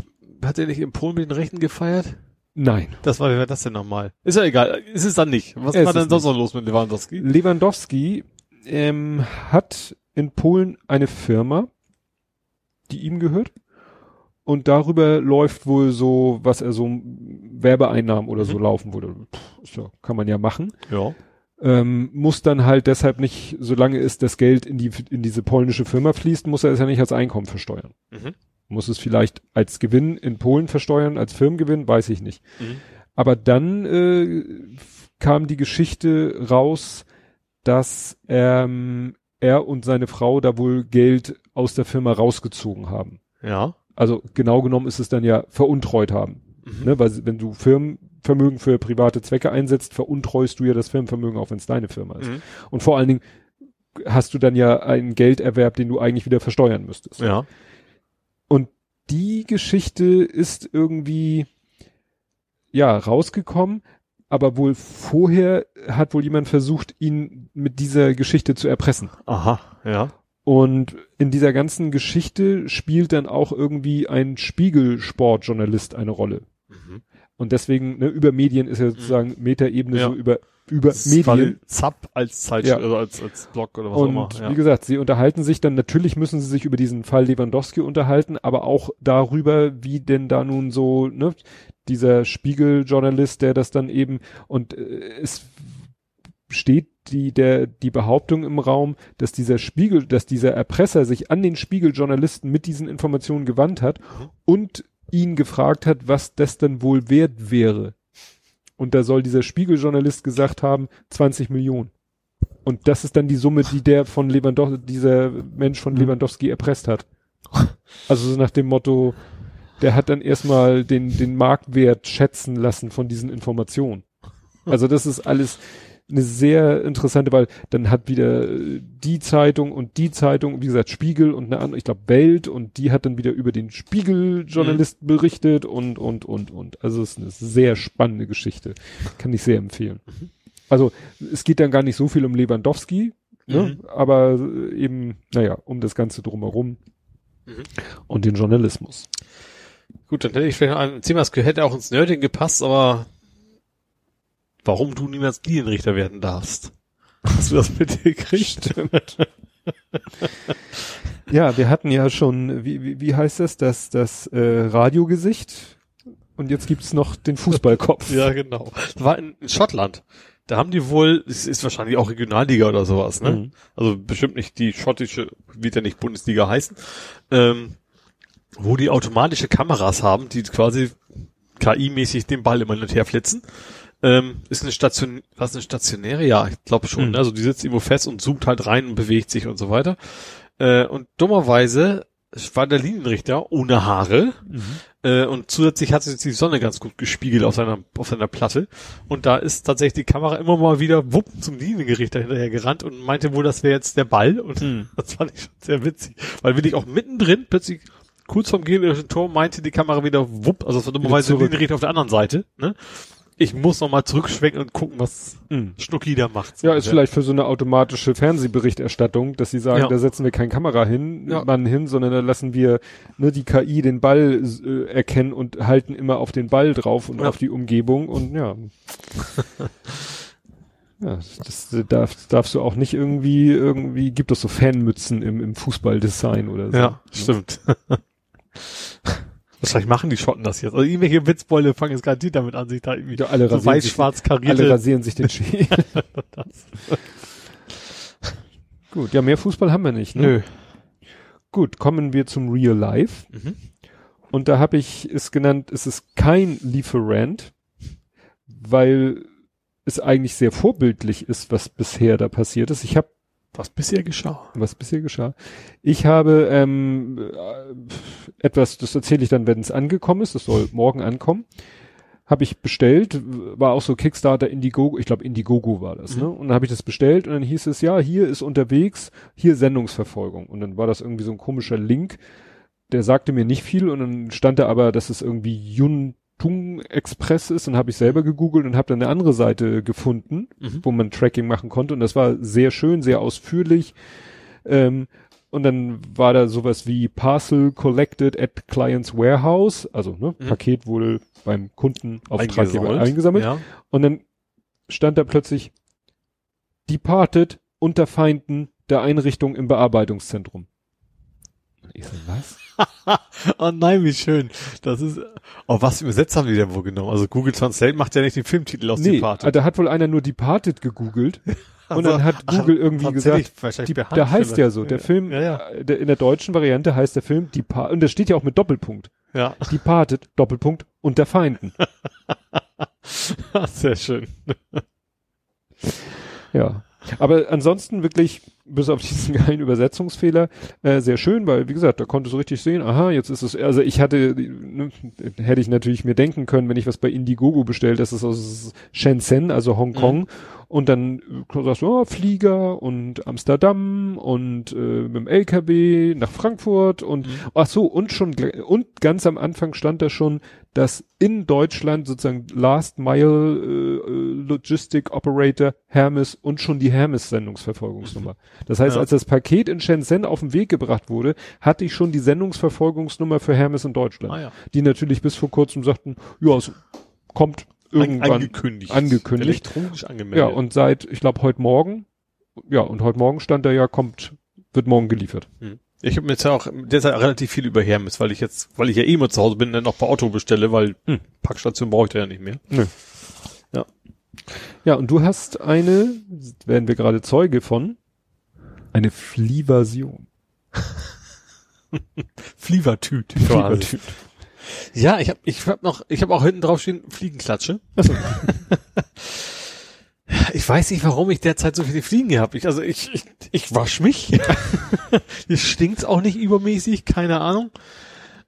hat er nicht in Polen mit den Rechten gefeiert? Nein. Das war, wer war das denn nochmal? Ist ja egal, ist es dann nicht. Was es war denn sonst noch los mit Lewandowski? Lewandowski ähm, hat in Polen eine Firma, die ihm gehört. Und darüber läuft wohl so, was er so Werbeeinnahmen oder mhm. so laufen würde. Pff, so, kann man ja machen. Ja. Ähm, muss dann halt deshalb nicht, solange es das Geld in die in diese polnische Firma fließt, muss er es ja nicht als Einkommen versteuern. Mhm. Muss es vielleicht als Gewinn in Polen versteuern, als Firmengewinn, weiß ich nicht. Mhm. Aber dann äh, kam die Geschichte raus, dass ähm, er und seine Frau da wohl Geld aus der Firma rausgezogen haben. Ja. Also genau genommen ist es dann ja veruntreut haben. Mhm. Ne? Weil wenn du Firmenvermögen für private Zwecke einsetzt, veruntreust du ja das Firmenvermögen, auch wenn es deine Firma ist. Mhm. Und vor allen Dingen hast du dann ja einen Gelderwerb, den du eigentlich wieder versteuern müsstest. Ja. Und die Geschichte ist irgendwie, ja, rausgekommen, aber wohl vorher hat wohl jemand versucht, ihn mit dieser Geschichte zu erpressen. Aha, ja. Und in dieser ganzen Geschichte spielt dann auch irgendwie ein Spiegelsportjournalist eine Rolle. Mhm. Und deswegen, ne, über Medien ist ja sozusagen Metaebene, ja. so über, über das Medien. Zapp als Zeitschrift, ja. also als, als Blog oder was und, auch immer. Ja. Wie gesagt, sie unterhalten sich dann, natürlich müssen sie sich über diesen Fall Lewandowski unterhalten, aber auch darüber, wie denn da nun so, ne, dieser Spiegeljournalist, der das dann eben, und äh, es steht die, der, die Behauptung im Raum, dass dieser Spiegel, dass dieser Erpresser sich an den Spiegeljournalisten mit diesen Informationen gewandt hat mhm. und ihn gefragt hat, was das denn wohl wert wäre. Und da soll dieser Spiegeljournalist gesagt haben, zwanzig Millionen. Und das ist dann die Summe, die der von Lewandowski, dieser Mensch von Lewandowski erpresst hat. Also so nach dem Motto, der hat dann erstmal den, den Marktwert schätzen lassen von diesen Informationen. Also das ist alles eine sehr interessante, weil dann hat wieder die Zeitung und die Zeitung, wie gesagt, Spiegel und eine andere, ich glaube Welt, und die hat dann wieder über den Spiegel-Journalist mhm. berichtet und, und, und, und. Also es ist eine sehr spannende Geschichte. Kann ich sehr empfehlen. Mhm. Also es geht dann gar nicht so viel um Lewandowski, ne? Mhm. aber eben, naja, um das Ganze drumherum mhm. und den Journalismus. Gut, dann hätte ich vielleicht noch ein Thema, das hätte auch ins Nerding gepasst, aber warum du niemals Linienrichter werden darfst. Hast du das mit dir gekriegt? Ja, wir hatten ja schon, wie, wie, wie heißt das, das, das äh, Radiogesicht, und jetzt gibt's noch den Fußballkopf. Ja, genau. Das war in, in Schottland. Da haben die wohl, es ist wahrscheinlich auch Regionalliga oder sowas, ne? Mhm. Also bestimmt nicht die schottische, wird ja nicht Bundesliga heißen, ähm, wo die automatische Kameras haben, die quasi K I-mäßig den Ball immer hin und her flitzen. Ähm, ist eine Station, was eine stationäre? Ja, ich glaube schon. Mhm. Ne? Also die sitzt irgendwo fest und zoomt halt rein und bewegt sich und so weiter. Äh, und dummerweise war der Linienrichter ohne Haare mhm. äh, und zusätzlich hat sich die Sonne ganz gut gespiegelt auf seiner auf seiner Platte, und da ist tatsächlich die Kamera immer mal wieder wupp zum Linienrichter hinterher gerannt und meinte wohl, das wäre jetzt der Ball, und mhm. das fand ich schon sehr witzig, weil wirklich auch mittendrin plötzlich kurz vorm gegnerischen Tor meinte die Kamera wieder wupp, also das war dummerweise der Linienrichter auf der anderen Seite, ne? Ich muss nochmal zurückschwenken und gucken, was mhm. Schnucki da macht. So ja, ist ja. Vielleicht für so eine automatische Fernsehberichterstattung, dass sie sagen, ja. da setzen wir keine Kamera hin, ja. Mann hin, sondern da lassen wir ne, die K I den Ball äh, erkennen und halten immer auf den Ball drauf und ja. auf die Umgebung, und ja. ja, das äh, darf, darfst du auch nicht irgendwie, irgendwie gibt es so Fanmützen im, im Fußballdesign oder so. Ja, ne? Stimmt. Vielleicht machen die Schotten das jetzt. Also irgendwelche Witzbeule fangen jetzt gerade die damit an, sich da irgendwie ja, alle so weiß-schwarz karierte. Alle rasieren sich den Schädel. Gut, ja, mehr Fußball haben wir nicht, ne? Nö. Gut, kommen wir zum Real Life. Mhm. Und da habe ich es genannt, es ist kein Lieferant, weil es eigentlich sehr vorbildlich ist, was bisher da passiert ist. Ich habe Was bisher geschah. Was bisher geschah. Ich habe ähm, etwas, das erzähle ich dann, wenn es angekommen ist, das soll morgen ankommen, habe ich bestellt, war auch so Kickstarter, Indiegogo, ich glaube Indiegogo war das, mhm. ne? Und dann habe ich das bestellt und dann hieß es, ja, hier ist unterwegs, hier Sendungsverfolgung. Und dann war das irgendwie so ein komischer Link, der sagte mir nicht viel, und dann stand da aber, dass es irgendwie Yun Tung Express ist, und habe ich selber gegoogelt und habe dann eine andere Seite gefunden, mhm. wo man Tracking machen konnte, und das war sehr schön, sehr ausführlich, ähm, und dann war da sowas wie Parcel collected at Client's Warehouse, also ne, mhm. Paket wurde beim Kundenauftraggeber eingesammelt, eingesammelt. Ja. Und dann stand da plötzlich Departed unter Feinden der Einrichtung im Bearbeitungszentrum. Ich so, was? Oh nein, wie schön. Das ist, oh, was übersetzt haben die denn wohl genommen? Also Google Translate macht ja nicht den Filmtitel aus nee, Departed. Da hat wohl einer nur Departed gegoogelt. Also, und dann hat Google ach, irgendwie gesagt, die, der Hand heißt vielleicht. Ja so, der ja, Film, ja, ja. Der, in der deutschen Variante heißt der Film Departed, und das steht ja auch mit Doppelpunkt. Ja. Departed, Doppelpunkt, unter Feinden. Sehr schön. Ja. Aber ansonsten wirklich, bis auf diesen geilen Übersetzungsfehler, äh, sehr schön, weil, wie gesagt, da konntest du richtig sehen, aha, jetzt ist es, also ich hatte, ne, hätte ich natürlich mir denken können, wenn ich was bei Indiegogo bestellt, das ist aus Shenzhen, also Hongkong, mhm. und dann äh, sagst du, oh, Flieger und Amsterdam und äh, mit dem L K W nach Frankfurt und, mhm. ach so, und schon, und ganz am Anfang stand da schon, dass in Deutschland sozusagen Last Mile äh, Logistic Operator Hermes und schon die Hermes-Sendungsverfolgungsnummer. Das heißt, ja. als das Paket in Shenzhen auf den Weg gebracht wurde, hatte ich schon die Sendungsverfolgungsnummer für Hermes in Deutschland, ah, ja. die natürlich bis vor kurzem sagten, ja, es kommt irgendwann angekündigt. angekündigt. Elektronisch angemeldet. Ja, und seit, ich glaube, heute Morgen, ja, und heute Morgen stand da ja, kommt, wird morgen geliefert. Hm. Ich habe mir jetzt ja auch derzeit relativ viel über Hermes, weil ich jetzt, weil ich ja eh mal zu Hause bin, dann noch bei Auto bestelle, weil hm. Packstation brauche ich da ja nicht mehr. Nö. Ja. Ja, und du hast eine, werden wir gerade Zeuge von, eine Flieversion. Flievertüt. Flievertüt. Ja, ich habe ich hab noch, ich habe auch hinten drauf stehen, Fliegenklatsche. Also. Ich weiß nicht, warum ich derzeit so viele Fliegen gehabt habe. Ich, also ich, ich, ich wasch mich. Mir stinkt's auch nicht übermäßig, keine Ahnung.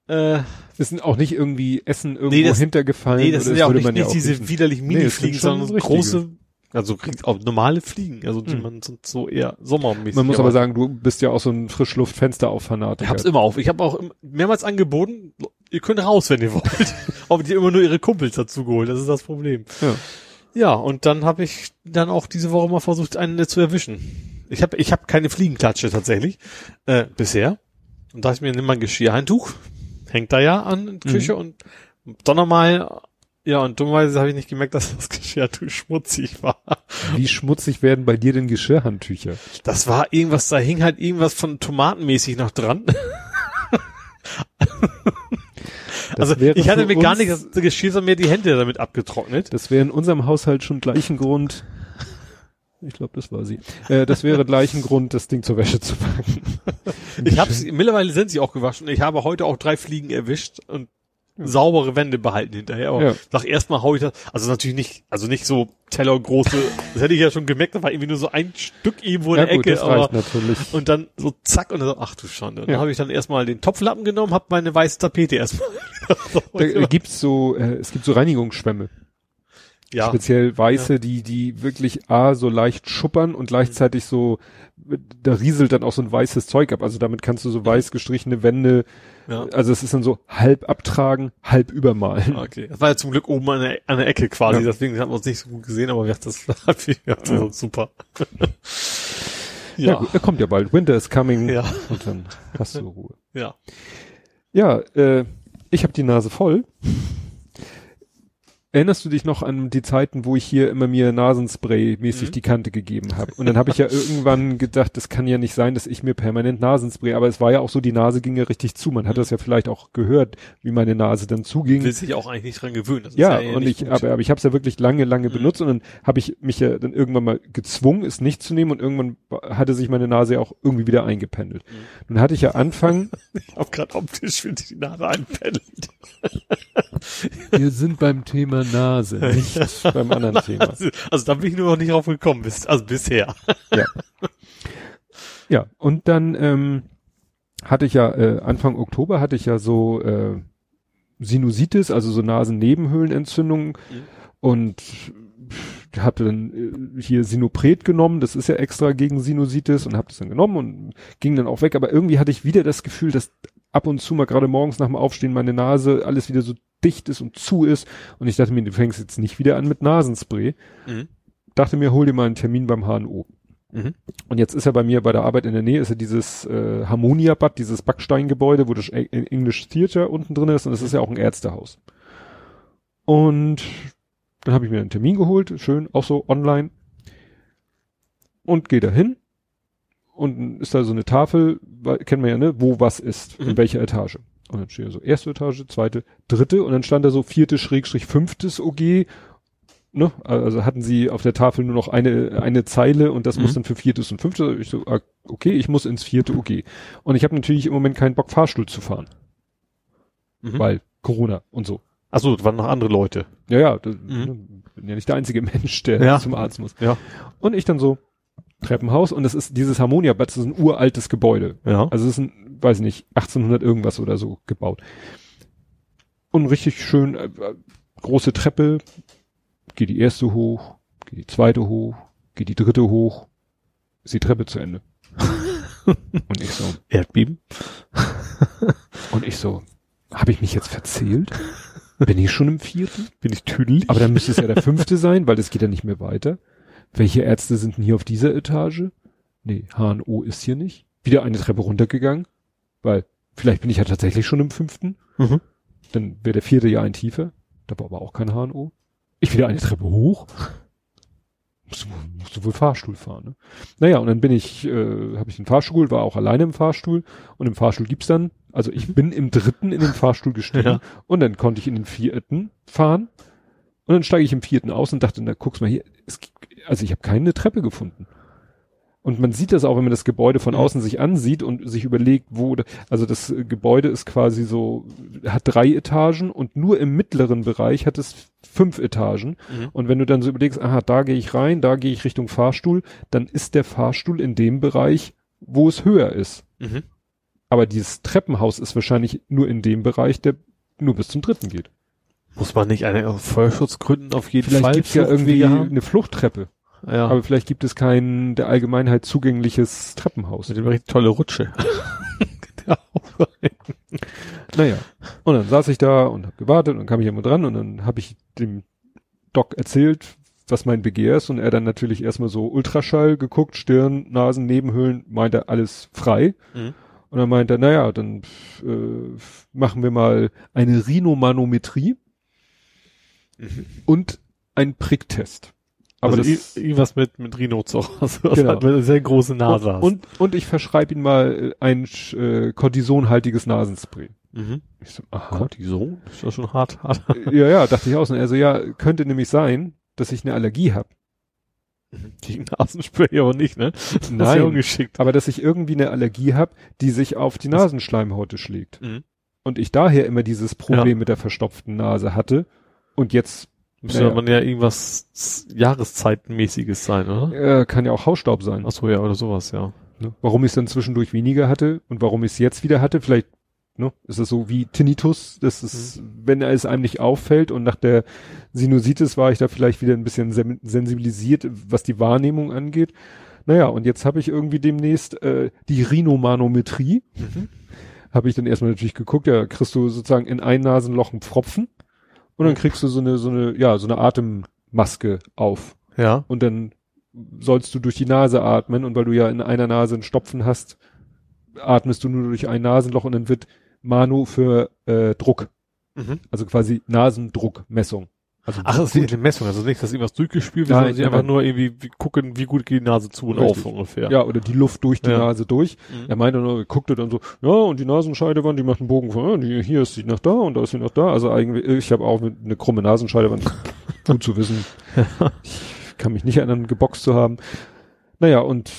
Äh, das sind auch nicht irgendwie Essen irgendwo nee, das, hintergefallen. Nee, das sind ja auch nicht, ja nicht auch diese wissen. widerlichen Mini-Fliegen, nee, sondern so große, also auch normale Fliegen, also die mhm. man sonst so eher sommermäßig. Man muss aber, aber sagen, du bist ja auch so ein Frischluftfensterauffanatiker. Ich hab's immer auf. Ich habe auch mehrmals angeboten, ihr könnt raus, wenn ihr wollt. Aber die immer nur ihre Kumpels dazu geholt, das ist das Problem. Ja. Ja, und dann habe ich dann auch diese Woche mal versucht, einen zu erwischen. Ich habe ich hab keine Fliegenklatsche tatsächlich, äh, bisher. Und da ich mir, nimm mal ein Geschirrhandtuch, hängt da ja an in der Küche mhm. und Donnermal, ja, und dummerweise habe ich nicht gemerkt, dass das Geschirrhandtuch schmutzig war. Wie schmutzig werden bei dir denn Geschirrhandtücher? Das war irgendwas, da hing halt irgendwas von tomatenmäßig noch dran. Das also ich hatte mir uns, gar nicht das Geschirr, sondern mir die Hände damit abgetrocknet. Das wäre in unserem Haushalt schon gleichen Grund, ich glaube, das war sie, äh, das wäre gleichen Grund, das Ding zur Wäsche zu packen. Ich hab's, mittlerweile sind sie auch gewaschen. Ich habe heute auch drei Fliegen erwischt und ja. saubere Wände behalten hinterher. Aber ja. nach erstmal hau ich das, also natürlich nicht, also nicht so tellergroße, das hätte ich ja schon gemerkt, da war irgendwie nur so ein Stück irgendwo in ja, der gut, Ecke. Das aber, reicht natürlich. Und dann so zack und dann, ach du Schande. Und ja. dann habe ich dann erstmal den Topflappen genommen, habe meine weiße Tapete erstmal. Da gibt's so, äh, es gibt so Reinigungsschwämme. Ja. Speziell weiße, ja. die, die wirklich A, so leicht schuppern und gleichzeitig so, da rieselt dann auch so ein weißes Zeug ab. Also damit kannst du so weiß gestrichene Wände, ja. also es ist dann so halb abtragen, halb übermalen. Okay. Das war ja zum Glück oben an der, an der Ecke quasi, ja. deswegen hat man es nicht so gut gesehen, aber wir hatten das, wir hatten das ja. super. ja. ja gut, er kommt ja bald. Winter is coming. Ja. Und dann hast du Ruhe. Ja. Ja, äh, ich habe die Nase voll. Erinnerst du dich noch an die Zeiten, wo ich hier immer mir Nasenspray-mäßig mhm. die Kante gegeben habe? Und dann habe ich ja irgendwann gedacht, das kann ja nicht sein, dass ich mir permanent Nasenspray, aber es war ja auch so, die Nase ging ja richtig zu. Man hat mhm. das ja vielleicht auch gehört, wie meine Nase dann zuging. Will sich auch eigentlich nicht dran gewöhnen. Das ja, ist ja und ich, aber, aber ich habe es ja wirklich lange, lange mhm. benutzt und dann habe ich mich ja dann irgendwann mal gezwungen, es nicht zu nehmen und irgendwann hatte sich meine Nase ja auch irgendwie wieder eingependelt. Mhm. Dann hatte ich ja Anfang... Ich habe gerade optisch, wenn die Nase einpendelt. Wir sind beim Thema Nase, nicht beim anderen Thema. Also, also da bin ich nur noch nicht drauf gekommen, bis, also bisher. Ja, ja und dann ähm, hatte ich ja, äh, Anfang Oktober hatte ich ja so äh, Sinusitis, also so Nasennebenhöhlenentzündungen mhm. und habe dann äh, hier Sinopret genommen, das ist ja extra gegen Sinusitis und habe das dann genommen und ging dann auch weg, aber irgendwie hatte ich wieder das Gefühl, dass ab und zu mal gerade morgens nach dem Aufstehen meine Nase alles wieder so dicht ist und zu ist. Und ich dachte mir, du fängst jetzt nicht wieder an mit Nasenspray. Mhm. Dachte mir, hol dir mal einen Termin beim H und O. Mhm. Und jetzt ist ja bei mir bei der Arbeit in der Nähe, ist ja dieses äh, Harmonia-Bad, dieses Backsteingebäude, wo das English Theater unten drin ist. Und das ist ja auch ein Ärztehaus. Und dann habe ich mir einen Termin geholt, schön, auch so online. Und gehe da hin. Und ist da so eine Tafel, kennen wir ja, ne, wo was ist, mhm. in welcher Etage. Und dann steht da so erste Etage, zweite, dritte und dann stand da so vierte Schrägstrich fünftes O G, ne, also hatten sie auf der Tafel nur noch eine eine Zeile und das mhm. muss dann für viertes und fünftes, ich so, okay, ich muss ins vierte O G. Und ich habe natürlich im Moment keinen Bock, Fahrstuhl zu fahren, mhm. weil Corona und so. Ach so, das waren noch andere Leute. Ja, ja, das, mhm. ne, bin ja nicht der einzige Mensch, der ja. zum Arzt muss. Ja. Und ich dann so, Treppenhaus und das ist dieses Harmonia-Bad, das ist ein uraltes Gebäude. Ja. Also es ist ein, weiß ich nicht, achtzehnhundert irgendwas oder so gebaut. Und richtig schön, äh, große Treppe, geht die erste hoch, geht die zweite hoch, geht die dritte hoch, ist die Treppe zu Ende. Und ich so. Erdbeben. Und ich so, habe ich mich jetzt verzählt? Bin ich schon im vierten? Bin ich tüdelig? Aber dann müsste es ja der fünfte sein, weil das geht ja nicht mehr weiter. Welche Ärzte sind denn hier auf dieser Etage? Nee, H und O ist hier nicht. Wieder eine Treppe runtergegangen, weil vielleicht bin ich ja tatsächlich schon im fünften. Mhm. Dann wäre der vierte ja ein tiefer. Da war aber auch kein H und O. Ich wieder eine Treppe hoch. Musst du, musst du wohl Fahrstuhl fahren, ne? Naja, und dann bin ich, äh, habe ich den Fahrstuhl, war auch alleine im Fahrstuhl. Und im Fahrstuhl gibt's dann, also ich bin im dritten in den Fahrstuhl gestiegen. Ja. Und dann konnte ich in den vierten fahren. Und dann steige ich im vierten aus und dachte, na guck's mal hier, es gibt, also ich habe keine Treppe gefunden. Und man sieht das auch, wenn man das Gebäude von außen sich ansieht und sich überlegt, wo, also das Gebäude ist quasi so, hat drei Etagen und nur im mittleren Bereich hat es fünf Etagen. Mhm. Und wenn du dann so überlegst, aha, da gehe ich rein, da gehe ich Richtung Fahrstuhl, dann ist der Fahrstuhl in dem Bereich, wo es höher ist. Mhm. Aber dieses Treppenhaus ist wahrscheinlich nur in dem Bereich, der nur bis zum dritten geht. Muss man nicht eine, aus Feuerschutzgründen auf jeden Fall. Vielleicht gibt es ja irgendwie eine Fluchttreppe. Ja. Aber vielleicht gibt es kein der Allgemeinheit zugängliches Treppenhaus. Mit dem richtig tolle Rutsche. Naja. Und dann saß ich da und hab gewartet und kam ich immer dran und dann habe ich dem Doc erzählt, was mein Begehr ist und er dann natürlich erstmal so Ultraschall geguckt, Stirn, Nasen, Nebenhöhlen, meinte alles frei. Mhm. Und dann meinte er, naja, dann äh, machen wir mal eine Rhinomanometrie mhm. und einen Pricktest. Aber also das irgendwas mit mit Rhinozoch, also genau. Hat eine sehr große Nase. Und und, und ich verschreibe ihm mal ein äh, Cortisonhaltiges Nasenspray. Mhm. Ich so, aha. Cortison? Ist das schon hart? hart. Ja, ja, dachte ich auch. Also ja, könnte nämlich sein, dass ich eine Allergie habe. Gegen Nasenspray aber nicht, ne? Das Nein. Ist ja ungeschickt. Aber dass ich irgendwie eine Allergie habe, die sich auf die Nasenschleimhäute schlägt. Mhm. Und ich daher immer dieses Problem ja. mit der verstopften Nase hatte und jetzt müsste naja. man ja irgendwas Jahreszeitenmäßiges sein, oder? Äh, kann ja auch Hausstaub sein. Ach so, ja, oder sowas, ja. Ne? Warum ich es dann zwischendurch weniger hatte und warum ich es jetzt wieder hatte, vielleicht ne, ist es so wie Tinnitus, das ist, mhm. wenn es einem nicht auffällt und nach der Sinusitis war ich da vielleicht wieder ein bisschen sen sensibilisiert, was die Wahrnehmung angeht. Naja, und jetzt habe ich irgendwie demnächst äh, die Rhinomanometrie. Mhm. Habe ich dann erstmal natürlich geguckt, ja, kriegst du sozusagen in ein Nasenloch einen Pfropfen. Und dann kriegst du so eine, so eine, ja, so eine Atemmaske auf. Ja. Und dann sollst du durch die Nase atmen. Und weil du ja in einer Nase einen Stopfen hast, atmest du nur durch ein Nasenloch und dann wird Mano für, äh, Druck. Mhm. Also quasi Nasendruckmessung. Also Ach, das ist eine Messung. Also nicht, dass irgendwas durchgespült wird, sondern sie einfach nur irgendwie gucken, wie gut geht die Nase zu und richtig. Auf ungefähr. Ja, oder die Luft durch die ja. Nase durch. Mhm. Er meinte nur, guckte dann so, ja, und die Nasenscheidewand, die macht einen Bogen von, ja, hier ist sie nach da und da ist sie nach da. Also eigentlich, ich habe auch eine krumme Nasenscheidewand. Gut zu wissen. Ich kann mich nicht erinnern, geboxt zu haben. Naja, und,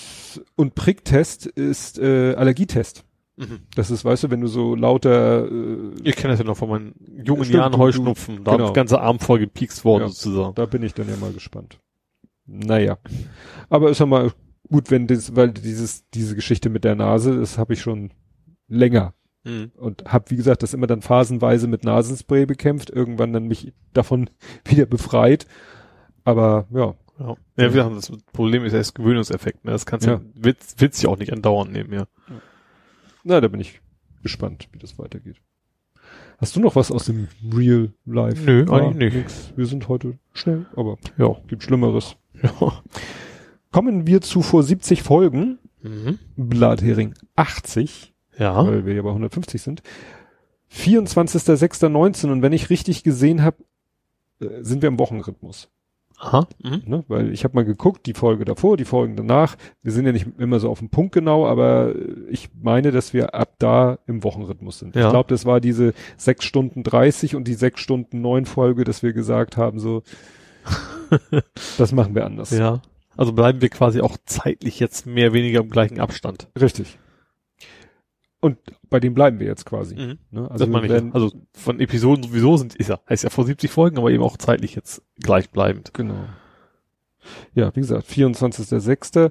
und Pricktest ist, äh, Allergietest. Das ist, weißt du, wenn du so lauter... Äh, ich kenne das ja noch von meinen jungen stimmt, Jahren, Heuschnupfen. Da genau. Ist der ganze Arm voll gepiekst worden ja, sozusagen. Da bin ich dann ja mal gespannt. Naja. Aber ist ja mal gut, wenn das, weil dieses diese Geschichte mit der Nase, das habe ich schon länger. Mhm. Und habe, wie gesagt, das immer dann phasenweise mit Nasenspray bekämpft. Irgendwann dann mich davon wieder befreit. Aber ja. Ja, ja wie gesagt, das Problem ist ja das Gewöhnungseffekt. Ne? Das kannst du ja. Witz, Witz ja auch nicht andauernd nehmen, ja. ja. Na, da bin ich gespannt, wie das weitergeht. Hast du noch was aus dem Real Life? Nö, ja, eigentlich nichts. Wir sind heute schnell, aber ja, gibt Schlimmeres. Ja. Kommen wir zu vor siebzig Folgen. Mhm. Blathering achtzig. Ja. Weil wir ja bei hundertfünfzig sind. vierundzwanzigster sechster neunzehn. Und wenn ich richtig gesehen habe, sind wir im Wochenrhythmus. Aha. Mhm. Ne, weil ich habe mal geguckt, die Folge davor, die Folgen danach, wir sind ja nicht immer so auf den Punkt genau, aber ich meine, dass wir ab da im Wochenrhythmus sind. Ja. Ich glaube, das war diese sechs Stunden dreißig und die sechs Stunden neun Folge, dass wir gesagt haben, so, das machen wir anders. Ja, also bleiben wir quasi auch zeitlich jetzt mehr weniger im gleichen Abstand. Richtig. Und bei dem bleiben wir jetzt quasi. Mhm. Ne? Also, das meine ich werden, also von Episoden sowieso sind, ist ja, heißt ja vor siebzig Folgen, aber eben auch zeitlich jetzt gleichbleibend. Genau. Ja, wie gesagt, vierundzwanzigster sechster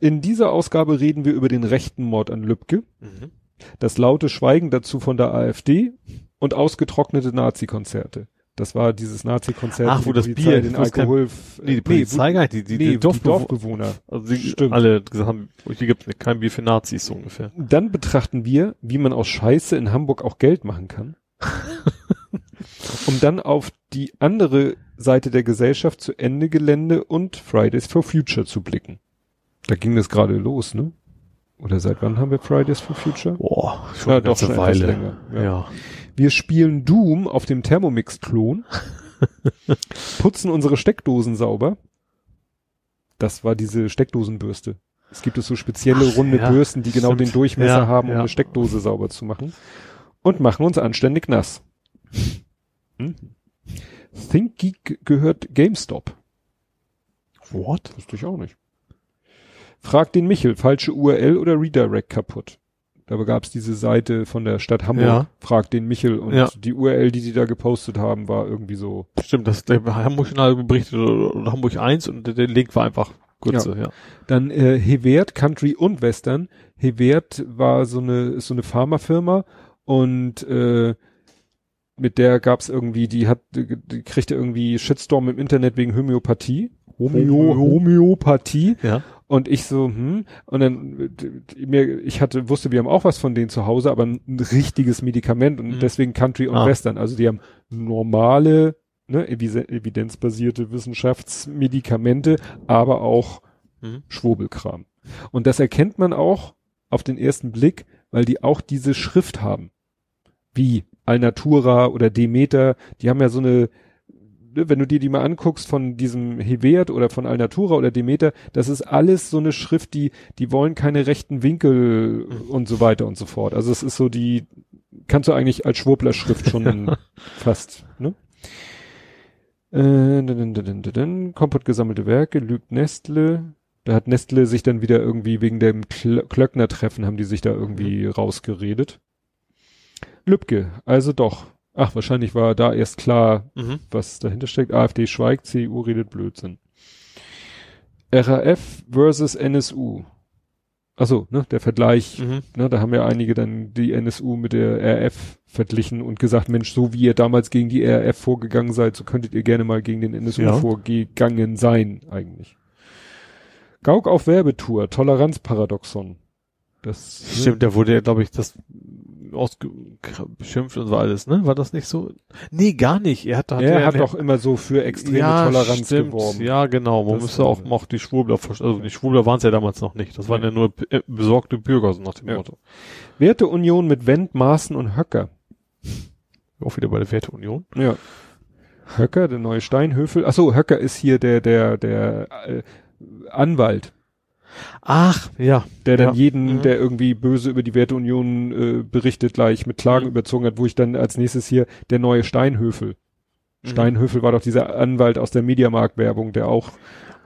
In dieser Ausgabe reden wir über den rechten Mord an Lübcke, mhm. das laute Schweigen dazu von der AfD und ausgetrocknete Nazi-Konzerte. Das war dieses Nazi-Konzert. Ach, wo das Polizei, Bier, den Alkohol. Kein, nee, die Polizei, nee, die, die, nee, die, Dorfbew die Dorfbewohner. Also die stimmt. Alle gesagt haben, hier gibt es kein Bier für Nazis, so ungefähr. Dann betrachten wir, wie man aus Scheiße in Hamburg auch Geld machen kann. Um dann auf die andere Seite der Gesellschaft zu Ende Gelände und Fridays for Future zu blicken. Da ging das gerade los, ne? Oder seit wann haben wir Fridays for Future? Boah, schon ja, eine doch, schon Weile. Länger, ja. ja. Wir spielen Doom auf dem Thermomix-Klon, putzen unsere Steckdosen sauber. Das war diese Steckdosenbürste. Es gibt so spezielle Ach, runde ja, Bürsten, die genau stimmt. den Durchmesser ja, haben, um ja. eine Steckdose sauber zu machen. Und machen uns anständig nass. Hm? ThinkGeek gehört GameStop. What? Wusste ich auch nicht. Frag den Michel, falsche U R L oder Redirect kaputt. Da gab es diese Seite von der Stadt Hamburg, ja. Frag den Michel, und ja. die U R L, die sie da gepostet haben, war irgendwie so. Stimmt, das der Hamburg-Journal berichtet oder Hamburg eins und der, der Link war einfach kurze, ja. ja. Dann äh, Hevert, Country und Western. Hevert war so eine, ist so eine Pharmafirma und äh, mit der gab es irgendwie, die hat, die kriegte irgendwie Shitstorm im Internet wegen Homöopathie. Homö Homöopathie. Ja. Und ich so, hm, und dann, mir, ich hatte, wusste, wir haben auch was von denen zu Hause, aber ein, ein richtiges Medikament und mhm. deswegen Country und ah. Western. Also die haben normale, ne, evidenzbasierte Wissenschaftsmedikamente, aber auch mhm. Schwurbelkram. Und das erkennt man auch auf den ersten Blick, weil die auch diese Schrift haben. Wie Alnatura oder Demeter, die haben ja so eine, wenn du dir die mal anguckst von diesem Hevert oder von Alnatura oder Demeter, das ist alles so eine Schrift, die, die wollen keine rechten Winkel und so weiter und so fort. Also es ist so die, kannst du eigentlich als Schwurbler-Schrift schon fast, ne? Äh, din, din, din, din, din. Kompott gesammelte Werke, lügt Nestle. Da hat Nestle sich dann wieder irgendwie wegen dem Kl Klöckner-Treffen haben die sich da irgendwie rausgeredet. Lübcke, also doch. Ach, wahrscheinlich war da erst klar, mhm. was dahinter steckt. AfD schweigt, C D U redet Blödsinn. R A F versus N S U. Achso, ne, der Vergleich. Mhm. Ne, da haben ja einige dann die N S U mit der R A F verglichen und gesagt, Mensch, so wie ihr damals gegen die R A F vorgegangen seid, so könntet ihr gerne mal gegen den N S U ja. vorgegangen sein, eigentlich. Gauck auf Werbetour, Toleranzparadoxon. Das stimmt, ne? Da wurde ja, glaube ich, das ausgeschimpft und so alles, ne? War das nicht so? Nee, gar nicht. Er hat, hat, er er hat doch immer so für extreme ja, Toleranz stimmt. geworben. Ja, genau. Man das müsste auch noch die Schwurbler vorstellen. Also die Schwurbler waren es ja damals noch nicht. Das waren ja, ja nur besorgte Bürger, so nach dem ja. Motto. Werteunion mit Wendt, Maaßen und Höcker. Auch wieder bei der Werteunion. Ja. Höcker, der neue Steinhöfel. Achso, Höcker ist hier der, der, der äh, Anwalt. Ach, ja. Der dann ja. jeden, mhm. der irgendwie böse über die Werteunion äh, berichtet, gleich mit Klagen mhm. überzogen hat, wo ich dann als nächstes hier der neue Steinhöfel. Mhm. Steinhöfel war doch dieser Anwalt aus der Mediamarkt-Werbung, der auch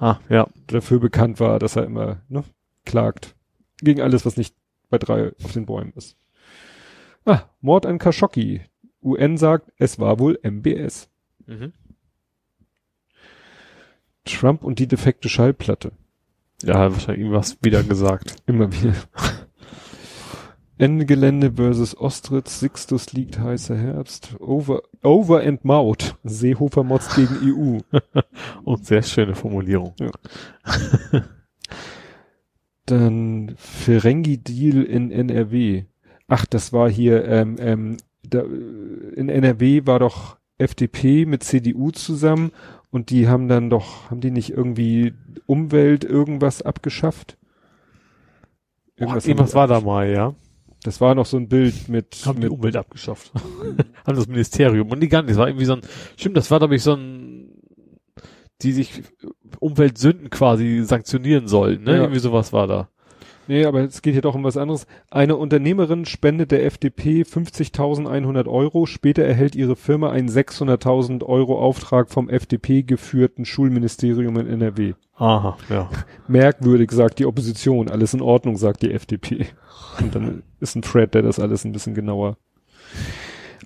ah, ja. dafür bekannt war, dass er immer ne, klagt. Gegen alles, was nicht bei drei auf den Bäumen ist. Ah, Mord an Khashoggi. U N sagt, es war wohl M B S. Mhm. Trump und die defekte Schallplatte. Ja, wahrscheinlich irgendwas wieder gesagt. Immer wieder. Endgelände versus Ostritz, Sixtus liegt heißer Herbst, over, over and Maut, Seehofer motzt gegen E U. Und sehr schöne Formulierung. Ja. Dann Ferengi-Deal in N R W. Ach, das war hier, ähm, ähm, da, in N R W war doch F D P mit C D U zusammen. Und die haben dann doch, haben die nicht irgendwie Umwelt irgendwas abgeschafft? Irgendwas, oh, irgendwas war da mal, ja. Das war noch so ein Bild mit... Haben mit die Umwelt abgeschafft. Haben das Ministerium. Und die gar nicht, das war irgendwie so ein... Stimmt, das war, glaube ich, so ein... Die sich Umweltsünden quasi sanktionieren sollen, ne? Ja. Irgendwie sowas war da. Nee, aber es geht hier doch um was anderes. Eine Unternehmerin spendet der F D P fünfzigtausendeinhundert Euro. Später erhält ihre Firma einen sechshunderttausend Euro Auftrag vom F D P-geführten Schulministerium in N R W. Aha, ja. Merkwürdig, sagt die Opposition. Alles in Ordnung, sagt die F D P. Und dann ist ein Thread, der das alles ein bisschen genauer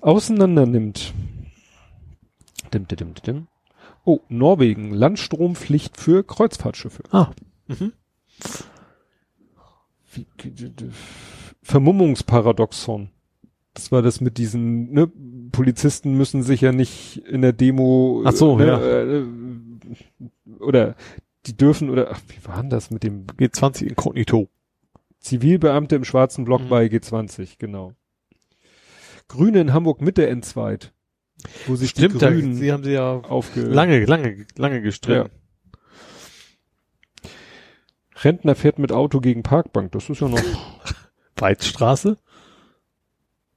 auseinander nimmt. Dim, dim, dim, dim. Oh, Norwegen. Landstrompflicht für Kreuzfahrtschiffe. Ah, mhm. Vermummungsparadoxon. Das war das mit diesen, ne, Polizisten müssen sich ja nicht in der Demo, ach so, ne, ja. äh, oder die dürfen, oder ach, wie war denn das mit dem G zwanzig Inkognito? Zivilbeamte im schwarzen Block mhm. bei G zwanzig, genau. Grüne in Hamburg Mitte entzweit. Wo sich stimmt, die Grünen da, sie haben sie ja lange, lange, lange gestritten. Ja. Rentner fährt mit Auto gegen Parkbank, das ist ja noch... Weizstraße?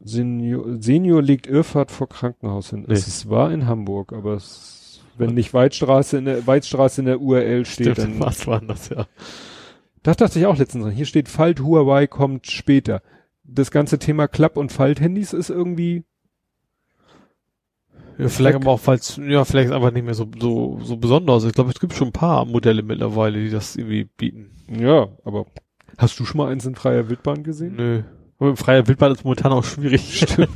Senior, Senior legt Irrfahrt vor Krankenhaus hin. Nee. Es war in Hamburg, aber es, wenn nicht Weizstraße in der, Weizstraße in der U R L steht, stimmt, dann... was war das, ja. Das dachte ich auch letztens an. Hier steht, Falt Huawei kommt später. Das ganze Thema Klapp- und Falthandys ist irgendwie... Ja, vielleicht aber auch, falls, ja, vielleicht einfach nicht mehr so, so, so besonders. Ich glaube, es gibt schon ein paar Modelle mittlerweile, die das irgendwie bieten. Ja, aber hast du schon mal eins in freier Wildbahn gesehen? Nö. Aber in freier Wildbahn ist momentan auch schwierig. Stimmt.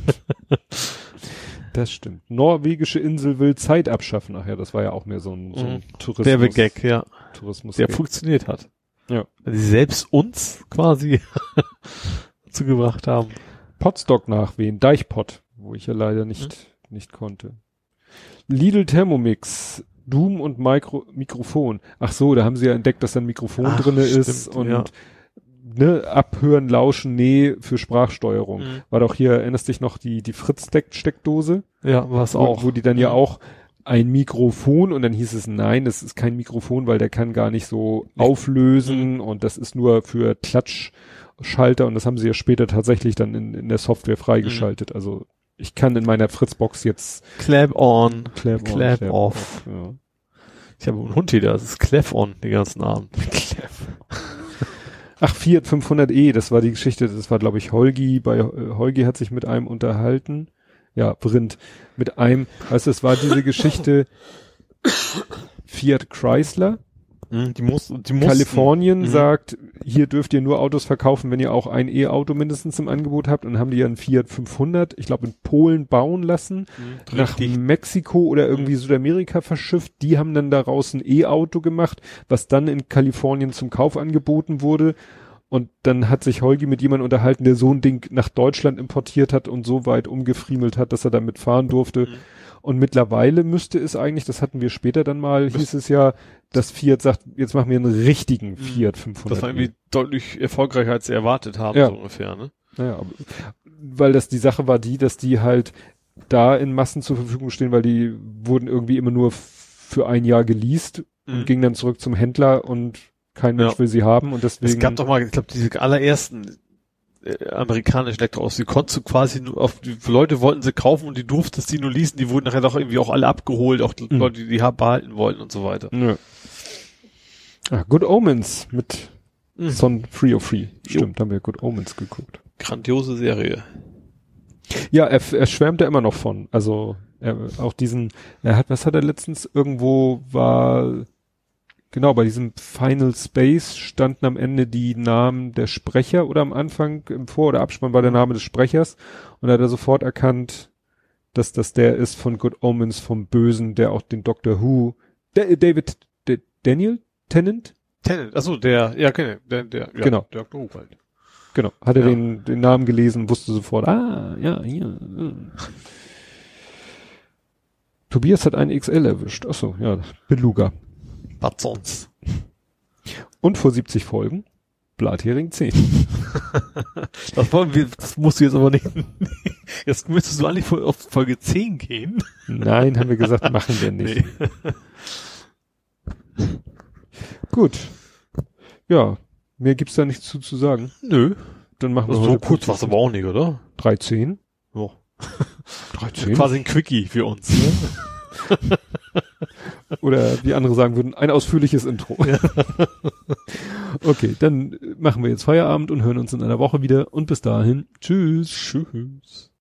Das stimmt. Norwegische Insel will Zeit abschaffen. Ach ja, das war ja auch mehr so ein, so ein Tourismus. Werbegag, ja. Tourismus. Der funktioniert hat. Ja. Weil sie selbst uns quasi zugebracht haben. Potstock nachwehen, Deichpott, wo ich ja leider nicht, mhm. nicht konnte. Lidl Thermomix, Doom und Mikro, Mikrofon. Ach so, da haben sie ja entdeckt, dass da ein Mikrofon Ach, drinne stimmt, ist und ja. ne, abhören, lauschen, nee, für Sprachsteuerung. Mhm. War doch hier, erinnerst dich noch, die, die Fritz-Steckdose? Ja, war es auch. Wo die dann mhm. ja auch ein Mikrofon und dann hieß es, nein, das ist kein Mikrofon, weil der kann gar nicht so auflösen mhm. und das ist nur für Klatsch. Schalter, und das haben sie ja später tatsächlich dann in, in der Software freigeschaltet. Mhm. Also ich kann in meiner Fritzbox jetzt Clap on, Clap, clap, on, clap, clap off. off ja. Ich habe einen Hund hier, das ist Clap on den ganzen Abend. Clap. Ach, Fiat fünfhundert E, das war die Geschichte, das war glaube ich Holgi, bei äh, Holgi hat sich mit einem unterhalten. Ja, Brind. Mit einem, also es war diese Geschichte Fiat Chrysler. Die muss, die muss. Kalifornien mhm. sagt, hier dürft ihr nur Autos verkaufen, wenn ihr auch ein E-Auto mindestens im Angebot habt, und haben die ja einen Fiat fünfhundert, ich glaube in Polen bauen lassen, mhm, nach Mexiko oder irgendwie mhm. Südamerika verschifft, die haben dann daraus ein E-Auto gemacht, was dann in Kalifornien zum Kauf angeboten wurde, und dann hat sich Holgi mit jemandem unterhalten, der so ein Ding nach Deutschland importiert hat und so weit umgefriemelt hat, dass er damit fahren durfte. Mhm. Und mittlerweile müsste es eigentlich, das hatten wir später dann mal, hieß es ja, dass Fiat sagt, jetzt machen wir einen richtigen Fiat fünfhundert. Das war irgendwie deutlich erfolgreicher, als sie erwartet haben, ja. so ungefähr, ne? Naja, aber, weil das die Sache war die, dass die halt da in Massen zur Verfügung stehen, weil die wurden irgendwie immer nur für ein Jahr geleast mhm. und gingen dann zurück zum Händler und kein Mensch ja. will sie haben und deswegen. Es gab doch mal, ich glaube, diese allerersten amerikanische Elektroautos, die konntest du quasi nur auf, die Leute wollten sie kaufen und die durftest die nur leasen, die wurden nachher doch irgendwie auch alle abgeholt, auch die mhm. Leute, die die behalten wollten und so weiter. Nö. Ah, Good Omens mit mhm. Son Free of Free. Stimmt, jo. Haben wir Good Omens geguckt. Grandiose Serie. Ja, er, er schwärmt ja immer noch von, also er, auch diesen, er hat, was hat er letztens, irgendwo war, genau, bei diesem Final Space standen am Ende die Namen der Sprecher oder am Anfang im Vor- oder Abspann war der Name des Sprechers und da hat er sofort erkannt, dass das der ist von Good Omens, vom Bösen, der auch den Doctor Who, der, David, der Daniel Tennant? Tennant, achso, der, ja, der, der, der genau. Ja, Doctor Who halt. Genau, hat er ja. den, den Namen gelesen, wusste sofort, ah, ja, ja. ja. Tobias hat einen X L erwischt, achso, ja, Beluga. Was sonst? Und vor siebzig Folgen Blathering zehn. Das wollen wir, das musst du jetzt aber nicht. Jetzt müsstest du eigentlich auf Folge zehn gehen. Nein, haben wir gesagt, machen wir nicht. Nee. Gut. Ja, mehr gibt's da nichts zu, zu sagen. Nö. Dann machen wir so kurz war's aber auch nicht, oder? dreizehn. Ja. dreizehn. Quasi ein Quickie für uns. Ne? Oder wie andere sagen würden, ein ausführliches Intro. Ja. Okay, dann machen wir jetzt Feierabend und hören uns in einer Woche wieder. Und bis dahin, tschüss. Tschüss.